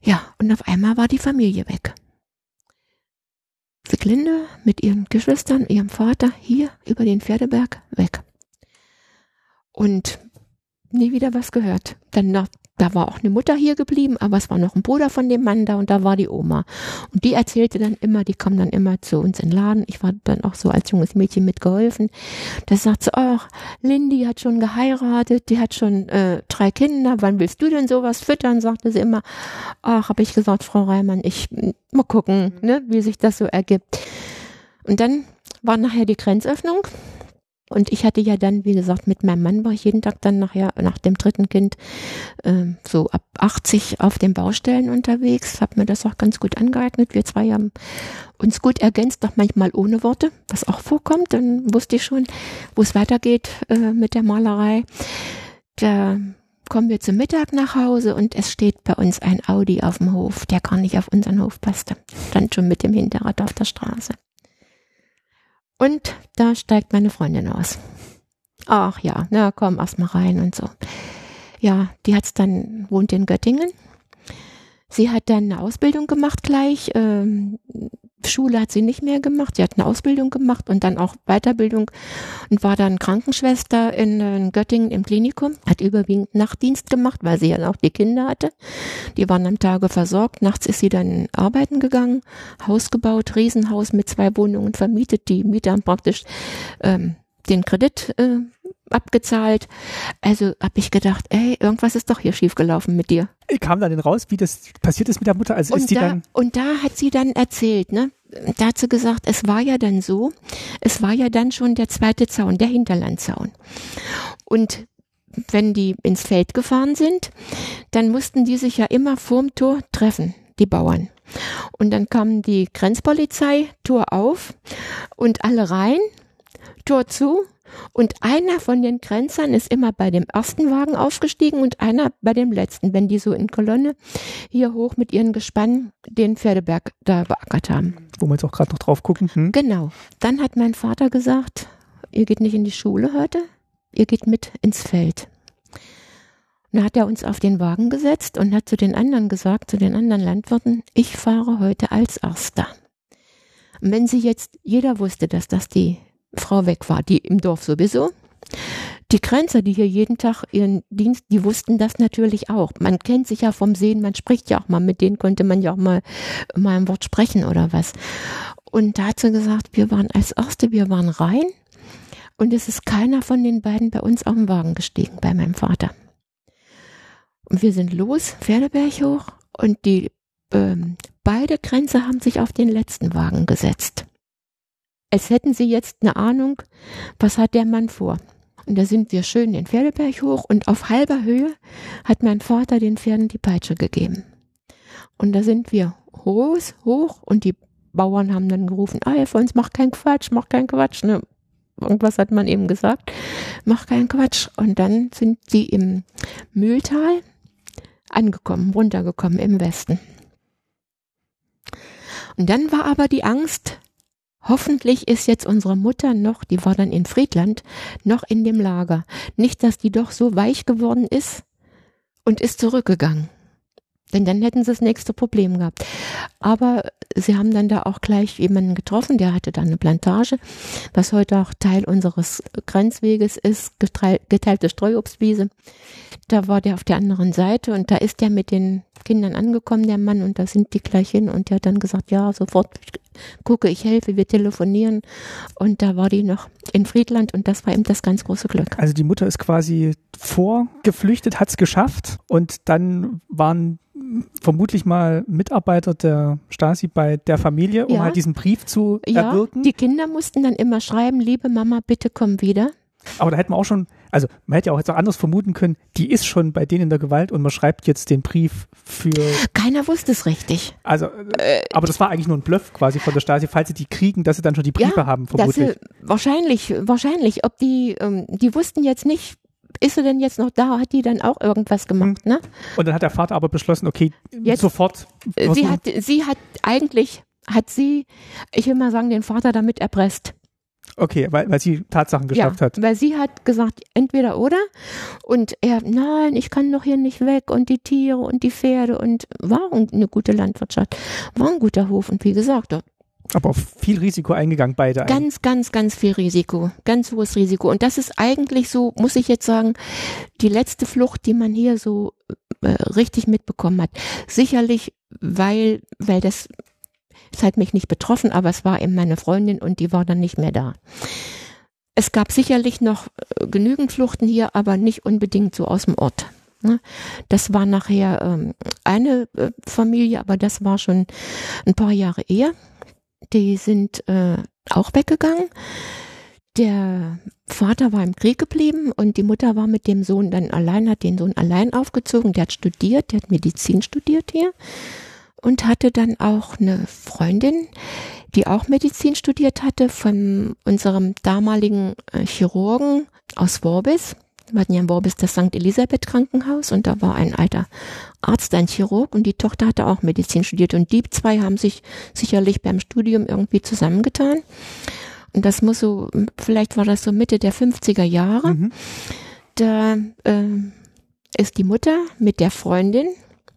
ja, und auf einmal war die Familie weg. Sieglinde mit ihren Geschwistern, ihrem Vater hier über den Pferdeberg weg. Und nie wieder was gehört. Dann nach da war auch eine Mutter hier geblieben, aber es war noch ein Bruder von dem Mann da und da war die Oma. Und die erzählte dann immer, die kam dann immer zu uns in den Laden. Ich war dann auch so als junges Mädchen mitgeholfen. Da sagt sie, ach, Lindy hat schon geheiratet, die hat schon äh, drei Kinder, wann willst du denn sowas füttern, sagte sie immer. Ach, habe ich gesagt, Frau Reimann, ich mal gucken, ne, wie sich das so ergibt. Und dann war nachher die Grenzöffnung. Und ich hatte ja dann, wie gesagt, mit meinem Mann war ich jeden Tag dann nachher, nach dem dritten Kind, äh, so ab achtzig auf den Baustellen unterwegs, habe mir das auch ganz gut angeeignet. Wir zwei haben uns gut ergänzt, doch manchmal ohne Worte, was auch vorkommt. Dann wusste ich schon, wo es weitergeht äh, mit der Malerei. Da kommen wir zum Mittag nach Hause und es steht bei uns ein Audi auf dem Hof, der gar nicht auf unseren Hof passte. Stand schon mit dem Hinterrad auf der Straße. Und da steigt meine Freundin aus. Ach ja, na komm, erst mal rein und so. Ja, die hat's dann, wohnt in Göttingen. Sie hat dann eine Ausbildung gemacht gleich. Ähm, Schule hat sie nicht mehr gemacht. Sie hat eine Ausbildung gemacht und dann auch Weiterbildung und war dann Krankenschwester in, in Göttingen im Klinikum. Hat überwiegend Nachtdienst gemacht, weil sie ja auch die Kinder hatte. Die waren am Tage versorgt. Nachts ist sie dann arbeiten gegangen, Haus gebaut, Riesenhaus mit zwei Wohnungen vermietet. Die Mieter haben praktisch ähm, den Kredit äh, abgezahlt. Also habe ich gedacht, ey, irgendwas ist doch hier schiefgelaufen mit dir. Ich kam dann raus, wie das passiert ist mit der Mutter. Also und, ist die da, dann und da hat sie dann erzählt, ne? Da hat sie gesagt, es war ja dann so, es war ja dann schon der zweite Zaun, der Hinterlandzaun. Und wenn die ins Feld gefahren sind, dann mussten die sich ja immer vorm Tor treffen, die Bauern. Und dann kam die Grenzpolizei, Tor auf und alle rein, Tor zu. Und einer von den Grenzern ist immer bei dem ersten Wagen aufgestiegen und einer bei dem letzten, wenn die so in Kolonne hier hoch mit ihren Gespannen den Pferdeberg da beackert haben. Wo wir jetzt auch gerade noch drauf gucken. Hm? Genau. Dann hat mein Vater gesagt, ihr geht nicht in die Schule heute, ihr geht mit ins Feld. Und dann hat er uns auf den Wagen gesetzt und hat zu den anderen gesagt, zu den anderen Landwirten, ich fahre heute als Erster. Und wenn sie jetzt, jeder wusste, dass das die Frau weg war, die im Dorf sowieso. Die Grenzer, die hier jeden Tag ihren Dienst, die wussten das natürlich auch. Man kennt sich ja vom Sehen, man spricht ja auch mal, mit denen konnte man ja auch mal, mal ein Wort sprechen oder was. Und da hat sie gesagt, wir waren als Erste, wir waren rein und es ist keiner von den beiden bei uns auf den Wagen gestiegen, bei meinem Vater. Und wir sind los, Pferdeberg hoch und die ähm, beide Grenzer haben sich auf den letzten Wagen gesetzt. Als hätten sie jetzt eine Ahnung, was hat der Mann vor. Und da sind wir schön den Pferdeberg hoch und auf halber Höhe hat mein Vater den Pferden die Peitsche gegeben. Und da sind wir hoch, hoch und die Bauern haben dann gerufen, ah, für uns mach keinen Quatsch, mach keinen Quatsch. Ne? Irgendwas hat man eben gesagt, mach keinen Quatsch. Und dann sind sie im Mühltal angekommen, runtergekommen im Westen. Und dann war aber die Angst, hoffentlich ist jetzt unsere Mutter noch, die war dann in Friedland, noch in dem Lager. Nicht, dass die doch so weich geworden ist und ist zurückgegangen. Denn dann hätten sie das nächste Problem gehabt. Aber sie haben dann da auch gleich jemanden getroffen, der hatte da eine Plantage, was heute auch Teil unseres Grenzweges ist, geteilte Streuobstwiese. Da war der auf der anderen Seite und da ist der mit den Kindern angekommen, der Mann, und da sind die gleich hin und der hat dann gesagt, ja, sofort gucke, ich helfe, wir telefonieren, und da war die noch in Friedland und das war eben das ganz große Glück. Also die Mutter ist quasi vorgeflüchtet, hat es geschafft und dann waren vermutlich mal Mitarbeiter der Stasi bei der Familie, um ja. halt diesen Brief zu ja. erwirken. Die Kinder mussten dann immer schreiben, liebe Mama, bitte komm wieder. Aber da hätten wir auch schon, also man hätte ja auch jetzt auch anders vermuten können, die ist schon bei denen in der Gewalt und man schreibt jetzt den Brief für... Keiner wusste es richtig. Also, äh, aber das war eigentlich nur ein Bluff quasi von der Stasi, falls sie die kriegen, dass sie dann schon die Briefe ja, haben vermutlich. Sie, wahrscheinlich, wahrscheinlich, ob die, ähm, die wussten jetzt nicht, ist sie denn jetzt noch da, hat die dann auch irgendwas gemacht, ne? Und dann hat der Vater aber beschlossen, okay, jetzt, sofort. Sie hat, sie hat, eigentlich hat sie, ich will mal sagen, den Vater damit erpresst. Okay, weil, weil sie Tatsachen geschafft ja, hat. Weil sie hat gesagt, entweder oder. Und er, nein, ich kann doch hier nicht weg und die Tiere und die Pferde und war eine gute Landwirtschaft, war ein guter Hof und wie gesagt, Aber auf viel Risiko eingegangen, beide. Ganz, ein. ganz, ganz viel Risiko. Ganz hohes Risiko. Und das ist eigentlich so, muss ich jetzt sagen, die letzte Flucht, die man hier so äh, richtig mitbekommen hat. Sicherlich, weil, weil das, es hat mich nicht betroffen, aber es war eben meine Freundin und die war dann nicht mehr da. Es gab sicherlich noch genügend Fluchten hier, aber nicht unbedingt so aus dem Ort. Das war nachher ähm, eine äh, Familie, aber das war schon ein paar Jahre eher. Die sind äh, auch weggegangen. Der Vater war im Krieg geblieben und die Mutter war mit dem Sohn dann allein, hat den Sohn allein aufgezogen. Der hat studiert, der hat Medizin studiert hier und hatte dann auch eine Freundin, die auch Medizin studiert hatte, von unserem damaligen äh, Chirurgen aus Worbis. Wir hatten ja in Worbis das Sankt Elisabeth Krankenhaus und da war ein alter Arzt, ein Chirurg und die Tochter hatte auch Medizin studiert und die zwei haben sich sicherlich beim Studium irgendwie zusammengetan und das muss so, vielleicht war das so Mitte der fünfziger Jahre, mhm. da äh, ist die Mutter mit der Freundin,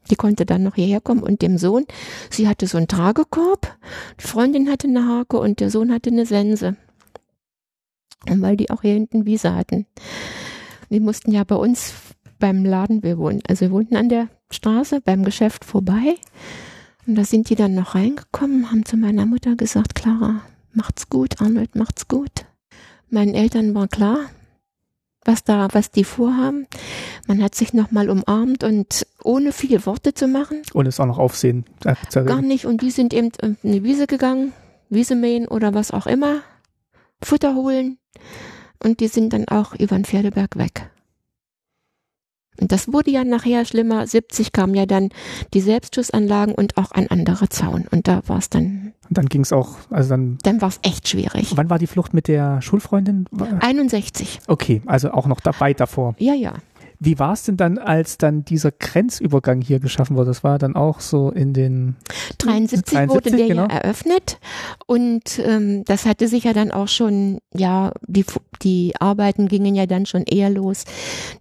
die konnte dann noch hierher kommen und dem Sohn, sie hatte so einen Tragekorb, die Freundin hatte eine Hake und der Sohn hatte eine Sense, und weil die auch hier hinten Wiese hatten. Die mussten ja bei uns beim Laden, wir wohnten, also wir wohnten an der Straße beim Geschäft vorbei und da sind die dann noch reingekommen, haben zu meiner Mutter gesagt, Clara, macht's gut, Arnold, macht's gut. Meinen Eltern war klar, was da, was die vorhaben. Man hat sich nochmal umarmt und ohne viele Worte zu machen. Und es auch noch Aufsehen. Gar nicht, und die sind eben in eine Wiese gegangen, Wiese mähen oder was auch immer, Futter holen. Und die sind dann auch über den Pferdeberg weg. Und das wurde ja nachher schlimmer. siebzig kamen ja dann die Selbstschussanlagen und auch ein anderer Zaun. Und da war es dann... Und dann ging es auch... Also dann dann war es echt schwierig. Wann war die Flucht mit der Schulfreundin? einundsechzig. Okay, also auch noch dabei davor. Ja, ja. Wie war es denn dann, als dann dieser Grenzübergang hier geschaffen wurde? Das war dann auch so in den... dreiundsiebzig wurde der genau. ja eröffnet und ähm, das hatte sich ja dann auch schon, ja, die, die Arbeiten gingen ja dann schon eher los,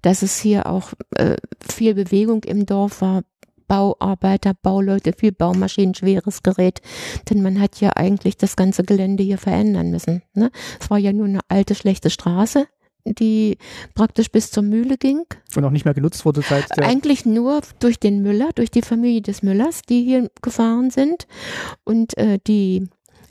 dass es hier auch äh, viel Bewegung im Dorf war, Bauarbeiter, Bauleute, viel Baumaschinen, schweres Gerät, denn man hat ja eigentlich das ganze Gelände hier verändern müssen, ne? Es war ja nur eine alte, schlechte Straße, die praktisch bis zur Mühle ging. Und auch nicht mehr genutzt wurde seit der eigentlich nur durch den Müller, durch die Familie des Müllers, die hier gefahren sind. Und äh, die,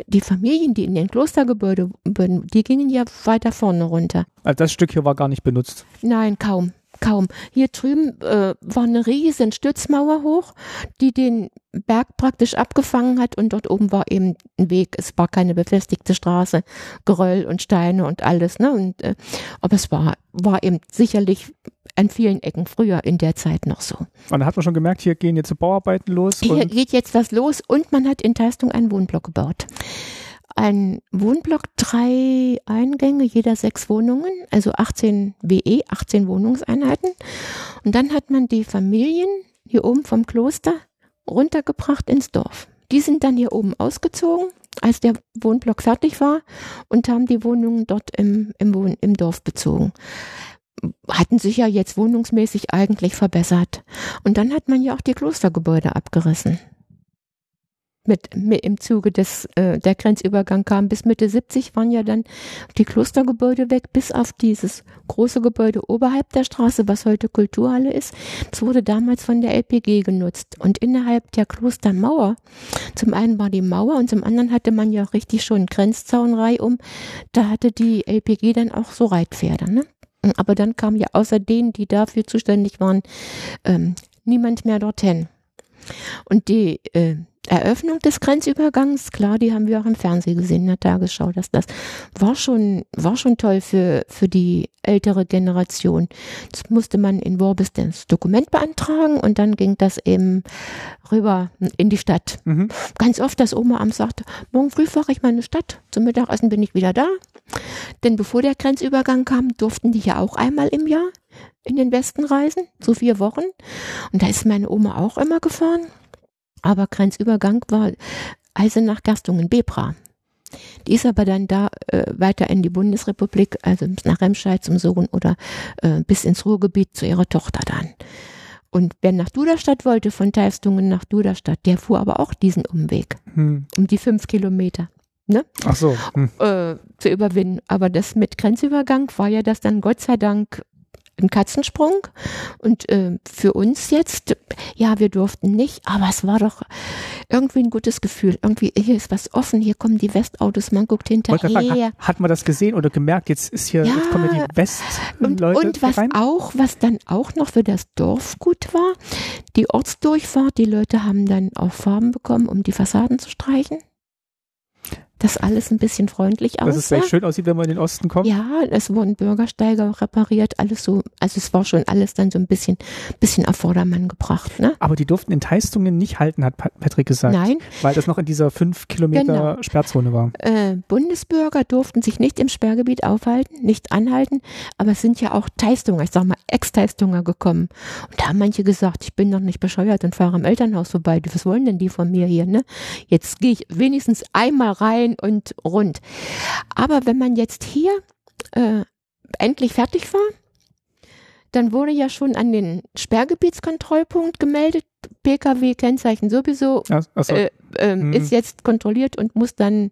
die Familien, die in den Klostergebäuden, die gingen ja weiter vorne runter. Also das Stück hier war gar nicht benutzt? Nein, kaum, kaum. Hier drüben äh, war eine riesen Stützmauer hoch, die den Berg praktisch abgefangen hat und dort oben war eben ein Weg, es war keine befestigte Straße, Geröll und Steine und alles, ne? Und, äh, aber es war, war eben sicherlich an vielen Ecken früher in der Zeit noch so. Und da hat man schon gemerkt, hier gehen jetzt Bauarbeiten los. Hier und geht jetzt was los und man hat in Teistung einen Wohnblock gebaut. Ein Wohnblock, drei Eingänge, jeder sechs Wohnungen, also achtzehn W E, achtzehn Wohnungseinheiten. Und dann hat man die Familien hier oben vom Kloster runtergebracht ins Dorf. Die sind dann hier oben ausgezogen, als der Wohnblock fertig war, und haben die Wohnungen dort im, im, Wohn, im Dorf bezogen. Hatten sich ja jetzt wohnungsmäßig eigentlich verbessert. Und dann hat man ja auch die Klostergebäude abgerissen. Mit, mit im Zuge des, äh, der Grenzübergang kam. Bis Mitte siebzig waren ja dann die Klostergebäude weg, bis auf dieses große Gebäude oberhalb der Straße, was heute Kulturhalle ist. Das wurde damals von der L P G genutzt. Und innerhalb der Klostermauer, zum einen war die Mauer und zum anderen hatte man ja richtig schon Grenzzaunrei um. Da hatte die L P G dann auch so Reitpferde, ne? Aber dann kam ja außer denen, die dafür zuständig waren, ähm, niemand mehr dorthin. Und die äh, Eröffnung des Grenzübergangs, klar, die haben wir auch im Fernsehen gesehen, in der Tagesschau, dass das war schon, war schon toll für, für die ältere Generation. Das musste man in Worbis das Dokument beantragen und dann ging das eben rüber in die Stadt. Mhm. Ganz oft, dass Oma abends sagte, morgen früh fahre ich mal in die Stadt, zum Mittagessen bin ich wieder da. Denn bevor der Grenzübergang kam, durften die ja auch einmal im Jahr in den Westen reisen, so vier Wochen. Und da ist meine Oma auch immer gefahren. Aber Grenzübergang war Eisenach, Gerstungen, Bebra. Die ist aber dann da äh, weiter in die Bundesrepublik, also nach Remscheid zum Sohn oder äh, bis ins Ruhrgebiet zu ihrer Tochter dann. Und wer nach Duderstadt wollte, von Teifstungen nach Duderstadt, der fuhr aber auch diesen Umweg, hm. um die fünf Kilometer, ne? Ach so. Hm. Äh, zu überwinden. Aber das mit Grenzübergang war ja das dann Gott sei Dank ein Katzensprung. Und äh, für uns jetzt, ja, wir durften nicht, aber es war doch irgendwie ein gutes Gefühl. Irgendwie, hier ist was offen, hier kommen die Westautos, man guckt hinterher. Fragen, hat, hat man das gesehen oder gemerkt, jetzt ist hier, ja, jetzt kommen die West-Leute rein? Und was auch, was dann auch noch für das Dorf gut war, die Ortsdurchfahrt, die Leute haben dann auch Farben bekommen, um die Fassaden zu streichen. Dass alles ein bisschen freundlich aussieht. Dass es sehr schön aussieht, wenn man in den Osten kommt. Ja, es wurden Bürgersteige repariert, alles so. Also es war schon alles dann so ein bisschen, bisschen auf Vordermann gebracht. Ne? Aber die durften in Teistungen nicht halten, hat Patrick gesagt. Nein. Weil das noch in dieser fünf Kilometer genau. Sperrzone war. Äh, Bundesbürger durften sich nicht im Sperrgebiet aufhalten, nicht anhalten. Aber es sind ja auch Teistunger, ich sag mal Ex-Teistunger gekommen. Und da haben manche gesagt, ich bin doch nicht bescheuert und fahre am Elternhaus vorbei. Was wollen denn die von mir hier? Ne? Jetzt gehe ich wenigstens einmal rein und rund. Aber wenn man jetzt hier äh, endlich fertig war, dann wurde ja schon an den Sperrgebietskontrollpunkt gemeldet, P K W-Kennzeichen sowieso, ach, ach so. äh, äh, mhm. ist jetzt kontrolliert und muss dann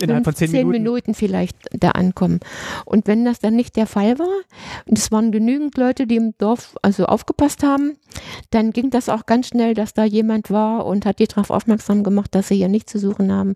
innerhalb von zehn Minuten. Minuten vielleicht da ankommen. Und wenn das dann nicht der Fall war, und es waren genügend Leute, die im Dorf also aufgepasst haben, dann ging das auch ganz schnell, dass da jemand war und hat die darauf aufmerksam gemacht, dass sie hier nichts zu suchen haben.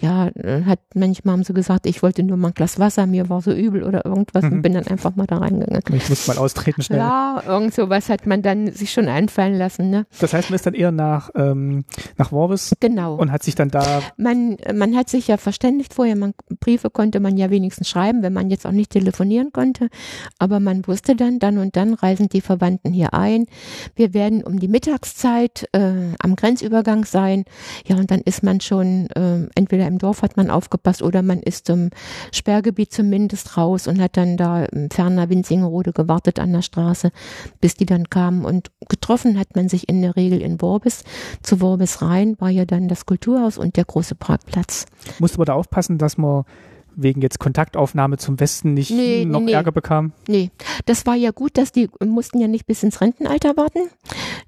Ja, hat manchmal haben sie gesagt, ich wollte nur mal ein Glas Wasser, mir war so übel oder irgendwas mhm. und bin dann einfach mal da reingegangen. Ich muss mal austreten schnell. Ja, irgend sowas hat man dann sich schon einfallen lassen. Ne? Das heißt, man ist dann eher nach, ähm, nach Worbis genau. und hat sich dann da... Man, man hat sich ja verständigt vorher, man, Briefe konnte man ja wenigstens schreiben, wenn man jetzt auch nicht telefonieren konnte, aber man wusste dann, dann und dann reisen die Verwandten hier ein, wir werden um die Mittagszeit äh, am Grenzübergang sein, ja und dann ist man schon, äh, entweder im Dorf hat man aufgepasst oder man ist zum Sperrgebiet zumindest raus und hat dann da im ferner Winzingerode gewartet an der Straße, bis die dann kamen und getroffen hat man sich in der Regel in Worbis, zu Worbis rein war ja dann das Kulturhaus und der große Parkplatz. Musste man da aufpassen, dass man wegen jetzt Kontaktaufnahme zum Westen nicht nee, noch nee, Ärger bekam? Nee, das war ja gut, dass die mussten ja nicht bis ins Rentenalter warten,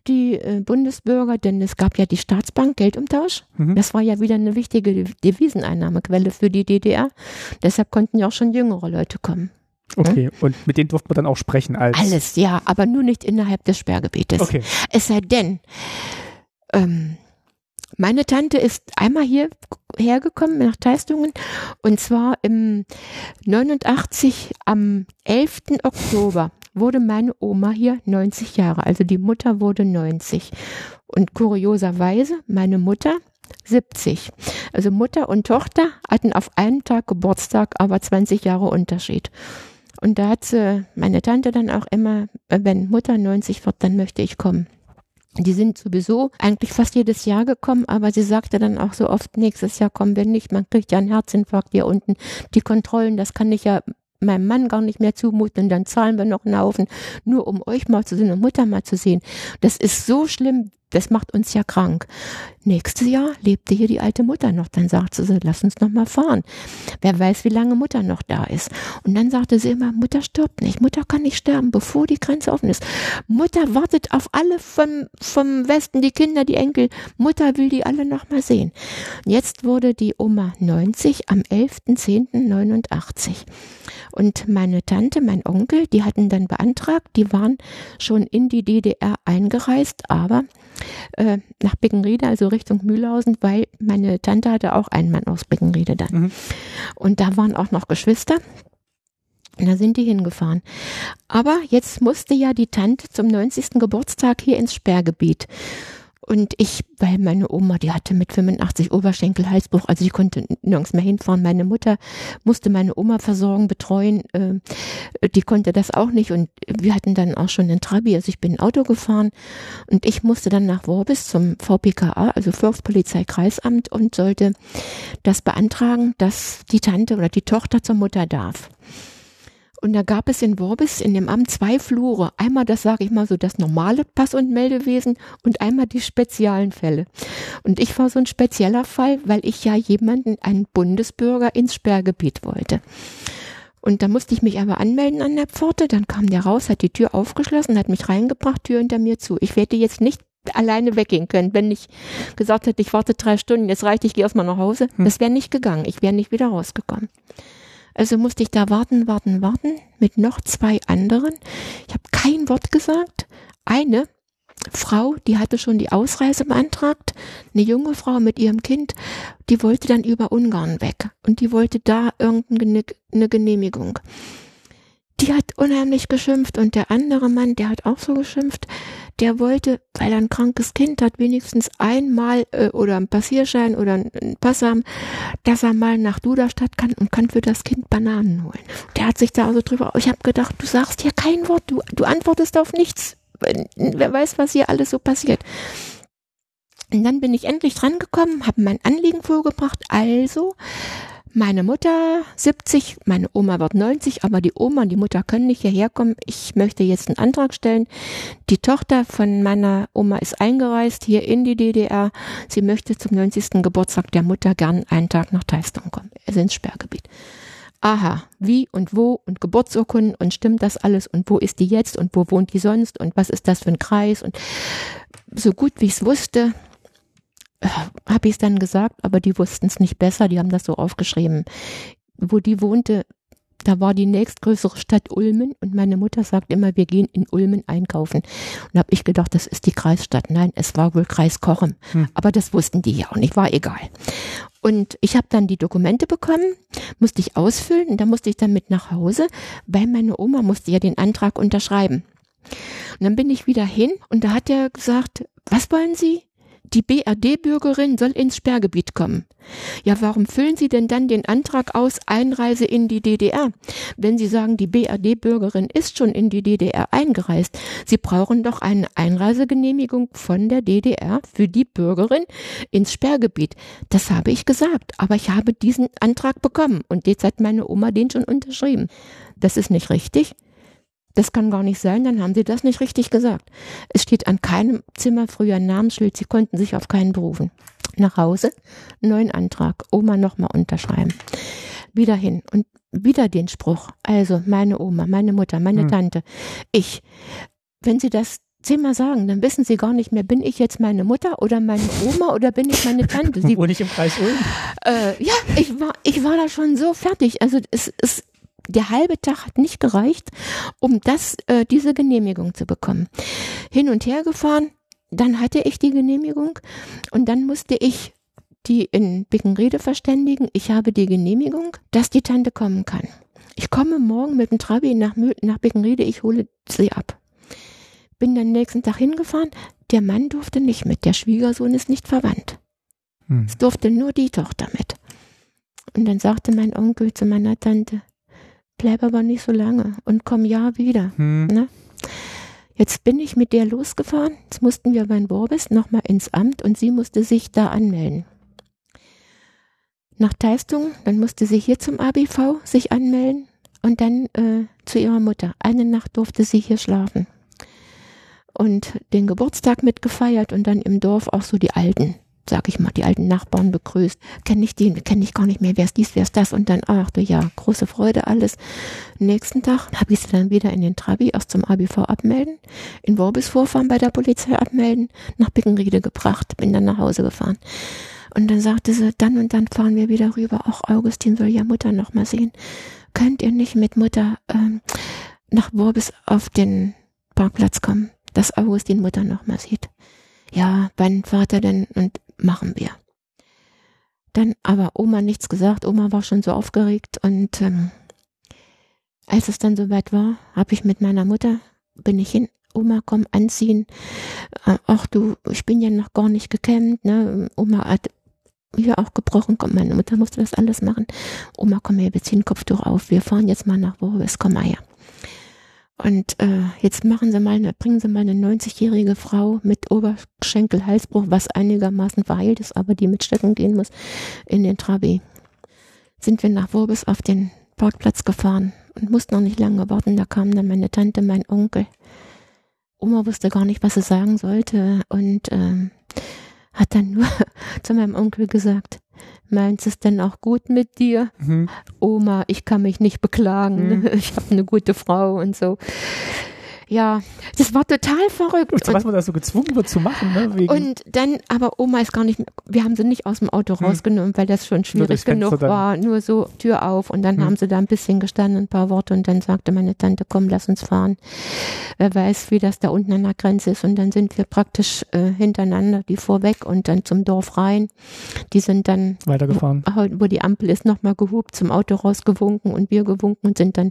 die äh, Bundesbürger, denn es gab ja die Staatsbank, Geldumtausch. Mhm. Das war ja wieder eine wichtige Deviseneinnahmequelle für die D D R. Deshalb konnten ja auch schon jüngere Leute kommen. Okay, und mit denen durfte man dann auch sprechen? Als Alles, ja, aber nur nicht innerhalb des Sperrgebietes. Okay. Es sei denn, ähm, meine Tante ist einmal hierher gekommen nach Teistungen und zwar im neunundachtzig am elften Oktober wurde meine Oma hier neunzig Jahre, also die Mutter wurde neunzig und kurioserweise meine Mutter siebzig. Also Mutter und Tochter hatten auf einem Tag Geburtstag, aber zwanzig Jahre Unterschied. Und da hat sie, meine Tante dann auch immer, wenn Mutter neunzig wird, dann möchte ich kommen. Die sind sowieso eigentlich fast jedes Jahr gekommen, aber sie sagte dann auch so oft, nächstes Jahr kommen wir nicht, man kriegt ja einen Herzinfarkt hier unten. Die Kontrollen, das kann ich ja meinem Mann gar nicht mehr zumuten und dann zahlen wir noch einen Haufen, nur um euch mal zu sehen und Mutter mal zu sehen. Das ist so schlimm, das macht uns ja krank. Nächstes Jahr lebte hier die alte Mutter noch, dann sagte sie, lass uns noch mal fahren. Wer weiß, wie lange Mutter noch da ist. Und dann sagte sie immer, Mutter stirbt nicht, Mutter kann nicht sterben, bevor die Grenze offen ist. Mutter wartet auf alle vom, vom Westen, die Kinder, die Enkel, Mutter will die alle noch mal sehen. Jetzt wurde die Oma neunzig am elften zehnten neunundachtzig. Und meine Tante, mein Onkel, die hatten dann beantragt, die waren schon in die D D R eingereist, aber äh, nach Beckenriede, also Richtung Mühlhausen, weil meine Tante hatte auch einen Mann aus Beckenriede dann. Mhm. Und da waren auch noch Geschwister. Und da sind die hingefahren. Aber jetzt musste ja die Tante zum neunzigsten Geburtstag hier ins Sperrgebiet. Und ich, weil meine Oma, die hatte mit fünfundachtzig Oberschenkel, Halsbruch, also die konnte nirgends mehr hinfahren. Meine Mutter musste meine Oma versorgen, betreuen, äh, die konnte das auch nicht. Und wir hatten dann auch schon einen Trabi, also ich bin Auto gefahren. Und ich musste dann nach Worbis zum V P K A, also Volkspolizeikreisamt, und sollte das beantragen, dass die Tante oder die Tochter zur Mutter darf. Und da gab es in Worbis in dem Amt zwei Flure. Einmal das, sage ich mal so, das normale Pass- und Meldewesen und einmal die speziellen Fälle. Und ich war so ein spezieller Fall, weil ich ja jemanden, einen Bundesbürger, ins Sperrgebiet wollte. Und da musste ich mich aber anmelden an der Pforte, dann kam der raus, hat die Tür aufgeschlossen, hat mich reingebracht, Tür hinter mir zu. Ich hätte jetzt nicht alleine weggehen können, wenn ich gesagt hätte, ich warte drei Stunden, jetzt reicht, ich gehe erstmal nach Hause. Hm. Das wäre nicht gegangen, ich wäre nicht wieder rausgekommen. Also musste ich da warten, warten, warten mit noch zwei anderen. Ich habe kein Wort gesagt. Eine Frau, die hatte schon die Ausreise beantragt, eine junge Frau mit ihrem Kind, die wollte dann über Ungarn weg und die wollte da irgendeine Genehmigung. Die hat unheimlich geschimpft und der andere Mann, der hat auch so geschimpft, der wollte, weil er ein krankes Kind hat, wenigstens einmal äh, oder einen Passierschein oder einen Pass haben, dass er mal nach Duderstadt kann und kann für das Kind Bananen holen. Der hat sich da also drüber, ich habe gedacht, du sagst hier kein Wort, du, du antwortest auf nichts. Wer weiß, was hier alles so passiert. Und dann bin ich endlich dran gekommen, habe mein Anliegen vorgebracht. Also, meine Mutter siebzig, meine Oma wird neunzig, aber die Oma und die Mutter können nicht hierher kommen. Ich möchte jetzt einen Antrag stellen. Die Tochter von meiner Oma ist eingereist hier in die D D R. Sie möchte zum neunzigsten Geburtstag der Mutter gern einen Tag nach Teistung kommen, also ins Sperrgebiet. Aha, wie und wo und Geburtsurkunden und stimmt das alles und wo ist die jetzt und wo wohnt die sonst und was ist das für ein Kreis und so gut wie ich es wusste, habe ich es dann gesagt, aber die wussten es nicht besser, die haben das so aufgeschrieben. Wo die wohnte, da war die nächstgrößere Stadt Ulmen und meine Mutter sagt immer, wir gehen in Ulmen einkaufen. Und habe ich gedacht, das ist die Kreisstadt. Nein, es war wohl Kreis Cochem. Hm. Aber das wussten die ja auch nicht, war egal. Und ich habe dann die Dokumente bekommen, musste ich ausfüllen und da musste ich dann mit nach Hause, weil meine Oma musste ja den Antrag unterschreiben. Und dann bin ich wieder hin und da hat er gesagt, was wollen Sie? Die B R D-Bürgerin soll ins Sperrgebiet kommen. Ja, warum füllen Sie denn dann den Antrag aus, Einreise in die D D R? Wenn Sie sagen, die B R D-Bürgerin ist schon in die D D R eingereist, Sie brauchen doch eine Einreisegenehmigung von der D D R für die Bürgerin ins Sperrgebiet. Das habe ich gesagt, aber ich habe diesen Antrag bekommen und jetzt hat meine Oma den schon unterschrieben. Das ist nicht richtig. Das kann gar nicht sein, dann haben sie das nicht richtig gesagt. Es steht an keinem Zimmer früher ein Namensschild, sie konnten sich auf keinen berufen. Nach Hause, neuen Antrag, Oma nochmal unterschreiben. Wieder hin und wieder den Spruch. Also meine Oma, meine Mutter, meine hm. Tante, ich. Wenn sie das zehnmal sagen, dann wissen sie gar nicht mehr, bin ich jetzt meine Mutter oder meine Oma oder bin ich meine Tante? Sie, wohne ich im Kreis Ulm? Äh, ja, ich war, ich war da schon so fertig. Also es ist... Der halbe Tag hat nicht gereicht, um das, äh, diese Genehmigung zu bekommen. Hin und her gefahren, dann hatte ich die Genehmigung und dann musste ich die in Bickenrede verständigen. Ich habe die Genehmigung, dass die Tante kommen kann. Ich komme morgen mit dem Trabi nach, nach Bickenrede, ich hole sie ab. Bin dann nächsten Tag hingefahren, der Mann durfte nicht mit, der Schwiegersohn ist nicht verwandt. Hm. Es durfte nur die Tochter mit. Und dann sagte mein Onkel zu meiner Tante, bleib aber nicht so lange und komm ja wieder. Hm. Ne? Jetzt bin ich mit der losgefahren, jetzt mussten wir bei Borbis nochmal ins Amt und sie musste sich da anmelden. Nach Teistung, dann musste sie hier zum A B V sich anmelden und dann äh, zu ihrer Mutter. Eine Nacht durfte sie hier schlafen und den Geburtstag mitgefeiert und dann im Dorf auch so die Alten, sag ich mal, die alten Nachbarn begrüßt, kenne ich den, kenne ich gar nicht mehr, wer ist dies, wer ist das und dann, ach du ja, große Freude, alles. Nächsten Tag habe ich sie dann wieder in den Trabi aus zum A B V abmelden, in Worbis vorfahren, bei der Polizei abmelden, nach Bickenrede gebracht, bin dann nach Hause gefahren. Und dann sagte sie, dann und dann fahren wir wieder rüber, auch Augustin soll ja Mutter nochmal sehen. Könnt ihr nicht mit Mutter ähm, nach Worbis auf den Parkplatz kommen, dass Augustin Mutter nochmal sieht? Ja, wann fahrt er denn und machen wir. Dann aber Oma nichts gesagt, Oma war schon so aufgeregt und ähm, als es dann soweit war, habe ich mit meiner Mutter, bin ich hin, Oma komm anziehen, ach du, ich bin ja noch gar nicht gekämmt, ne? Oma hat hier auch gebrochen, komm, meine Mutter musste das alles machen, Oma komm her, wir ziehen Kopftuch auf, wir fahren jetzt mal nach Worbis, komm mal her. Und äh, jetzt machen sie mal eine, bringen sie mal eine neunzigjährige Frau mit Oberschenkelhalsbruch, was einigermaßen verheilt ist, aber die mit Stöcken gehen muss, in den Trabi. Sind wir nach Worbis auf den Parkplatz gefahren und mussten noch nicht lange warten. Da kamen dann meine Tante, mein Onkel. Oma wusste gar nicht, was sie sagen sollte und äh, hat dann nur zu meinem Onkel gesagt, meinst du es denn auch gut mit dir? Mhm. Oma, ich kann mich nicht beklagen, mhm. ich habe eine gute Frau und so. Ja, das war total verrückt. Und was man da so gezwungen wird zu machen, ne? Wegen und dann, aber Oma ist gar nicht, wir haben sie nicht aus dem Auto rausgenommen, hm. weil das schon schwierig das genug war, nur so Tür auf und dann hm. haben sie da ein bisschen gestanden, ein paar Worte und dann sagte meine Tante, komm, lass uns fahren. Wer weiß, wie das da unten an der Grenze ist und dann sind wir praktisch äh, hintereinander, die vorweg und dann zum Dorf rein. Die sind dann weitergefahren, wo, wo die Ampel ist, nochmal gehupt, zum Auto rausgewunken und wir gewunken und sind dann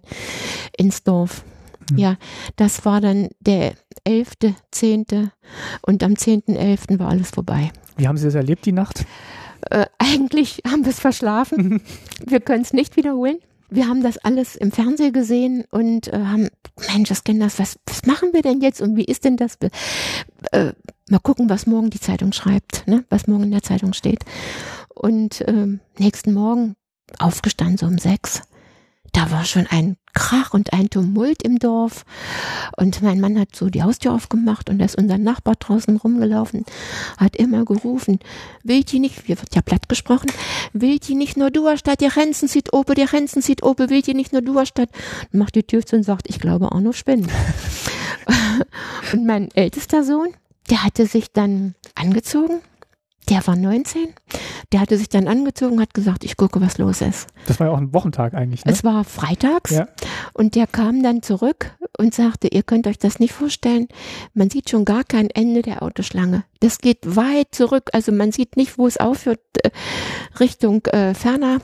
ins Dorf. Ja, das war dann der elfte zehnte und am zehnten elften war alles vorbei. Wie haben Sie das erlebt, die Nacht? Äh, eigentlich haben wir es verschlafen. Wir können es nicht wiederholen. Wir haben das alles im Fernsehen gesehen und äh, haben, Mensch, das kennen das, was, was machen wir denn jetzt und wie ist denn das? Äh, mal gucken, was morgen die Zeitung schreibt, ne? Was morgen in der Zeitung steht. Und äh, nächsten Morgen aufgestanden, so um sechs. Da war schon ein Krach und ein Tumult im Dorf und mein Mann hat so die Haustür aufgemacht und da ist unser Nachbar draußen rumgelaufen, hat immer gerufen, will die nicht, hier wird ja platt gesprochen, will die nicht nur Duerstadt, die Renzen sieht oben, die Renzen sieht oben, will die nicht nur Duerstadt, macht die Tür zu und sagt, ich glaube auch nur Spinnen. Und mein ältester Sohn, der hatte sich dann angezogen. Der war neunzehn, der hatte sich dann angezogen, hat gesagt, ich gucke, was los ist. Das war ja auch ein Wochentag eigentlich, ne? Es war freitags ja. Und der kam dann zurück und sagte, ihr könnt euch das nicht vorstellen, man sieht schon gar kein Ende der Autoschlange. Das geht weit zurück, also man sieht nicht, wo es aufhört, Richtung äh, Ferner.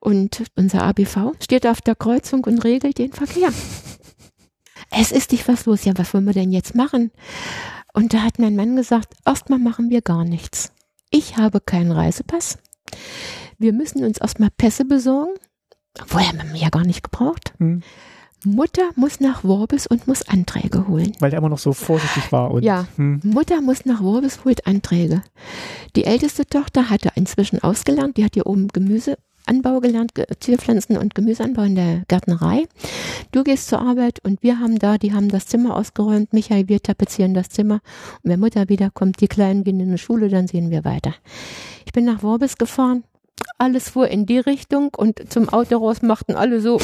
Und unser A B V steht auf der Kreuzung und regelt den Verkehr. Es ist nicht was los, ja, was wollen wir denn jetzt machen? Und da hat mein Mann gesagt, erstmal machen wir gar nichts. Ich habe keinen Reisepass. Wir müssen uns erstmal Pässe besorgen. Obwohl, haben wir mir ja gar nicht gebraucht. Hm. Mutter muss nach Worbis und muss Anträge holen. Weil er immer noch so vorsichtig war. Und, ja, hm. Mutter muss nach Worbis, holt Anträge. Die älteste Tochter hatte inzwischen ausgelernt. Die hat hier oben Gemüseanbau gelernt, Zierpflanzen und Gemüseanbau in der Gärtnerei. Du gehst zur Arbeit und wir haben da, die haben das Zimmer ausgeräumt. Michael, wir tapezieren das Zimmer. Und wenn Mutter wiederkommt, die Kleinen gehen in die Schule, dann sehen wir weiter. Ich bin nach Worbis gefahren. Alles fuhr in die Richtung und zum Auto raus machten alle so.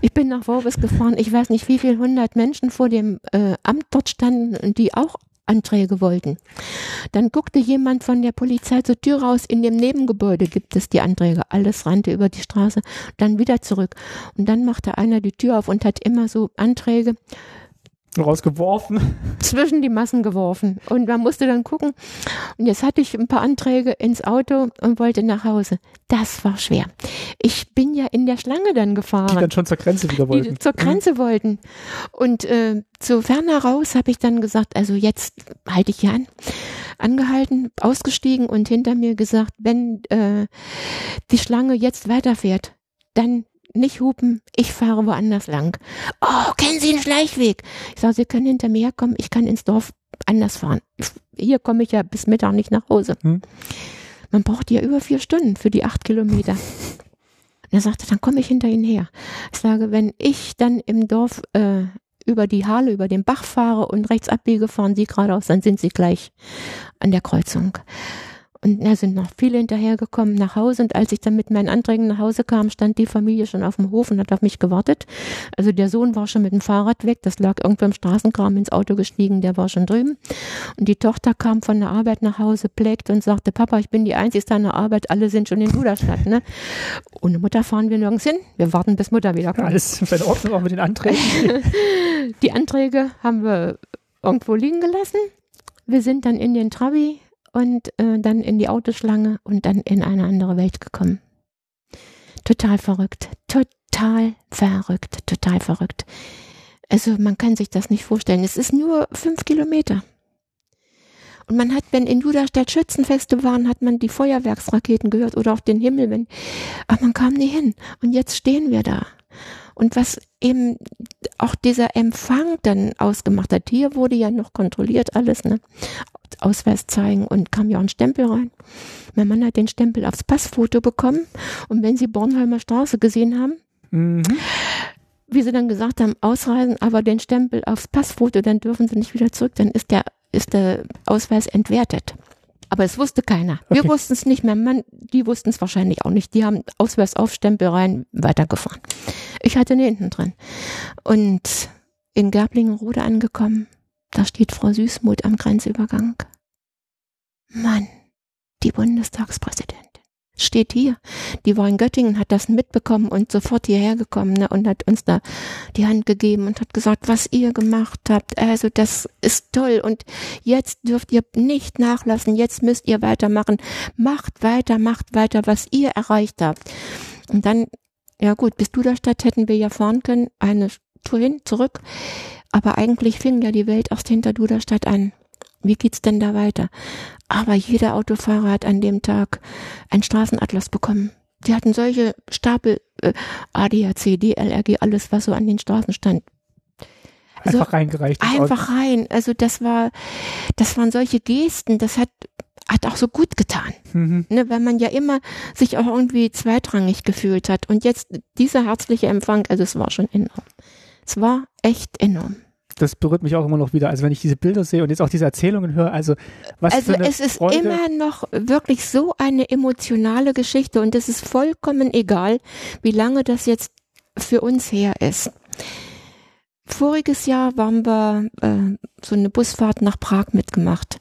Ich bin nach Worbis gefahren. Ich weiß nicht, wie viele hundert Menschen vor dem äh, Amt dort standen, die auch Anträge wollten. Dann guckte jemand von der Polizei zur Tür raus. In dem Nebengebäude gibt es die Anträge. Alles rannte über die Straße, dann wieder zurück. Und dann machte einer die Tür auf und hat immer so Anträge rausgeworfen. Zwischen die Massen geworfen. Und man musste dann gucken. Und jetzt hatte ich ein paar Anträge ins Auto und wollte nach Hause. Das war schwer. Ich bin ja in der Schlange dann gefahren. Die dann schon zur Grenze wieder wollten. Die zur Grenze mhm. wollten. Und äh, zu Ferner raus habe ich dann gesagt, also jetzt halte ich hier an. Angehalten, ausgestiegen und hinter mir gesagt, wenn äh, die Schlange jetzt weiterfährt, dann nicht hupen, ich fahre woanders lang. Oh, kennen Sie den Schleichweg? Ich sage, Sie können hinter mir herkommen, ich kann ins Dorf anders fahren. Hier komme ich ja bis Mittag nicht nach Hause. Hm. Man braucht ja über vier Stunden für die acht Kilometer. Und er sagte, dann komme ich hinter Ihnen her. Ich sage, wenn ich dann im Dorf äh, über die Hahle, über den Bach fahre und rechts abbiege, fahren Sie geradeaus, dann sind Sie gleich an der Kreuzung. Und da sind noch viele hinterhergekommen nach Hause. Und als ich dann mit meinen Anträgen nach Hause kam, stand die Familie schon auf dem Hof und hat auf mich gewartet. Also der Sohn war schon mit dem Fahrrad weg. Das lag irgendwo im Straßenkram, ins Auto gestiegen. Der war schon drüben. Und die Tochter kam von der Arbeit nach Hause, plägte und sagte, Papa, ich bin die Einzige an der Arbeit. Alle sind schon in Duderstadt, ne? Ohne Mutter fahren wir nirgends hin. Wir warten, bis Mutter wiederkommt. Alles in Ordnung, auch mit den Anträgen. Die Anträge haben wir irgendwo liegen gelassen. Wir sind dann in den Trabi. Und äh, dann in die Autoschlange und dann in eine andere Welt gekommen. Total verrückt, total verrückt, total verrückt. Also man kann sich das nicht vorstellen. Es ist nur fünf Kilometer. Und man hat, wenn in Duderstadt Schützenfeste waren, hat man die Feuerwerksraketen gehört oder auch den Himmel. Wenn, aber man kam nie hin. Und jetzt stehen wir da. Und was eben auch dieser Empfang dann ausgemacht hat, hier wurde ja noch kontrolliert alles, ne? Ausweis zeigen und kam ja auch ein Stempel rein. Mein Mann hat den Stempel aufs Passfoto bekommen und wenn Sie Bornholmer Straße gesehen haben, mhm. wie Sie dann gesagt haben, ausreisen, aber den Stempel aufs Passfoto, dann dürfen Sie nicht wieder zurück, dann ist der, ist der Ausweis entwertet. Aber es wusste keiner. Okay. Wir wussten es nicht mehr. Man, die wussten es wahrscheinlich auch nicht. Die haben auswärts auf Stempelreihen weitergefahren. Ich hatte den hinten drin. Und in Gerblingenrode angekommen, da steht Frau Süßmuth am Grenzübergang. Mann, die Bundestagspräsidentin. Steht hier. Die war in Göttingen, hat das mitbekommen und sofort hierher gekommen, ne, und hat uns da die Hand gegeben und hat gesagt, was ihr gemacht habt, also das ist toll und jetzt dürft ihr nicht nachlassen, jetzt müsst ihr weitermachen, macht weiter, macht weiter, was ihr erreicht habt. Und dann, ja gut, bis Duderstadt hätten wir ja fahren können, eine Tour hin, zurück, aber eigentlich fing ja die Welt erst hinter Duderstadt an. Wie geht's denn da weiter? Aber jeder Autofahrer hat an dem Tag einen Straßenatlas bekommen. Die hatten solche Stapel äh, A D A C, D L R G, alles, was so an den Straßen stand. Einfach so, reingereicht. Einfach Auto. rein. Also das war, das waren solche Gesten, das hat, hat auch so gut getan. Mhm. Ne, weil man ja immer sich auch irgendwie zweitrangig gefühlt hat. Und jetzt dieser herzliche Empfang, also es war schon enorm. Es war echt enorm. Das berührt mich auch immer noch wieder. Also wenn ich diese Bilder sehe und jetzt auch diese Erzählungen höre, also was also für eine es ist Freude. Immer noch wirklich so eine emotionale Geschichte und es ist vollkommen egal, wie lange das jetzt für uns her ist. Voriges Jahr waren wir äh, so eine Busfahrt nach Prag mitgemacht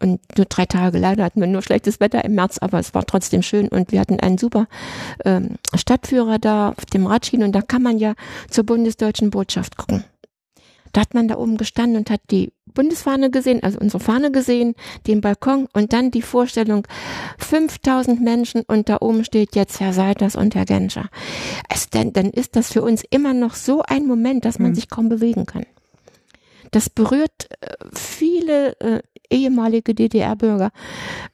und nur drei Tage. Leider hatten wir nur schlechtes Wetter im März, aber es war trotzdem schön und wir hatten einen super ähm, Stadtführer da auf dem Radschienen und da kann man ja zur bundesdeutschen Botschaft gucken. Da hat man da oben gestanden und hat die Bundesfahne gesehen, also unsere Fahne gesehen, den Balkon und dann die Vorstellung, fünftausend Menschen und da oben steht jetzt Herr Seiters und Herr Genscher. Also dann, dann ist das für uns immer noch so ein Moment, dass man mhm. sich kaum bewegen kann. Das berührt viele äh, ehemalige D D R-Bürger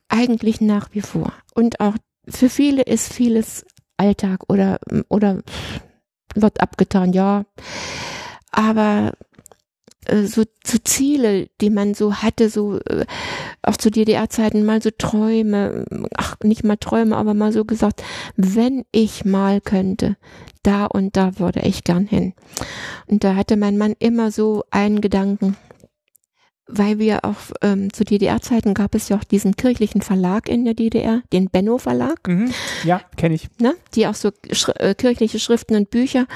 eigentlich nach wie vor. Und auch für viele ist vieles Alltag oder, oder wird abgetan, ja. Aber so, so Ziele, die man so hatte, so auch zu D D R-Zeiten mal so Träume, ach nicht mal Träume, aber mal so gesagt, wenn ich mal könnte, da und da würde ich gern hin. Und da hatte mein Mann immer so einen Gedanken, weil wir auch ähm, zu D D R-Zeiten gab es ja auch diesen kirchlichen Verlag in der D D R, den Benno Verlag. Mhm. Ja, kenne ich. Ne? Die auch so sch- äh, kirchliche Schriften und Bücher.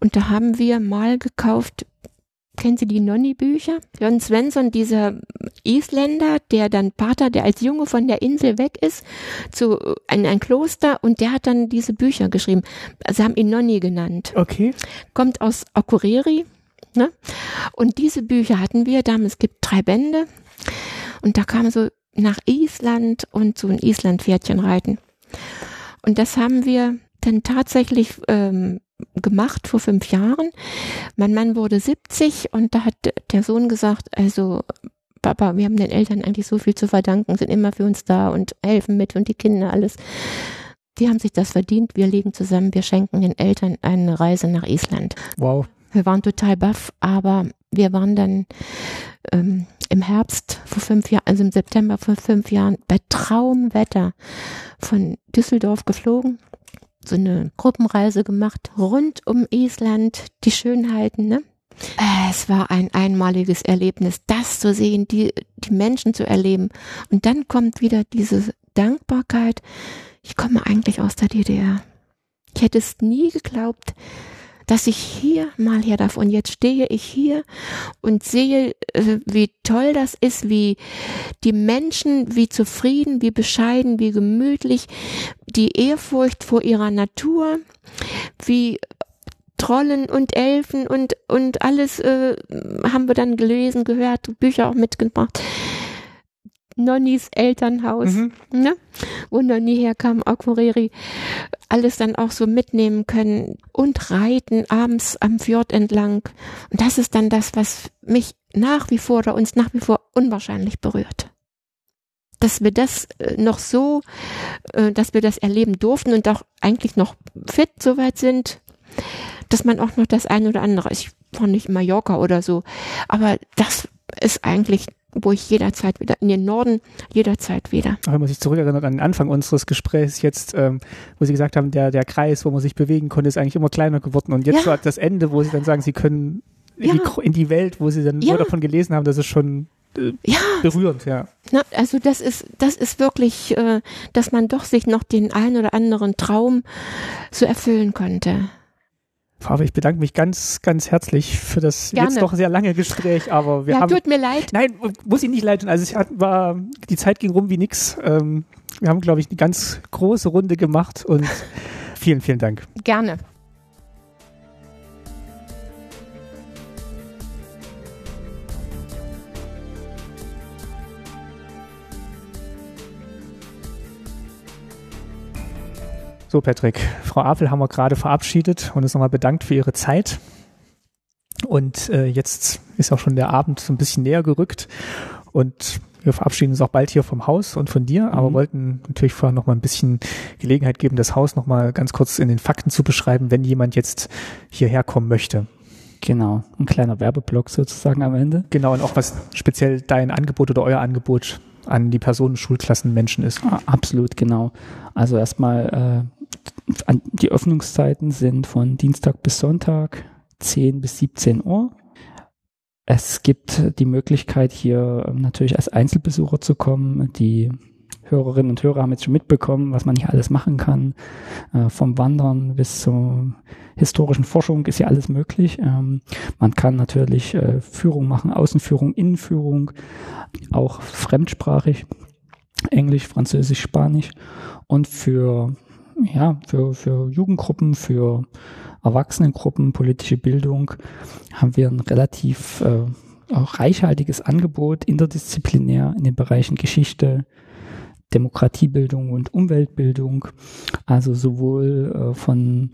Und da haben wir mal gekauft, kennen Sie die Nonni-Bücher? Jörn Svensson, dieser Isländer, der dann Pater, der als Junge von der Insel weg ist, zu in ein Kloster und der hat dann diese Bücher geschrieben. Sie haben ihn Nonni genannt. Okay. Kommt aus Akureyri. Ne? Und diese Bücher hatten wir damals, es gibt drei Bände und da kam so nach Island und so ein Islandpferdchen reiten und das haben wir dann tatsächlich ähm, gemacht vor fünf Jahren. Mein Mann wurde siebzig und da hat der Sohn gesagt, also Papa, wir haben den Eltern eigentlich so viel zu verdanken, sind immer für uns da und helfen mit und die Kinder alles. Die haben sich das verdient, wir legen zusammen, wir schenken den Eltern eine Reise nach Island. Wow. Wir waren total baff, aber wir waren dann ähm, im Herbst vor fünf Jahren, also im September vor fünf Jahren bei Traumwetter von Düsseldorf geflogen, so eine Gruppenreise gemacht, rund um Island, die Schönheiten, ne? Es war ein einmaliges Erlebnis, das zu sehen, die, die Menschen zu erleben. Und dann kommt wieder diese Dankbarkeit, ich komme eigentlich aus der D D R. Ich hätte es nie geglaubt, dass ich hier mal her darf und jetzt stehe ich hier und sehe, wie toll das ist, wie die Menschen, wie zufrieden, wie bescheiden, wie gemütlich, die Ehrfurcht vor ihrer Natur, wie Trollen und Elfen und, und alles äh, haben wir dann gelesen, gehört, Bücher auch mitgebracht. Nonnis Elternhaus, mhm. ne? Wo Nonni herkam, Akureyri, alles dann auch so mitnehmen können und reiten abends am Fjord entlang. Und das ist dann das, was mich nach wie vor oder uns nach wie vor unwahrscheinlich berührt. Dass wir das noch so, dass wir das erleben durften und auch eigentlich noch fit soweit sind, dass man auch noch das eine oder andere, ich war nicht in Mallorca oder so, aber das ist eigentlich, wo ich jederzeit wieder, in den Norden, jederzeit wieder. Auch wenn man sich zurückerinnert an den Anfang unseres Gesprächs jetzt, ähm, wo Sie gesagt haben, der, der Kreis, wo man sich bewegen konnte, ist eigentlich immer kleiner geworden. Und jetzt ja. so das Ende, wo Sie dann sagen, Sie können in, ja. die, in die Welt, wo Sie dann ja. nur davon gelesen haben, das ist schon äh, ja. berührend, ja. Na, also das ist, das ist wirklich, äh, dass man doch sich noch den einen oder anderen Traum so erfüllen konnte. Aber ich bedanke mich ganz, ganz herzlich für das Gerne. Jetzt doch sehr lange Gespräch. Aber wir ja, haben, tut mir leid. Nein, muss ich nicht leiden. Also es war, die Zeit ging rum wie nix. Ähm, wir haben, glaube ich, eine ganz große Runde gemacht und vielen, vielen Dank. Gerne. So, Patrick, Frau Apel haben wir gerade verabschiedet und uns nochmal bedankt für Ihre Zeit. Und äh, jetzt ist auch schon der Abend so ein bisschen näher gerückt und wir verabschieden uns auch bald hier vom Haus und von dir, aber mhm. wollten natürlich vorher nochmal ein bisschen Gelegenheit geben, das Haus nochmal ganz kurz in den Fakten zu beschreiben, wenn jemand jetzt hierher kommen möchte. Genau, ein kleiner Werbeblock sozusagen am Ende. Genau, und auch was speziell dein Angebot oder euer Angebot an die Personen, Schulklassen, Menschen ist. Ah, absolut, genau. Also erstmal äh, An, die Öffnungszeiten sind von Dienstag bis Sonntag zehn bis siebzehn Uhr. Es gibt die Möglichkeit, hier natürlich als Einzelbesucher zu kommen. Die Hörerinnen und Hörer haben jetzt schon mitbekommen, was man hier alles machen kann. Äh, vom Wandern bis zur historischen Forschung ist hier alles möglich. Ähm, man kann natürlich äh, Führung machen, Außenführung, Innenführung, auch fremdsprachig, Englisch, Französisch, Spanisch und für Ja, für, für Jugendgruppen, für Erwachsenengruppen, politische Bildung haben wir ein relativ äh, reichhaltiges Angebot, interdisziplinär in den Bereichen Geschichte, Demokratiebildung und Umweltbildung. Also sowohl äh, von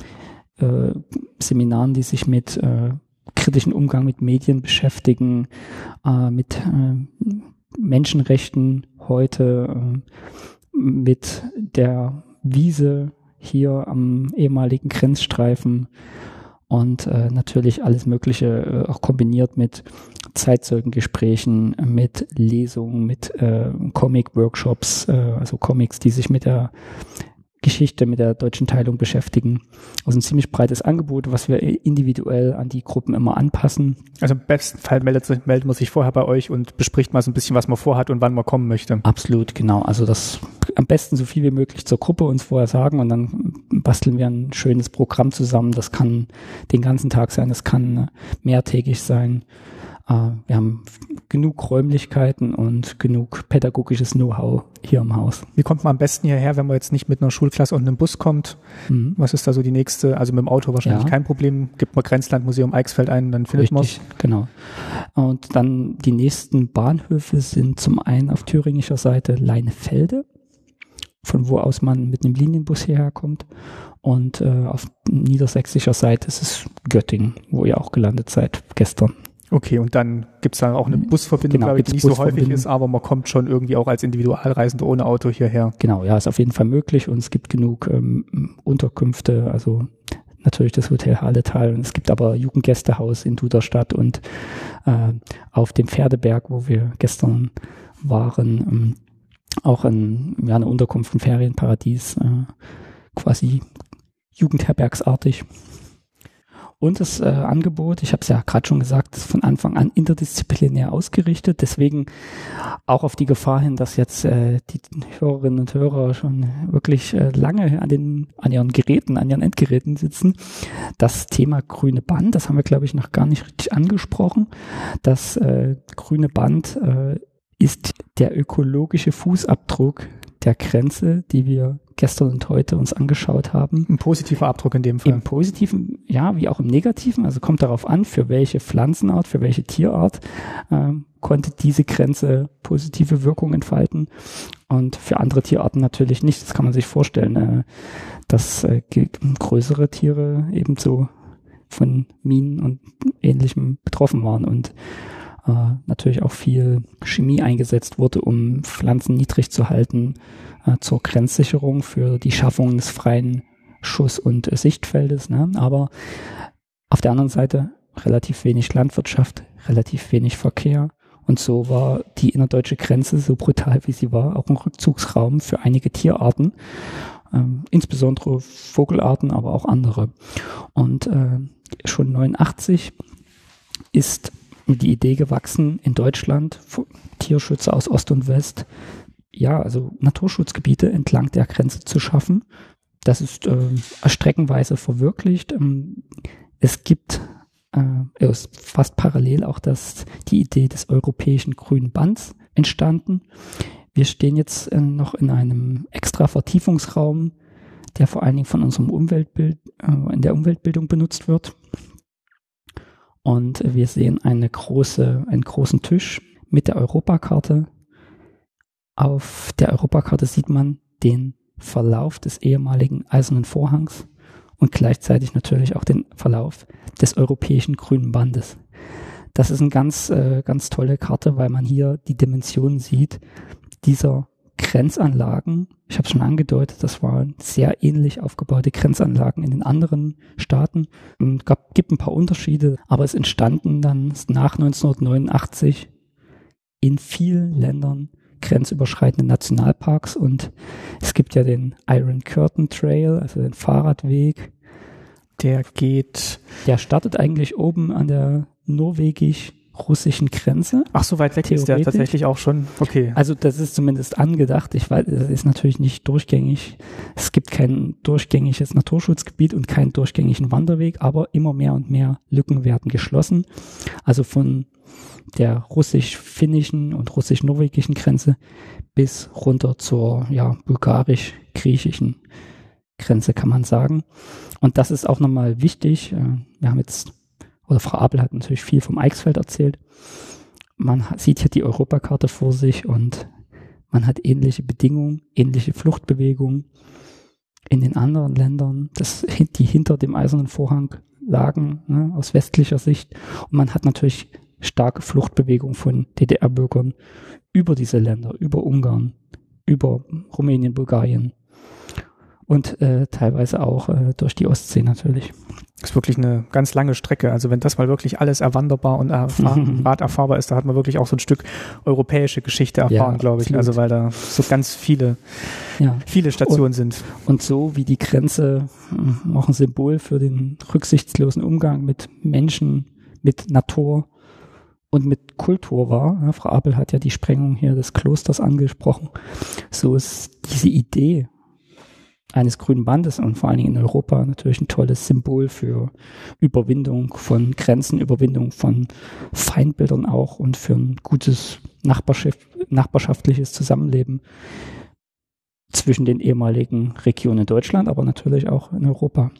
äh, Seminaren, die sich mit äh, kritischem Umgang mit Medien beschäftigen, äh, mit äh, Menschenrechten heute, äh, mit der Wiese hier am ehemaligen Grenzstreifen und äh, natürlich alles Mögliche, äh, auch kombiniert mit Zeitzeugengesprächen, mit Lesungen, mit äh, Comic-Workshops, äh, also Comics, die sich mit der Geschichte, mit der deutschen Teilung beschäftigen. Also ein ziemlich breites Angebot, was wir individuell an die Gruppen immer anpassen. Also im besten Fall meldet, meldet man sich vorher bei euch und bespricht mal so ein bisschen, was man vorhat und wann man kommen möchte. Absolut, genau. Also das am besten so viel wie möglich zur Gruppe uns vorher sagen und dann basteln wir ein schönes Programm zusammen. Das kann den ganzen Tag sein, das kann mehrtägig sein. Wir haben genug Räumlichkeiten und genug pädagogisches Know-how hier im Haus. Wie kommt man am besten hierher, wenn man jetzt nicht mit einer Schulklasse und einem Bus kommt? Mhm. Was ist da so die nächste? Also mit dem Auto wahrscheinlich ja. kein Problem. Gibt man Grenzlandmuseum Eichsfeld ein, dann findet man es. Genau. Und dann die nächsten Bahnhöfe sind zum einen auf thüringischer Seite Leinefelde, von wo aus man mit einem Linienbus hierher kommt. Und äh, auf niedersächsischer Seite ist es Göttingen, wo ihr auch gelandet seid gestern. Okay, und dann gibt es da auch eine Busverbindung, genau, glaube ich, die nicht so häufig ist, aber man kommt schon irgendwie auch als Individualreisender ohne Auto hierher. Genau, ja, ist auf jeden Fall möglich und es gibt genug ähm, Unterkünfte, also natürlich das Hotel Haletal und es gibt aber Jugendgästehaus in Duderstadt und äh, auf dem Pferdeberg, wo wir gestern waren, ähm, auch ein, ja, eine Unterkunft, ein Ferienparadies, äh, quasi jugendherbergsartig. Und das äh, Angebot, ich habe es ja gerade schon gesagt, ist von Anfang an interdisziplinär ausgerichtet, deswegen auch auf die Gefahr hin, dass jetzt äh, die Hörerinnen und Hörer schon wirklich äh, lange an den an ihren Geräten, an ihren Endgeräten sitzen. Das Thema grüne Band, das haben wir, glaube ich, noch gar nicht richtig angesprochen. Das äh, grüne Band äh, ist der ökologische Fußabdruck der Grenze, die wir gestern und heute uns angeschaut haben. Ein positiver Abdruck in dem Fall. Im positiven, ja, wie auch im negativen. Also kommt darauf an, für welche Pflanzenart, für welche Tierart äh, konnte diese Grenze positive Wirkung entfalten und für andere Tierarten natürlich nicht. Das kann man sich vorstellen, äh, dass äh, größere Tiere ebenso von Minen und Ähnlichem betroffen waren und äh, natürlich auch viel Chemie eingesetzt wurde, um Pflanzen niedrig zu halten, zur Grenzsicherung für die Schaffung des freien Schuss- und äh, Sichtfeldes, ne? Aber auf der anderen Seite relativ wenig Landwirtschaft, relativ wenig Verkehr und so war die innerdeutsche Grenze, so brutal wie sie war, auch ein Rückzugsraum für einige Tierarten, ähm, insbesondere Vogelarten, aber auch andere. Und äh, schon neunzehnhundertneunundachtzig ist mir die Idee gewachsen, in Deutschland, Tierschützer aus Ost und West, ja, also Naturschutzgebiete entlang der Grenze zu schaffen. Das ist äh, streckenweise verwirklicht. Es gibt äh, ist fast parallel auch das, die Idee des europäischen grünen Bands entstanden. Wir stehen jetzt äh, noch in einem extra Vertiefungsraum, der vor allen Dingen von unserem Umweltbild, äh, in der Umweltbildung benutzt wird. Und äh, wir sehen eine große, einen großen Tisch mit der Europakarte. Auf der Europakarte sieht man den Verlauf des ehemaligen Eisernen Vorhangs und gleichzeitig natürlich auch den Verlauf des europäischen grünen Bandes. Das ist eine ganz, äh, ganz tolle Karte, weil man hier die Dimensionen sieht dieser Grenzanlagen. Ich habe es schon angedeutet, das waren sehr ähnlich aufgebaute Grenzanlagen in den anderen Staaten. Es gab, gibt ein paar Unterschiede, aber es entstanden dann nach neunzehnhundertneunundachtzig in vielen Ländern grenzüberschreitende Nationalparks, und es gibt ja den Iron Curtain Trail, also den Fahrradweg. Der geht... Der startet eigentlich oben an der norwegisch-russischen Grenze. Ach, so weit weg ist der tatsächlich auch schon. Okay. Also das ist zumindest angedacht. Ich weiß, das ist natürlich nicht durchgängig. Es gibt kein durchgängiges Naturschutzgebiet und keinen durchgängigen Wanderweg, aber immer mehr und mehr Lücken werden geschlossen. Also von der russisch-finnischen und russisch-norwegischen Grenze bis runter zur ja, bulgarisch-griechischen Grenze, kann man sagen. Und das ist auch nochmal wichtig. Wir haben jetzt, oder Frau Apel hat natürlich viel vom Eichsfeld erzählt. Man sieht hier die Europakarte vor sich und man hat ähnliche Bedingungen, ähnliche Fluchtbewegungen in den anderen Ländern, das, die hinter dem Eisernen Vorhang lagen, ne, aus westlicher Sicht. Und man hat natürlich starke Fluchtbewegung von D D R-Bürgern über diese Länder, über Ungarn, über Rumänien, Bulgarien und äh, teilweise auch äh, durch die Ostsee natürlich. Das ist wirklich eine ganz lange Strecke. Also wenn das mal wirklich alles erwanderbar und erfahr- mhm. erfahrbar ist, da hat man wirklich auch so ein Stück europäische Geschichte erfahren, ja, glaube ich. Absolut. Also weil da so ganz viele, ja. viele Stationen und, sind. Und so wie die Grenze auch ein Symbol für den rücksichtslosen Umgang mit Menschen, mit Natur und mit Kultur war, ja, Frau Apel hat ja die Sprengung hier des Klosters angesprochen, so ist diese Idee eines grünen Bandes und vor allen Dingen in Europa natürlich ein tolles Symbol für Überwindung von Grenzen, Überwindung von Feindbildern auch und für ein gutes nachbarschaftliches Zusammenleben zwischen den ehemaligen Regionen in Deutschland, aber natürlich auch in Europa.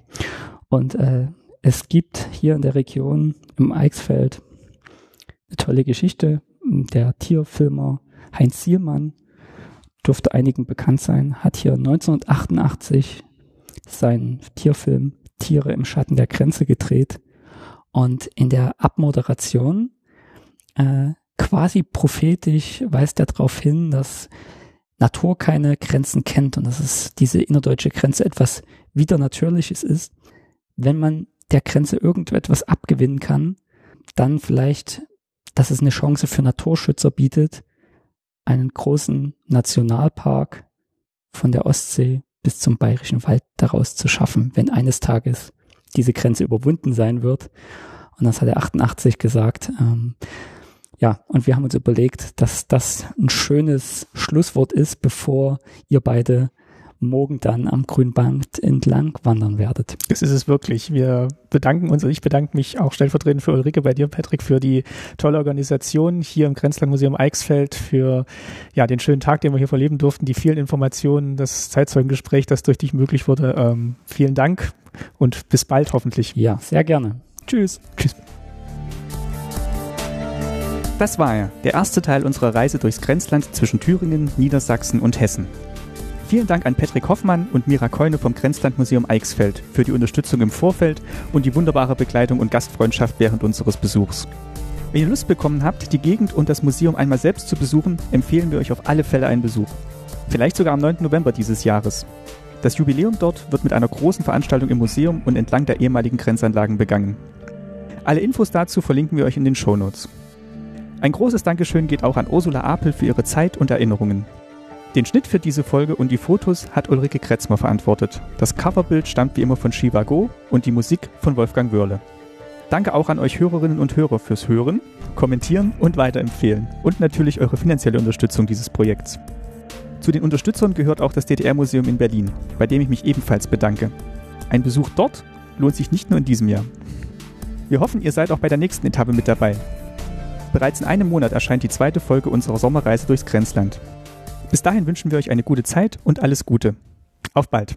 Und äh, es gibt hier in der Region im Eichsfeld eine tolle Geschichte. Der Tierfilmer Heinz Sielmann, dürfte einigen bekannt sein, hat hier neunzehnhundertachtundachtzig seinen Tierfilm Tiere im Schatten der Grenze gedreht und in der Abmoderation äh, quasi prophetisch weist er darauf hin, dass Natur keine Grenzen kennt und dass es diese innerdeutsche Grenze etwas Widernatürliches ist. Wenn man der Grenze irgendetwas abgewinnen kann, dann vielleicht, dass es eine Chance für Naturschützer bietet, einen großen Nationalpark von der Ostsee bis zum Bayerischen Wald daraus zu schaffen, wenn eines Tages diese Grenze überwunden sein wird. Und das hat er achtundachtzig gesagt. Ähm, ja, und wir haben uns überlegt, dass das ein schönes Schlusswort ist, bevor ihr beide morgen dann am Grünband entlang wandern werdet. Das ist es wirklich. Wir bedanken uns, und ich bedanke mich auch stellvertretend für Ulrike, bei dir, Patrick, für die tolle Organisation hier im Grenzlandmuseum Eichsfeld, für ja, den schönen Tag, den wir hier verleben durften, die vielen Informationen, das Zeitzeugengespräch, das durch dich möglich wurde. Ähm, vielen Dank und bis bald hoffentlich. Ja, sehr gerne. Tschüss. Tschüss. Das war ja der erste Teil unserer Reise durchs Grenzland zwischen Thüringen, Niedersachsen und Hessen. Vielen Dank an Patrick Hoffmann und Mira Keune vom Grenzlandmuseum Eichsfeld für die Unterstützung im Vorfeld und die wunderbare Begleitung und Gastfreundschaft während unseres Besuchs. Wenn ihr Lust bekommen habt, die Gegend und das Museum einmal selbst zu besuchen, empfehlen wir euch auf alle Fälle einen Besuch. Vielleicht sogar am neunten November dieses Jahres. Das Jubiläum dort wird mit einer großen Veranstaltung im Museum und entlang der ehemaligen Grenzanlagen begangen. Alle Infos dazu verlinken wir euch in den Shownotes. Ein großes Dankeschön geht auch an Ursula Apel für ihre Zeit und Erinnerungen. Den Schnitt für diese Folge und die Fotos hat Ulrike Kretzmer verantwortet. Das Coverbild stammt wie immer von Shiva Go und die Musik von Wolfgang Wörle. Danke auch an euch Hörerinnen und Hörer fürs Hören kommentieren und weiterempfehlen und natürlich eure finanzielle Unterstützung dieses Projekts. Zu den Unterstützern gehört auch das D D R-Museum in Berlin, bei dem ich mich ebenfalls bedanke. Ein Besuch dort lohnt sich nicht nur in diesem Jahr. Wir hoffen, ihr seid auch bei der nächsten Etappe mit dabei. Bereits in einem Monat erscheint die zweite Folge unserer Sommerreise durchs Grenzland. Bis dahin wünschen wir euch eine gute Zeit und alles Gute. Auf bald!